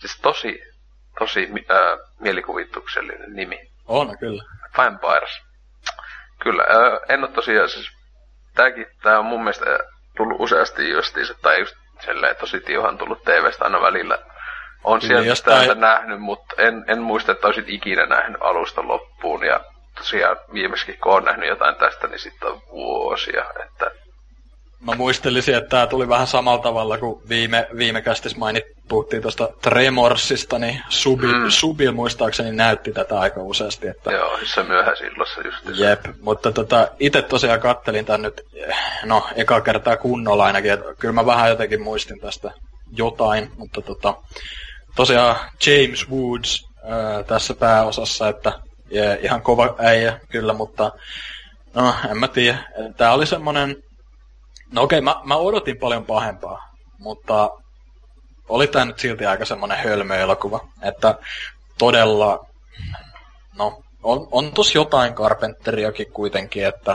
Siis tosi, tosi öö, mielikuvituksellinen nimi. On, kyllä. Vampires. Kyllä, öö, en ole tosiaan siis... Tääkin, tää on mun mielestä tullut useasti justiinsa, tai just silleen tosi tiuhan tullut T V:stä aina välillä. On sieltä jostain... täältä nähnyt, mutta en, en muista, että olisit ikinä nähnyt alusta loppuun. Ja tosiaan viimeiskin, kun on nähnyt jotain tästä, niin sitten on vuosia. Että... Mä muistelisin, että tää tuli vähän samalla tavalla, kuin viime, viime kästis mainit, puhuttiin tuosta Tremorsista, niin Subi, mm. Subi muistaakseni näytti tätä aika useasti. Että... Joo, se myöhäisillassa justi. Jep, mutta tota, itse tosiaan kattelin tän nyt, no, eka kertaa kunnolla ainakin, että kyllä mä vähän jotenkin muistin tästä jotain, mutta tota... Tosiaan James Woods ää, tässä pääosassa, että ja, ihan kova äijä kyllä, mutta no en mä tiedä. Tää oli semmonen, no okei, mä, mä odotin paljon pahempaa, mutta oli tää nyt silti aika semmonen hölmöelokuva, että todella, no on, on tos jotain Carpenteriakin kuitenkin, että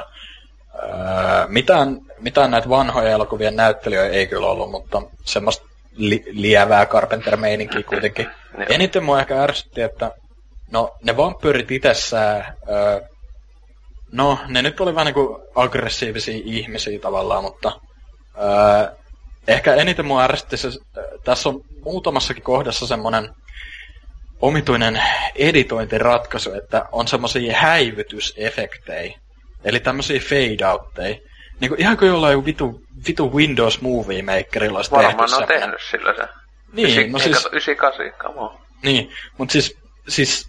ää, mitään, mitään näitä vanhoja elokuvien näyttelijöitä ei kyllä ollut, mutta semmoista Li- lievää Carpenter-meininkiä kuitenkin. Eniten mua ehkä ärsytti, että no, ne vampyyrit itsessään, öö, no, ne nyt oli vähän niin kuin aggressiivisia ihmisiä tavallaan, mutta öö, ehkä eniten mua ärsytti se, öö, tässä on muutamassakin kohdassa semmoinen omituinen editointiratkaisu, että on semmoisia häivytysefektejä, eli tämmöisiä fade-outteja. Niinku ihan kuin jollain vitu, vitu Windows Movie Makerilla olisi tehty semmoinen. Varmaan on tehnyt sillä se. Niin, Ysi, no siis... yhdeksänkymmentäkahdeksan, come on. Niin, mut siis, siis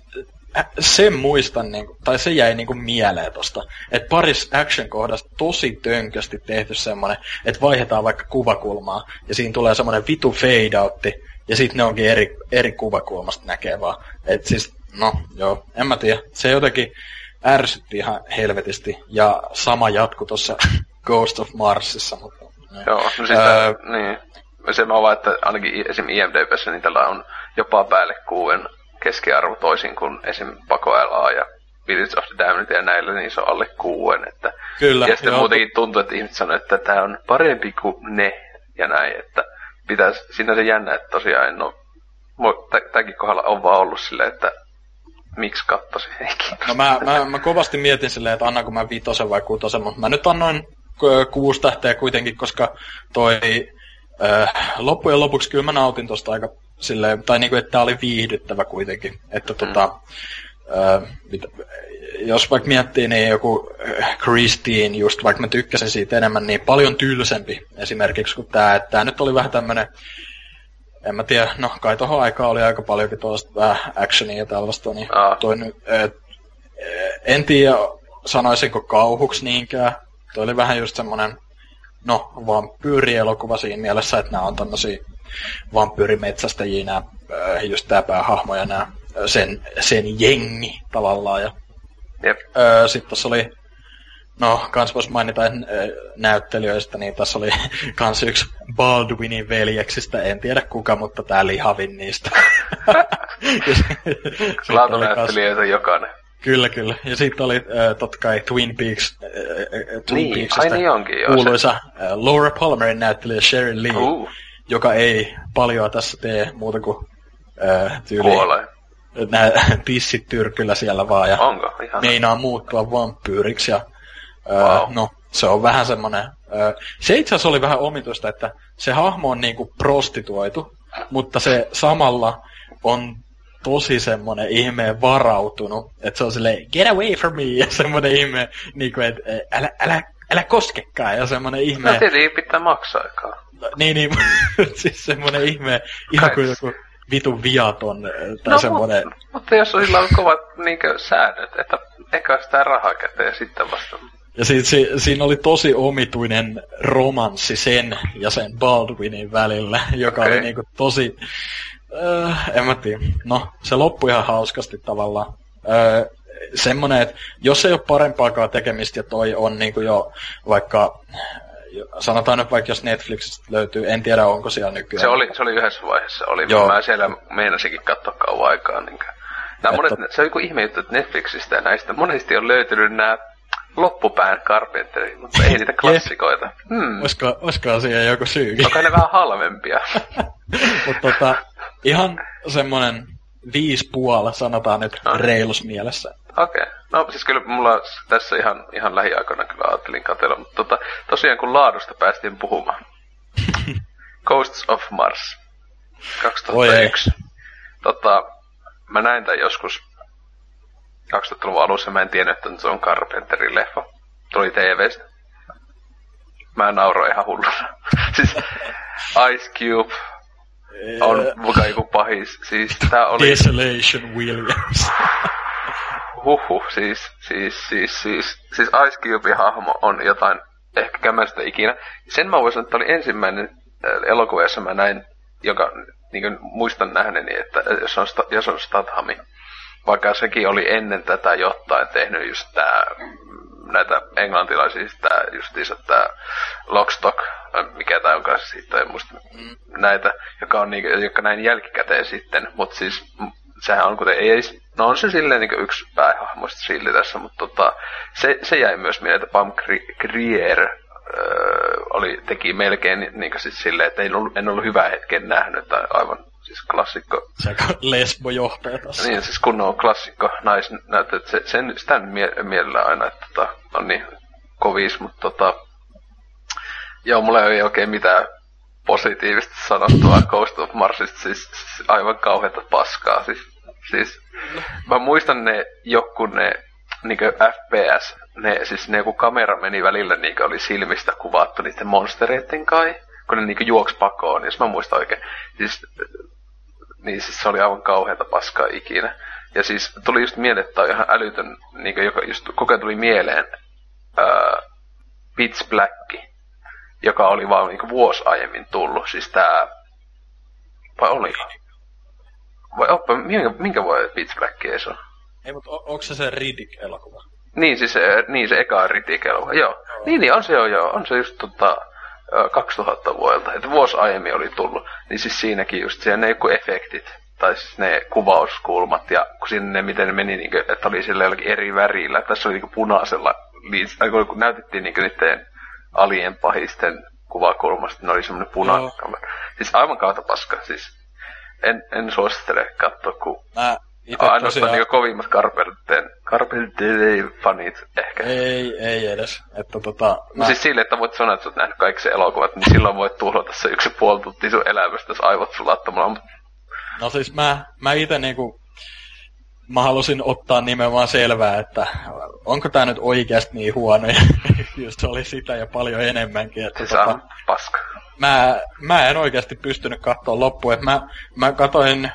sen muistan, niinku, tai se jäi niinku mieleen tosta, että paris action-kohdasta tosi tönkösti tehty semmonen, että vaihdetaan vaikka kuvakulmaa, ja siinä tulee semmonen vitu fade-outti, ja sit ne onkin eri, eri kuvakulmasta näkee vaan. Et siis, no joo, en mä tiedä. Se jotenkin ärsytti ihan helvetisti, ja sama jatku tossa... Ghosts of Marsissa, mutta... Ne. Joo, no siis öö, niin. Sen mä oon vaan, että ainakin esim. I M D B:ssä niin tällä on jopa päälle kuuden keskiarvo toisin kuin esim. Pako L A ja Village of the Damned ja näillä, niin se on alle kuuden, että... Kyllä, ja sitten joo. Muutenkin tuntuu, että ihmiset sanoo, että tää on parempi kuin ne ja näin, että pitäis... Siinä se jännä, että tosiaan en oo... Tämänkin kohdalla on vaan ollut silleen, että... Miksi kattoisin? No mä, mä, mä kovasti mietin silleen, että annanko mä vitosen vai kutosen, mutta mä nyt annoin... kuusi tähteä kuitenkin, koska toi äh, loppujen lopuksi kyllä mä nautin tosta aika silleen, tai niinku, että tää oli viihdyttävä kuitenkin, että mm. tota, äh, mit, jos vaikka miettii, niin joku äh, Christine just, vaikka mä tykkäsin siitä enemmän, niin paljon tylsempi esimerkiksi kuin tää, että tää nyt oli vähän tämmönen, en mä tiedä, no kai tohon aikaan oli aika paljonkin tuollaista vähän actionia ja tällaista, niin ah. toi nyt, äh, en tiedä sanoisinko kauhuksi niinkään. Toi oli vähän just semmonen, no, vampyyrielokuva siinä mielessä, että nämä on tämmösiä vampyyrimetsästäjiä, nää, just tää päähahmo ja nää, sen, sen jengi tavallaan. Ja, yep. ö, sit tossa oli, no, kans vois mainita että näyttelijöistä, niin tässä oli kans yksi Baldwinin veljeksistä, en tiedä kuka, mutta tää lihavin niistä. Laatunäyttelijöitä jokainen. Kyllä, kyllä. Ja sitten oli äh, totta kai Twin Peaks, äh, äh, Twin niin, Peaksista niin onkin, joo, kuuluisa äh, Laura Palmerin näyttelijä Sharon Lee, uh. joka ei paljon tässä tee muuta kuin äh, tyyliin. Kuolee. Nämä pissit tyrkyllä siellä vaan ja onko? Meinaa muuttua vampyyriksi. Ja, äh, wow. No, se on vähän semmoinen... Äh, se itse asiassa oli vähän omituista, että se hahmo on niinku prostituoitu, mutta se samalla on... tosi semmonen ihmeen varautunut, että se on silleen, get away from me, ja semmonen ihme, niinku, että älä, älä, älä koskekaan, ja semmonen ihme... No tietysti pitää maksaakaan. No, niin, niin, siis semmonen ihme, ihan kuin joku vitun viaton, tai no, semmonen... Mutta, mutta jos sillä on kovat niinkö säännöt, että eka sitä rahaa käteen sitten vasta. Ja sit, si, siinä oli tosi omituinen romanssi sen ja sen Baldwinin välillä, joka okay. oli niinku tosi... Öö, en mä tiedä. No, se loppui ihan hauskasti tavallaan. Öö, semmonen, että jos ei ole parempaakaan tekemistä ja toi on niinku jo vaikka, sanotaan nyt vaikka jos Netflixistä löytyy, en tiedä onko siellä nykyään. Se oli, se oli yhdessä vaiheessa, oli. Joo. Mä siellä meinasinkin katsoa kauan aikaa. Niin monet, että... Se on joku ihme juttu, että Netflixistä ja näistä monesti on löytynyt nämä loppupään Carpenterin, mutta ei niitä klassikoita. Hmm. Olisiko, olisiko siihen joku syykin? Onko ne vähän halvempia? Mutta tota... Ihan semmonen viisi puola, sanotaan nyt, no. reilus mielessä. Okei. Okay. No siis kyllä mulla tässä ihan, ihan lähiaikoina kyllä ajattelin katsella, mutta tota, tosiaan kun laadusta päästiin puhumaan. Ghosts of Mars, kaksituhattayksi. Tota, mä näin tämän joskus kaksituhattaluvun alussa, mä en tiennyt, että se on Carpenterin leffa. Tuli T V:stä. Mä nauroin ihan hulluna. Siis Ice Cube... On mukaan joku pahis. Siis tää oli... Desolation Williams. Huhhuh, siis, siis, siis, siis, siis Ice Cube hahmo on jotain, ehkä kämästä ikinä. Sen mä voisin, että oli ensimmäinen elokuva, jossa mä näin, joka niin muistan nähneeni, että jos on, jos on Stathami. Vaikka sekin oli ennen tätä jotain tehnyt just tää, näitä englantilaisia, tää justiinsa tää Lockstock, mikä tää onkaan siitä, en muista näitä, joka on niinku, joka näin jälkikäteen sitten, mut siis sehän on kuten ei, no on se silleen niinku yksi päähahmoista silti tässä, mut tota, se, se jäi myös mieleen, että Pam Grier öö, oli, teki melkein niinku siis silleen, että en ollut, en ollut hyvää hetken nähnyt, tai aivan siis klassikko. Se on lesbojohtaja tässä. Niin, siis kun on klassikko naisnäyttö, se, sen, sitä mie- mielellä aina, että tota, on niin kovis, mutta tota, joo, mulla ei oikein mitään positiivista sanottua Ghost of Marsista, siis, siis aivan kauheata paskaa, siis, siis mä muistan ne joku ne niinku F P S, ne, siis ne kun kamera meni välillä, niinkö oli silmistä kuvattu niiden monstereiden kai, kun ne niinku juoksi pakoon, jos mä muistan oikein, siis niin siis se oli aivan kauheata paskaa ikinä. Ja siis tuli just mieleen, että on ihan älytön, niinku joka just koko ajan tuli mieleen ää, Pitch Black, joka oli vaan niinku vuosi aiemmin tullut, siis tää... Vai oli? Vai oppa, minkä, minkä voi Pitch Black ei se on? Ei, mutta on, onko se se Riddick-elokuva? Niin, siis se, niin, se eka Riddick-elokuva, joo. joo. Niin, niin, on se joo, joo, on se just tota... kaksituhatta vuodelta, että vuosi aiemmin oli tullut, niin siis siinäkin just siellä ne joku efektit, tai siis ne kuvauskulmat, ja kun sinne miten ne meni, niin kuin, että oli sillä jollakin eri värillä, tässä oli niin punaisella, niin, kun näytettiin niin niiden alien pahisten kuvakulmasta, ne oli semmoinen punainen. Joo. Siis aivan kautta paska, siis en, en suosittele katsoa, kun Mä... Ainoastaan tosiaan... niin kovimmat Carpenterin fanit ehkä. Ei, ei edes. Että tota... Mä... Siis silleen, että voit sanoa, että sä oot nähnyt kaikki se elokuvat, niin silloin voit tuhlata se yksi puoli tuntia sun elämästä, jos aivot sulattamalla. No siis mä, mä ite niinku... Mä halusin ottaa nimenomaan selvää, että onko tää nyt oikeasti niin huono, ja just oli sitä ja paljon enemmänkin. Että siis tota... paska. Mä, mä en oikeasti pystynyt katsoa loppuun, että mä, mä katoin...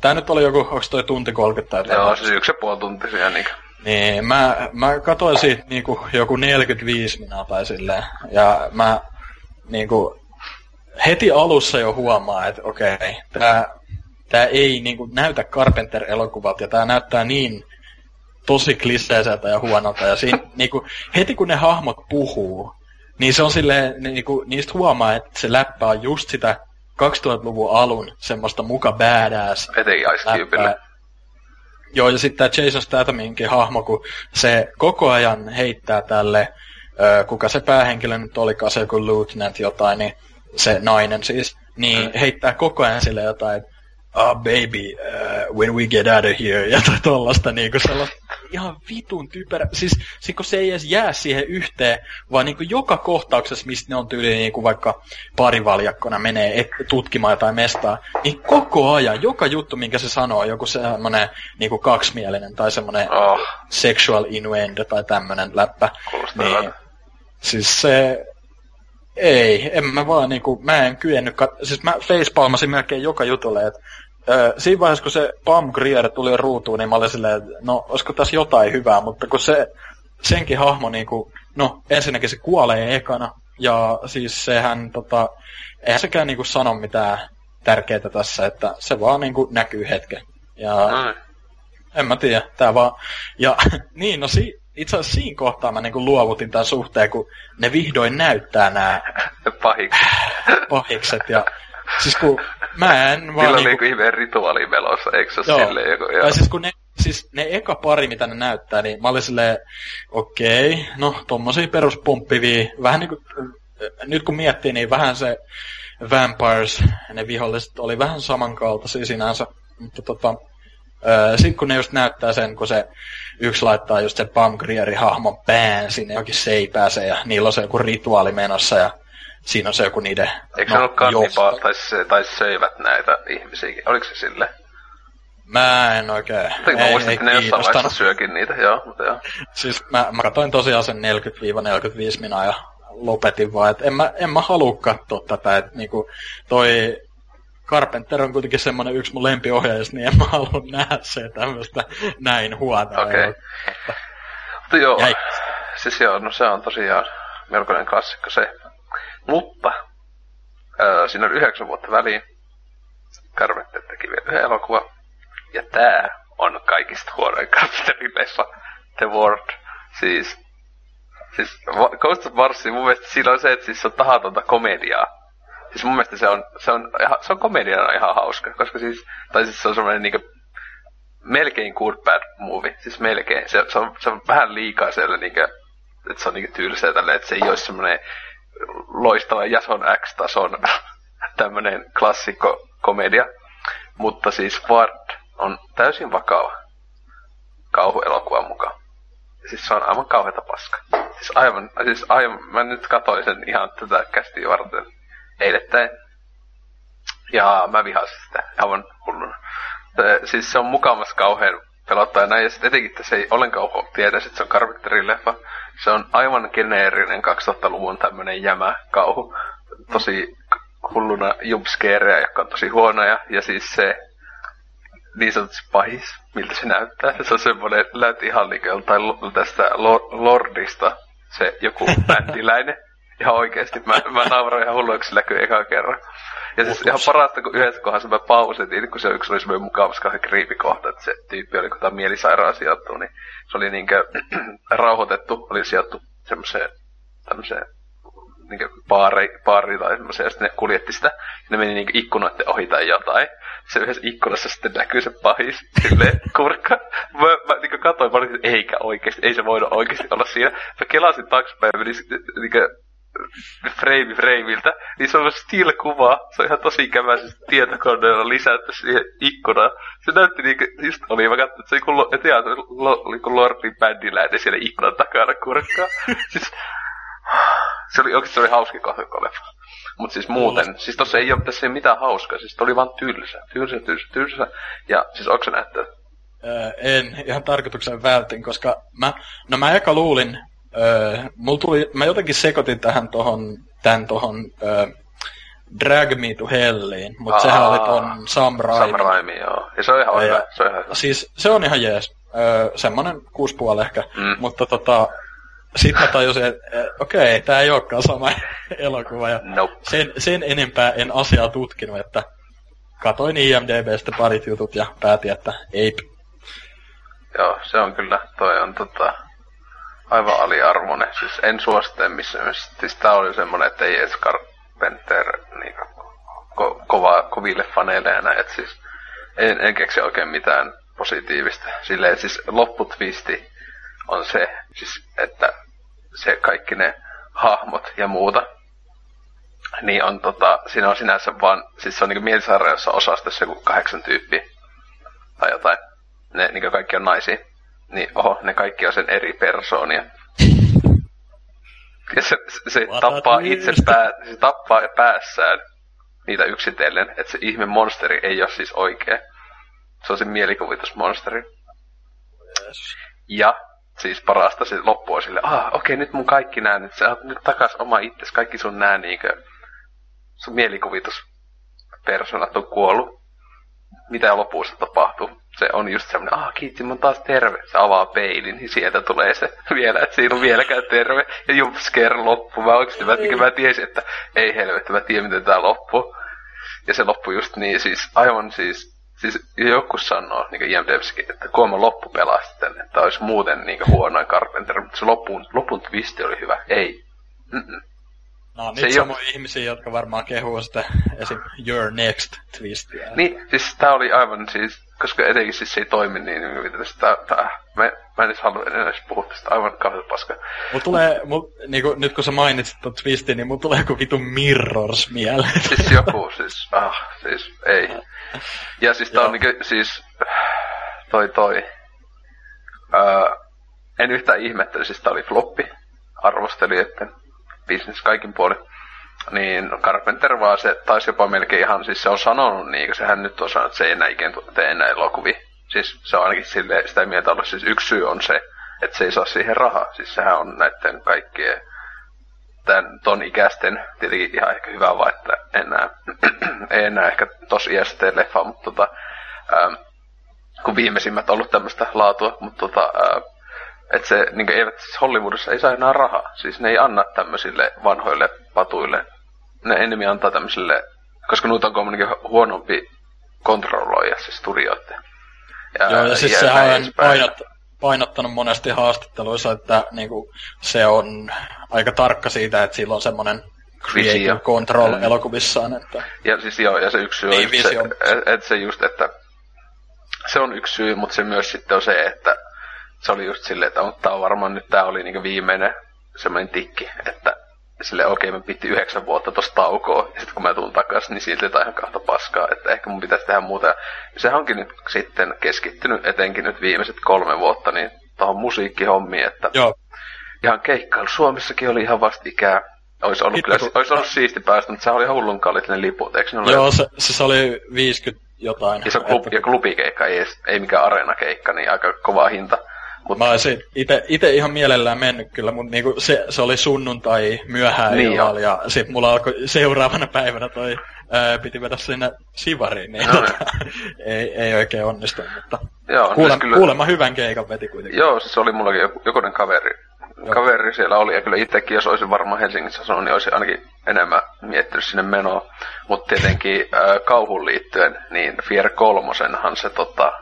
Tää nyt oli joku, onks toi tunti kolmekymmentä tai... Joo, siis yksi ja puoli tunti siellä niinkö. Niin, mä, mä katoin siitä niinku joku neljäkymmentäviisi minä tai silleen. Ja mä niinku heti alussa jo huomaa, että okei, okay, tää, tää ei niinku näytä Carpenter-elokuvalta ja tää näyttää niin tosi kliseiseltä ja huonolta. Ja siinä niinku heti kun ne hahmot puhuu, niin se on silleen, niinku, niistä huomaa, että se läppä on just sitä kaksituhattaluvun alun semmoista muka badass. Etenkin Ice Cubelle. Joo, ja sitten tämä Jason Stathaminkin hahmo, kun se koko ajan heittää tälle, ö, kuka se päähenkilö nyt olikaan, se joku lieutenant jotain, niin se nainen siis, niin heittää koko ajan sille jotain, ah, oh, baby, uh, when we get out of here, ja tollaista niinku sellaista ihan vitun typerä. Siis, siis kun se ei edes jää siihen yhteen, vaan niinku joka kohtauksessa, mistä ne on tyyli niinku vaikka parivaljakkona menee et, tutkimaan jotain mestaa, niin koko ajan, joka juttu, minkä se sanoo, joku semmoinen niinku kaksimielinen tai semmoinen oh. sexual innuendo tai tämmönen läppä. Niin, siis se... Ei, en mä vaan niinku, mä en kyennyt, kat- siis mä facepalmasin melkein joka jutulle, että öö, siinä vaiheessa kun se Pam Grier tuli ruutuun, niin mä olin silleen, että no olisiko tässä jotain hyvää, mutta kun se, senkin hahmo niinku, no ensinnäkin se kuolee ekana, ja siis sehän tota, eihän sekään niinku sano mitään tärkeää tässä, että se vaan niinku näkyy hetken, ja Noin. en mä tiedä, tää vaan, ja niin no si. Itse asiassa siinä kohtaa mä niinku luovutin tämän suhteen, kun ne vihdoin näyttää nämä pahikset. pahikset ja, siis kun mä en vaan... Niillä on niinku ihmeen rituaali melossa, eikö se ole silleen joku... Joo, siis kun ne, siis ne eka pari, mitä ne näyttää, niin mä olin silleen, okei, okay, no tommosia peruspomppivia, vähän niinku... Nyt kun miettii, niin vähän se Vampires, ne viholliset oli vähän samankaltaisia sinänsä, mutta tota... Sitten kun ne just näyttää sen, kun se yksi laittaa just sen Pam Grierin hahmon pään sinne johonkin seipääseen ja niillä on se joku rituaali menossa ja siinä on se joku niiden... Eikö no, se ollut kannibaa tai, se, tai söivät näitä ihmisiäkin? Oliko se sille? Mä en oikein. Mutta mä muistin, että ne jossain vaiheessa syökin niitä, joo, mutta joo. Siis mä, mä katsoin tosiaan sen neljäkymmentä neljäkymmentäviisi minaa ja lopetin vaan, että en mä, en mä halua katsoa tätä, että niinku toi... Carpenter on kuitenkin semmoinen yksi mun lempiohjaajista, niin en mä halua nähdä se tämmöistä näin huonoa. Okei. Okay. Joo, jäikistä. Siis joo, no se on tosiaan melkoinen klassikko se. Mutta äh, siinä on yhdeksän vuotta väliin. Carpenter teki vielä yhden elokuvan. Ja tää on kaikista huonoin Carpenterin leffa, The Ward. Siis, siis Ghosts of Mars, mun mielestä siinä on se, että siis se on tahatonta komediaa. Siis mun mielestä se on, se on, se on komediana ihan hauska, koska siis, tai siis se on semmoinen niinku melkein good bad movie, siis melkein. Se, se, on, se on vähän liikaa siellä niinku, että se on niinku tylsää tälleen, että se ei oo semmoinen loistava Jason X-tason tämmönen klassikko komedia. Mutta siis Ward on täysin vakava kauhuelokuvan mukaan. Siis se on aivan kauheata paska. Siis aivan, siis aivan, mä nyt katsoin sen ihan tätä kästiä varten. Eilettäin. Ja mä vihasin sitä aivan hulluna. Siis se on mukavasti kauhean pelottajana. Ja sit etenkin tässä ei ollenkaan tiedä, että se on Carpenterin leffa. Se on aivan geneerinen kaksituhattaluvun tämmönen jämä kauhu. Tosi hulluna jumpscareja, jotka on tosi huonoja. Ja siis se niin sanotusti pahis, miltä se näyttää. Se on semmonen lähti ihan liikaa tai tästä Lordista se joku bändiläinen. Ihan oikeesti, mä, mä nauroin ihan hulluiksi läkyy ekaan kerran. Ja siis ihan parasta, kun yhdessä kohdassa mä pausetin, kun se yksi oli semmoinen mukavassa kahden kriipikohta, että se tyyppi oli, kun tää mielisairaan sijoittuu, niin se oli niinkö rauhoitettu, oli sijoittu semmoseen tämmöseen niinkö baari, baari tai semmoseen, ja sitten ne kuljetti sitä, ja ne meni niinkö ikkunoitten ohi tai jotain. Se yhdessä ikkunassa sitten näkyy se pahis, silleen kurkka. Mä, mä niinkö katsoin, mä olin, että eikä oikeesti, ei se voinut oikeesti olla siinä. Mä kelasin taaksepäin, menin niinkö frame frameiltä, niin se on still-kuvaa. Se on ihan tosi ikävää, siis tietokoneella lisätty siihen ikkunaan. Se näytti niinku, just oli, mä katsoin, että se oli etiä, se oli kuin Lordin bändiläinen siellä ikkunan takana kurkkaa. Siis, se oli oikeesti, se oli hauska kohdekolepa. Mut siis muuten, siis tossa ei oo tässä ei mitään hauskaa, siis se oli vaan tylsä, tylsä, tylsä, tylsä. Ja siis onko se näyttää? Öö, en, ihan tarkoituksen vältin, koska mä, no mä eka luulin, Öö, mulla tuli, mä jotenkin sekoitin tähän tohon, tän tohon öö, Drag Me to Helliin, mut Aa, sehän oli ton Sam Raimi. Sam Raimi, joo. Ja se on ihan, ja, hyvä. Se on ihan hyvä. Siis se on ihan jees. Öö, semmonen kuusi puoli ehkä. Mm. Mutta tota, sit mä tajusin, että okei, okay, tää ei ookaan sama elokuva. Ja nope. sen, sen enempää en asiaa tutkinut, että katoin I M D B:stä parit jutut ja päätin, että ei. Joo, se on kyllä, toi on tota... Aivan aliarvoinen. Siis en suosittele missä myös. Siis tää oli semmonen, että ei edes Carpenter niinku ko- kovaa, koville faneille ja näin. Et siis en, en keksi oikein mitään positiivista. Silleen siis lopputwisti on se, siis, että se kaikki ne hahmot ja muuta, niin on tota, siinä on sinänsä vaan, siis se on niinku mietisarja, jossa osastessa joku kahdeksan tyyppiä tai jotain. Ne niinku kaikki on naisia. Niin oho, ne kaikki on sen eri persoonia. Ja se, se, se tappaa itse pää, se tappaa päässään niitä yksitellen, että se ihme monsteri ei ole siis oikea. Se on se mielikuvitusmonsteri. Yes. Ja siis parasta se loppu on silleen, ah, okei, okay, nyt mun kaikki nää, nyt sä oot nyt takas oma itsesi, kaikki sun nää niinkö, sun mielikuvituspersonat on kuollut. Mitä lopussa tapahtuu? Se on just semmoinen, ah, kiitti, mä oon taas terve. Se avaa peilin, niin sieltä tulee se vielä, että siinä on vieläkään terve. Ja jumpscare loppu. Mä oikeesti, mä, mä tiesin, että ei helvetti, mä tiedän, miten tää loppuu. Ja se loppuu just niin, siis aivan siis, siis joku sanoo, niin kuin I M D B:ssäkin, että kuolema loppu pelasti tänne, että ois muuten niin kuin huonoin Carpenter, mutta se lopun, lopun twisti oli hyvä. Ei. Mm-mm. No niitä samoja on ihmisiä, jotka varmaan kehuu sitä esim. Your next twistiä. Niin, siis tää oli aivan siis, koska etenkin siis se ei toimi niin, niin tää, tää, mä, mä en edes halua enää puhua tästä, aivan kauhean paskaa. Mut tulee, mul, niinku, nyt kun sä mainitsit ton twistin, niin mul tulee joku vitun Mirrors mieleen. Siis joku, siis, ah, siis, ei. Ja siis tää on niinku, siis, toi toi, öö, en yhtään ihmetteli, siis tää oli floppi, arvosteli, että business kaikin puolin, niin Carpenter vaan se taisi jopa melkein ihan, siis se on sanonut niin, sehän nyt on sanonut, että se ei enää ikään tee enää elokuvia. Siis se on ainakin sille, sitä mieltä ollut, siis yksi syy on se, että se ei saa siihen rahaa. Siis sehän on näiden kaikkien tämän, ton ikäisten, tietenkin ihan ehkä hyvä vaan, että enää, ei enää ehkä tossa iässä tee leffaa, mutta tota, ähm, kun viimeisimmät on ollut tämmöistä laatua, mutta tota, äh, että se, niin eivät, siis Hollywoodissa ei saa enää rahaa. Siis ne ei anna tämmöisille vanhoille patuille. Ne enemmän antaa tämmöisille, koska nyt on kuitenkin huonompi kontrolloija, siis studioitte. Ja, joo, ja siis se on painot, painottanut monesti haastatteluissa, että niin kuin, se on aika tarkka siitä, että sillä on semmoinen creative control mm. elokuvissaan. Että ja siis joo, ja se yksi syy niin, se, et se just, että se on yksi syy, mutta se myös sitten on se, että se oli just silleen, että tää on varmaan nyt tää oli niinku viimeinen semmoinen tikki, että silleen okei okay, mä piti yhdeksän vuotta tosta taukoa, ja sit kun mä tuun takas, niin silti jotain ihan kahta paskaa, että ehkä mun pitäisi tehdä muuta. Ja sehän onkin nyt sitten keskittynyt etenkin nyt viimeiset kolme vuotta niin tohon musiikkihommiin, että joo. Ihan keikkailu Suomessakin oli ihan vastikään. Ois ollut, kyllä, ois ollut siisti päästä, mutta sehän oli ihan hullun kalliit ne liput, eikö ne ole? Joo, se, se oli viisikymmentä jotain. Ja se on klub, että ja klubikeikka, ei, ei mikään areenakeikka, niin aika kova hinta. Mut mä olisin ite, ite ihan mielellään mennyt kyllä, mutta niinku se, se oli sunnuntai myöhään niin illalla, ja sit mulla alkoi seuraavana päivänä toi, ää, piti vedä sinne sivariin, niin no, ei, ei oikein onnistunut, mutta joo, kuulema, kyllä, kuulema hyvän keikan veti kuitenkin. Joo, siis oli mullakin jokunen kaveri, joo. kaveri siellä oli, ja kyllä itsekin, jos olisin varmaan Helsingissä sanonut, niin olisin ainakin enemmän miettinyt sinne menoa, mutta tietenkin ää, kauhun liittyen, niin Fier kolmosenhan se tota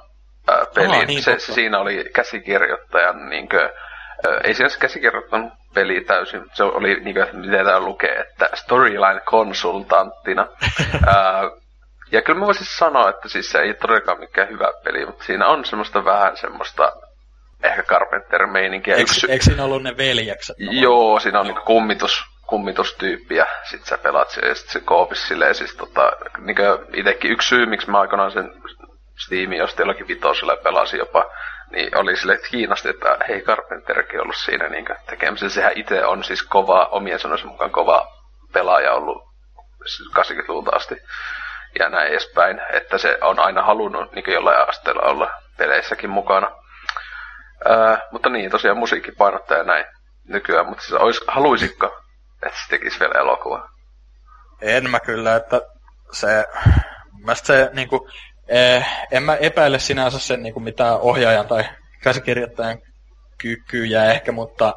pelin. Aha, niin se, siinä oli käsikirjoittajan, niinkö, ei siinä se käsikirjoittanut peli täysin, se oli, niinkö, että miten täällä lukee, että storyline-konsultanttina. ää, ja kyllä mä voisin sanoa, että siis se ei todellakaan mikään hyvä peli, mutta siinä on semmoista vähän semmoista ehkä Carpenter-meininkiä. Eikö Yksi... siinä ollut ne veljekset? Joo, siinä on niinkö kummitus, kummitustyyppi, ja sit sä pelaat se, ja sit se koopis silleen, siis tota, niinkö itekin yksi syy, miksi mä aikanaan sen Steamia, jos jollakin vitosilla pelasi jopa, niin oli silleen, että kiinnosti, että hei, Carpenterkin ollut siinä niin tekemisessä. Sehän itse on siis kova, omien sanoisen mukaan kova pelaaja ollut kahdeksankymmentäluvulta asti ja näin edespäin, että se on aina halunnut niin jollain asteella olla peleissäkin mukana. Öö, mutta niin, tosiaan musiikki painottaa ja näin nykyään, mutta siis olis, haluisitko, että se tekisi vielä elokuvaa? En mä kyllä, että se mä se niinku Eh, en mä epäile sinänsä sen niin kuin mitään ohjaajan tai käsikirjoittajan kykyjä ehkä, mutta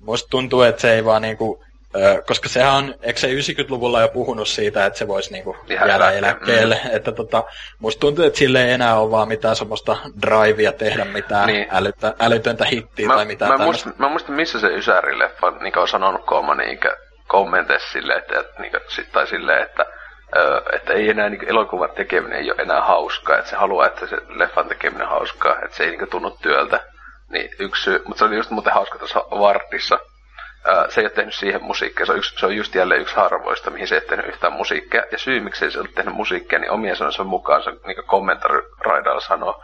musta tuntuu, että se ei vaan niinku, eh, koska sehän on, eikö se yhdeksänkymmentäluvulla jo puhunut siitä, että se voisi niinku jäädä eläkkeelle, mm. että tota, musta tuntuu, että sille ei enää ole vaan mitään semmoista drivea tehdä mitään niin älytä, älytöntä hittiä mä, tai mitään mä muistan, mä muistan, missä se Ysäri-leffa niin on sanonut kooma niin kommenteissa silleen, että, että, niin kuin, tai silleen, että Öö, että ei enää niinku elokuvan tekeminen ei ole enää hauskaa, että se haluaa, että se leffan tekeminen on hauskaa, että se ei niinku tunnu työltä. Niin yksi syy, mutta se oli just muuten hauska tuossa Vartissa. Öö, se ei ole tehnyt siihen musiikkia, se on, yksi, se on just jälleen yksi harvoista, mihin se ei ole tehnyt yhtään musiikkia. Ja syy, miksei se ole tehnyt musiikkia, niin omien sanonsa mukaan se niinku kommentaariraidalla sanoo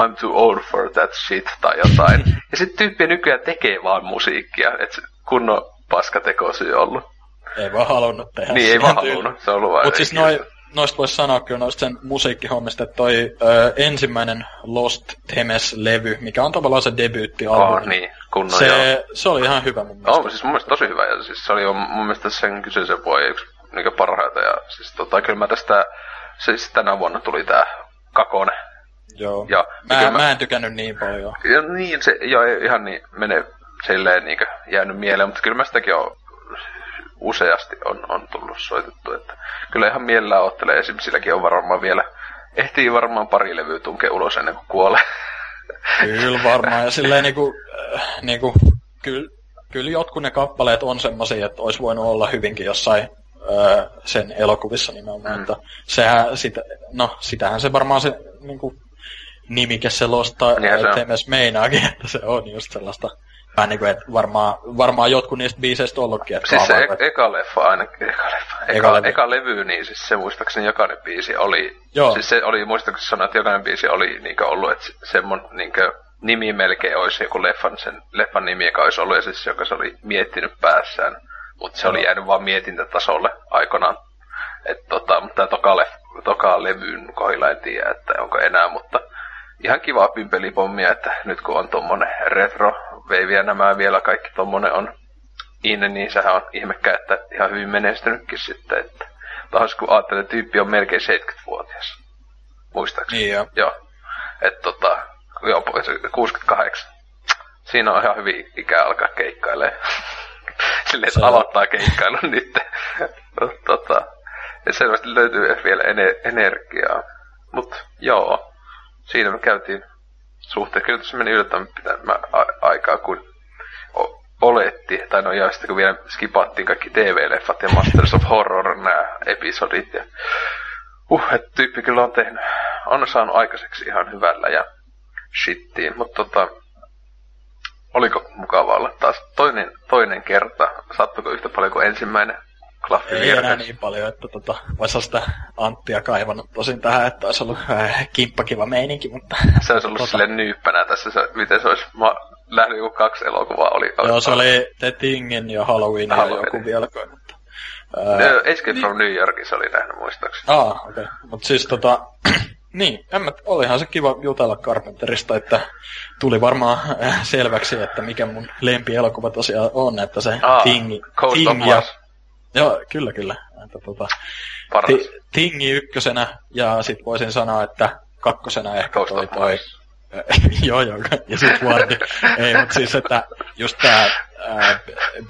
I'm too old for that shit tai jotain. Ja sit tyyppiä nykyään tekee vaan musiikkia, että kunnon paskatekosyy ollut. Ei vaan halunnut tehdä. Niin, ei vaan halunnut. Se on ollut vain. Mutta siis noi, noista voisi sanoa kyllä noista sen musiikkihommista, että toi ö, ensimmäinen Lost Themes-levy, mikä on tavallaan se debyyttialbumi. Oh, niin, kunnon se, joo. Se oli ihan hyvä mun mielestä. Oh, siis mun mielestä tosi hyvä. Ja siis se oli jo mun mielestä sen kyseisen vuoden yksi niinkö parhaita. Ja siis tota, kyllä mä tästä, siis tänä vuonna tuli tää kakone. Joo. Ja, mä, mä en tykännyt niin paljon. Ja niin, se joo, ihan niin menee silleen niinkö jäänyt mieleen, mutta kyllä mä sitäkin oon useasti on, on tullut soitettu, että kyllä ihan mielellään oottelee, esimerkiksi silläkin on varmaan vielä, ehtii varmaan pari levyä tunkea ulos ennen kuin kuolee. Kyllä varmaan, ja silleen niinku, äh, niinku kyllä, kyllä jotkut ne kappaleet on semmosia, että olisi voinut olla hyvinkin jossain äh, sen elokuvissa nimenomaan, mm. että sehän, sitä, no sitähän se varmaan se niinku nimike se lostaa, että myös meinaakin, että se on just sellaista. Vähän niin kuin, että varmaan, varmaan jotkut niistä biiseistä ollutkin. Että siis se e- eka leffa ainakin, eka leffa, eka, eka, eka levy, niin siis se muistaakseni jokainen biisi oli. Joo. Siis se oli, muistaakseni sanoa, että jokainen biisi oli niinkö ollut, että semmoinen niinkö nimi melkein olisi joku leffan, sen leffan nimi, joka olisi ollut, ja siis joka se oli miettinyt päässään. Mutta se no. oli jäänyt vaan mietintätasolle aikanaan. Että tota, mutta toka, lef, toka levyyn kohdilla en tiedä, että onko enää, mutta ihan kivaa pimpelipommia, että nyt kun on tommonen retro veiviä nämä vielä kaikki tommonen on inne, niin sehän on ihmekkä, että ihan hyvin menestynytkin sitten, että tahansa kun ajattelee, että tyyppi on melkein seitsemänkymmentävuotias, muistaakseni. Niin joo. Joo. Että tota, joo, kuusikymmentäkahdeksan. Siinä on ihan hyvin ikää alkaa keikkailemaan. Silleen, että aloittaa keikkailun nyt. tota, ja selvästi löytyy vielä ener- energiaa. Mut joo, siinä me käytiin suhteen. Kyllä tässä meni yllättäen pitämään aikaa, kun o- oletti, tai no ja sitten kun vielä skipattiin kaikki T V-leffat ja Masters of Horror, nämä episodit. Ja uh, että tyyppi kyllä on tehnyt, on saanut aikaiseksi ihan hyvällä ja shittiin. Mutta tota, oliko mukava olla taas toinen, toinen kerta? Sattuiko yhtä paljon kuin ensimmäinen? Ei enää niin paljon, että tota, voisi olla sitä Anttia kaivannut tosin tähän, että olisi ollut äh, kimppakiva meininki, mutta... Se olisi ollut tota... silleen nyyppänä tässä, se, miten se olisi... Mä lähdin joku kaksi elokuvaa oli... Joo, oli... se oli The Thingin ja Halloween, Halloween. Ja joku vieläkö, mutta... Ää... No, Escape niin... from New Yorkin se oli nähnyt muistaakseni. Aa, okei. Okay. Mutta siis tota... niin, mä... olihan se kiva jutella Carpenterista, että tuli varmaan äh, selväksi, että mikä mun lempielokuva tosiaan on, että se Aa, Thingi... Thing ja... Joo, kyllä, kyllä. Että, tuota, ti, tingi ykkösenä, ja sit voisin sanoa, että kakkosena ehkä toi toi... joo, joo, ja sit Wardi. Ei, mut siis, että just tää äh,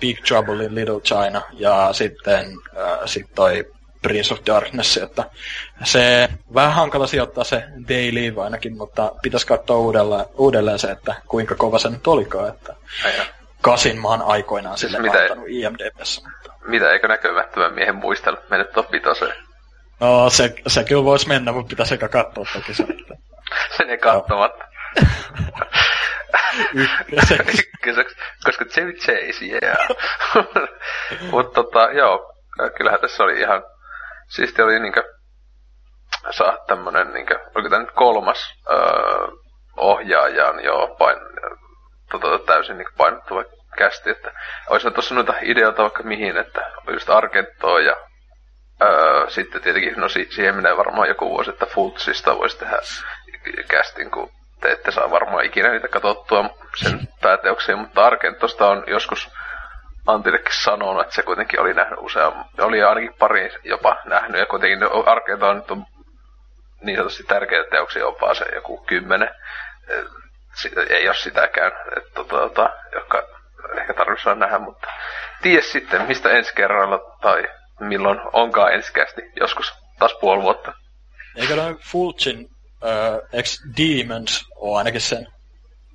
Big Trouble in Little China, ja sitten äh, sit toi Prince of Darkness, että se vähän hankala sijoittaa se Day Leave ainakin, mutta pitäis katsoa uudelleen, uudelleen se, että kuinka kova se nyt olikaan, että... Aijaa. Kasin mä oon aikoinaan sille siis antanut I M D B:ssä. Mutta... Mitä, eikö näkymättömän miehen muistella mennä top vitoseen? No, se, se kyllä voisi mennä, mutta pitäisi eikä katsoa toki se. Sen ei katsomatta. Ykköseksi. Ykköseksi, koska Chevy Chase, yeah. Mutta tota, joo, kyllähän tässä oli ihan... Siisti oli niinkö... Saa tämmönen niinkö... Oliko tää nyt kolmas öö, ohjaajan, joo, pain... Tota, täysin niin painottuva kästi, että olisi tuossa noita ideoita vaikka mihin, että just Argentoa ja öö, sitten tietenkin, no si- siihen menee varmaan joku vuosi, että Fultzista voisi tehdä kästin, kun te ette saa varmaan ikinä niitä katsottua sen pääteokseen, mutta Argentosta on joskus Antillekin sanonut, että se kuitenkin oli nähnyt useamman, oli ainakin pari jopa nähnyt, ja kuitenkin Argento on nyt on niin sanotusti tärkeitä teoksia, jopa se joku kymmenen, ei ole sitäkään, että tota, joka ehkä tarvitsee nähdä, mutta ties sitten, mistä ensi kerralla tai milloin onkaan ensikästi, joskus taas puoli vuotta. Eikö noin Fulcin uh, X Demons ole ainakin sen?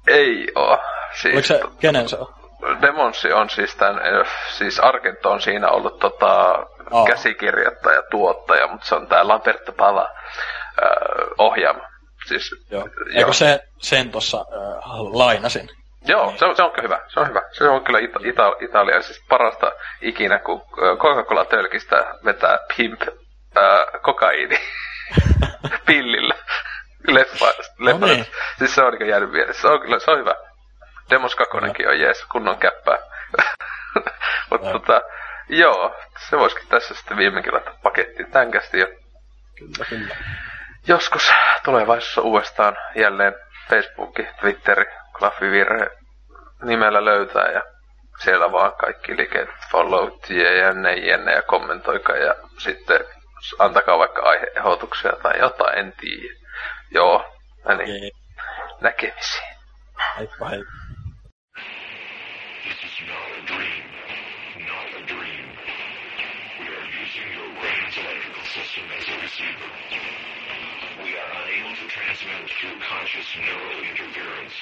Ei oo. Siis, oliko se, kenen se on? Demons on siis tämän, siis Argento on siinä ollut tota, oh. käsikirjoittaja, tuottaja, mutta se on tämä Lamberto Pala äh, ohjaama. Siis, joo. Eikö se sen tuossa äh, lainasin? Joo, niin. se, on, se on kyllä hyvä. Se on hyvä. Se on kyllä ita- ita- Italia, siis parasta ikinä, kun Coca-Cola-tölkistä vetää pimp äh, kokaiini pillillä leffa. leffa. No niin. Siis se on niin jäänyt mielessä. Se on, kyllä, se on hyvä. Demos kakonenkin on jees, kunnon käppää. Mutta tota, joo, se voisikin tässä sitten viimeinkin laittaa pakettiin tämänkästi jo. Kyllä, kyllä. Joskus tulevaisuudessa uudestaan jälleen Facebook, Twitteri, Klaffivirhe nimellä löytää ja siellä vaan kaikki liket, followt, jne, jne ja kommentoikaa ja sitten antakaa vaikka aihe-ehdotuksia tai jotain, en tiedä. Joo, no niin, näkemisiin. Heippa heippa. This is not a dream, not a dream. We are using your brain's electrical system as a receiver. We are unable to transmit through conscious neural interference.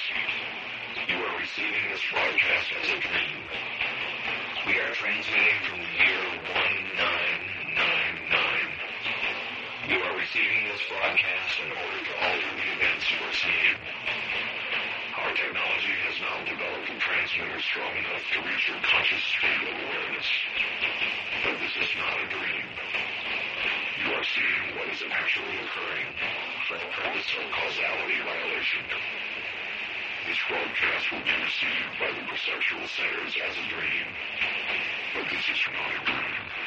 You are receiving this broadcast as a dream. We are transmitting from the year nineteen ninety-nine. You are receiving this broadcast in order to alter the events you are seeing. Our technology has now developed a transmitter strong enough to reach your conscious state of awareness. But this is not a dream. You are seeing what is actually occurring for the purpose of causality violation. This broadcast will be received by the perceptual centers as a dream. But this is not a dream.